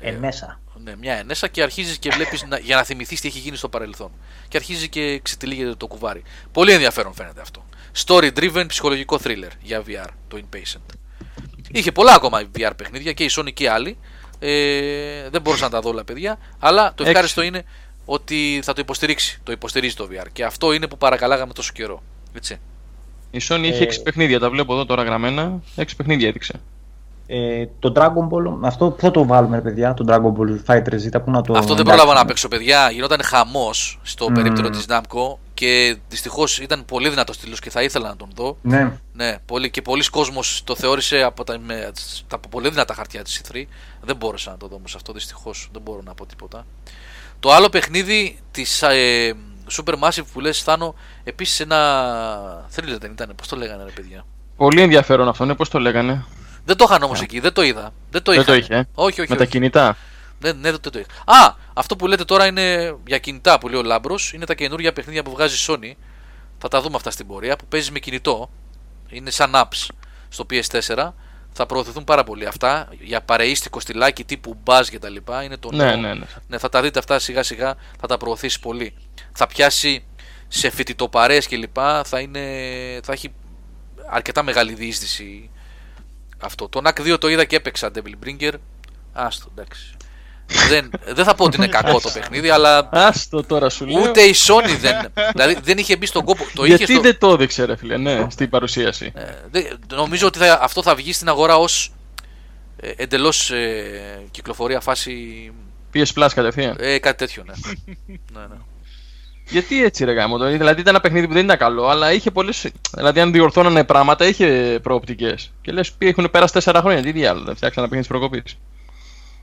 Ενέσα. Ναι, μια ενέσα, και αρχίζει και βλέπει για να θυμηθεί τι έχει γίνει στο παρελθόν. Και αρχίζει και ξετυλίγεται το κουβάρι. Πολύ ενδιαφέρον φαίνεται αυτό. Story driven ψυχολογικό thriller για βι αρ, το Inpatient. Είχε πολλά ακόμα βι αρ παιχνίδια και η Sony και άλλοι. Ε, δεν μπορούσα να τα δω όλα, παιδιά. Αλλά το ευχάριστο είναι ότι θα το υποστηρίξει. Το υποστηρίζει το βι αρ. Και αυτό είναι που παρακαλάγαμε τόσο καιρό. Έτσι. Η Sony είχε έξι παιχνίδια, τα βλέπω εδώ τώρα γραμμένα. έξι παιχνίδια έδειξε. Ε, το Dragon Ball, αυτό θα το βάλουμε, παιδιά, το Dragon Ball Fighter Z, που να το... Αυτό δεν πρόλαβα να παίξω, παιδιά, γινόταν χαμός στο mm. περίπτερο της Namco και δυστυχώς ήταν πολύ δυνατός τίτλος και θα ήθελα να τον δω. Ναι. ναι πολύ, και πολλοί κόσμος το θεώρησε από τα, με, τα πολύ δυνατά χαρτιά της ι θρι. Δεν μπόρεσα να το δω όμως αυτό, δυστυχώς, δεν μπορώ να πω τίποτα. Το άλλο παιχνίδι της, ε, Supermassive που λες, Θάνο, επίσης ένα thriller δεν ήταν, πώς το λέγανε ρε παιδιά. Πολύ ενδιαφέρον αυτό, ναι, πώς το λέγανε. Δεν το είχαν όμως yeah. εκεί, δεν το είδα. Δεν το, δεν το είχε. Όχι, όχι. Με όχι. τα κινητά. Δεν, ναι, δεν το είχα. Α, αυτό που λέτε τώρα είναι για κινητά που λέει ο Λάμπρος. Είναι τα καινούργια παιχνίδια που βγάζει Sony. Θα τα δούμε αυτά στην πορεία. Που παίζεις με κινητό. Είναι σαν apps στο πι ες φορ. Θα προωθηθούν πάρα πολύ αυτά. Για παρεΐστικο στυλάκι τύπου Buzz και τα λοιπά. Είναι το ναι, ναι, ναι, ναι. ναι. Θα τα δείτε αυτά σιγά σιγά. Θα τα προωθήσει πολύ. Θα πιάσει σε φοιτητοπαρέες και λοιπά. Θα, είναι, θα έχει αρκετά μεγάλη διείσδυση. Αυτό. Το νακ δύο το είδα και έπαιξα Devil Bringer. Άστο, εντάξει. δεν, δεν θα πω ότι είναι κακό το παιχνίδι, αλλά. Άστο τώρα σου λέω. Ούτε η Sony δεν. Δηλαδή δεν είχε μπει στον κόπο. Το γιατί είχε στο... δεν το έδειξε, ρε φίλε, ναι, στην παρουσίαση. Ε, δε, νομίζω ότι θα, αυτό θα βγει στην αγορά ως ε, εντελώς ε, κυκλοφορία φάση. πι ες Plus κατευθείαν. Ε, κάτι τέτοιο, ναι. ναι, ναι. Γιατί έτσι, ρε γάμο. Δηλαδή ήταν ένα παιχνίδι που δεν ήταν καλό, αλλά είχε πολλές. Δηλαδή, αν διορθώνανε πράγματα, είχε προοπτικές. Και λες, έχουν πέρασει τέσσερα χρόνια. Τι διάλογο, δεν φτιάξαν ένα παιχνίδι τη προκοπή.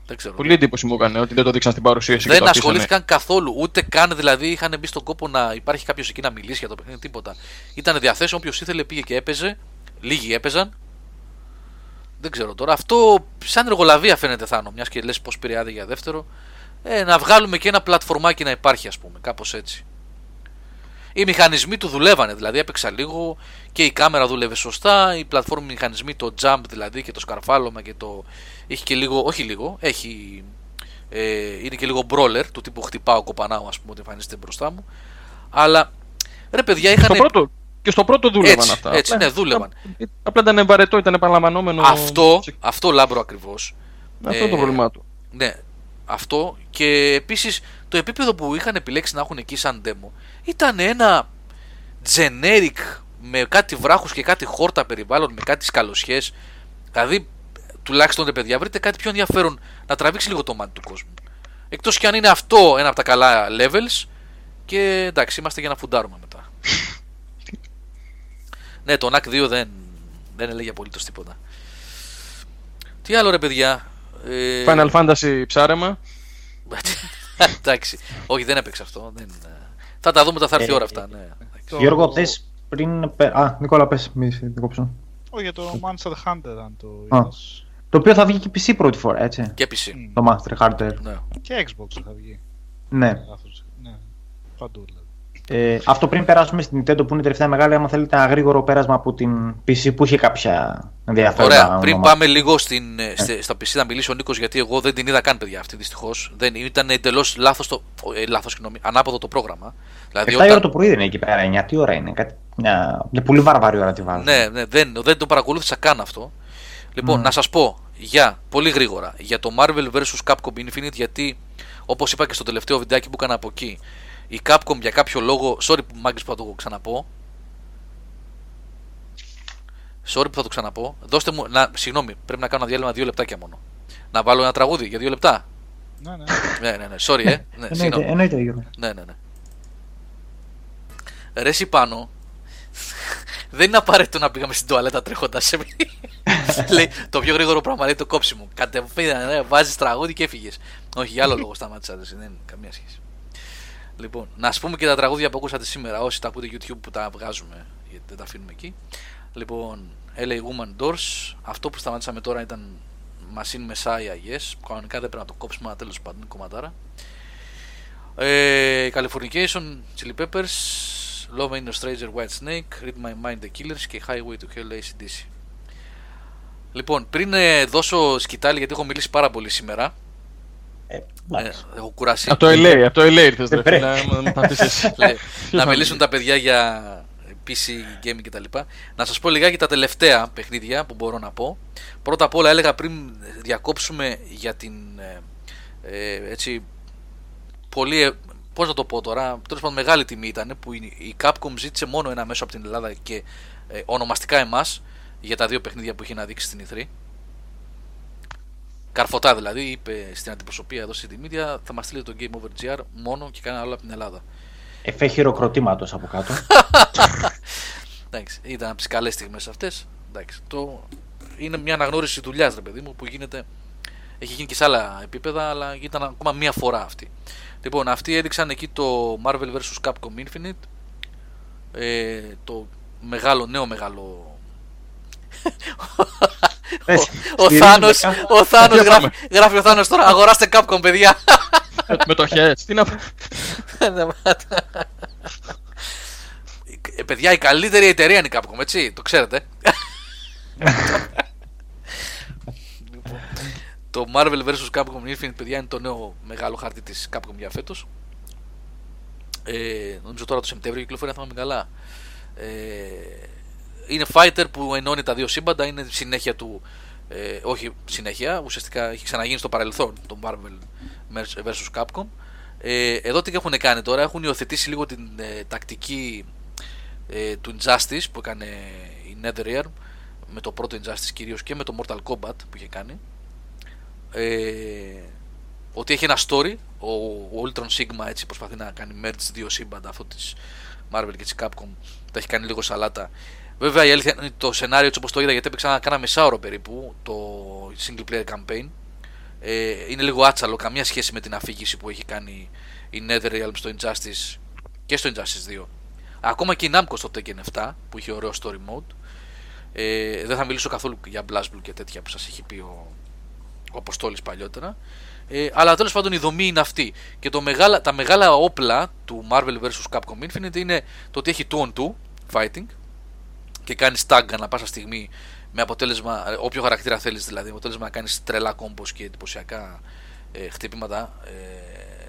Δεν ξέρω. Πολύ εντύπωση μου έκανε ότι δεν το δείξαν στην παρουσίαση. Δεν ασχολήθηκαν καθόλου. Ούτε καν δηλαδή είχαν μπει στον κόπο να υπάρχει κάποιο εκεί να μιλήσει για το παιχνίδι, τίποτα. Ήταν διαθέσιμο, όποιο ήθελε πήγε και έπαιζε. Λίγοι έπαιζαν. Δεν ξέρω τώρα. Αυτό σαν εργολαβία φαίνεται, Θάνο, μια και λες πως πήρε άδεια για δεύτερο. Ε, να βγάλουμε και ένα πλατφορμάκι να υπάρχει, ας πούμε, κάπως έτσι. Οι μηχανισμοί του δουλεύανε, δηλαδή έπαιξα λίγο και η κάμερα δούλευε σωστά. Οι πλατφόρμοι μηχανισμοί, το jump δηλαδή και το σκαρφάλωμα και το. Έχει και λίγο, όχι λίγο, έχει. Ε, είναι και λίγο brawler του τύπου χτυπάω, κοπανάω, α πούμε, ότι εμφανίζεται μπροστά μου. Αλλά ρε παιδιά είχαν. Στο πρώτο, και στο πρώτο δούλευαν έτσι, αυτά. Έτσι, απλά, ναι, δούλευαν. Απλά ήταν βαρετό, ήταν επαναλαμβανόμενο. Αυτό, αυτό Λάμπρο ακριβώς. Αυτό ε, το πρόβλημά του. Ναι, αυτό και επίσης το επίπεδο που είχαν επιλέξει να έχουν εκεί σαν demo. Ήταν ένα generic με κάτι βράχους και κάτι χόρτα περιβάλλον, με κάτι σκαλωσιές. Δηλαδή, τουλάχιστον ρε παιδιά, βρείτε κάτι πιο ενδιαφέρον να τραβήξει λίγο το μάτι του κόσμου. Εκτός κι αν είναι αυτό ένα από τα καλά levels και εντάξει, είμαστε για να φουντάρουμε μετά. ναι, το νακ δύο δεν, δεν έλεγε απολύτως τίποτα. Τι άλλο ρε παιδιά. Ε... Final Fantasy ψάρεμα. εντάξει, όχι δεν έπαιξε αυτό. Δεν... Θα τα δούμε, τα θα έρθει η ώρα αυτά. Ναι. Το... Γιώργο, πες πριν. Α, Νικόλα, πες. Μην την κόψω. Όχι, για το Monster Hunter, αν το είδες. Το οποίο θα βγει και πι σι πρώτη φορά, έτσι. Και πι σι. Mm. Το Monster Hunter. Ναι. Και Xbox θα βγει. Ναι. ναι. Παντού δηλαδή. Ε, αυτό πριν περάσουμε στην Nintendo που είναι τελευταία μεγάλη, άμα θέλετε ένα γρήγορο πέρασμα από την πι σι που είχε κάποια ενδιαφέροντα. Ωραία, ονομά. Πριν πάμε λίγο στην, ε. στε, στα πι σι να μιλήσει ο Νίκος, γιατί εγώ δεν την είδα καν, παιδιά, αυτή δυστυχώς. Δεν, ήταν εντελώς λάθος, το, ε, λάθος συγγνώμη, ανάποδο το πρόγραμμα. Δηλαδή, εφτά η ώρα το πρωί δεν είναι εκεί πέρα, εννιά, τι ώρα είναι. Κάτι, μια, μια πολύ βαρβαρή ώρα τη βάζω. Ναι, ναι δεν, δεν το παρακολούθησα καν αυτό. Λοιπόν, mm. να σας πω για, πολύ γρήγορα για το Marvel vs Capcom Infinite, γιατί όπως είπα και στο τελευταίο βιντεάκι που έκανα από εκεί. Η Capcom για κάποιο λόγο. Sorry που μάγκες που θα το ξαναπώ. Sorry που θα το ξαναπώ. Δώστε μου. Να, συγγνώμη, πρέπει να κάνω ένα διάλειμμα δύο λεπτάκια μόνο. Να βάλω ένα τραγούδι για δύο λεπτά. Ναι, ναι. ναι, ναι, ναι. Sorry, ε. ναι, συγγνώμη. Εννοείται, Γιώργο. Ναι, ναι, ναι. Ρε Σιπάνο, δεν είναι απαραίτητο να πήγαμε στην τουαλέτα τρέχοντα. λέει το πιο γρήγορο πράγμα, λέει το κόψιμο. Κατευθείαν βάζει τραγούδι και έφυγε. Όχι, για άλλο λόγο σταμάτησα. Δεν είναι καμία σχέση. Λοιπόν, να σας πούμε και τα τραγούδια που ακούσατε σήμερα. Όσοι τα ακούτε YouTube που τα βγάζουμε, γιατί δεν τα αφήνουμε εκεί. Λοιπόν, ελ έι Woman Doors. Αυτό που σταματήσαμε τώρα ήταν Machine Messiah, yes. Κανονικά δεν πρέπει να το κόψουμε, αλλά τέλος πάντων είναι κομματάρα. ε, Californication, Chili Peppers, Love Ain't No Stranger, White Snake, Read My Mind, The Killers και Highway to Hell, έι σι ντι σι. Λοιπόν, πριν ε, δώσω σκητάλη, γιατί έχω μιλήσει πάρα πολύ σήμερα. Ε, ε, έχω κουράσει. Από το ελ έι, από το ελ έι ήρθες ρε φίλε. Να μιλήσουν τα παιδιά για πι σι gaming κτλ. Να σας πω λιγάκι τα τελευταία παιχνίδια που μπορώ να πω. Πρώτα απ' όλα έλεγα πριν διακόψουμε για την ε, έτσι πολύ, πώς να το πω τώρα, τέλος πάντων μεγάλη τιμή ήταν που η Capcom ζήτησε μόνο ένα μέσο από την Ελλάδα και ε, ονομαστικά εμάς για τα δύο παιχνίδια που είχε να δείξει στην ι θρι. Καρφωτά δηλαδή, είπε στην αντιπροσωπεία εδώ στη Media, θα μας στείλει το Game Over τζι αρ μόνο και κανένα άλλο από την Ελλάδα. Εφέ χειροκροτήματος από κάτω. Εντάξει, ήταν από τις καλές στιγμές αυτές. Εντάξει, το... είναι μια αναγνώριση δουλειάς ρε παιδί μου που γίνεται, έχει γίνει και σε άλλα επίπεδα, αλλά ήταν ακόμα μια φορά αυτή. Λοιπόν, αυτοί έδειξαν εκεί το Marvel vs Capcom Infinite, ε, το μεγάλο, νέο μεγάλο. ο, ο Θάνος, ο Θάνος γράφει, γράφει ο Θάνος τώρα, αγοράστε Capcom παιδιά. Με το χέρι, τι να πω. Παιδιά, η καλύτερη εταιρεία είναι η Capcom, έτσι, το ξέρετε. Το Marvel vs Capcom Infinite, παιδιά, είναι το νέο μεγάλο χάρτη της Capcom για φέτος. Ε, νομίζω τώρα το Σεπτέμβριο κυκλοφορεί, αν θυμάμαι καλά. Ε, είναι fighter που ενώνει τα δύο σύμπαντα, είναι συνέχεια του... Ε, όχι συνέχεια, ουσιαστικά έχει ξαναγίνει στο παρελθόν το Marvel vs Capcom. Ε, εδώ τι έχουν κάνει τώρα, έχουν υιοθετήσει λίγο την ε, τακτική ε, του Injustice που έκανε η NetherRealm, με το πρώτο Injustice κυρίως και με το Mortal Kombat που είχε κάνει. Ε, ότι έχει ένα story, ο, ο Ultron Sigma έτσι προσπαθεί να κάνει merge δύο σύμπαντα, αυτό της Marvel και της Capcom, τα έχει κάνει λίγο σαλάτα. Βέβαια η αλήθεια είναι το σενάριο έτσι όπως το είδα, γιατί έπαιξα να κάνα μισάωρο περίπου το single player campaign, ε, είναι λίγο άτσαλο, καμία σχέση με την αφήγηση που έχει κάνει η NetherRealm στο Injustice και στο Injustice δύο. Ακόμα και η Namco στο Tekken επτά που είχε ωραίο story mode. ε, Δεν θα μιλήσω καθόλου για BlazBlue και τέτοια που σας έχει πει ο Ο Αποστόλης παλιότερα, ε, αλλά τέλος πάντων η δομή είναι αυτή. Και το μεγάλα, τα μεγάλα όπλα του Marvel vs Capcom Infinite είναι το ότι έχει two on two fighting και κάνει tag ανά πάσα στιγμή, με αποτέλεσμα, όποιο χαρακτήρα θέλεις δηλαδή, αποτέλεσμα να κάνεις τρελά κόμπος και εντυπωσιακά ε, χτυπήματα ε,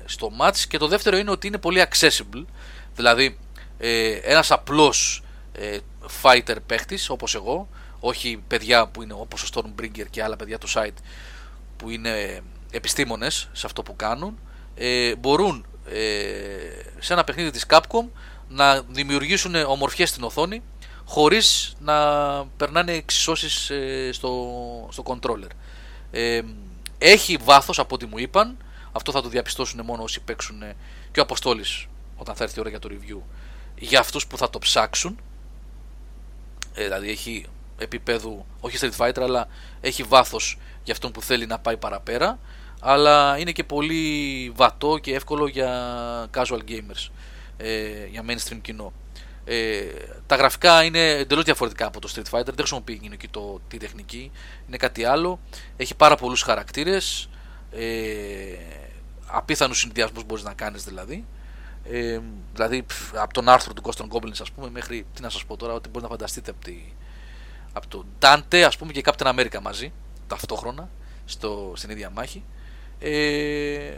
στο match. Και το δεύτερο είναι ότι είναι πολύ accessible, δηλαδή ε, ένας απλός ε, fighter παίχτης όπως εγώ, όχι παιδιά που είναι όπως ο Stormbringer και άλλα παιδιά του site που είναι επιστήμονες σε αυτό που κάνουν, ε, μπορούν ε, σε ένα παιχνίδι της Capcom να δημιουργήσουν ομορφιές στην οθόνη χωρίς να περνάνε εξισώσεις ε, στο, στο controller. Ε, έχει βάθος από ό,τι μου είπαν, αυτό θα το διαπιστώσουν μόνο όσοι παίξουν, και ο Αποστόλης όταν θα έρθει η ώρα για το review, για αυτούς που θα το ψάξουν. Ε, δηλαδή έχει επίπεδου, όχι Street Fighter, αλλά έχει βάθος για αυτόν που θέλει να πάει παραπέρα, αλλά είναι και πολύ βατό και εύκολο για casual gamers, ε, για mainstream κοινό. Ε, τα γραφικά είναι εντελώς διαφορετικά από το Street Fighter, δεν χρησιμοποιεί εκεί το, τη τεχνική, είναι κάτι άλλο, έχει πάρα πολλούς χαρακτήρες, ε, απίθανους συνδυασμούς μπορείς να κάνεις δηλαδή. Ε, δηλαδή από τον Άρθρο του Ghost and Goblins ας πούμε, μέχρι, τι να σας πω τώρα, ότι μπορείτε να φανταστείτε από τη, από τον Dante ας πούμε και Captain America μαζί ταυτόχρονα στο, στην ίδια μάχη. ε, ε,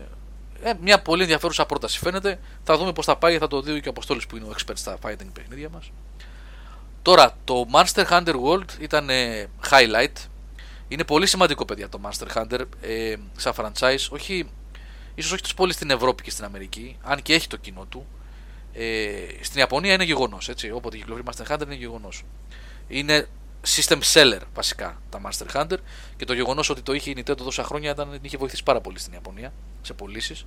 Μια πολύ ενδιαφέρουσα πρόταση φαίνεται. Θα δούμε πως θα πάει, θα το δει και ο Αποστόλης που είναι ο expert στα fighting παιχνίδια μας. Τώρα το Monster Hunter World ήταν ε, highlight. Είναι πολύ σημαντικό παιδιά το Monster Hunter ε, σαν franchise, όχι, ίσως όχι τους πολύ στην Ευρώπη και στην Αμερική, αν και έχει το κοινό του. ε, Στην Ιαπωνία είναι γεγονός έτσι, όποτε κυκλοφορεί Monster Hunter είναι γεγονός. Είναι system seller βασικά τα Monster Hunter, και το γεγονός ότι το είχε η Nintendo τόσα χρόνια ήταν, την είχε βοηθήσει πάρα πολύ στην Ιαπωνία σε πωλήσεις.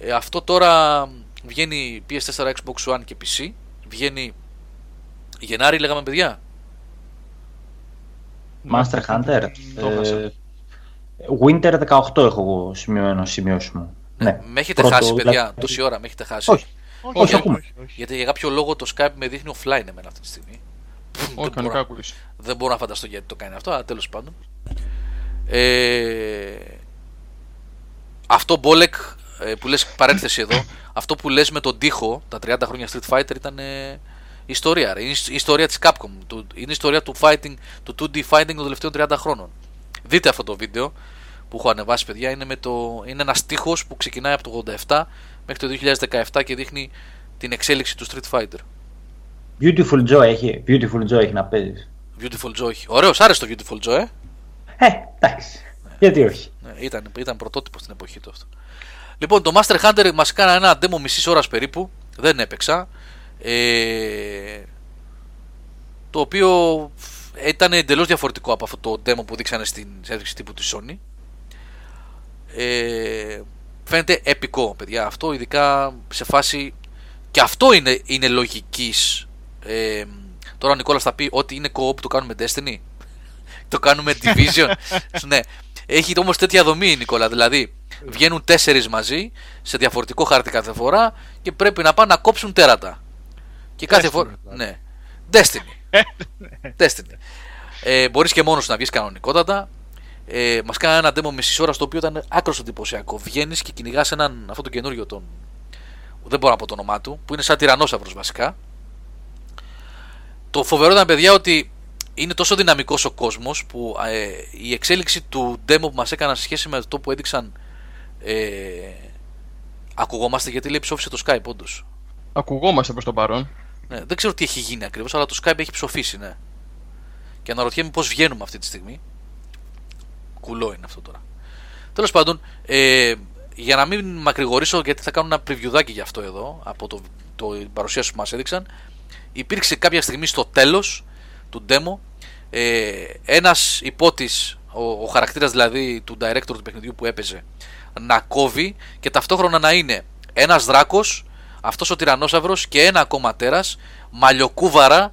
ε, Αυτό τώρα βγαίνει πι ες φορ, Xbox One και πι σι. Βγαίνει Γενάρη λέγαμε παιδιά Monster Hunter. ε, Winter δεκαοκτώ έχω εγώ σημειωμένο, σημειώσιμο. Ναι, ναι. Με έχετε πρώτο, χάσει παιδιά δηλαδή... τόση ώρα με έχετε χάσει. Όχι, όχι, όχι, όχι, όχι, όχι. Γιατί για κάποιο λόγο το Skype με δείχνει offline εμένα αυτή τη στιγμή. Όχι, δεν, μπορώ, δεν μπορώ να φανταστώ γιατί το κάνει αυτό, αλλά τέλος πάντων. Ε, αυτό Μπόλεκ ε, που λες, παρένθεση εδώ, αυτό που λες με τον τοίχο, τα τριάντα χρόνια Street Fighter ήταν ε, ιστορία. Είναι η ιστορία της Capcom, του, είναι η ιστορία του, fighting, του two D fighting των τελευταίων τριάντα χρόνων. Δείτε αυτό το βίντεο που έχω ανεβάσει παιδιά, είναι, με το, είναι ένας τοίχος που ξεκινάει από το ογδόντα επτά μέχρι το δύο χιλιάδες δεκαεπτά και δείχνει την εξέλιξη του Street Fighter. Beautiful Joe έχει, Beautiful Joe έχει να παίζει. Beautiful Joe έχει. Ωραίος, άρεσε το Beautiful Joe, ε. Ε, εντάξει. Ναι. Γιατί όχι. Ναι, ήταν, ήταν πρωτότυπο στην εποχή του αυτό. Λοιπόν, το Master Hunter μας κάνει ένα demo μισής ώρας περίπου. Δεν έπαιξα. Ε, το οποίο ήταν εντελώς διαφορετικό από αυτό το demo που δείξανε στην συνέντευξη τύπου της Sony. Ε, φαίνεται επικό, παιδιά, αυτό. Ειδικά σε φάση... Και αυτό είναι, είναι λογικής. Ε, τώρα ο Νικόλας θα πει ότι είναι co-op, το κάνουμε Destiny, το κάνουμε Division. Ναι, έχει όμως τέτοια δομή η Νικόλα, δηλαδή Βγαίνουν τέσσερις μαζί σε διαφορετικό χάρτη κάθε φορά και πρέπει να πάνε να κόψουν τέρατα. Και κάθε Destiny, φορά. Δηλαδή. Ναι. Destiny. Destiny. Ε, μπορείς και μόνος να βγεις κανονικότατα. Ε, μας κάνει ένα demo μισής ώρας το οποίο ήταν άκρως εντυπωσιακό. Βγαίνεις και κυνηγάς έναν αυτό το καινούριο τον. Δεν μπορώ να πω το όνομά του, που είναι σαν τυρανόσαυρος βασικά. Το φοβερό ήταν, παιδιά, ότι είναι τόσο δυναμικός ο κόσμος που ε, η εξέλιξη του demo που μας έκαναν σε σχέση με αυτό που έδειξαν. Ε, ακουγόμαστε, γιατί λέει ψόφισε το Skype, όντως. Ακουγόμαστε προς το παρόν. Ναι, δεν ξέρω τι έχει γίνει ακριβώς, αλλά το Skype έχει ψοφίσει, ναι. Και αναρωτιέμαι πώς βγαίνουμε αυτή τη στιγμή. Κουλό είναι αυτό τώρα. Τέλος πάντων, ε, για να μην μακρηγορήσω, γιατί θα κάνω ένα πριβιουδάκι γι' αυτό εδώ, από το, το, την παρουσίαση που μας έδειξαν. Υπήρξε κάποια στιγμή στο τέλος του demo ε, ένας υπότης, ο, ο χαρακτήρας δηλαδή του director του παιχνιδιού που έπαιζε, να κόβει και ταυτόχρονα να είναι ένας δράκος, αυτός ο τυρανόσαυρος και ένα ακόμα τέρας, μαλλιοκούβαρα,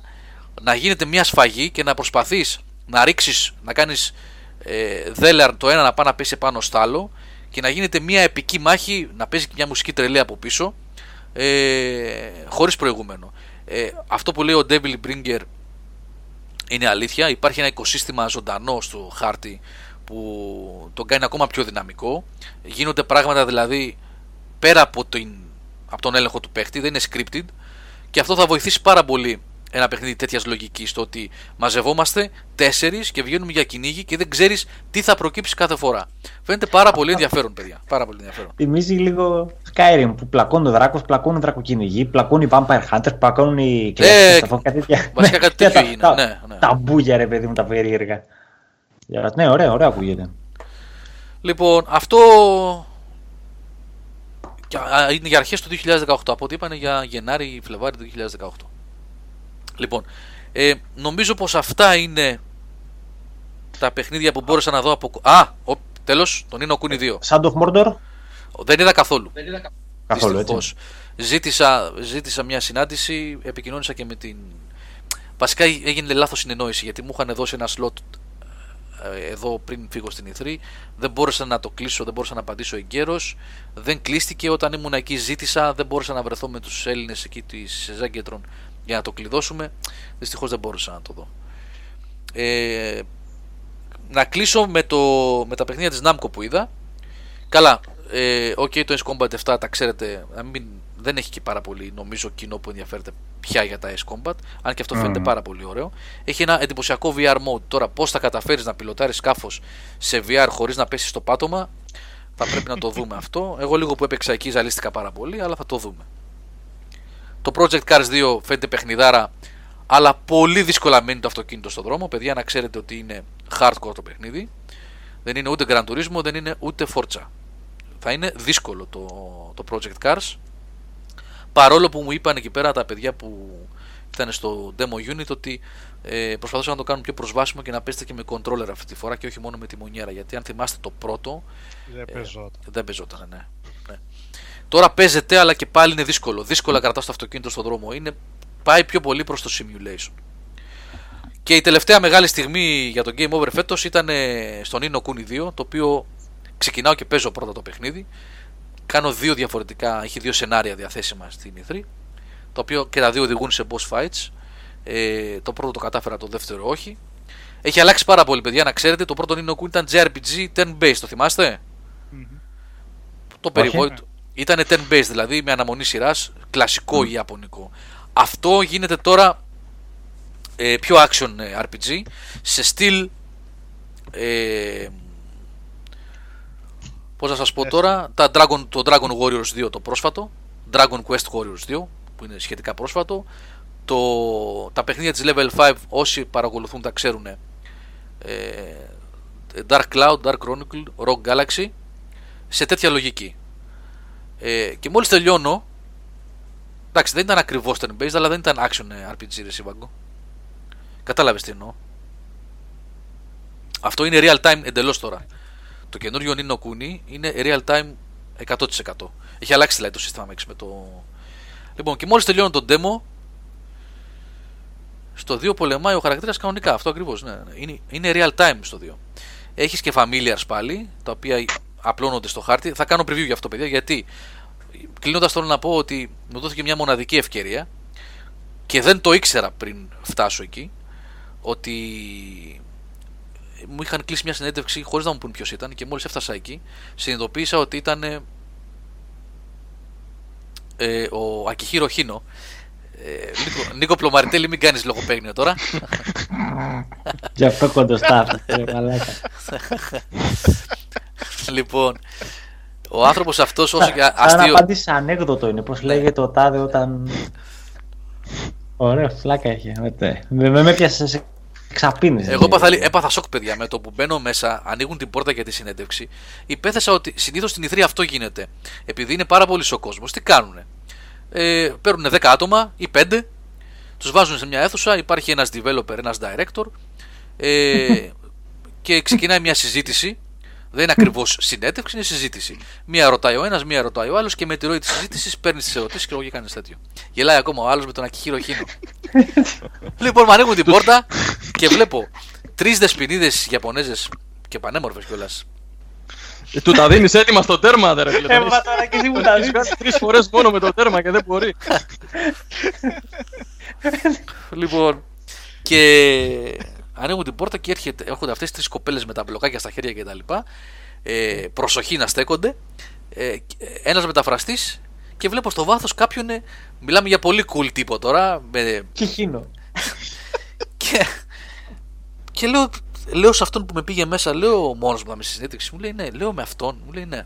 να γίνεται μια σφαγή και να προσπαθείς να ρίξεις, να κάνεις ε, δέλεαρ το ένα να πάει να πέσει πάνω στο άλλο και να γίνεται μια επική μάχη, να παίζει και μια μουσική τρελή από πίσω, ε, χωρίς προηγούμενο. Ε, αυτό που λέει ο Devil Bringer είναι αλήθεια. Υπάρχει ένα οικοσύστημα ζωντανό στο χάρτη που τον κάνει ακόμα πιο δυναμικό. Γίνονται πράγματα δηλαδή πέρα από, την, από τον έλεγχο του παίχτη, δεν είναι scripted, και αυτό θα βοηθήσει πάρα πολύ ένα παιχνίδι τέτοιας λογικής, το ότι μαζευόμαστε τέσσερις και βγαίνουμε για κυνήγι και δεν ξέρεις τι θα προκύψει κάθε φορά. Φαίνεται πάρα πολύ ενδιαφέρον, παιδιά. Πάρα πολύ ενδιαφέρον. Θυμίζει λίγο Skyrim που πλακώνει ο δράκος, πλακώνει δρακοκυνηγοί, πλακώνει οι Vampire Hunters, πλακώνουν οι κλέφτες, τα φόβηκα τέτοια. Βασικά κάτι τέτοιο είναι. Τα, ναι, ναι. τα μπούγια, ρε παιδί μου, τα περίεργα. Ναι, ωραία, ωραία ακούγεται. Λοιπόν, αυτό είναι για αρχές του δύο χιλιάδες δεκαοκτώ. Από ό,τι είπανε για Γενάρη, Φλεβάρη του δύο χιλιάδες δεκαοκτώ. Λοιπόν, ε, νομίζω πως αυτά είναι τα παιχνίδια που μπόρεσα να δω από... Α, ο, τέλος, τον Ni no Kuni δύο. Shadow of Mordor. Δεν είδα καθόλου. Δεν είδα καθόλου, έτσι. Ζήτησα, ζήτησα μια συνάντηση, επικοινώνησα και με την... Βασικά έγινε λάθος συνεννόηση, γιατί μου είχαν δώσει ένα slot εδώ πριν φύγω στην ι θρι. Δεν μπόρεσα να το κλείσω, δεν μπόρεσα να απαντήσω εγκαίρως. Δεν κλείστηκε, όταν ήμουν εκεί ζήτησα, δεν μπόρεσα να βρεθώ με τους Έλληνες εκεί της Ζάγκετρον για να το κλειδώσουμε. Δυστυχώς δεν μπόρεσα να το δω. Ε, να κλείσω με, το, με τα παιχνίδια της Namco που είδα. Καλά, ε, okay, το Ace Combat επτά τα ξέρετε, μην, δεν έχει και πάρα πολύ νομίζω κοινό που ενδιαφέρεται πια για τα Ace Combat, αν και αυτό mm. φαίνεται πάρα πολύ ωραίο. Έχει ένα εντυπωσιακό βι αρ mode. Τώρα πώς θα καταφέρεις να πιλοτάρεις σκάφος σε βι αρ χωρίς να πέσεις στο πάτωμα, θα πρέπει να το δούμε αυτό. Εγώ λίγο που έπαιξα εκεί ζαλίστηκα πάρα πολύ, αλλά θα το δούμε. Το Project Cars δύο φαίνεται παιχνιδάρα, αλλά πολύ δύσκολα μένει το αυτοκίνητο στον δρόμο. Παιδιά, να ξέρετε ότι είναι hardcore το παιχνίδι. Δεν είναι ούτε Gran Turismo, δεν είναι ούτε Forza. Θα είναι δύσκολο το, το Project Cars. Παρόλο που μου είπαν εκεί πέρα τα παιδιά που ήταν στο demo unit ότι ε, προσπαθούσαν να το κάνουν πιο προσβάσιμο και να παίζετε και με controller αυτή τη φορά και όχι μόνο με τη μονιέρα. Γιατί αν θυμάστε το πρώτο. Δεν πεζόταν. Ε, δεν πεζόταν, ναι. ναι. Τώρα παίζεται, αλλά και πάλι είναι δύσκολο. Δύσκολα κρατάς το αυτοκίνητο στον δρόμο. Είναι, πάει πιο πολύ προς το simulation. Και η τελευταία μεγάλη στιγμή για το Game Over φέτος ήταν στο Ni no Kuni δύο, το οποίο ξεκινάω και παίζω πρώτα το παιχνίδι. Κάνω δύο διαφορετικά, έχει δύο σενάρια διαθέσιμα στην ι θρι, το οποίο και τα δύο οδηγούν σε boss fights. Ε, το πρώτο το κατάφερα, το δεύτερο όχι. Έχει αλλάξει πάρα πολύ, παιδιά, να ξέρετε. Το πρώτο Ni no Kuni ήταν τζέι αρ πι τζι turn-based, το θυμάστε? Mm-hmm. Το περιβόητο. Okay. Ήτανε turn-based, δηλαδή με αναμονή σειράς, κλασικό mm. ιαπωνικό. Αυτό γίνεται τώρα ε, πιο action αρ πι τζι, σε στυλ, ε, πώς να σας πω τώρα, τα Dragon, το Dragon Warriors δύο το πρόσφατο, Dragon Quest Warriors δύο που είναι σχετικά πρόσφατο, το, τα παιχνίδια της Level πέντε, όσοι παρακολουθούν τα ξέρουν, ε, Dark Cloud, Dark Chronicle, Rogue Galaxy, σε τέτοια λογική. Ε, και μόλις τελειώνω, εντάξει, δεν ήταν ακριβώς turn-based, αλλά δεν ήταν action αρ πι τζι, ρε σύμπαγκο. Κατάλαβες τι εννοώ? Αυτό είναι real time εντελώς τώρα. Το καινούριο Ni no Kuni είναι real time εκατό τοις εκατό. Έχει αλλάξει δηλαδή το σύστημα με το... Λοιπόν, και μόλις τελειώνω τον demo, στο δύο πολεμάει ο χαρακτήρας κανονικά. Αυτό ακριβώς, ναι. Είναι, είναι real time στο δύο. Έχεις και familiars πάλι, τα οποία απλώνονται στο χάρτη. Θα κάνω preview για αυτό, παιδιά, γιατί κλείνοντας θέλω να πω ότι μου δόθηκε μια μοναδική ευκαιρία και δεν το ήξερα πριν φτάσω εκεί, ότι μου είχαν κλείσει μια συνέντευξη χωρίς να μου πούν ποιος ήταν, και μόλις έφτασα εκεί συνειδητοποίησα ότι ήταν ε, ε, ο Ακιχίρο Χίνο. Ε, Νίκο, Νίκο Πλωμαρυτέλη, μην κάνεις λογοπαίγνιο τώρα. Γι' αυτό κοντοστά. Λοιπόν, ο άνθρωπος αυτός, όσο και αστείο. Σαν απάντηση ανέκδοτο είναι, πως λέγεται ο τάδε όταν... Ωραία, φλάκα είχε. Με με πιάσες, ξαπίνεις. Εγώ έπαθα σοκ, παιδιά, με το που μπαίνω μέσα, ανοίγουν την πόρτα για τη συνέντευξη. Υπέθεσα ότι συνήθως στην ι θρι αυτό γίνεται. Επειδή είναι πάρα πολύ ο κόσμος, τι κάνουνε? Ε, παίρνουν δέκα άτομα ή πέντε, τους βάζουν σε μια αίθουσα, υπάρχει ένας developer, ένας director, ε, και ξεκινάει μια συζήτηση. Δεν είναι ακριβώς συνέντευξη, είναι συζήτηση. Μία ρωτάει ο ένας, μία ρωτάει ο άλλος, και με τη ροή της συζήτησης παίρνεις τις ερωτήσεις και λόγια κάνεις τέτοιο. Γελάει ακόμα ο άλλος με τον Ακιχίρο Χίνο. Λοιπόν, μου ανοίγουν την πόρτα και βλέπω τρεις δεσποινίδες Ιαπωνέζες και πανέμορφες κιόλας. Του τα δίνεις έτοιμα στο τέρμα, δε ρε φίλε. Έβα τώρα και εσύ μου τα δίνεις. Τρεις φορές μόνο με το τέρμα και δεν μπορεί. Λοιπόν, και ανοίγουν την πόρτα και έρχεται, έρχονται αυτές τις κοπέλες με τα μπλοκάκια στα χέρια και τα λοιπά. Ε, προσοχή να στέκονται. Ε, ένας μεταφραστής, και βλέπω στο βάθος κάποιον, μιλάμε για πολύ cool τύπο τώρα. Με... Κιχίνο. και... και λέω... Λέω σε αυτόν που με πήγε μέσα, λέω μόνος μου να με συνέντευξη, μου λέει ναι, λέω με αυτόν, μου λέει ναι.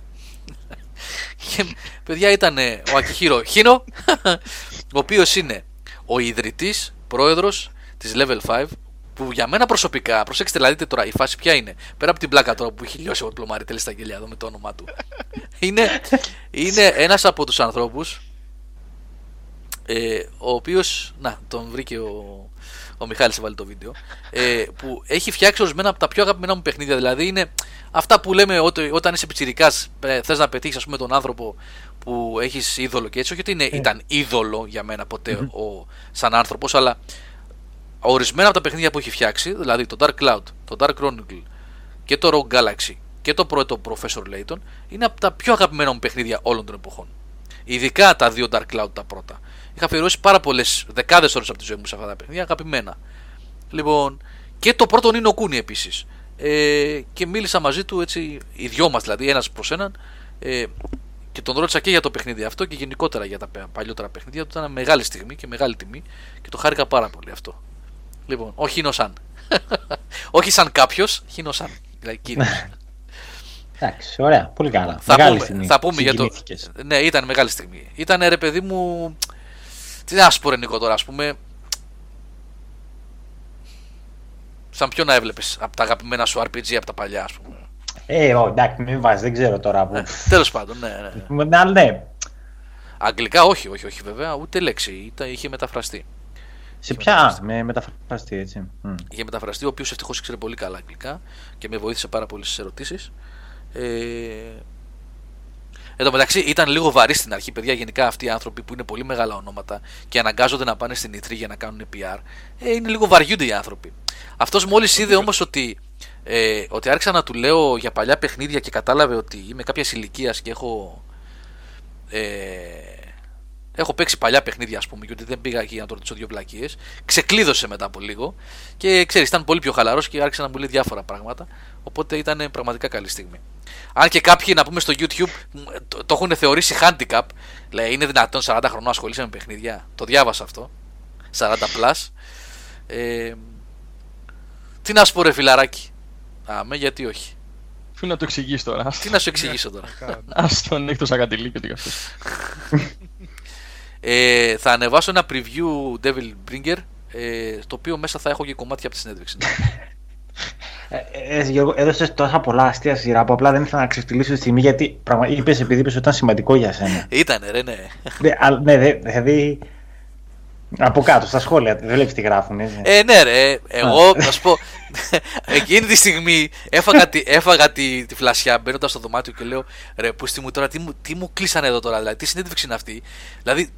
Και παιδιά, ήταν ο Ακιχίρο Χίνο, ο οποίος είναι ο ιδρυτής, πρόεδρος της Level φάιβ, που για μένα προσωπικά, προσέξτε δηλαδή τώρα, η φάση ποια είναι, πέρα από την πλάκα τώρα που έχει λιώσει ο Πλωμαρυτέλη στα γελιά εδώ με το όνομά του, είναι, είναι ένας από τους ανθρώπους, ε, ο οποίος, να, τον βρήκε ο... Ο Μιχάλης βάλει το βίντεο, ε, που έχει φτιάξει ορισμένα από τα πιο αγαπημένα μου παιχνίδια. Δηλαδή είναι αυτά που λέμε ότι όταν είσαι πιτσιρικάς θες να πετύχεις, ας πούμε, τον άνθρωπο που έχεις είδωλο και έτσι. Όχι ότι είναι, ήταν είδωλο για μένα ποτέ mm-hmm. ο, σαν άνθρωπος, αλλά ορισμένα από τα παιχνίδια που έχει φτιάξει, δηλαδή το Dark Cloud, το Dark Chronicle και το Rogue Galaxy και το πρώτο Professor Layton, είναι από τα πιο αγαπημένα μου παιχνίδια όλων των εποχών. Ειδικά τα δύο Dark Cloud τα πρώτα. Είχα αφιερώσει πάρα πολλές δεκάδες ώρες από τη ζωή μου σε αυτά τα παιχνίδια, αγαπημένα. Λοιπόν, και το πρώτο Ni no Kuni επίσης. Ε, και μίλησα μαζί του έτσι, οι δυο μας δηλαδή, ένας προς έναν. Ε, και τον ρώτησα και για το παιχνίδι αυτό και γενικότερα για τα παλιότερα παιχνίδια. Του ήταν μεγάλη στιγμή και μεγάλη τιμή και το χάρηκα πάρα πολύ αυτό. Λοιπόν, ο Χίνο-σαν. Όχι σαν κάποιος, Χίνο-σαν. Δηλαδή, εντάξει, ωραία, πολύ καλά. Θα μεγάλη πούμε, στιγμή. Θα πούμε για το... Ναι, ήταν μεγάλη στιγμή. Ήταν, ρε παιδί μου. Τι να σου πω, ρε Νίκο, τώρα, ας πούμε. Σαν ποιο να έβλεπες από τα αγαπημένα σου αρ πι τζι από τα παλιά, ας πούμε. Ε, ό, εντάξει, μην βάζεις, δεν ξέρω τώρα που. Ε, τέλος πάντων, ναι, ναι. ναι, ναι. Αγγλικά, όχι, όχι, όχι, βέβαια, ούτε λέξη. Είχε μεταφραστεί. Σε ποια με μεταφραστεί, έτσι. Είχε μεταφραστεί, ο οποίος ευτυχώς ήξερε πολύ καλά αγγλικά και με βοήθησε πάρα πολύ στις ερωτήσεις. Ε... Εν τω μεταξύ ήταν λίγο βαρύ στην αρχή, παιδιά, γενικά αυτοί οι άνθρωποι που είναι πολύ μεγάλα ονόματα και αναγκάζονται να πάνε στην ι θρι για να κάνουν πι αρ, ε, είναι λίγο βαριούνται οι άνθρωποι. Αυτός μόλις είδε όμως ότι, ε, ότι άρχισα να του λέω για παλιά παιχνίδια και κατάλαβε ότι είμαι κάποιας ηλικίας και έχω, ε, έχω παίξει παλιά παιχνίδια, ας πούμε, γιατί δεν πήγα εκεί να το ρωτήσω δύο βλακίες. Ξεκλείδωσε μετά από λίγο και ξέρεις, ήταν πολύ πιο χαλαρός και άρχισε να μου λέει διάφορα πράγματα. Οπότε ήταν πραγματικά καλή στιγμή. Αν και κάποιοι, να πούμε, στο YouTube το, το έχουν θεωρήσει handicap. Λέει, είναι δυνατόν σαράντα χρονών ασχολείσαι με παιχνίδια? Το διάβασα αυτό. σαράντα πλας. Ε, τι να σου πω, ρε φιλαράκι. Αμέ, γιατί όχι. Τι να το εξηγήσω τώρα. Τι να σου εξηγήσω τώρα. Ας τον έκτος ακατηλίκιο τι αυτός. Ε, θα ανεβάσω ένα preview Devil Bringer, ε, το οποίο μέσα θα έχω και κομμάτια από τη συνέντευξη. Έδωσες τόσα πολλά αστεία σειρά που απλά δεν ήθελα να ξεφτυλίσω τη στιγμή, γιατί είπες, επειδή είπες ότι ήταν σημαντικό για σένα. Ήτανε, ρε, ναι. Ναι, δηλαδή από κάτω στα σχόλια δεν βλέπεις τι γράφουν. Ε, ναι, ρε, εγώ να σου πω, εκείνη τη στιγμή έφαγα τη φλασιά μπαίνοντας στο δωμάτιο και λέω, ρε, πούστη μου τώρα, τι μου κλείσανε εδώ τώρα, δηλαδή τι συνέντευξη είναι αυτή. Δηλαδή,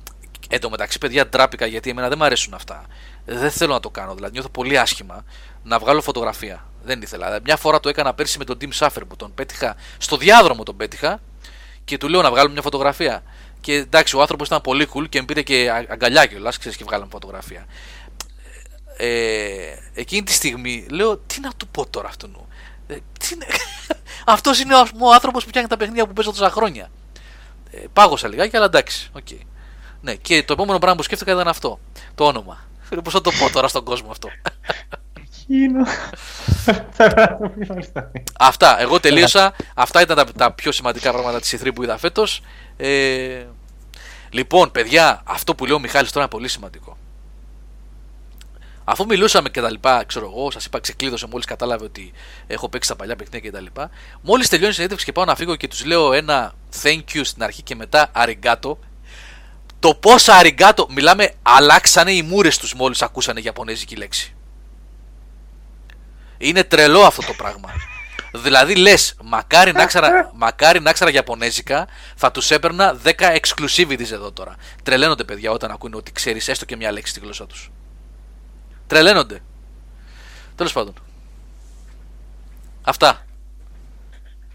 εν τω μεταξύ, παιδιά, ντράπηκα γιατί εμένα δεν μου αρέσουν αυτά. Δεν θέλω να το κάνω, δηλαδή νιώθω πολύ άσχημα να βγάλω φωτογραφία. δεν ήθελα. Μια φορά το έκανα πέρσι με τον Tim Schafer που τον πέτυχα. Στο διάδρομο τον πέτυχα και του λέω να βγάλουμε μια φωτογραφία. Και εντάξει, ο άνθρωπος ήταν πολύ cool και με πήρε και αγκαλιά κιόλας, ξέρεις, και βγάλαμε φωτογραφία. Ε, εκείνη τη στιγμή λέω, τι να του πω τώρα αυτού. Ε, είναι... Αυτός είναι ο άνθρωπος που φτιάχνει τα παιχνίδια που παίζω τόσα χρόνια. Ε, πάγωσα λιγάκι, αλλά εντάξει. Okay. Ναι, και το επόμενο πράγμα που σκέφτηκα ήταν αυτό. Το όνομα. Πώς θα το πω τώρα στον κόσμο αυτό. Αυτά. Εγώ τελείωσα. Αυτά ήταν τα, τα πιο σημαντικά πράγματα της ι θρι που είδα φέτος. Ε, λοιπόν, παιδιά, αυτό που λέω ο Μιχάλης τώρα είναι πολύ σημαντικό. Αφού μιλούσαμε και τα λοιπά, ξέρω εγώ, σας είπα, ξεκλείδωσε μόλις κατάλαβε ότι έχω παίξει τα παλιά παιχνίδια και τα λοιπά. Μόλις τελειώνει η συνέντευξη και πάω να φύγω και τους λέω ένα thank you στην αρχή και μετά arigato. Το πόσα arigato, μιλάμε, αλλάξανε οι μούρες τους μόλις ακούσανε ιαπωνέζικη λέξη. Είναι τρελό αυτό το πράγμα. Δηλαδή λες, μακάρι να ξαρα, μακάρι να ξαρα Ιαπωνέζικα, θα τους έπαιρνα δέκα exclusivities εδώ τώρα. Τρελαίνονται παιδιά όταν ακούνε ότι ξέρεις έστω και μια λέξη στη γλώσσα τους. Τρελαίνονται. Τέλος πάντων. Αυτά.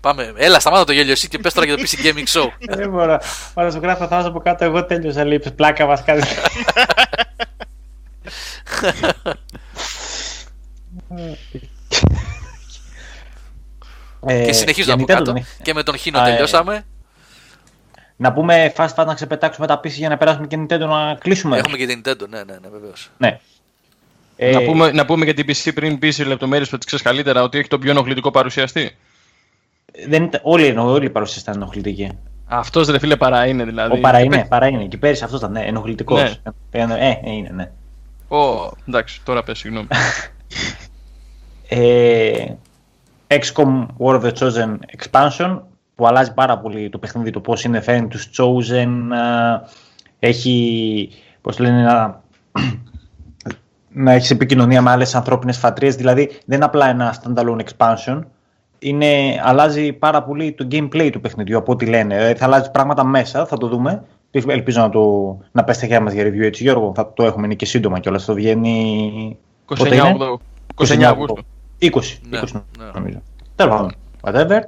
Πάμε. Έλα, σταμάτα το γέλιο εσύ και πες τώρα για το πι σι Gaming Show. Δεν μπορώ. Όταν σου γράφω θαύσα από κάτω, εγώ τέλειωσα λήψη. Πλάκα μας κάνει. Και συνεχίζω από κάτω. Και με τον Χίνο τελειώσαμε. Να πούμε fast fast να ξεπετάξουμε τα πι σι για να περάσουμε και Nintendo να κλείσουμε. Έχουμε και Nintendo, ναι, ναι, βεβαίως. Ναι. Ε... Να, πούμε, να πούμε για την πι σι πριν πεις λεπτομέρειες που τις ξέρεις καλύτερα, ότι έχει τον πιο ενοχλητικό παρουσιαστή. Δεν ήταν, όλοι, όλοι οι παρουσιαστές ήταν ενοχλητικοί. Αυτός ρε φίλε παρά είναι δηλαδή. Ο παρά είναι, παρά είναι. Και πέρυσι αυτός ήταν ναι, ενοχλητικός. Ναι. Ε, ε, είναι, ναι. Ω, εντάξει, τώρα πες, συγγνώμη. ε, XCOM War of the Chosen Expansion, που αλλάζει πάρα πολύ το παιχνίδι, το πώς είναι, φέρνει τους Chosen, έχει, πώς λένε, ένα... να έχεις επικοινωνία με άλλες ανθρώπινες φατρίες, δηλαδή δεν είναι απλά ένα standalone expansion, είναι, αλλάζει πάρα πολύ το gameplay του παιχνιδιού από ό,τι λένε, θα αλλάζει πράγματα μέσα, θα το δούμε, ελπίζω να, το, να πες τα χέρια μας για review έτσι Γιώργο, θα το έχουμε, είναι και σύντομα κιόλας, θα βγαίνει... είκοσι εννέα Αυγούστου. είκοσι, είκοσι, νομίζω. Τέλος πάντων, whatever.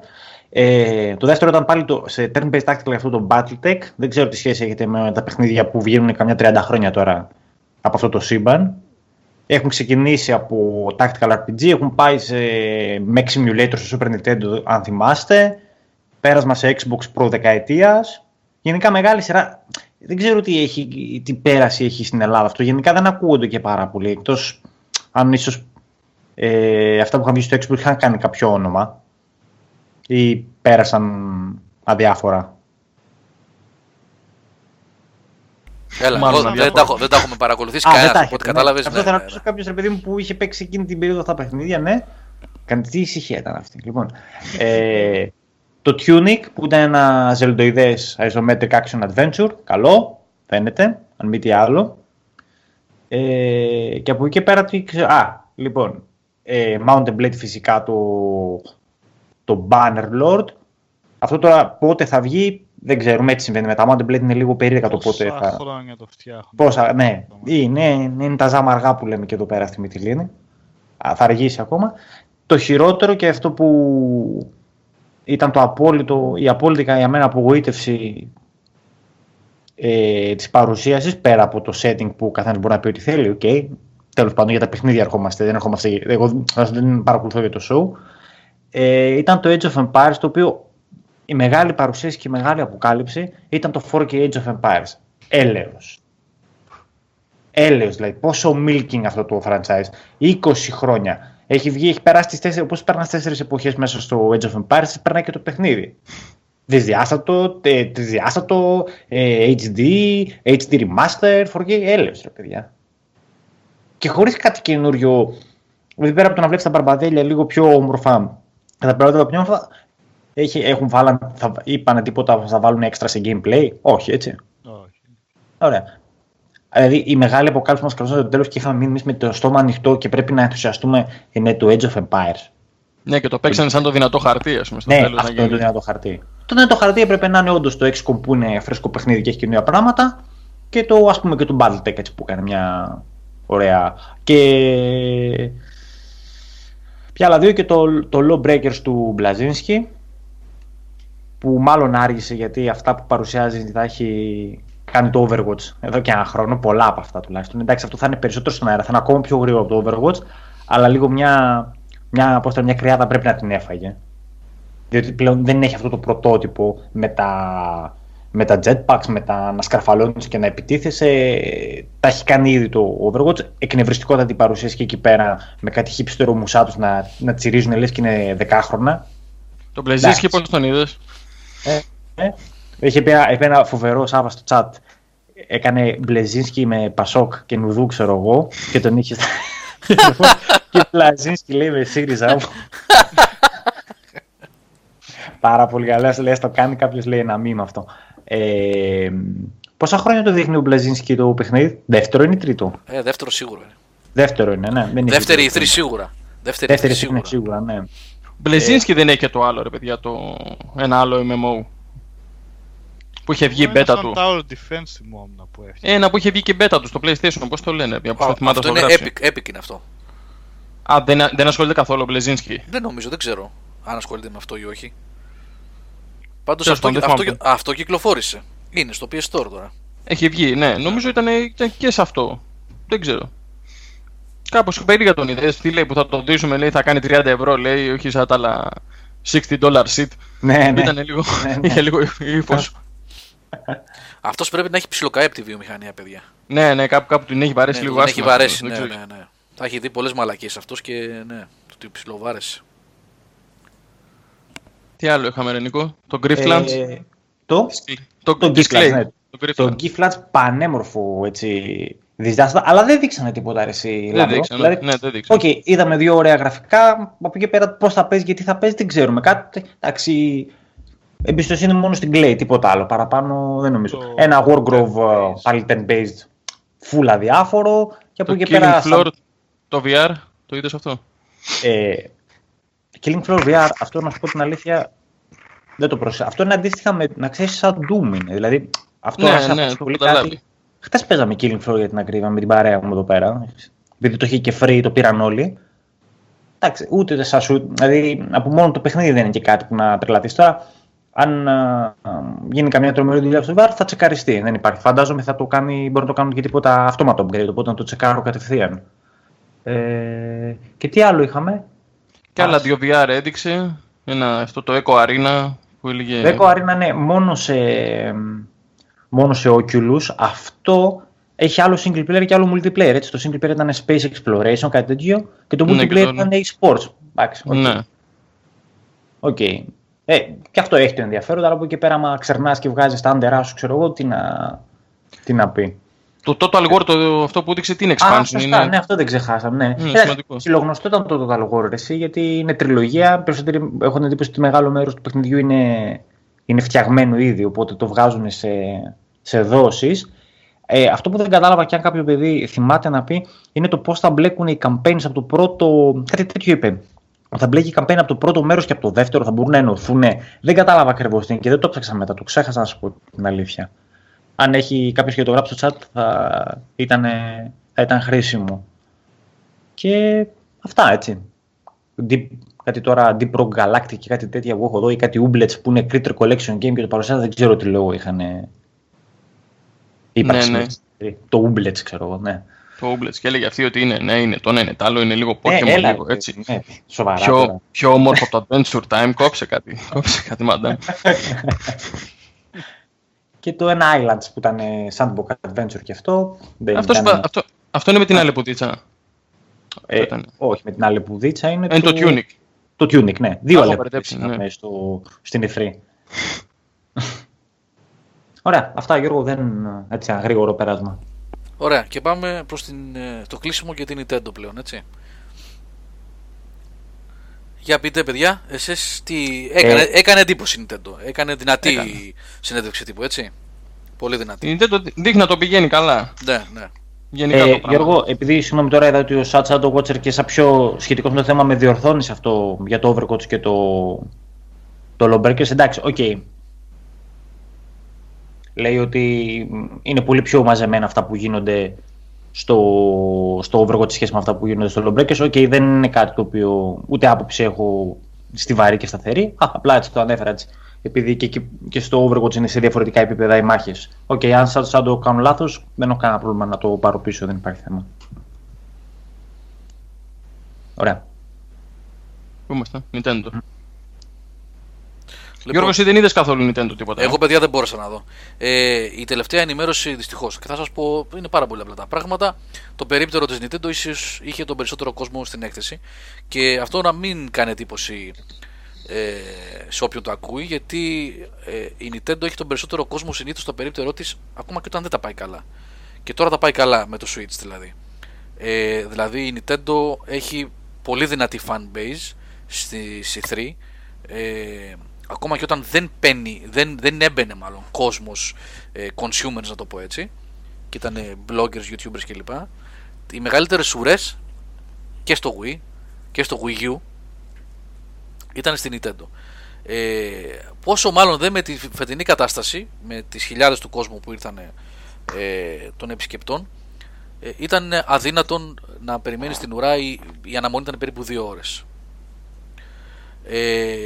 Ε, το δεύτερο ήταν πάλι το, σε turn-based tactical αυτό το BattleTech, δεν ξέρω τι σχέση έχετε με τα παιχνίδια που βγαίνουν καμιά τριάντα χρόνια τώρα από αυτό το σύμπαν. Έχουν ξεκινήσει από Tactical αρ πι τζι, έχουν πάει σε Mech Simulator στο Super Nintendo, αν θυμάστε. Πέρασμα σε Xbox προ δεκαετίας. Γενικά μεγάλη σειρά. Δεν ξέρω τι, έχει, τι πέραση έχει στην Ελλάδα αυτό. Γενικά δεν ακούγονται και πάρα πολύ. Εκτός αν ίσως ε, αυτά που είχαν βγει στο Xbox είχαν κάνει κάποιο όνομα. Ή πέρασαν αδιάφορα. Έλα, μάλλον, δεν, δεν, τα έχω, δεν τα έχουμε παρακολουθήσει κανένα από ό,τι κατάλαβες. Αυτό θα ανακούσω κάποιος ρε παιδί μου που είχε παίξει εκείνη την περίοδο αυτά τα παιχνίδια, ναι. Κάνει τι ησυχία ήταν αυτή. Λοιπόν, ε, το Tunic που ήταν ένα ζελντοειδές isometric action adventure, καλό, φαίνεται, αν μη τι άλλο. Ε, και από εκεί και πέρα, α, λοιπόν, ε, Mountain Blade φυσικά το, το Banner Lord. Αυτό τώρα πότε θα βγει, δεν ξέρουμε, έτσι συμβαίνει με τα Mountain Blade, είναι λίγο περίεργα το πότε θα... Πόσα χρόνια το φτιάχνουν. Πόσα, ναι. Είναι, είναι τα ζάμα αργά που λέμε και εδώ πέρα στη Μυτιλήνη. Θα αργήσει ακόμα. Το χειρότερο και αυτό που ήταν το απόλυτο, η απόλυτη για μένα απογοήτευση ε, της παρουσίασης, πέρα από το setting που καθένας μπορεί να πει ότι θέλει, okay. Τέλος πάντων για τα παιχνίδια ερχόμαστε, δεν ερχόμαστε, εγώ δεν παρακολουθώ για το show. Ε, ήταν το Age of Empires, το οποίο... η μεγάλη παρουσίαση και η μεγάλη αποκάλυψη ήταν το φορ κέι Age of Empires. Έλεος. Έλεος δηλαδή. Πόσο milking αυτό το franchise. είκοσι χρόνια. Έχει βγει, έχει περάσει τις τέσσερις, όπως πέρναν στις τέσσερις εποχές μέσα στο Age of Empires, πέρναν και το παιχνίδι. Δυσδιάστατο, τρισδιάστατο, έιτς ντι, έιτς ντι Remaster, φορ κέι, έλεος ρε παιδιά. Και χωρίς κάτι καινούριο, δηλαδή πέρα από το να βλέπεις τα μπαρμπαδέλια λίγο πιο όμορφα, κατά περίοδο πιο όμορφα, Έχει, έχουν βάλαν, θα, είπανε τίποτα που θα βάλουν έξτρα σε gameplay. Όχι, έτσι. Όχι. Ωραία. Δηλαδή η μεγάλη αποκάλυψη μας κρατούσε το τέλος και είχαμε μείνει με το στόμα ανοιχτό και πρέπει να ενθουσιαστούμε είναι το Age of Empires. Ναι, και το παίξανε σαν το δυνατό χαρτί, ας πούμε. Στο ναι, τέλος, αυτό είναι το δυνατό χαρτί. Το δυνατό χαρτί έπρεπε να είναι όντως το XCOM που είναι φρέσκο παιχνίδι και έχει καινούργια πράγματα. Και το ας πούμε και το BattleTech έτσι που έκανε μια ωραία. Και. Και άλλα δύο, και το, το Law Breakers του Μπλαζίνσκι, που μάλλον άργησε γιατί αυτά που παρουσιάζει θα έχει κάνει το Overwatch εδώ και ένα χρόνο, πολλά από αυτά τουλάχιστον. Εντάξει, αυτό θα είναι περισσότερο στον αέρα, θα είναι ακόμα πιο γρήγορο από το Overwatch, αλλά λίγο μια, μια, πώς θα, μια κρυάδα πρέπει να την έφαγε. Διότι πλέον δεν έχει αυτό το πρωτότυπο με τα, με τα jetpacks, με τα να σκαρφαλώνεις και να επιτίθεσαι. Τα έχει κάνει ήδη το Overwatch. Εκνευριστικότατη παρουσίαση και εκεί πέρα με κάτι χίπστερο μουσάτους να, να τσιρίζουν, λες και είναι δεκάχρονα. Το Μπλαζίνσκι πώς τον είδες? Ε, ε, είχε πει ένα φοβερό Σάβα στο chat. Έκανε Μπλαζίνσκι με Πασόκ και Νουδού, ξέρω εγώ, και τον είχε. Και Μπλαζίνσκι λέει με ΣΥΡΙΖΑ. Πάρα πολύ καλά. Λέει, το κάνει κάποιο, λέει ένα μήμα αυτό. Ε, πόσα χρόνια το δείχνει ο Μπλαζίνσκι το παιχνίδι? Δεύτερο είναι ή τρίτο? Ε, δεύτερο σίγουρο είναι. Δεύτερο είναι, ναι. Δεν δεύτερη ή τρει σίγουρα. Δεύτερη, δεύτερη σίγουρα. σίγουρα, ναι. Μπλαζίνσκι ε... δεν έχει και το άλλο, ρε παιδιά, το ένα άλλο εμ εμ ο που είχε βγει η beta του. Tower Defense μόνο που έφυγε. Ένα που είχε βγει και η beta του στο PlayStation, πώς το λένε, μια προσπαθήμα να το γράψει. Αυτό είναι Epic, Epic είναι αυτό. Α, δεν, δεν ασχολείται καθόλου ο Μπλαζίνσκι. Δεν νομίζω, δεν ξέρω αν ασχολείται με αυτό ή όχι. Πάντως αυτό, αυτό, αυτό κυκλοφόρησε. Είναι στο πι ες Store τώρα. Έχει βγει, ναι. Νομίζω ήταν, ήταν και σε αυτό. Δεν ξέρω. Κάπως περίγα τον είδες, τι λέει που θα το δείσουμε, λέει θα κάνει τριάντα ευρώ, λέει, όχι σαν τα άλλα εξήντα dollar seat. Ναι, ναι. Ήτανε λίγο, ναι, ναι. Είχε λίγο ύφος. Αυτός πρέπει να έχει ψιλοκαέπτη τη βιομηχανία, παιδιά. Ναι, ναι, κάπου, κάπου την έχει βαρέσει, ναι, λίγο άσχημα. Έχει βαρέσει, ναι, ναι, ναι, ναι. Θα έχει δει πολλές μαλακίες αυτός και ναι, του την ψιλοβάρεσε. Τι άλλο είχαμε, ρε Νίκο? Το Grifflands. Ε, το το, το, το Grifflands, ναι. Το Grifflands πανέμορφο, έτσι, δυσδάστατο, αλλά δεν δείξανε τίποτα, ρε εσύ, Λάμπρο. Δηλαδή, ναι, δεν δείξανε. Okay, είδαμε δύο ωραία γραφικά, από εκεί πέρα πώς θα παίζει και τι θα παίζει δεν ξέρουμε. Κάτι, εντάξει, εμπιστοσύνη μόνο στην Clay, τίποτα άλλο, παραπάνω δεν νομίζω. Το... Ένα Wargrove, πάλι turn-based, full αδιάφορο. Και από το εκεί πέρα, Floor, σαν... το βι αρ, το είδες αυτό? Ε, Killing Floor βι αρ, αυτό να σου πω την αλήθεια, δεν το προσέχω. Αυτό είναι αντίστοιχα με, να ξέρεις, σαν Doom είναι. Δηλαδή, αυτό ναι, να ναι, ναι, κάτι. Χθες παίζαμε Killing Floor για την ακρίβεια με την παρέα μου εδώ πέρα. Επειδή το είχε και free, το πήραν όλοι. Εντάξει, ούτε δεν σας. Δηλαδή, από μόνο το παιχνίδι δεν είναι και κάτι που να τρελαθεί τώρα. Αν α, α, γίνει καμιά τρομερή δουλειά στο βι αρ, θα τσεκαριστεί. Δεν υπάρχει. Φαντάζομαι θα το κάνει, μπορεί να το κάνουν και τίποτα αυτόματο upgrade. Οπότε να το τσεκάρω κατευθείαν. Ε, και τι άλλο είχαμε? Και άλλα δύο βι αρ έδειξε, ένα, αυτό το Echo Arena που έλεγε... Το Echo Arena, ναι, μόνο σε, μόνο σε Oculus. Αυτό έχει άλλο single player και άλλο multiplayer, έτσι. Το single player ήταν Space Exploration, κάτι τέτοιο, και το multiplayer, ναι, ήταν eSports. Okay. Ναι. Οκ. Okay. Ε, και αυτό έχει το ενδιαφέρον, αλλά από εκεί πέρα, άμα ξερνάς και βγάζεις τα άντερά σου, ξέρω εγώ, τι να, τι να πει. Το Total War, το, αυτό που έδειξε, τι είναι expansion? Α, σωστά, είναι... ναι, αυτό δεν ξεχάσαμε. Ναι. Mm, συλλογνωστό ήταν το Total War, εσύ, γιατί είναι τριλογία. Περισσότεροι έχουν εντύπωση ότι μεγάλο μέρος του παιχνιδιού είναι, είναι φτιαγμένο ήδη, οπότε το βγάζουν σε, σε δόσεις. Ε, αυτό που δεν κατάλαβα, και αν κάποιο παιδί θυμάται να πει, είναι το πώς θα μπλέκουν οι campaigns από το πρώτο. Κάτι τέτοιο είπε. Θα μπλέκει η campaign από το πρώτο μέρος και από το δεύτερο, θα μπορούν να ενωθούν. Ναι. Δεν κατάλαβα ακριβώς τι είναι και δεν το ψάξα μετά. Το ξέχασα να σου πω την αλήθεια. Αν έχει κάποιος και το γράψει στο chat, θα ήταν, θα ήταν χρήσιμο. Και αυτά, έτσι. Deep, κάτι τώρα Deep Rock Galactic και κάτι τέτοια που έχω εδώ, ή κάτι Ooblets που είναι Critter Collection Game και το παρουσιάζα, δεν ξέρω τι λόγο είχαν. Υπάρξει. Ναι, ναι. Το Ooblets, ξέρω εγώ, ναι. Το Ooblets, και έλεγε αυτή ότι είναι, ναι, είναι το ναι, είναι το άλλο, είναι λίγο Pokemon, ε, λίγο έτσι. Ναι, σοβαρά. Πιο, πιο όμορφο από το Adventure Time, κόψε κάτι, κόψε κάτι μαντά. Και το ένα Islands που ήταν Sandbox Adventure και αυτό. Αυτός, ήταν... αυτό, αυτό είναι με την άλλη πουδίτσα. Ε, όχι, με την άλλη πουδίτσα είναι. Είναι το Tunic. Το Tunic, ναι. Δύο άλλα ναι. στο στην ι θρι. Ωραία, αυτά, Γιώργο, δεν. Έτσι, ένα γρήγορο πέρασμα. Ωραία, και πάμε προς την, το κλείσιμο και την Nintendo πλέον, έτσι. Για πείτε, παιδιά, εσείς τι έκανε, ε, έκανε εντύπωση Nintendo, έκανε δυνατή έκανε. συνέντευξη τύπου, έτσι, πολύ δυνατή. Η Nintendo δείχνει να το πηγαίνει καλά. Ναι, ναι. Γενικά ε, το Γιώργο, επειδή συγγνώμη τώρα είδα ότι ο Shadow Watcher και σαν πιο σχετικό με το θέμα με διορθώνει αυτό για το Overcoach και το, το Lowbreakers, εντάξει, οκ. Okay. Λέει ότι είναι πολύ πιο μαζεμένα αυτά που γίνονται στο, στο overwatch σχέση με αυτά που γίνονται στο Lawbreakers. Οκ, okay, δεν είναι κάτι το οποίο ούτε άποψη έχω στιβαρή και σταθερή. Α, απλά έτσι το ανέφερα έτσι. Επειδή και, και στο overwatch είναι σε διαφορετικά επίπεδα οι μάχες. Οκ, okay, αν σαν, σαν το κάνω λάθος, δεν έχω κανένα πρόβλημα να το πάρω πίσω, δεν υπάρχει θέμα. Ωραία. Πού είμαστε, Nintendo. Mm. Λοιπόν, Γιώργος, δεν είδες καθόλου Nintendo τίποτα? Εγώ, παιδιά, δεν μπόρεσα να δω. Ε, η τελευταία ενημέρωση, δυστυχώς, και θα σας πω, είναι πάρα πολύ απλά τα πράγματα. Το περίπτερο της Nintendo ίσως είχε τον περισσότερο κόσμο στην έκθεση. Και αυτό να μην κάνει εντύπωση ε, σε όποιον το ακούει, γιατί ε, η Nintendo έχει τον περισσότερο κόσμο συνήθως στο περίπτερό της, ακόμα και όταν δεν τα πάει καλά. Και τώρα τα πάει καλά με το Switch, δηλαδή. Ε, δηλαδή, η Nintendo έχει πολύ δυνατή fanbase στη σι θρι. Ε, Ακόμα και όταν δεν, παίρνει, δεν, δεν έμπαινε μάλλον κόσμος, ε, consumers να το πω έτσι, και ήταν ε, bloggers, youtubers κλπ. Οι μεγαλύτερες σουρές και στο Wii και στο Wii U ήταν στην Nintendo. Ε, πόσο μάλλον δεν με τη φετινή κατάσταση, με τις χιλιάδες του κόσμου που ήρθαν ε, των επισκεπτών, ε, ήταν αδύνατον να περιμένει στην ουρά, η, η αναμονή ήταν περίπου δύο ώρες. Ε,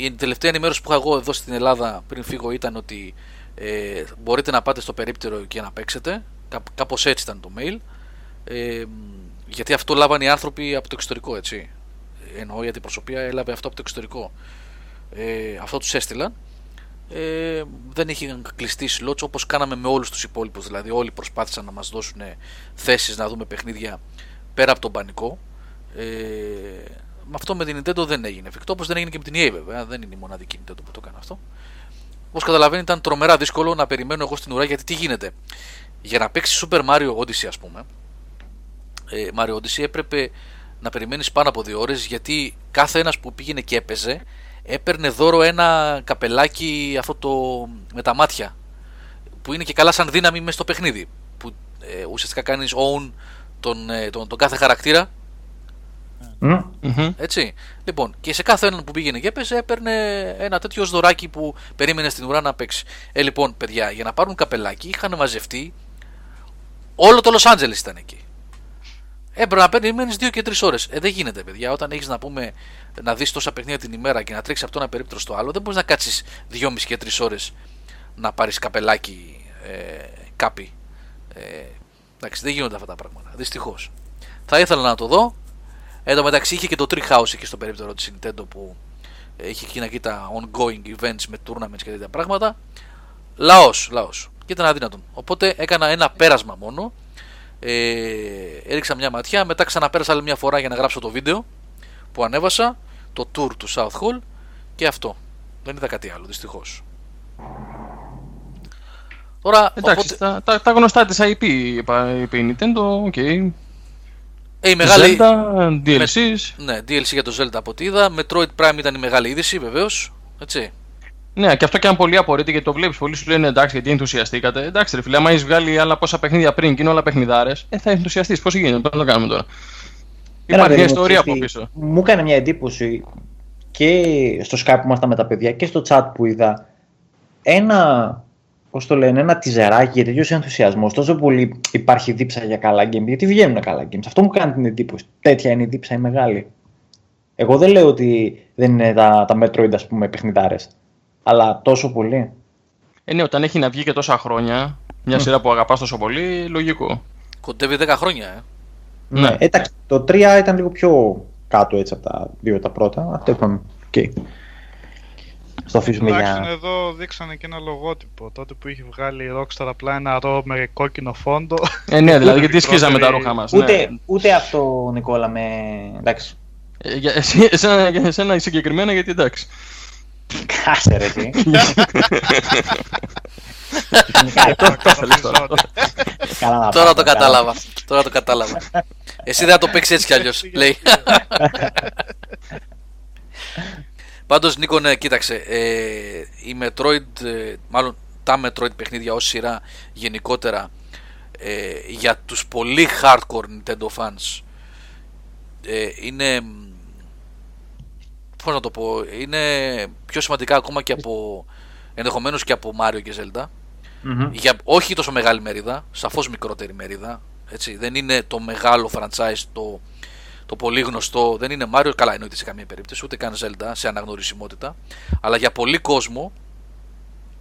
Η τελευταία ενημέρωση που είχα εγώ εδώ στην Ελλάδα πριν φύγω ήταν ότι ε, μπορείτε να πάτε στο περίπτερο και να παίξετε. Κάπ- κάπως έτσι ήταν το mail. Ε, γιατί αυτό λάβανε οι άνθρωποι από το εξωτερικό, έτσι. Εννοώ η αντιπροσωπεία έλαβε αυτό από το εξωτερικό. Ε, αυτό τους έστειλαν. Ε, δεν είχε κλειστεί slots όπως κάναμε με όλους τους υπόλοιπους. Δηλαδή, όλοι προσπάθησαν να μας δώσουν θέσεις να δούμε παιχνίδια πέρα από τον πανικό. Ε, Με αυτό με την Nintendo δεν έγινε εφικτό, όπως δεν έγινε και με την ι έι βέβαια, δεν είναι η μοναδική Nintendo που το κάνει αυτό. Όπως καταλαβαίνετε, ήταν τρομερά δύσκολο να περιμένω εγώ στην ουρά, γιατί τι γίνεται. Για να παίξει Super Mario Odyssey, ας πούμε, ε, Mario Odyssey έπρεπε να περιμένεις πάνω από δύο ώρες, γιατί κάθε ένας που πήγαινε και έπαιζε έπαιρνε δώρο ένα καπελάκι αυτό το με τα μάτια, που είναι και καλά σαν δύναμη μέσα στο παιχνίδι, που ε, ουσιαστικά κάνεις own τον, ε, τον, τον κάθε χαρακτήρα. Mm-hmm. Έτσι. Λοιπόν, και σε κάθε έναν που πήγαινε και έπαιζε έπαιρνε ένα τέτοιο δωράκι που περίμενε στην ουρά να παίξει. Ε, λοιπόν, παιδιά, για να πάρουν καπελάκι είχαν μαζευτεί. Όλο το Λος Άντζελες ήταν εκεί. Ε, πρέπει να περιμένεις δύο και τρεις ώρες. Ε, δεν γίνεται, παιδιά. Όταν έχεις να πούμε να δεις τόσα παιχνίδια την ημέρα και να τρέξεις από το ένα περίπτερο στο άλλο, δεν μπορείς να κάτσεις δυόμιση και τρεις ώρες να πάρεις καπελάκι ε, κάπη. Ε, εντάξει, δεν γίνονται αυτά τα πράγματα. Δυστυχώς. Θα ήθελα να το δω. Εν τω μεταξύ είχε και το Treehouse εκεί στο περίπτερο της Nintendo που είχε εκεί να κοίτα τα ongoing events με tournaments και τέτοια πράγματα. Λαός, λαός. Και ήταν αδύνατον. Οπότε έκανα ένα πέρασμα μόνο. Ε, έριξα μια ματιά, μετά ξαναπέρασα άλλη μια φορά για να γράψω το βίντεο που ανέβασα, το tour του South Hall και αυτό. Δεν είδα κάτι άλλο, δυστυχώς. Τώρα, εντάξει, οπότε... τα, τα, τα γνωστά της άι πι, είπε η Nintendo, οκ. Okay. Ε, η μεγάλη... Zelda, ντι ελ σις. Με... Ναι, ντι ελ σι για το Zelda από ό,τι είδα. Metroid Prime ήταν η μεγάλη είδηση, βεβαίως. Έτσι. Ναι, και αυτό και αν πολλοί απορείτε γιατί το βλέπεις. Πολλοί σου λένε εντάξει, γιατί ενθουσιαστήκατε. Εντάξει, ρε φίλε, άμα έχεις βγάλει άλλα πόσα παιχνίδια πριν και είναι όλα παιχνιδάρες, ε, θα ενθουσιαστείς. Πώς γίνεται, πρέπει να το κάνουμε τώρα. Υπάρχει μια ιστορία από πίσω. Μου έκανε μια εντύπωση και στο Skype που ήμασταν με τα παιδιά και στο chat που είδα ένα. Πώς το λένε, ένα τιζεράκι για τέτοιο ενθουσιασμό. Τόσο πολύ υπάρχει δίψα για καλά games, γιατί βγαίνουν καλά games. Αυτό μου κάνει την εντύπωση. Τέτοια είναι η δίψα η μεγάλη. Εγώ δεν λέω ότι δεν είναι τα, τα Metroid, ας πούμε, παιχνιδάρες. Αλλά τόσο πολύ. Ε, ναι, όταν έχει να βγει και τόσα χρόνια, μια σειρά mm. που αγαπάς τόσο πολύ, λογικό. Κοντεύει δέκα χρόνια, ε. Ναι. Ε, τα, το τρία ήταν λίγο πιο κάτω έτσι από τα δύο τα πρώτα. Αυτό είπαμε. Okay. Τουλάχιστον για... εδώ δείξανε και ένα λογότυπο. Τότε που είχε βγάλει η Rockstar απλά ένα ρο με κόκκινο φόντο. Ε, ναι, δηλαδή γιατί σκίζαμε τα ρούχα μας. Ούτε, ναι. Ούτε αυτό, Νικόλα, με. Εντάξει. Ε, για εσένα, για εσένα συγκεκριμένα, γιατί εντάξει. Κάσε ρε τι. Τώρα το κατάλαβα. Τώρα το κατάλαβα. Εσύ δεν θα το παίξεις έτσι κι αλλιώς, λέει. Πάντως, Νίκο, ναι, κοίταξε, ε, η Metroid, ε, μάλλον τα Metroid παιχνίδια ως σειρά γενικότερα, ε, για τους πολύ hardcore Nintendo fans, ε, είναι, πώς να το πω, είναι πιο σημαντικά ακόμα και από, ενδεχομένως και από Mario και Zelda, Mm-hmm. Για όχι τόσο μεγάλη μερίδα, σαφώς μικρότερη μερίδα. Έτσι. Δεν είναι το μεγάλο franchise, το, το πολύ γνωστό. Δεν είναι Mario, καλά εννοείται σε καμία περίπτωση, ούτε καν Zelda σε αναγνωρισιμότητα. Αλλά για πολύ κόσμο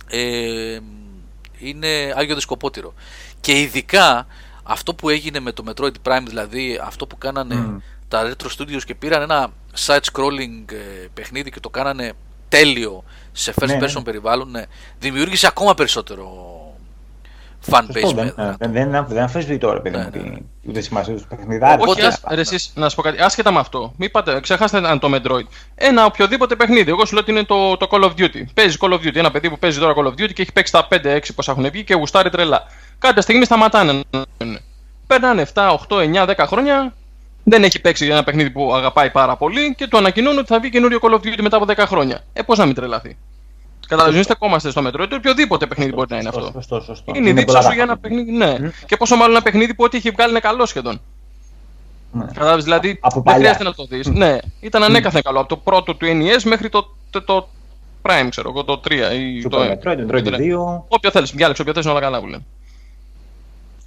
ε, είναι άγιο δισκοπότηρο. Και ειδικά αυτό που έγινε με το Metroid Prime, δηλαδή αυτό που κάνανε mm. τα Retro Studios και πήραν ένα side-scrolling παιχνίδι και το κάνανε τέλειο σε first person, ναι, ναι, περιβάλλον, ναι, δημιούργησε ακόμα περισσότερο fanbase. Δεν, ναι, δεν, δεν αμφισβητεί τώρα, παιδί μου, ναι, ναι, ούτε σημασία του παιχνιδάρες. Όχι, ας, ρε, εσείς, να σας πω κάτι, άσχετα με αυτό, μην πάτε, ξεχάσετε αν το Metroid. Ένα οποιοδήποτε παιχνίδι, εγώ σου λέω ότι είναι το, το Call of Duty. Παίζει Call of Duty, ένα παιδί που παίζει τώρα Call of Duty και έχει παίξει τα πέντε έξι πως έχουν βγει και γουστάρει τρελά. Κάποια στιγμή σταματάνε. Περνάνε εφτά, οκτώ, εννιά, δέκα χρόνια. Δεν έχει παίξει ένα παιχνίδι που αγαπάει πάρα πολύ και του ανακοινώνουν ότι θα βγει καινούριο Call of Duty μετά από δέκα χρόνια. Ε, πώς να μην τρελαθεί. Καταλαβαίνετε, στεκόμαστε στο Metroid, οποιοδήποτε παιχνίδι μπορεί να είναι αυτό. Σωστό, σωστό. Είναι η δίψα σου για ένα παιχνίδι, ναι. Και πόσο μάλλον ένα παιχνίδι που ό,τι έχει βγάλει είναι καλό σχεδόν. Κατάλαβε, δηλαδή δεν χρειάζεται να το δει. Ναι, ήταν ανέκαθεν καλό. Από το πρώτο του εν ι ες μέχρι το Prime, ξέρω εγώ, το τρία ή το δύο. Όποιο θέλει, διάλεξε, όποιο θέλει, όλα καλά που λένε.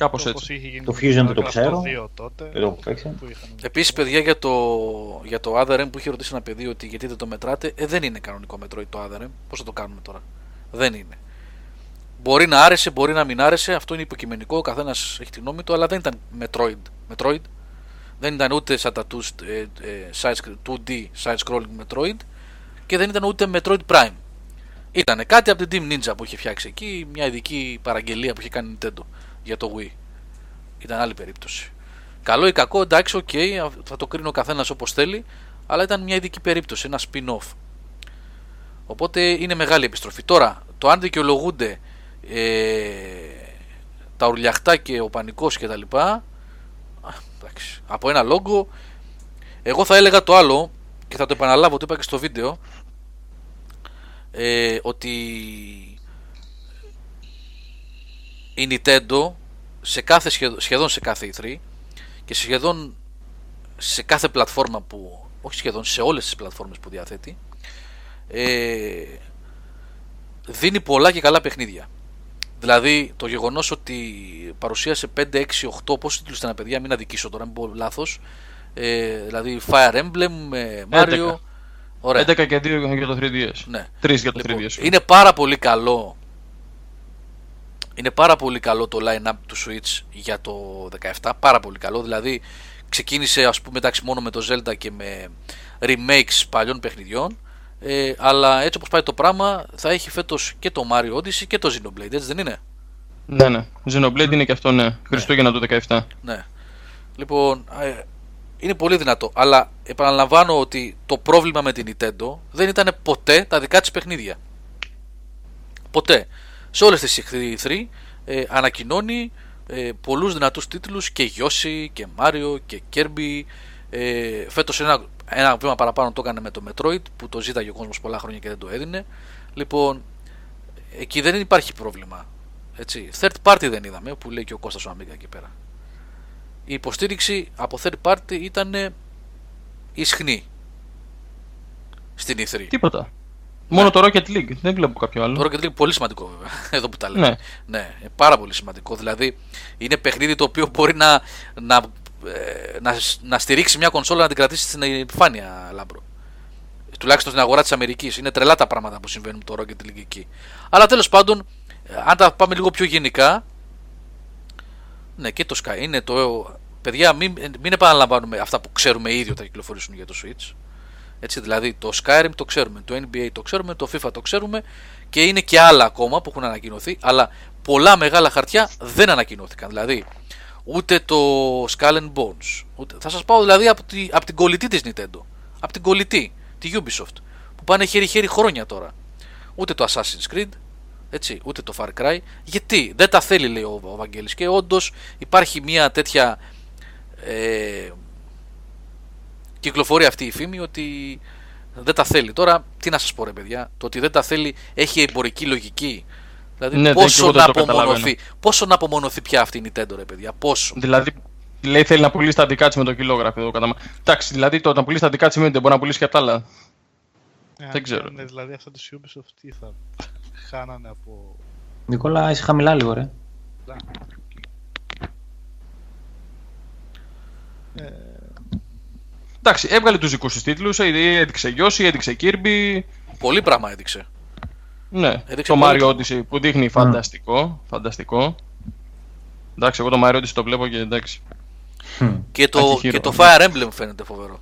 Κάπως έτσι. Το Fusion δεν το ξέρω. Επίσης, παιδιά, για το, για το Other M που είχε ρωτήσει ένα παιδί ότι γιατί δεν το μετράτε, ε, δεν είναι κανονικό Metroid το Other M. Πώς θα το κάνουμε τώρα? Δεν είναι. Μπορεί να άρεσε, μπορεί να μην άρεσε. Αυτό είναι υποκειμενικό. Ο καθένας έχει τη γνώμη του, αλλά δεν ήταν Metroid. Metroid. Δεν ήταν ούτε σαν τα δύο ντι side-scrolling Metroid και δεν ήταν ούτε Metroid Prime. Ήταν κάτι από την Team Ninja που είχε φτιάξει εκεί, μια ειδική παραγγελία που είχε κάνει Nintendo για το Wii. Ήταν άλλη περίπτωση. Καλό ή κακό, εντάξει, οκ, okay, θα το κρίνει ο καθένας όπως θέλει, αλλά ήταν μια ειδική περίπτωση, ένα spin-off. Οπότε είναι μεγάλη επιστροφή. Τώρα, το αν δικαιολογούνται ε, τα ουρλιαχτά και ο πανικός και τα λοιπά, εντάξει, από ένα λόγο. Εγώ θα έλεγα το άλλο και θα το επαναλάβω, το είπα και στο βίντεο, ε, ότι η Nintendo σε κάθε, σχεδόν σε κάθε ι θρι και σχεδόν σε κάθε πλατφόρμα που, όχι σχεδόν, σε όλες τις πλατφόρμες που διαθέτει, ε, δίνει πολλά και καλά παιχνίδια. Δηλαδή το γεγονός ότι παρουσίασε πέντε, έξι, οκτώ, πόσοι τίτλους ήταν, παιδιά, μην αδικήσω τώρα, μην πω λάθος, ε, δηλαδή Fire Emblem, Mario, ωραία. έντεκα και δύο για το θρι ντι ες, ναι. τρία για το λοιπόν, θρι ντι ες. Είναι πάρα πολύ καλό. Είναι πάρα πολύ καλό το line-up του Switch για το δεκαεπτά, πάρα πολύ καλό. Δηλαδή ξεκίνησε, ας πούμε, εντάξει, μόνο με το Zelda και με remakes παλιών παιχνιδιών, ε, αλλά έτσι όπως πάει το πράγμα θα έχει φέτος και το Mario Odyssey και το Xenoblade, έτσι δεν είναι? Ναι, ναι, Xenoblade είναι και αυτό, ναι, Χριστούγεννα του δεκαεπτά. Ναι, λοιπόν, ε, είναι πολύ δυνατό, αλλά επαναλαμβάνω ότι το πρόβλημα με την Nintendo δεν ήταν ποτέ τα δικά της παιχνίδια. Ποτέ. Σε όλες τις ι θρι ε, ανακοινώνει ε, πολλούς δυνατούς τίτλους, και Yoshi και Mario και Kirby. ε, Φέτος ένα, ένα βήμα παραπάνω το έκανε με το Metroid, που το ζήταγε ο κόσμος πολλά χρόνια και δεν το έδινε. Λοιπόν, εκεί δεν υπάρχει πρόβλημα, έτσι. Third party δεν είδαμε, που λέει και ο Κώστας ο Αμίγα εκεί πέρα. Η υποστήριξη από third party ήταν ισχνή στην ι θρι. Τίποτα. Μόνο, ναι, το Rocket League, δεν βλέπω κάποιο άλλο. Το Rocket League πολύ σημαντικό, βέβαια, εδώ που τα λέμε. Ναι, ναι, πάρα πολύ σημαντικό. Δηλαδή, είναι παιχνίδι το οποίο μπορεί να, να, να, να στηρίξει μια κονσόλα, να την κρατήσει στην επιφάνεια, Λάμπρο. Τουλάχιστον στην αγορά της Αμερικής. Είναι τρελά τα πράγματα που συμβαίνουν με το Rocket League εκεί. Αλλά τέλος πάντων, αν τα πάμε λίγο πιο γενικά. Ναι, και το Sky είναι το. Παιδιά, μην, μην επαναλαμβάνουμε αυτά που ξέρουμε ήδη όταν κυκλοφορήσουν για το Switch. Έτσι, δηλαδή το Skyrim το ξέρουμε, το εν μπι έι το ξέρουμε, το FIFA το ξέρουμε, και είναι και άλλα ακόμα που έχουν ανακοινωθεί, αλλά πολλά μεγάλα χαρτιά δεν ανακοινώθηκαν. Δηλαδή ούτε το Skull and Bones, ούτε... θα σας πάω δηλαδή από, τη... από την κολλητή της Nintendo, από την κολλητή, τη Ubisoft, που πάνε χέρι-χέρι χρόνια τώρα. Ούτε το Assassin's Creed, έτσι, ούτε το Far Cry, γιατί δεν τα θέλει, λέει ο Βαγγέλης, και όντως υπάρχει μια τέτοια... Ε... κυκλοφορεί αυτή η φήμη ότι δεν τα θέλει. Τώρα, τι να σας πω, ρε παιδιά, το ότι δεν τα θέλει έχει εμπορική λογική. Δηλαδή, ναι, πόσο, να απομονωθεί, πόσο να απομονωθεί πια αυτή η Nintendo, ρε παιδιά, πόσο. Δηλαδή, λέει θέλει να πουλήσει τα δικά της με το κιλόγραφο εδώ κατά. Εντάξει, δηλαδή το να πουλήσει τα δικά της σημαίνει ότι μπορεί να πουλήσει και απ' τα άλλα. Ε, δεν ξέρω. Ναι, δηλαδή, αυτά τη Ubisoft τι θα χάνανε από. Νικόλα, είσαι χαμηλά λίγο, ρε. Ε... Εντάξει, έβγαλε τους δικούς τους τίτλους, έδειξε Γιώση, έδειξε Κίρμπι. Πολύ πράγμα έδειξε. Ναι, έδειξε το Mario Odyssey που δείχνει mm. φανταστικό, φανταστικό. Εντάξει, εγώ το Mario Odyssey το βλέπω και εντάξει. Και το, και το Fire Emblem φαίνεται φοβερό.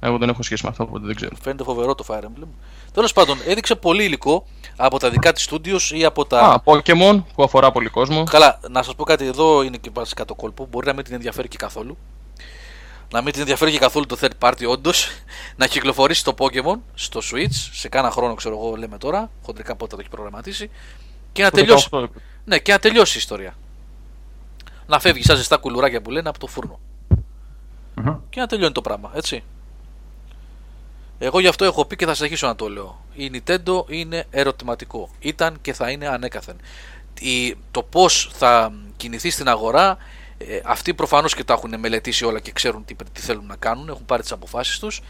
Εγώ δεν έχω σχέση με αυτό, οπότε δεν ξέρω. Φαίνεται φοβερό το Fire Emblem. Τέλος πάντων, έδειξε πολύ υλικό από τα δικά της studios ή από τα. Α, Pokémon που αφορά πολύ κόσμο. Καλά, να σας πω κάτι εδώ είναι και βάζει κάτω κόλπο. Μπορεί να μην την ενδιαφέρει και καθόλου. Να μην την ενδιαφέρει και καθόλου το third party, όντως. Να κυκλοφορήσει το Pokémon στο Switch σε κάνα χρόνο, ξέρω εγώ, λέμε τώρα. Χοντρικά πότε το έχει προγραμματίσει. Και να τελειώσει. δεκαοκτώ. Ναι, και να τελειώσει η ιστορία. Να φεύγει σαν ζεστά κουλουράκια που λένε από το φούρνο. Mm-hmm. Και να τελειώνει το πράγμα, έτσι. Εγώ γι' αυτό έχω πει και θα συνεχίσω να το λέω. Η Nintendo είναι ερωτηματικό. Ήταν και θα είναι ανέκαθεν. Η, το πώς θα κινηθεί στην αγορά, ε, αυτοί προφανώς και τα έχουν μελετήσει όλα και ξέρουν τι, τι θέλουν να κάνουν, έχουν πάρει τις αποφάσεις τους.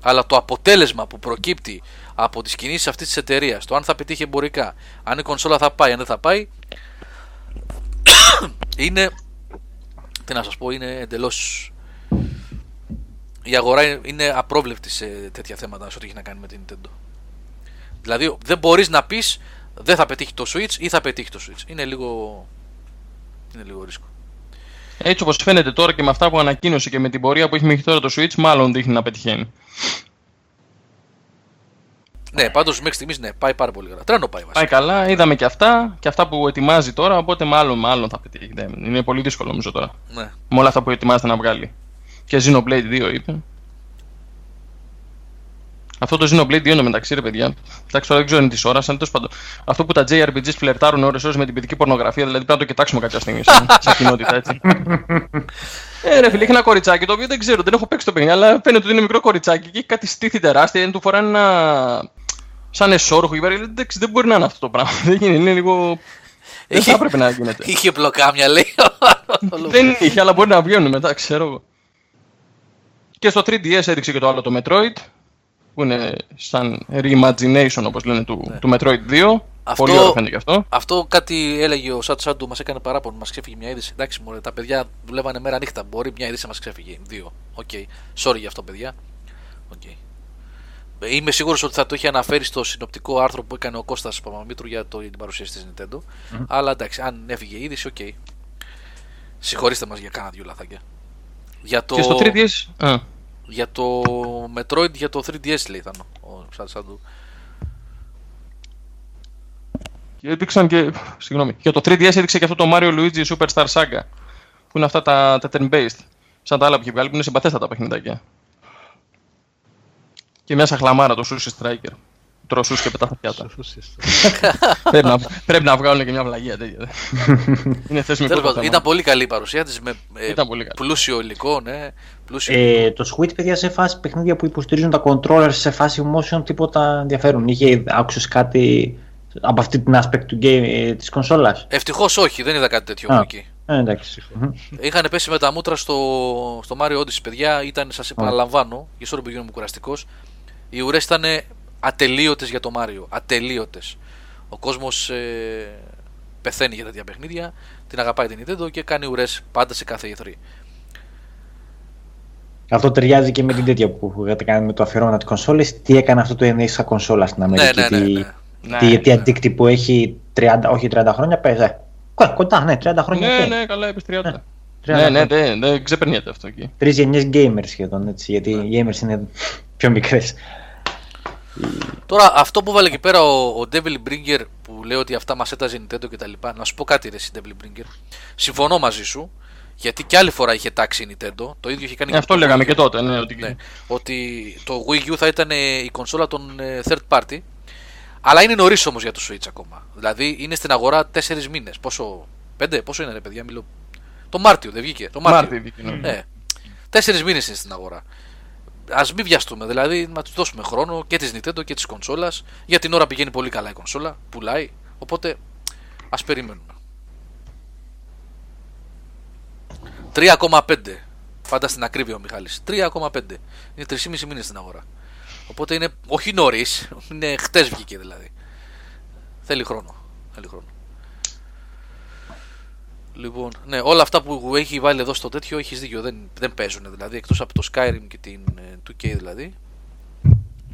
Αλλά το αποτέλεσμα που προκύπτει από τις κινήσεις αυτής της εταιρείας, το αν θα πετύχει εμπορικά, αν η κονσόλα θα πάει, αν δεν θα πάει, είναι. Τι να σας πω, είναι εντελώς. Η αγορά είναι απρόβλεπτη σε τέτοια θέματα, σε ό,τι έχει να κάνει με την Nintendo. Δηλαδή δεν μπορείς να πεις δεν θα πετύχει το Switch ή θα πετύχει το Switch. Είναι λίγο, είναι λίγο ρίσκο. Έτσι όπως φαίνεται τώρα και με αυτά που ανακοίνωσε και με την πορεία που έχει μέχρι τώρα το Switch, μάλλον δείχνει να πετυχαίνει. Ναι, πάντως μέχρι στιγμής ναι, πάει πάρα πολύ καλά. Τρένο πάει βασικά. Πάει καλά, είδαμε και αυτά και αυτά που ετοιμάζει τώρα, οπότε μάλλον, μάλλον θα πετύχει. Είναι πολύ δύσκολο νομίζω τώρα. Ναι. Με όλα αυτά που ετοιμάζεται να βγάλει. Και Xenoblade δύο είπε. Αυτό το Xenoblade δύο είναι μεταξύ ρε παιδιά. Εντάξει, τώρα δεν ξέρω είναι τη ώρα. Σαν τέλος πάντων. Αυτό που τα τζέι αρ πι τζις φλερτάρουν ώρες ώρες με την παιδική πορνογραφία, δηλαδή πρέπει να το κοιτάξουμε κάποια στιγμή. Σαν, σαν κοινότητα έτσι. Ε, ρε φίλε, έχει ένα κοριτσάκι το οποίο δεν ξέρω, δεν έχω παίξει το παιχνίδι, αλλά φαίνεται ότι είναι μικρό κοριτσάκι και έχει κάτι στήθη τεράστια. Είναι του φορά ένα. Σαν εσόρουχο. Εντάξει, δεν μπορεί να είναι αυτό το πράγμα. Δεν είναι, είναι λίγο. Δεν θα έπρεπε να γίνεται. Είχε πλοκάμια, λέει. Δεν είχε, αλλά μπορεί να βγαίνουν μετά, ξέρω εγώ. Και στο τρία ντι ες έδειξε και το άλλο το Metroid, που είναι σαν reimagination όπως λένε του, ναι. του Metroid δύο. Αυτό, πολύ ωραία φαίνεται και αυτό. Αυτό κάτι έλεγε ο Σάτου Σάντου, μας έκανε παράπονο, μας ξέφυγε μια είδηση. Εντάξει μωρέ, τα παιδιά δουλεύανε μέρα νύχτα, μπορεί μια είδηση να μας ξέφυγε. Δύο, οκ. Okay. Sorry για αυτό παιδιά. Okay. Είμαι σίγουρος ότι θα το είχε αναφέρει στο συνοπτικό άρθρο που έκανε ο Κώστας Παπαμήτρου για το, την παρουσίαση της Nintendo. Mm-hmm. Αλλά εντάξει, αν έφυγε η είδηση, οκ. Okay. Συγχωρήστε μας για κάνα δυο λαθάκια. Για το... Και στο τρία ντι ες. Α. Για το Metroid, για το τρία ντι ες λέει ήταν ο Σαντου. Και έδειξαν και, συγγνώμη, για το τρία ντι ες έδειξε και αυτό το Mario Luigi Superstar Saga, που είναι αυτά τα, τα turn-based, σαν τα άλλα που είχε βγάλει, που είναι συμπαθέστατα τα παιχνιδάκια. Και μια σαχλαμάρα, το Sushi Striker. Τρώω σούσι και πετάω τα πιάτα. πρέπει, να, πρέπει να βγάλουν και μια βλαγία τέτοια. Είναι θέση μικρό. Ήταν πολύ καλή η παρουσία της με ε, πλούσιο υλικό. Ναι, πλούσιο ε, υλικό. Ε, το Switch, παιδιά, σε φάση παιχνίδια που υποστηρίζουν τα controllers σε φάση motion τίποτα ενδιαφέρον. Είχε άκουσες κάτι από αυτή την aspect του game ε, της κονσόλας? Ευτυχώς όχι, δεν είδα κάτι τέτοιο Α, εκεί. Ε, εντάξει. Είχαν πέσει με τα μούτρα στο, στο Mario Odyssey, παιδιά. Ήταν, σας επαναλαμβάνω, για σώρο που γίνομαι κουραστικός, οι ουρές ήταν ατελείωτες για το Μάριο, ατελείωτες. Ο κόσμος ε, πεθαίνει για τέτοια παιχνίδια, την αγαπάει την Nintendo και κάνει ουρές πάντα σε κάθε ι θρι. Αυτό ταιριάζει και με την τέτοια που είχατε κάνει με το αφιερώμα της κονσόλης. Τι έκανε αυτό το εν ες σαν κονσόλα στην Αμερική? Ναι, ναι, ναι, ναι. Τι, ναι, τι, ναι. τι αντίκτυπο έχει τριάντα, όχι τριάντα χρόνια, πέζε. Κοντά, ναι, τριάντα χρόνια. Ναι, ναι, καλά, είπες τριάντα. Ναι. Ναι, ναι, ναι, ναι, ξεπερνιέται αυτό εκεί. Τρεις γενιές gamers σχεδόν, έτσι, γιατί ναι. οι gamers είναι πιο μικρές. Τώρα αυτό που βάλε εκεί πέρα ο, ο Devil Bringer που λέει ότι αυτά μας έταζε Nintendo και τα λοιπά, να σου πω κάτι ρε συ Devil Bringer, συμφωνώ μαζί σου, γιατί και άλλη φορά είχε τάξει η Nintendo, το ίδιο είχε κάνει. Αυτό το λέγαμε το... και τότε, ναι, ότι... Ναι, ότι το Wii U θα ήταν η κονσόλα των third party, αλλά είναι νωρίς όμως για το Switch ακόμα, δηλαδή είναι στην αγορά τέσσερις μήνες, πόσο, πέντε, πόσο είναι ρε παιδιά, μιλώ, το Μάρτιο δεν βγήκε, το Μάρτιο, ναι, τέσσερις μήνες είναι στην αγορά. Ας μην βιαστούμε, δηλαδή να τους δώσουμε χρόνο και της Nintendo και της κονσόλας. Για την ώρα πηγαίνει πολύ καλά η κονσόλα, πουλάει, οπότε ας περιμένουμε. Τρία κόμμα πέντε, πάντα στην ακρίβεια ο Μιχάλης, τρία κόμμα πέντε, είναι τρεισήμισι μήνες στην αγορά. Οπότε είναι, όχι νωρίς, είναι χτες βγήκε δηλαδή. Θέλει χρόνο, θέλει χρόνο. Λοιπόν, ναι, όλα αυτά που έχει βάλει εδώ στο τέτοιο έχεις δίκιο, δεν, δεν παίζουν δηλαδή, εκτός από το Skyrim και την τού κέι δηλαδή,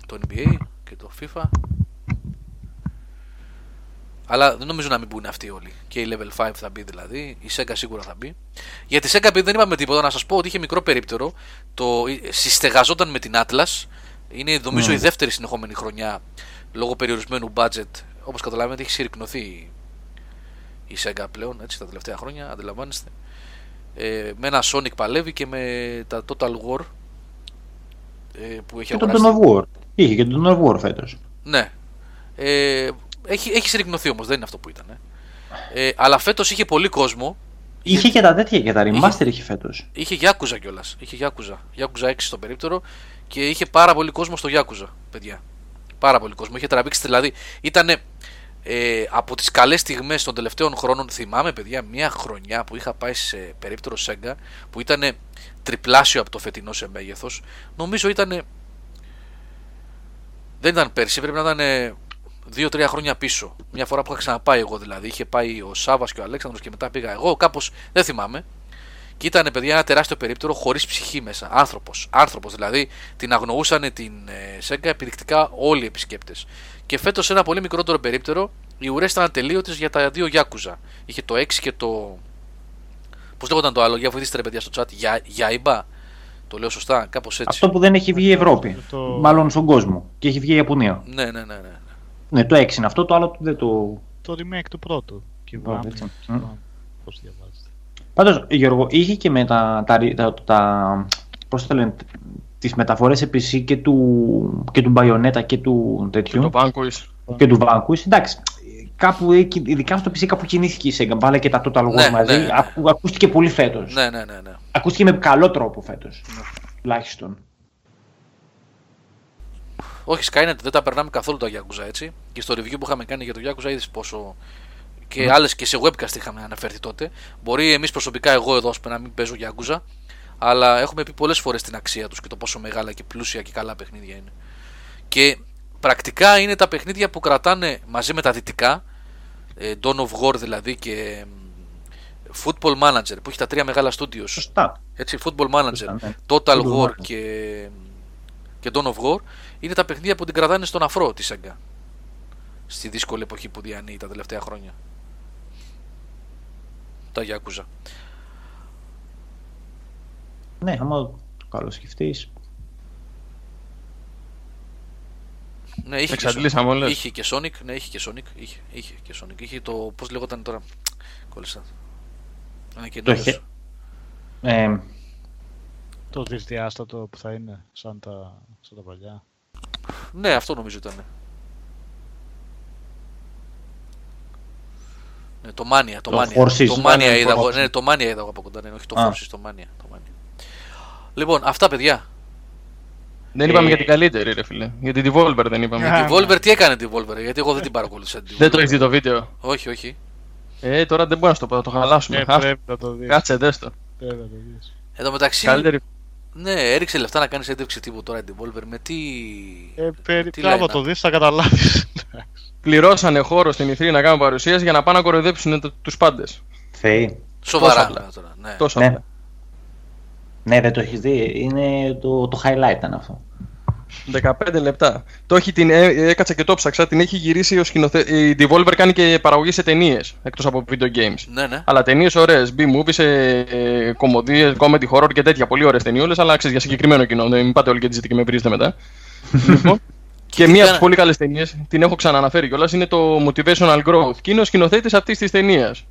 το εν μπι έι και το FIFA. Αλλά δεν νομίζω να μην μπουν αυτοί όλοι. Και η Level πέντε θα μπει δηλαδή. Η Sega σίγουρα θα μπει. Για τη Sega δεν είπαμε τίποτα. Να σας πω ότι είχε μικρό περίπτερο. Το συστεγαζόταν με την Atlas. Είναι νομίζω mm. η δεύτερη συνεχόμενη χρονιά. Λόγω περιορισμένου budget. Όπως καταλαβαίνετε έχει συρρυκνωθεί η Sega πλέον έτσι, τα τελευταία χρόνια. Αντιλαμβάνεστε. Ε, με ένα Sonic παλεύει και με τα Total War. Ε, που έχει και αγοράσει. Το Total War. Είχε και το Total War φέτος. Ναι. Ε, Έχει, έχει συρρυκνωθεί όμως, δεν είναι αυτό που ήταν. Ε. Ε, αλλά φέτος είχε πολύ κόσμο. Είχε και, και τα τέτοια και τα remaster είχε φέτος. Είχε Γιάκουζα κιόλας. Είχε Γιάκουζα. Γιάκουζα έξι στον περίπτερο και είχε πάρα πολύ κόσμο στο Γιάκουζα, παιδιά. Πάρα πολύ κόσμο. Είχε τραβήξει δηλαδή. Ήταν ε, από τις καλές στιγμές των τελευταίων χρόνων. Θυμάμαι, παιδιά, μια χρονιά που είχα πάει σε περίπτερο Sega που ήταν τριπλάσιο από το φετινό σε μέγεθος. Νομίζω ήταν. Δεν ήταν πέρσι, πρέπει να ήταν. Ε, δύο τρία χρόνια πίσω. Μια φορά που είχα ξαναπάει εγώ δηλαδή. Είχε πάει ο Σάβας και ο Αλέξανδρος και μετά πήγα εγώ. Κάπως δεν θυμάμαι. Και ήταν παιδιά ένα τεράστιο περίπτερο χωρίς ψυχή μέσα. Άνθρωπος. Άνθρωπος δηλαδή. Την αγνοούσαν την Σέγγα επιδεικτικά όλοι οι επισκέπτες. Και φέτος ένα πολύ μικρότερο περίπτερο. Οι ουρές ήταν ατελείωτες για τα δύο Γιάκουζα. Είχε το έξι και το. Πώς λέγονταν το άλλο. Για βοηθήστε ρε παιδιά στο chat. Για, για Ιμπά. Το λέω σωστά. Κάπως έτσι. Αυτό που δεν έχει βγει η Ευρώπη. Το... Μάλλον στον κόσμο. Και έχει βγει η Ιαπωνία. Ναι, ναι, ναι. ναι. Ναι, το έξι είναι αυτό, το άλλο δεν το... Το remake του πρώτου. Πώς διαβάζετε. Πάντως, Γιώργο, είχε και με τα... τα, τα, τα πώς το λένε, τις μεταφορές επί σι και του, και του Bayonetta και του τέτοιου. Και του Vanquish. Και του Vanquish, εντάξει. Κάπου, ειδικά στο πι σι, κάπου κινήθηκε η Sega. Βάλε και τα Total War ναι, μαζί. Ναι, ναι. Ακού, ακούστηκε πολύ φέτος. Ναι, ναι, ναι, ναι. Ακούστηκε με καλό τρόπο φέτος. Ναι. Τουλάχιστον. Όχι, Skynet δεν τα περνάμε καθόλου τα Yakuza έτσι. Και στο review που είχαμε κάνει για το Yakuza είδες πόσο. Και mm. άλλες και σε webcast είχαμε αναφερθεί τότε. Μπορεί εμείς προσωπικά, εγώ εδώ, ας πούμε, να μην παίζω Yakuza. Αλλά έχουμε πει πολλές φορές την αξία τους και το πόσο μεγάλα και πλούσια και καλά παιχνίδια είναι. Και πρακτικά είναι τα παιχνίδια που κρατάνε μαζί με τα δυτικά. Dawn of War δηλαδή και Football Manager που έχει τα τρία μεγάλα studios. Έτσι, Football Manager, Total War και, και Dawn of War. Είναι τα παιχνίδια που την κρατάνε στον αφρό τη Sega. Στη δύσκολη εποχή που διανύει τα τελευταία χρόνια. Τα Yakuza. Ναι, άμα καλώς σκεφτείς. Ναι, είχε και, Sonic, είχε και Sonic. Ναι, είχε και Sonic. Είχε, είχε και Sonic. Είχε το... Πώς λεγόταν τώρα... Κόλλησα. Ένα καινούριο. Ε... Το δυσδιάστατο που θα είναι σαν τα, σαν τα παλιά. Ναι, αυτό νομίζω ήταν. Ναι, το Mania, το, το Mania. Forces, το Mania είδα εγώ ναι, το Mania είδα από κοντά, ναι, όχι το Forces, το Mania, το Mania. Λοιπόν, αυτά παιδιά. Δεν είπαμε ε... για την καλύτερη ρε φίλε, για την Devolver δεν είπαμε. Για την Devolver, τι έκανε την Devolver, γιατί εγώ δεν την παρακολούθησα. Δεν το έχεις δει το βίντεο. Όχι, όχι. Ε, τώρα δεν μπορώ να το πω, θα το χαλάσουμε. Ε, πρέπει να το δεις. Κάτσε, δες το. Πρέπει να το δεις. Εν τω μεταξύ... Καλύτερη... Ναι, έριξε λεφτά να κάνεις έντευξη τύπου τώρα η Devolver με τι... Ε, περί... τι άμα το δεις θα καταλάβεις. Πληρώσανε χώρο στην ι θρι να κάνουν παρουσίες για να πάνε να κοροϊδέψουν το, τους πάντες. Θεοί. Σοβαρά. Τώρα, ναι. Τόσο ναι. ναι, δεν το έχεις δει. Είναι το, το highlight ήταν αυτό. δεκαπέντε λεπτά. Το έχει την, έκατσα και το ψάξα, την έχει γυρίσει ο σκηνοθέτης. Η Devolver κάνει και παραγωγή σε ταινίες εκτός από video games. Ναι, ναι. Αλλά ταινίες ωραίες. B-movies, ε, κομμωδίες, comedy, horror και τέτοια. Πολύ ωραίες ταινιούλες, αλλά ξέρεις για συγκεκριμένο κοινό. Μην πάτε όλοι και τη ζητείτε και με βρίζετε μετά. Λοιπόν. Και μία από τις πολύ καλές ταινίες, την έχω ξαναναφέρει κιόλας, είναι το Motivational Growth. Και είναι ο σκηνοθέτης αυτής της ταινίας.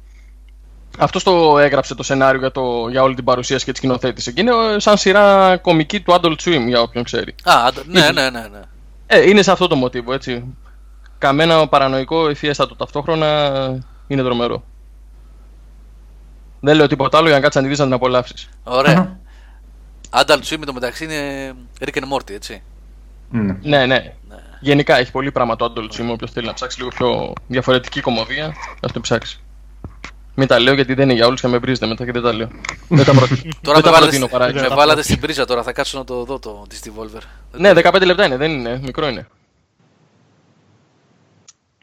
Αυτό το έγραψε το σενάριο για, το, για όλη την παρουσίαση και τη σκηνοθέτηση. Και είναι σαν σειρά κωμική του Adult Swim, για όποιον ξέρει. Α, ναι, ναι, ναι, ναι. Ε, είναι σε αυτό το μοτίβο, έτσι. Καμένα παρανοϊκό, ευφιέστατο ταυτόχρονα, είναι τρομερό. Δεν λέω τίποτα άλλο για να κάτσεις να τη δεις να την απολαύσεις. Ωραία. Adult Swim με το μεταξύ είναι Rick and Morty, έτσι. Mm. Ναι, ναι. Γενικά έχει πολύ πράγμα το Adult Swim, όποιος θέλει να ψάξει λίγο πιο διαφορετική κωμωδία, ας το ψάξει. Μην τα λέω γιατί δεν είναι για όλους και με βρίζετε μετά και δεν τα λέω. Δεν τα προτείνω παράγει. Με βάλατε στην πρίζα τώρα, θα κάτσω να το δω το της Devolver. Ναι, δεκαπέντε λεπτά είναι, δεν είναι, μικρό είναι.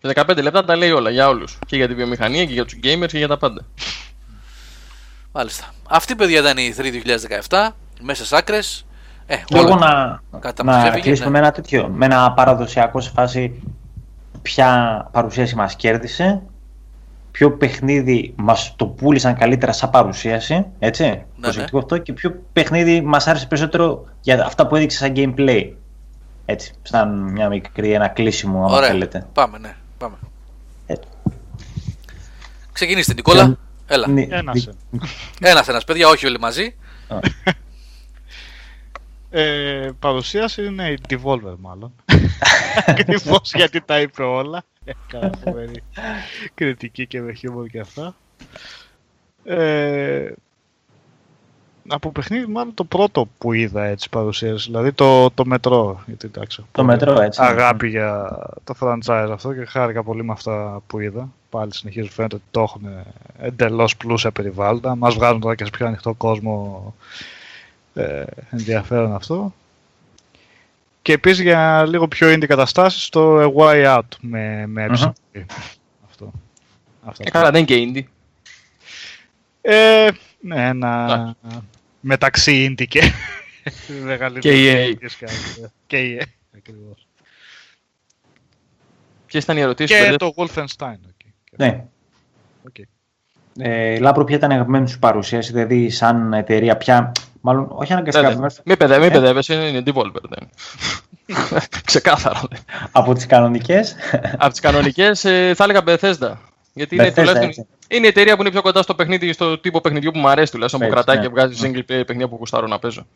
δεκαπέντε λεπτά τα λέει όλα για όλους. Και για τη βιομηχανία και για τους gamers και για τα πάντα. Μάλιστα. Αυτή, παιδιά, ήταν η E three twenty seventeen, μέσα σ' άκρες. Ε, Λόγω να, να κλείσουμε ναι. με ένα τέτοιο, με ένα παραδοσιακό σε φάση ποια παρουσίαση μας κέρδισε, ποιο παιχνίδι μας το πούλησαν καλύτερα σαν παρουσίαση, έτσι, ναι, προσεκτικό ναι. αυτό, και ποιο παιχνίδι μας άρεσε περισσότερο για αυτά που έδειξε σαν gameplay. Έτσι, σαν μια μικρή, ένα κλείσιμο, άμα θέλετε. Πάμε, ναι, πάμε. Ε. Ξεκινήστε, Νικόλα. Και... Έλα. Ναι. Ένας. ένας, ένας, παιδιά, όχι όλοι μαζί. ε, παρουσίαση είναι η Devolver, μάλλον. Ακριβώς γιατί τα είπε όλα. Έκανα φοβερή κριτική και με χιούμορ και αυτά. Ε, από παιχνίδι, μάλλον το πρώτο που είδα έτσι παρουσίαση, δηλαδή το, το μετρό. Γιατί, εντάξει, το μετρό, έτσι. Αγάπη ναι. για το franchise αυτό και χάρηκα πολύ με αυτά που είδα. Πάλι συνεχίζω, φαίνεται ότι το έχουν εντελώς πλούσια περιβάλλοντα. Μας βγάζουν τώρα και σε πιο ανοιχτό κόσμο, ε, ενδιαφέρον αυτό. Και επίσης για λίγο πιο indie καταστάσεις το Way Out με, με έψη. Uh-huh. Αυτό. Ε, καλά, δεν είναι και indie. Ε, ναι, ένα yeah. μεταξύ indie και μεγαλύτερο. Και E A. Και E A, ακριβώς. Ποιες ήταν οι ερωτήσεις και το Wolfenstein. Ναι. Okay. Ε, Λάμπρο, ποια ήταν η αγαπημένη σου παρουσίαση, δηλαδή σαν εταιρεία πια, μάλλον όχι αναγκαστικά. Ναι, ναι. Μη παιδεύεσαι, μη παιδεύεσαι, είναι Devolver. Ναι. Ξεκάθαρα. Ναι. Από τις κανονικές. Από τις κανονικές θα έλεγα Bethesda. Γιατί Bethesda, είναι, είναι η εταιρεία που είναι πιο κοντά στο παιχνίδι, στο τύπο παιχνιδιού που μου αρέσει τουλάχιστον, που κρατάει ναι. και βγάζει single player παιχνίδια που κουστάρω να παίζω.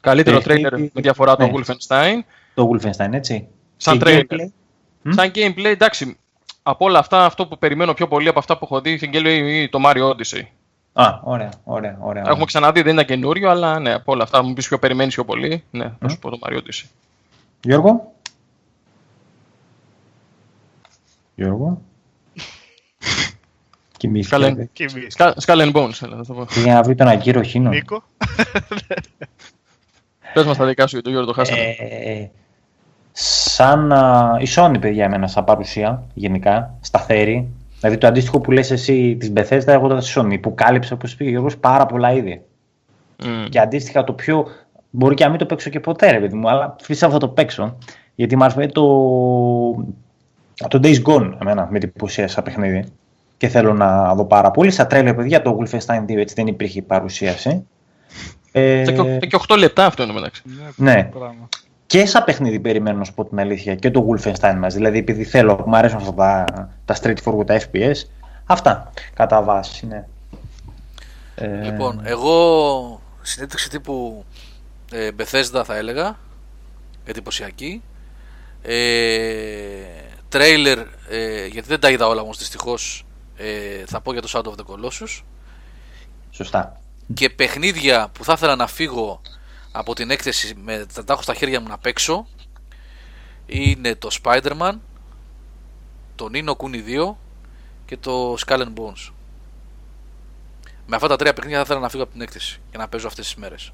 Καλύτερο τρέιλερ με διαφορά ναι. το Wolfenstein. Το Wolfenstein, έτσι. Σαν τρέιλερ. Σαν gameplay, εντάξει. Από όλα αυτά, αυτό που περιμένω πιο πολύ από αυτά που έχω δει στην Γκέλη, το Mario Odyssey. Α, ωραία, ωραία, ωραία. Έχουμε ξαναδεί, δεν είναι καινούριο, αλλά ναι, από όλα αυτά μου πεις πιο περιμένεις πιο πολύ. Ναι, θα mm. σου πω το Mario Odyssey. Γιώργο. Γιώργο. Κοιμήθηκε. Skull and Bones, έλα, θα το πω. Για να βρει τον Αγκύρο Χίνο. Νίκο. Πες μας τα δικά σου, Γιώργο, το χάσαμε. Σαν α, η Sony, παιδιά, εμένα, σαν παρουσία, γενικά, σταθερή. Δηλαδή το αντίστοιχο που λες εσύ της Bethesda, εγώ ήταν στη Sony, που κάλυψε, όπως πήγε ο Γιώργος, πάρα πολλά είδη. Mm. Και αντίστοιχα το πιο, μπορεί και να μην το παίξω και ποτέ, ρε παιδί μου, αλλά φυσικά θα το παίξω. Γιατί μας αρέσει το, το Days Gone, εμένα, με εντυπωσίασε σαν παιχνίδι. Και θέλω να δω πάρα πολύ. Στα τρέλα, παιδιά, το Wolfenstein δύο, έτσι, δεν υπήρχε παρουσίαση. Ε... Και οκτώ λεπτά αυτό είναι μεταξύ. Ναι. Πράγμα. Και σαν παιχνίδι περιμένω να σου πω την αλήθεια, και το Wolfenstein μας, δηλαδή επειδή θέλω, μου αρέσουν αυτά τα, τα straightforward, τα F P S, αυτά κατά βάση, ναι. Λοιπόν, εγώ συνέντευξη τύπου ε, Bethesda θα έλεγα, εντυπωσιακή, ε, τρέιλερ, ε, γιατί δεν τα είδα όλα όμως δυστυχώς, ε, θα πω για το Shadow of the Colossus. Σωστά. Και παιχνίδια που θα ήθελα να φύγω από την έκθεση με τα τάχω στα χέρια μου να παίξω είναι το Spider-Man, το Ni no Kuni δύο και το Skull and Bones. Με αυτά τα τρία παιχνίδια θα ήθελα να φύγω από την έκθεση και να παίζω αυτές τις μέρες.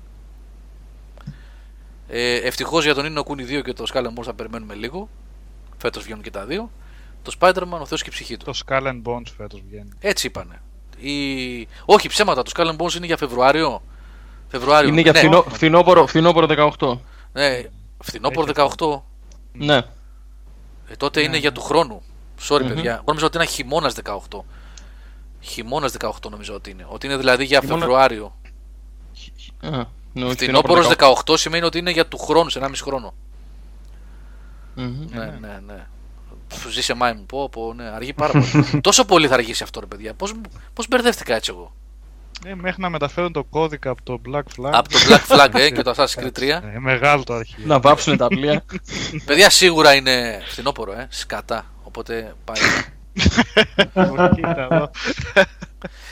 ε, Ευτυχώς για το Ni no Kuni δύο και το Skull and Bones θα περιμένουμε λίγο. Φέτος βγαίνουν και τα δύο. Το Spider-Man, ο Θεός και η ψυχή του. Το Skull and Bones φέτος βγαίνει. Έτσι είπανε η... Όχι ψέματα, το Skull and Bones είναι για Φεβρουάριο. Φεβρουάριο. Είναι για ναι. φθινό, φθινόπορο, φθινόπορο δεκαοκτώ. Ναι, φθινόπορο δεκαοκτώ. Ναι. Ε, τότε ναι. είναι για του χρόνου. Sorry, mm-hmm. παιδιά. Εγώ νομίζω ότι είναι χειμώνας δεκαοκτώ. Χειμώνας δεκαοκτώ νομίζω ότι είναι. Ότι είναι δηλαδή για Χειμώνα... Φεβρουάριο. Yeah. No, φθινόπορος δεκαοκτώ σημαίνει ότι είναι για του χρόνου, σε ενάμιση χρόνο. Mm-hmm. Ναι, ναι, ναι. Ζήσε σε μάι μου, πω, πω, ναι. Αργεί πάρα πολύ. Τόσο πολύ θα αργήσει αυτό, ρε παιδιά. Πώς, πώς μπερδεύτηκα έτσι εγώ. Ε, μέχρι να μεταφέρουν το κώδικα από το Black Flag. Από το Black Flag ε, και το Assassin's Creed τρία. Ε, μεγάλο το αρχείο. Να βάψουν τα πλοία. Παιδιά, σίγουρα είναι φθινόπορο, ε, σκατά. Οπότε πάει.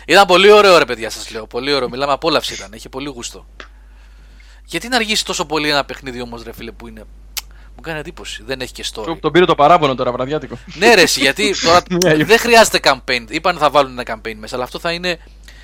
Ήταν πολύ ωραίο, ρε παιδιά, σας λέω. Πολύ ωραίο. Μιλάμε, απόλαυση ήταν. Είχε πολύ γούστο. Γιατί να αργήσει τόσο πολύ ένα παιχνίδι όμως, ρε φίλε, που είναι. Μου κάνει εντύπωση. Δεν έχει και story. Τον πήρε το παράπονο τώρα, βραδιάτικο. Ναι, ρε, γιατί τώρα δεν χρειάζεται campaign. Είπαν θα βάλουν ένα campaign μέσα, αλλά αυτό θα είναι.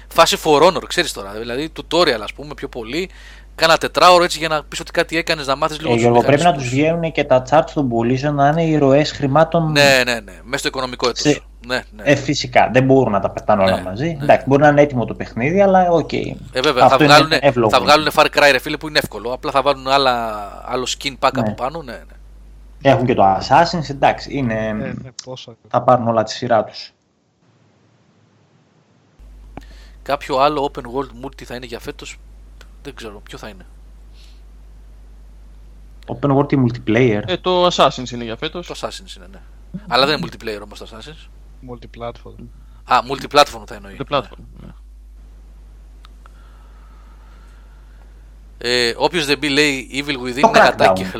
Φάση for honor, ξέρεις τώρα, δηλαδή tutorial ας πούμε πιο πολύ, κάνα τετράωρο έτσι για να πεις ότι κάτι έκανες να μάθεις λίγο. Ε, Γιώργο, πρέπει να τους βγαίνουν και τα charts των πωλήσεων να είναι οι ροές χρημάτων. Ναι, ναι, ναι, μέσα στο οικονομικό έτος. Σε, Ναι, ναι. Ε, φυσικά δεν μπορούν να τα πετάνε όλα ναι, μαζί. Ναι. Εντάξει, μπορεί να είναι έτοιμο το παιχνίδι, αλλά οκ. Okay. Ε, βέβαια, αυτό θα, βγάλουν, θα βγάλουν Far Cry ρε φίλε που είναι εύκολο. Απλά θα βάλουν άλλα, άλλο skin pack ναι. από πάνω. Ναι, ναι. Έχουν και το Assassin's, εντάξει. Είναι, ε, ναι, πόσα. Θα πάρουν όλα τη σειρά του. Κάποιο άλλο open world multi θα είναι για φέτος. Δεν ξέρω, ποιο θα είναι. Open world ή multiplayer. Ε, το Assassin's είναι για φέτος. Το Assassin's είναι, ναι. Αλλά δεν είναι multiplayer όμως το Assassin's. Multiplatform. Α, multiplatform θα εννοεί. Multiplatform, ναι. Ε, όποιος δεν πει λέει Evil Within είναι κατάκι. Α,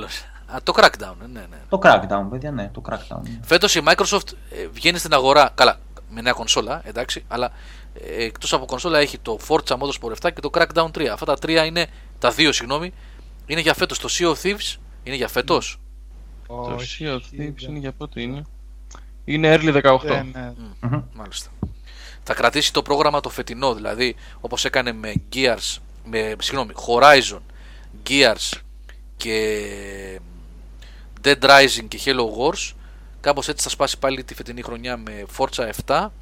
το Crackdown, ναι, ναι. Το Crackdown, παιδιά, ναι, το Crackdown. Φέτος η Microsoft ε, βγαίνει στην αγορά, καλά, με νέα κονσόλα, εντάξει, αλλά ε, εκτός από κονσόλα έχει το Forza Motorsport επτά και το Crackdown τρία. Αυτά τα τρία είναι, τα δύο συγγνώμη, είναι για φέτος. Το Sea of Thieves είναι για φέτος. Oh, το Sea of Thieves είναι για πότε είναι. Είναι early δεκαοκτώ. Yeah, yeah. Mm, mm-hmm. Μάλιστα. Θα κρατήσει το πρόγραμμα το φετινό, δηλαδή όπως έκανε με Gears, με, συγγνώμη, Horizon, Gears και Dead Rising και Halo Wars. Κάπως έτσι θα σπάσει πάλι τη φετινή χρονιά με Forza επτά,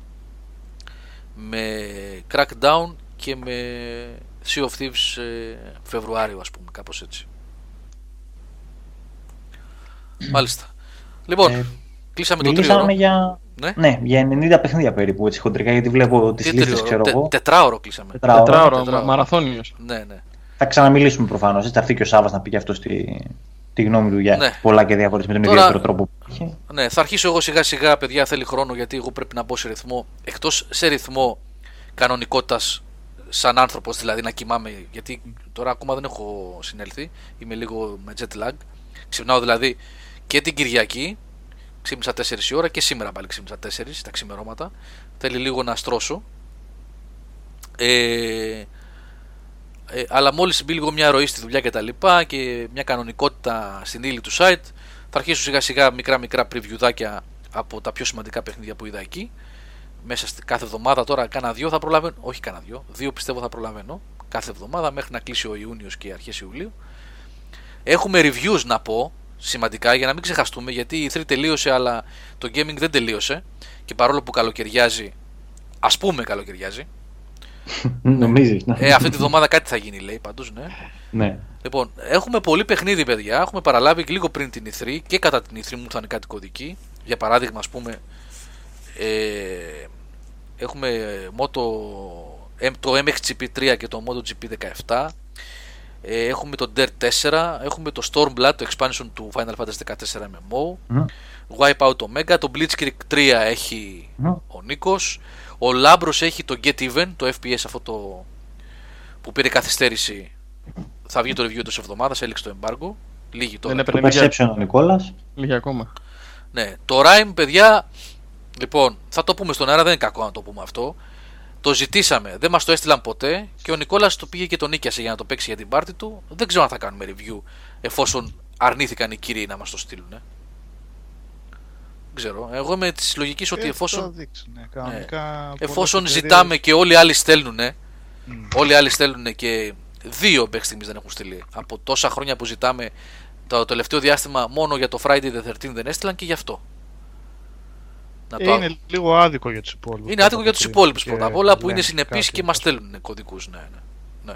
με Crackdown και με Sea of Thieves ε, Φεβρουάριο, ας πούμε, κάπως έτσι. Μάλιστα. Λοιπόν, ε, κλείσαμε το τρίωρο. Κλείσαμε για... Ναι? Ναι, για ενενήντα παιχνίδια περίπου, έτσι χοντρικά, γιατί βλέπω τις λίσεις, ξέρω εγώ. Τε, τετράωρο κλείσαμε. Τετράωρο, τετράωρο, τετράωρο. Μαραθώνιος. Ναι, ναι. Θα ξαναμιλήσουμε προφανώς, έτσι θα έρθει και ο Σάββας να πει και αυτό στη... τη γνώμη του για ναι. πολλά και διάφορες με τον ιδιαίτερο τρόπο που έχει. Ναι, θα αρχίσω εγώ σιγά σιγά, παιδιά, θέλει χρόνο, γιατί εγώ πρέπει να μπω σε ρυθμό, εκτός σε ρυθμό κανονικότητας σαν άνθρωπος, δηλαδή να κοιμάμαι, γιατί τώρα ακόμα δεν έχω συνέλθει, είμαι λίγο με jet lag. Ξυπνάω δηλαδή και την Κυριακή, ξύπνησα τέσσερις η ώρα, και σήμερα πάλι ξύπνησα τέσσερις τα ξημερώματα. Θέλει λίγο να στρώσω. Ε, Ε, αλλά μόλις μπει λίγο μια ροή στη δουλειά και τα λοιπά και μια κανονικότητα στην ύλη του site, θα αρχίσω σιγά σιγά μικρά μικρά πριβιουδάκια από τα πιο σημαντικά παιχνίδια που είδα εκεί. Μέσα στη, κάθε εβδομάδα τώρα κάνα δύο θα προλαβαίνω, όχι κάνα δύο, δύο πιστεύω θα προλαβαίνω κάθε εβδομάδα μέχρι να κλείσει ο Ιούνιος και οι αρχές Ιουλίου. Έχουμε reviews να πω σημαντικά για να μην ξεχαστούμε, γιατί η ι θρι τελείωσε αλλά το gaming δεν τελείωσε, και παρόλο που καλοκαιριάζει, ας πούμε καλοκαιριάζει. Νομίζεις, ναι. ε, αυτή τη βδομάδα κάτι θα γίνει, λέει πάντως, ναι. ναι. Λοιπόν, έχουμε πολύ παιχνίδι, παιδιά. Έχουμε παραλάβει λίγο πριν την ι θρι και κατά την ι θρι μου θα είναι κάτι κωδική. Για παράδειγμα, ας πούμε, ε, έχουμε Moto, το εμ εξ τζι πι τρία και το MotoGP δεκαεπτά. Ε, έχουμε το Dirt τέσσερα. Έχουμε το Stormblood, το expansion του Final Fantasy δεκατέσσερα εμ εμ ο. Mm. Wipeout Omega. Το Blitzkrieg τρία έχει mm. ο Νίκος. Ο Λάμπρος έχει το Get Even, το εφ πι ες αυτό το που πήρε καθυστέρηση. Θα βγει το review της εβδομάδας, έληξε το embargo. Λίγη τώρα. Δεν έπαιρνε perception ο Νικόλας. Λίγη ακόμα. Ναι, το Rime, παιδιά, λοιπόν, θα το πούμε στον αέρα, δεν είναι κακό να το πούμε αυτό. Το ζητήσαμε, δεν μας το έστειλαν ποτέ και ο Νικόλας το πήγε και τον νίκιασε για να το παίξει για την πάρτι του. Δεν ξέρω αν θα κάνουμε review εφόσον αρνήθηκαν οι κύριοι να μας το στείλουν. Ε. Ξέρω. Εγώ είμαι τη λογική ότι εφόσον, δείξουν, κανονικά, ε, εφόσον ζητάμε και όλοι οι άλλοι στέλνουν, mm. όλοι οι άλλοι στέλνουν και δύο μέχρι στιγμής δεν έχουν στείλει. Από τόσα χρόνια που ζητάμε, το τελευταίο διάστημα μόνο για το Friday the thirteenth δεν έστειλαν και γι' αυτό. Να το... Είναι λίγο άδικο για τους υπόλοιπους. Είναι άδικο για τους υπόλοιπους πρώτα απ' όλα που είναι συνεπείς και μας στέλνουν κωδικούς. Ναι, ναι. Ναι.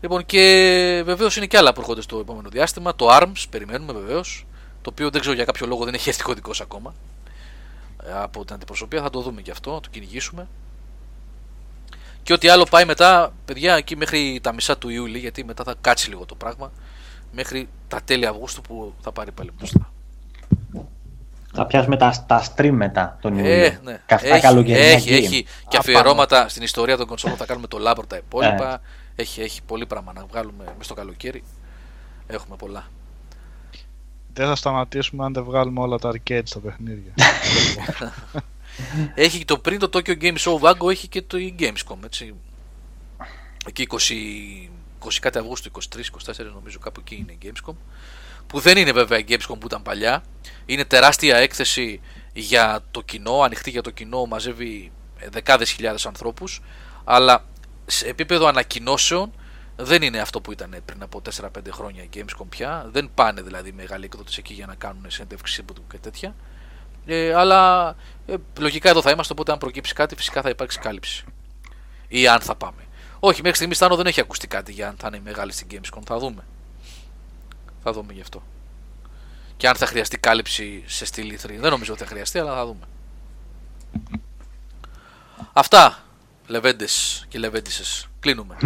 Λοιπόν, και βεβαίως είναι και άλλα που έρχονται στο επόμενο διάστημα. Το Arms, περιμένουμε βεβαίως. Το οποίο δεν ξέρω για κάποιο λόγο δεν έχει έρθει κωδικός ακόμα από την αντιπροσωπεία, θα το δούμε και αυτό, θα το κυνηγήσουμε. Και ό,τι άλλο πάει μετά, παιδιά, εκεί μέχρι τα μισά του Ιούλη, γιατί μετά θα κάτσει λίγο το πράγμα, μέχρι τα τέλη Αυγούστου που θα πάρει πάλι μπροστά. Θα πιάσουμε τα, τα stream μετά τον Ιούλιο. Ε, ναι. Καυτά καλοκαιρινά. Έχει, έχει και αφιερώματα πάνω. Στην ιστορία των κονσόλων θα κάνουμε το Λάμπρο τα υπόλοιπα. Ε. Έχει, έχει πολύ πράγμα να βγάλουμε μέσα στο καλοκαίρι. Έχουμε πολλά. Δεν θα σταματήσουμε αν δεν βγάλουμε όλα τα arcade στα παιχνίδια. Έχει το πριν το Tokyo Game Show Vago, έχει και το Gamescom, έτσι. Εκεί είκοσι, είκοσι κάτι Αυγούστου, είκοσι τρία είκοσι τέσσερα νομίζω κάπου εκεί είναι η Gamescom. Που δεν είναι βέβαια η Gamescom που ήταν παλιά. Είναι τεράστια έκθεση για το κοινό, ανοιχτή για το κοινό, μαζεύει δεκάδες χιλιάδες ανθρώπους. Αλλά σε επίπεδο ανακοινώσεων δεν είναι αυτό που ήταν πριν από τέσσερα πέντε χρόνια η Gamescom πια. Δεν πάνε δηλαδή μεγάλοι εκδότες εκεί για να κάνουν συνέντευξη και τέτοια. Ε, αλλά ε, λογικά εδώ θα είμαστε, οπότε αν προκύψει κάτι φυσικά θα υπάρξει κάλυψη. Ή αν θα πάμε. Όχι, μέχρι στιγμής Τάνο δεν έχει ακουστεί κάτι για αν θα είναι μεγάλη στην Gamescom. Θα δούμε. Θα δούμε γι' αυτό. Και αν θα χρειαστεί κάλυψη σε στήλη τρία. Δεν νομίζω ότι θα χρειαστεί, αλλά θα δούμε. Αυτά, λεβέντες και λεβέντισες. Κλείνουμε.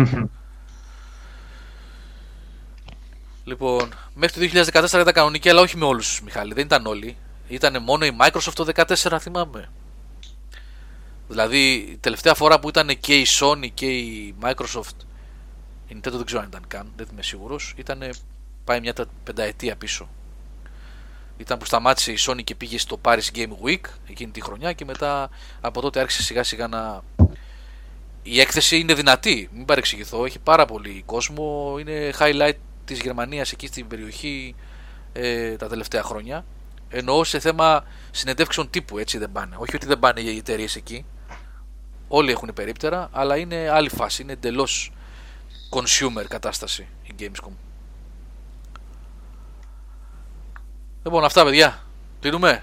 Λοιπόν, μέχρι το δύο χιλιάδες δεκατέσσερα ήταν κανονική, αλλά όχι με όλους, Μιχάλη. Δεν ήταν όλοι. Ήταν μόνο η Microsoft το δεκατέσσερα, θυμάμαι. Δηλαδή, η τελευταία φορά που ήταν και η Sony και η Microsoft, η Nintendo δεν ξέρω αν ήταν καν, δεν είμαι σίγουρος, ήταν, πάει μια πενταετία πίσω. Ήταν που σταμάτησε η Sony και πήγε στο Paris Game Week εκείνη τη χρονιά και μετά από τότε άρχισε σιγά σιγά να... Η έκθεση είναι δυνατή, μην παρεξηγηθώ, έχει πάρα πολύ κόσμο, είναι highlight της Γερμανίας εκεί στην περιοχή ε, τα τελευταία χρόνια. Εννοώ σε θέμα συνεντεύξεων τύπου, έτσι δεν πάνε. Όχι ότι δεν πάνε οι εταιρείες εκεί, όλοι έχουν περίπτερα, αλλά είναι άλλη φάση, είναι εντελώς consumer κατάσταση η Gamescom. Λοιπόν, αυτά παιδιά, κλείνουμε.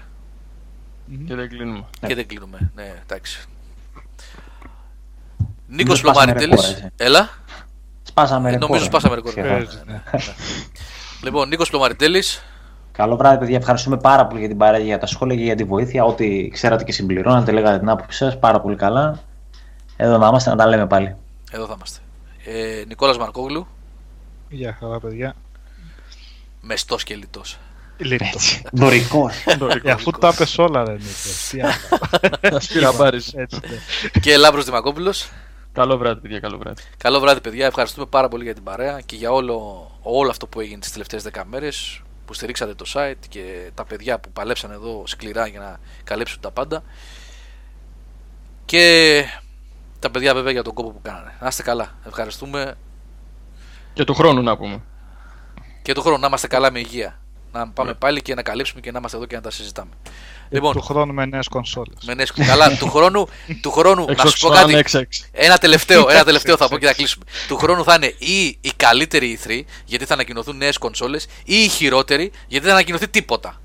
Και δεν κλείνουμε. Και δεν κλείνουμε, ναι, εντάξει. Νίκος Πλωμαρυτέλης, έλα. Σπάσαμε ρεκόρ. Νομίζω σπάσαμε ρεκόρ. Λοιπόν, Νίκος Πλωμαρυτέλης. Καλό βράδυ, παιδιά. Ευχαριστούμε πάρα πολύ για την παρέα, για τα σχόλια και για τη βοήθεια. Ό,τι ξέρατε και συμπληρώνατε, λέγατε την άποψή σας. Πάρα πολύ καλά. Εδώ να είμαστε, να τα λέμε πάλι. Εδώ θα είμαστε. Ε, Νικόλας Μαρκόγλου. Γεια χαρά, παιδιά. Μεστός και λιτός. Λιτός. Δωρικός. Αφού τα έπες όλα, δεν είναι. Και Λάμπρος Δημακόπουλος. Καλό βράδυ, παιδιά. Καλό βράδυ. Καλό βράδυ, παιδιά. Ευχαριστούμε πάρα πολύ για την παρέα και για όλο, όλο αυτό που έγινε τις τελευταίες δέκα μέρες, που στηρίξατε το site και τα παιδιά που παλέψαν εδώ σκληρά για να καλύψουν τα πάντα. Και τα παιδιά βέβαια για τον κόπο που κάνανε. Να είστε καλά. Ευχαριστούμε. Και του χρόνου να πούμε. Και του χρόνου να είμαστε καλά με υγεία. Να πάμε yeah. πάλι και να καλύψουμε και να είμαστε εδώ και να τα συζητάμε. Λοιπόν, του χρόνου με νέες κονσόλες. Με νέες... Καλά, του χρόνου, του χρόνου να σου πω κάτι. Ένα τελευταίο, ένα τελευταίο θα πω και θα κλείσουμε. Του χρόνου θα είναι ή η καλύτερη η τρία, γιατί θα ανακοινωθούν νέες κονσόλες, ή η χειρότερη, γιατί δεν θα ανακοινωθεί τίποτα.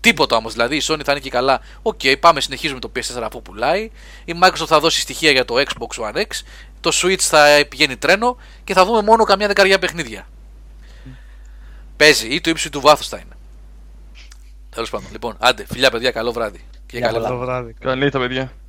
Τίποτα όμως. Δηλαδή η Sony θα είναι και καλά. Οκ, okay, πάμε, συνεχίζουμε το πι ες φορ αφού πουλάει. Η Microsoft θα δώσει στοιχεία για το Xbox One X. Το Switch θα πηγαίνει τρένο και θα δούμε μόνο καμιά δεκαριά παιχνίδια. Παίζει ή του ύψου του βάθους θα είναι. Τέλος πάντων. Λοιπόν, άντε, φιλιά παιδιά, καλό βράδυ. Και καλό βράδυ. Καλή τα παιδιά.